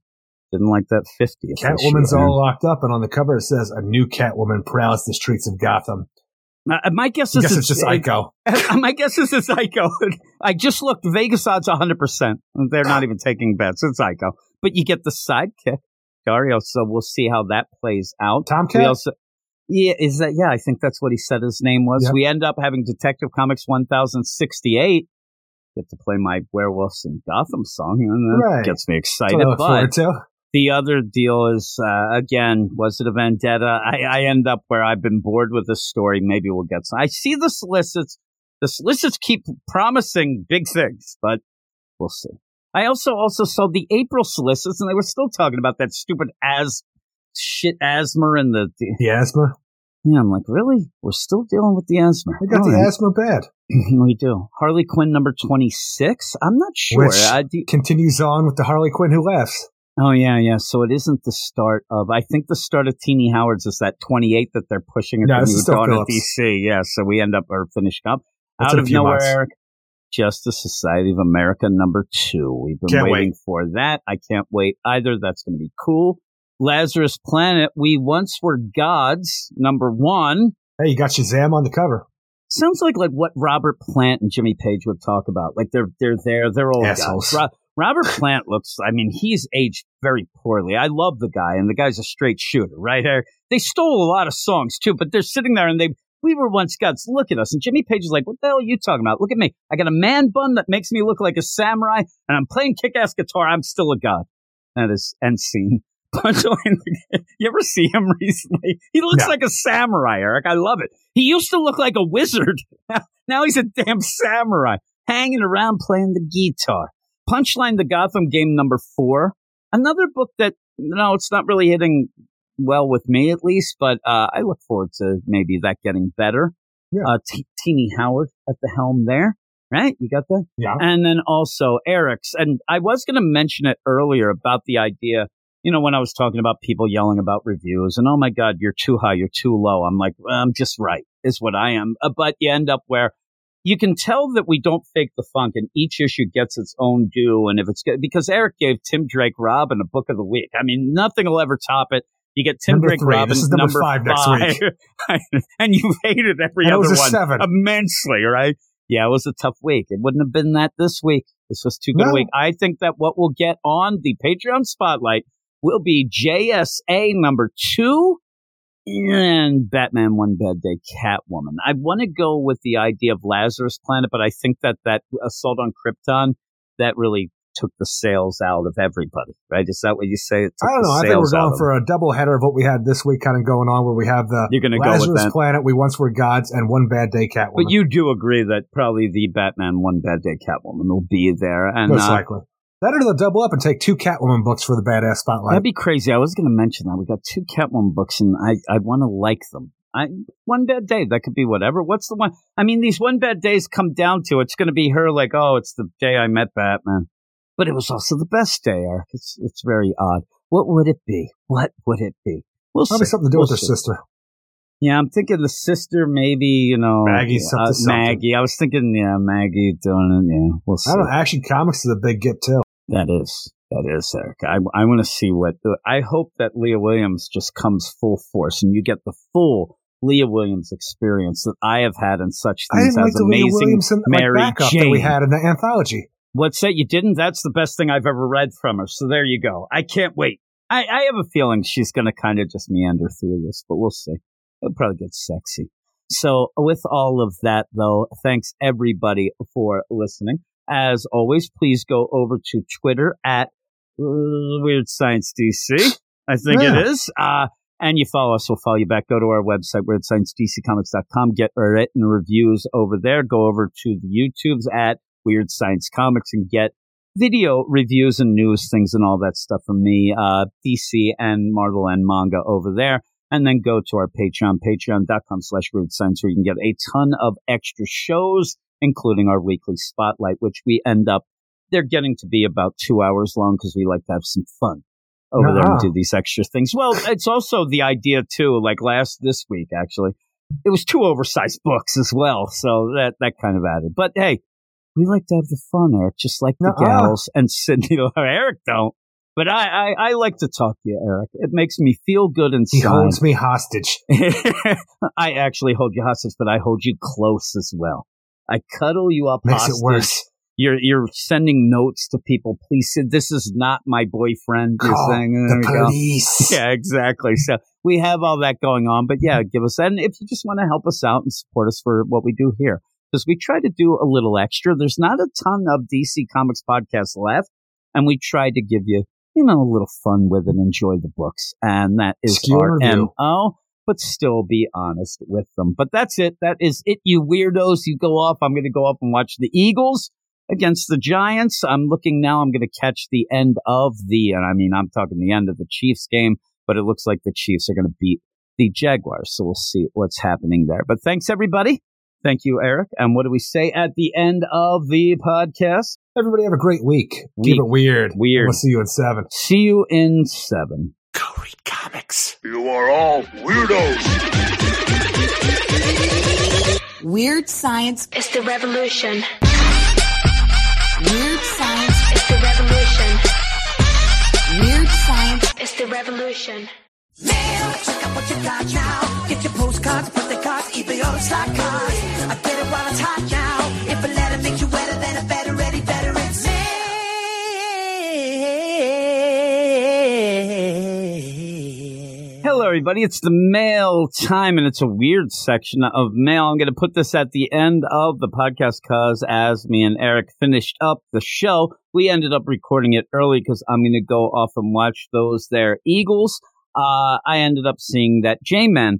Didn't like that 50th. Catwoman's all locked up, and on the cover it says, "A new Catwoman prowls the streets of Gotham." My guess is it's just Ico. My guess is it's Ico. I just looked. Vegas odds 100%. They're not even taking bets. It's Ico. But you get the sidekick, Dario. So we'll see how that plays out. Tomcat? I think that's what he said his name was. Yep. We end up having Detective Comics 1068. Get to play my Werewolves in Gotham song, and that gets me excited. But the other deal is, again, was it a vendetta? I end up where I've been bored with this story. Maybe we'll get some. I see the solicits. The solicits keep promising big things, but we'll see. I also saw the April solicits, and they were still talking about that stupid asthma and the asthma. Yeah, I'm like, really? We're still dealing with the asthma. We got the asthma bad. We do. Harley Quinn number 26? I'm not sure. Which continues on with the Harley Quinn who laughs. Oh, yeah. So it isn't the start of... I think the start of Teenie Howard's is that 28 that they're pushing. No, it's still Dawn of DC. Yeah, so we end up finishing up. That's out of nowhere, months. Eric. Justice Society of America number 2. We've been waiting for that. I can't wait either. That's going to be cool. Lazarus Planet, We Once Were Gods, number 1. Hey, you got Shazam on the cover. Sounds like what Robert Plant and Jimmy Page would talk about. Like, they're there. They're old assholes. Guys. Robert Plant looks, I mean, he's aged very poorly. I love the guy, and the guy's a straight shooter, right? They stole a lot of songs, too, but they're sitting there, and we were once gods. Look at us. And Jimmy Page is like, what the hell are you talking about? Look at me. I got a man bun that makes me look like a samurai, and I'm playing kick-ass guitar. I'm still a god. That is end scene. You ever see him recently? He looks like a samurai, Eric. I love it. He used to look like a wizard. Now he's a damn samurai hanging around playing the guitar. Punchline the Gotham Game number 4. Another book that, it's not really hitting well with me at least, but I look forward to maybe that getting better. Yeah. Teenie Howard at the helm there. Right? You got that? Yeah. And then also Eric's. And I was going to mention it earlier about the idea. When I was talking about people yelling about reviews and, oh, my God, you're too high, you're too low. I'm like, well, I'm just right is what I am. But you end up where you can tell that we don't fake the funk and each issue gets its own due. And if it's good, because Eric gave Tim Drake Robin a book of the week. I mean, nothing will ever top it. You get Tim Drake Robin number 5 next week. And you hated every other one 7. Immensely, right? Yeah, it was a tough week. It wouldn't have been that this week. This was too good a week. I think that what we'll get on the Patreon Spotlight will be JSA number 2 and Batman One Bad Day Catwoman. I want to go with the idea of Lazarus Planet, but I think that Assault on Krypton, that really took the sales out of everybody, right? Is that what you say? It took I think we're going for a doubleheader of what we had this week kind of going on where we have the Lazarus Planet, We Once Were Gods, and One Bad Day Catwoman. But you do agree that probably the Batman One Bad Day Catwoman will be there. And, most likely. Better to double up and take 2 Catwoman books for the Badass Spotlight. That'd be crazy. I was going to mention that. We got 2 Catwoman books, and I want to like them. One Bad Day, that could be whatever. What's the one? I mean, these One Bad Days come down to, it's going to be her like, oh, it's the day I met Batman. But it was also the best day, Eric. It's very odd. What would it be? We'll probably see. Something to do with her sister. Yeah, I'm thinking the sister, maybe, Maggie, something. Maggie. I was thinking, Maggie doing it. Yeah, we'll see. I don't know. Action Comics is a big get, too. That is, Eric. I want to see I hope that Leah Williams just comes full force and you get the full Leah Williams experience that I have had in such things as Amazing Mary Jane. That we had in the anthology. What's that? You didn't? That's the best thing I've ever read from her. So there you go. I can't wait. I have a feeling she's going to kind of just meander through this, but we'll see. It'll probably get sexy. So with all of that, though, thanks everybody for listening. As always, please go over to Twitter at Weird Science DC. I think it is. And you follow us, we'll follow you back. Go to our website, WeirdScienceDCComics.com. Get written reviews over there. Go over to the YouTubes at Weird Science Comics and get video reviews and news things and all that stuff from me, DC and Marvel and manga over there. And then go to our Patreon, patreon.com/WeirdScience, where you can get a ton of extra shows, including our weekly spotlight, which we end up, they're getting to be about 2 hours long because we like to have some fun over there and do these extra things. Well, it's also the idea, too, like this week, actually, it was 2 oversized books as well. So that kind of added. But hey, we like to have the fun, Eric, just like the gals and Sydney. Eric don't. But I like to talk to you, Eric. It makes me feel good inside. He holds me hostage. I actually hold you hostage, but I hold you close as well. I cuddle you up hostage. Makes it worse. You're sending notes to people. Please, this is not my boyfriend. Call the police. Go. Yeah, exactly. So we have all that going on. But yeah, give us that. And if you just want to help us out and support us for what we do here, because we try to do a little extra. There's not a ton of DC Comics podcasts left. And we try to give you, a little fun with it. Enjoy the books. And that is our M.O., but still be honest with them. But that's it. That is it, you weirdos. You go off. I'm going to go up and watch the Eagles against the Giants. I'm looking now. I'm going to catch the end of I'm talking the end of the Chiefs game, but it looks like the Chiefs are going to beat the Jaguars. So we'll see what's happening there. But thanks, everybody. Thank you, Eric. And what do we say at the end of the podcast? Everybody have a great week. Keep it weird. We'll see you in 7. See you in 7. Go read comics. You are all weirdos. Weird science is the revolution. Weird science is the revolution. Weird science is the revolution. Now, check out what you got now. Get your postcards, birthday cards, eBayOwners.com. I get it while it's hot now. If a letter makes you wetter than a better, ready, better, it's mail. Hello, everybody. It's the mail time, and it's a weird section of mail. I'm going to put this at the end of the podcast because as me and Eric finished up the show, we ended up recording it early because I'm going to go off and watch their Eagles. I ended up seeing that J-Man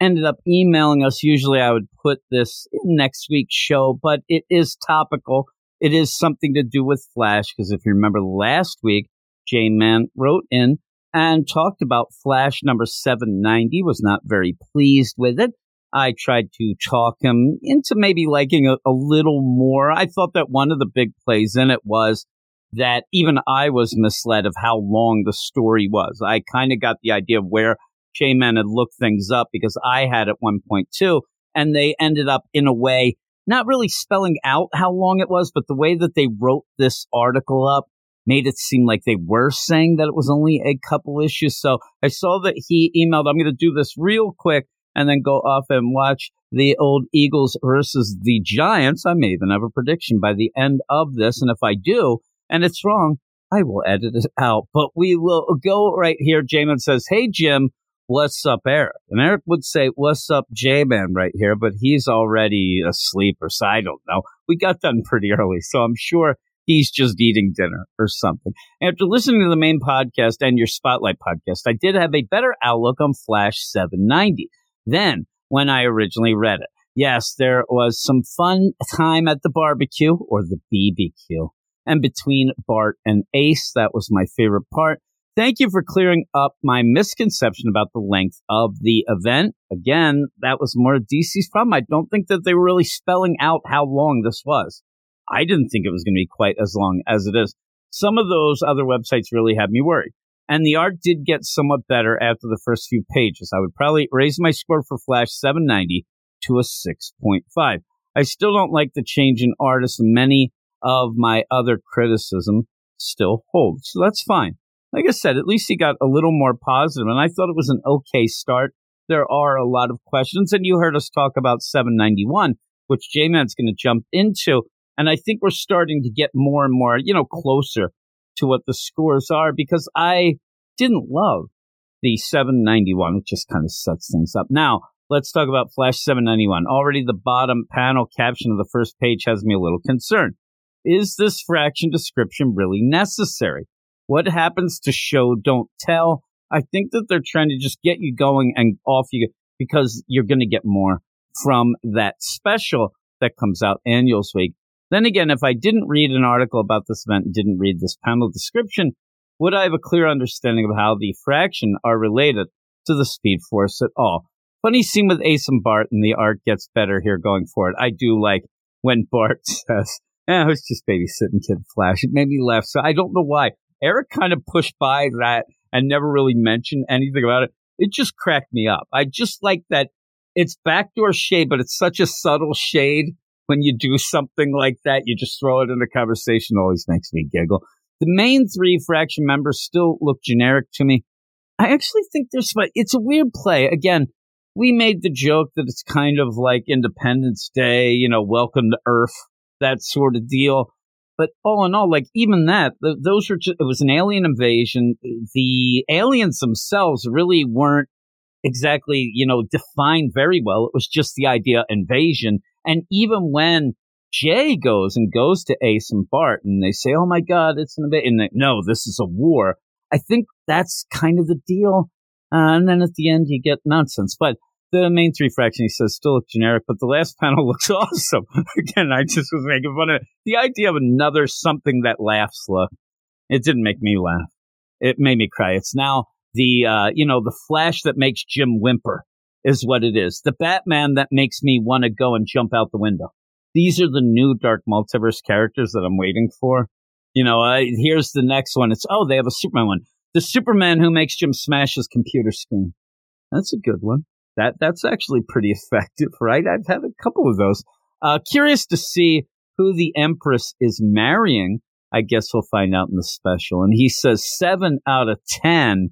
ended up emailing us. Usually I would put this in next week's show, but it is topical. It is something to do with Flash, because if you remember last week, J-Man wrote in and talked about Flash number 790, was not very pleased with it. I tried to talk him into maybe liking a little more. I thought that one of the big plays in it was that even I was misled of how long the story was. I kind of got the idea of where J-Man had looked things up because I had at 1.2, and they ended up, in a way, not really spelling out how long it was, but the way that they wrote this article up made it seem like they were saying that it was only a couple issues. So I saw that he emailed, I'm going to do this real quick, and then go off and watch the old Eagles versus the Giants. I may even have a prediction by the end of this, and if I do, and it's wrong, I will edit it out. But we will go right here. J-Man says, hey, Jim, what's up, Eric? And Eric would say, what's up, J-Man, right here. But he's already asleep or so. I don't know. We got done pretty early, so I'm sure he's just eating dinner or something. After listening to the main podcast and your Spotlight podcast, I did have a better outlook on Flash 790 than when I originally read it. Yes, there was some fun time at the barbecue or the BBQ. And between Bart and Ace, that was my favorite part. Thank you for clearing up my misconception about the length of the event. Again, that was more DC's problem. I don't think that they were really spelling out how long this was. I didn't think it was going to be quite as long as it is. Some of those other websites really had me worried. And the art did get somewhat better after the first few pages. I would probably raise my score for Flash 790 to a 6.5. I still don't like the change in artists and many of my other criticism still holds. So that's fine. Like I said, at least he got a little more positive, and I thought it was an okay start. There are a lot of questions, and you heard us talk about 791, which J-Man's going to jump into, and I think we're starting to get more and more, closer to what the scores are, because I didn't love the 791. It just kind of sets things up. Now, Let's talk about Flash 791. Already the bottom panel caption of the first page has me a little concerned. Is this fraction description really necessary? What happens to show, don't tell? I think that they're trying to just get you going and off you go, because you're going to get more from that special that comes out annual week. Then again, if I didn't read an article about this event and didn't read this panel description, would I have a clear understanding of how the fraction are related to the Speed Force at all? Funny scene with Ace and Bart, and the art gets better here going forward. I do like when Bart says, I was just babysitting Kid Flash. It made me laugh, so I don't know why. Eric kind of pushed by that and never really mentioned anything about it. It just cracked me up. I just like that it's backdoor shade, but it's such a subtle shade when you do something like that. You just throw it in the conversation. It always makes me giggle. The main three fraction members still look generic to me. I actually think there's, it's a weird play. Again, we made the joke that it's kind of like Independence Day, welcome to Earth, that sort of deal. But all in all, even that, those are just, it was an alien invasion. The aliens themselves really weren't exactly, defined very well. It was just the idea invasion. And even when Jay goes to Ace and Bart and they say, oh my God, it's an invasion. No, this is a war. I think that's kind of the deal. And then at the end, you get nonsense. But the main three fraction, he says, still look generic, but the last panel looks awesome. Again, I just was making fun of it. The idea of another something that laughs look. It didn't make me laugh. It made me cry. It's now the, the Flash that makes Jim whimper is what it is. The Batman that makes me want to go and jump out the window. These are the new Dark Multiverse characters that I'm waiting for. Here's the next one. It's, they have a Superman one. The Superman who makes Jim smash his computer screen. That's a good one. That's actually pretty effective, right? I've had a couple of those. Curious to see who the Empress is marrying. I guess we'll find out in the special. And he says 7 out of 10.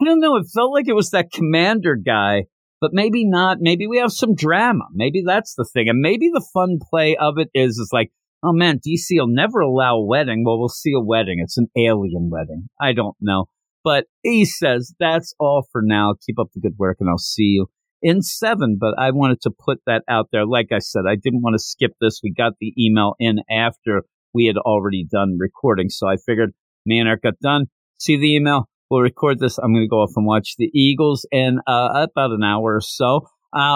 I don't know. It felt like it was that commander guy, but maybe not. Maybe we have some drama. Maybe that's the thing. And maybe the fun play of it is like, oh man, DC will never allow a wedding. Well, we'll see a wedding. It's an alien wedding. I don't know. But he says, that's all for now. Keep up the good work and I'll see you in 7, but I wanted to put that out there. Like I said, I didn't want to skip this. We got the email in after we had already done recording. So I figured me and Eric got done. See the email. We'll record this. I'm going to go off and watch the Eagles in about an hour or so.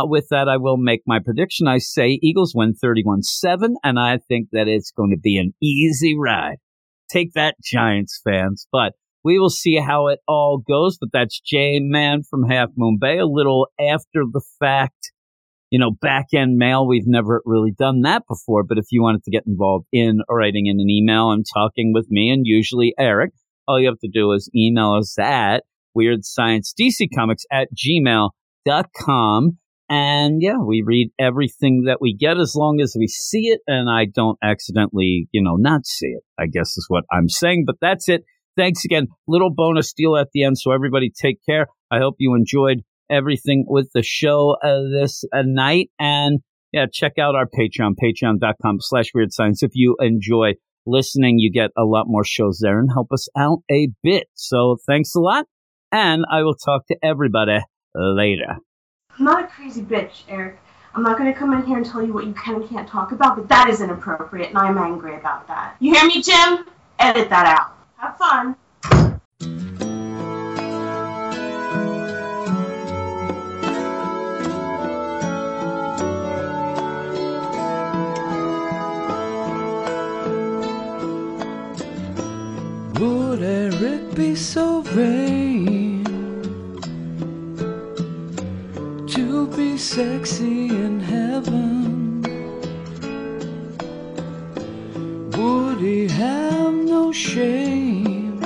With that, I will make my prediction. I say Eagles win 31-7, and I think that it's going to be an easy ride. Take that, Giants fans. But we will see how it all goes, but that's J-Man from Half Moon Bay, a little after the fact, back-end mail. We've never really done that before, but if you wanted to get involved in writing in an email and talking with me and usually Eric, all you have to do is email us at weirdsciencedccomics@gmail.com. And, we read everything that we get as long as we see it, and I don't accidentally, not see it, I guess is what I'm saying, but that's it. Thanks again. Little bonus deal at the end, so everybody take care. I hope you enjoyed everything with the show this night. And, check out our Patreon, patreon.com/weirdscience. If you enjoy listening, you get a lot more shows there and help us out a bit. So thanks a lot, and I will talk to everybody later. I'm not a crazy bitch, Eric. I'm not going to come in here and tell you what you can and can't talk about, but that is inappropriate, and I'm angry about that. You hear me, Jim? Edit that out. Have fun. Would Eric be so vain to be sexy in heaven? Would he have no shame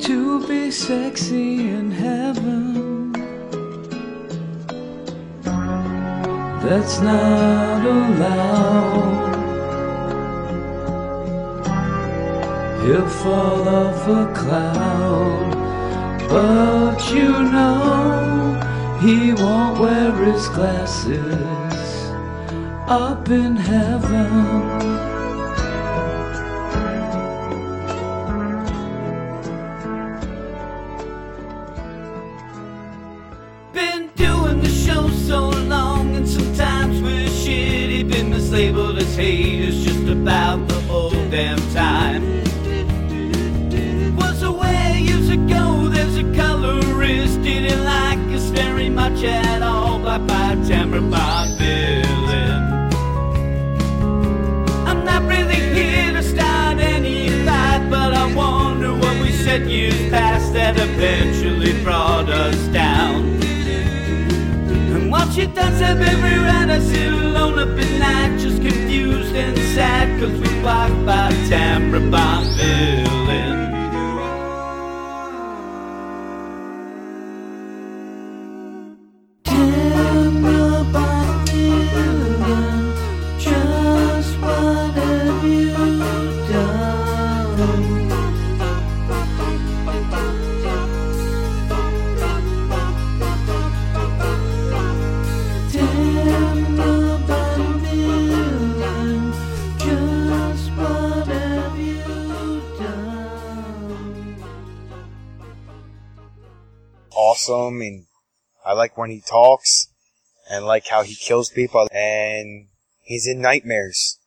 to be sexy in heaven? That's not allowed. He'll fall off a cloud, but he won't wear his glasses up in heaven. Bop, bop, jammer, bop, villain. I'm not really here to start any fight, but I wonder what we said years past that eventually brought us down. And what she does every round, I sit alone up at night, just confused and sad, cause we bop, bop, jammer, bop, villain. Awesome, and I like when he talks and like how he kills people, and he's in nightmares.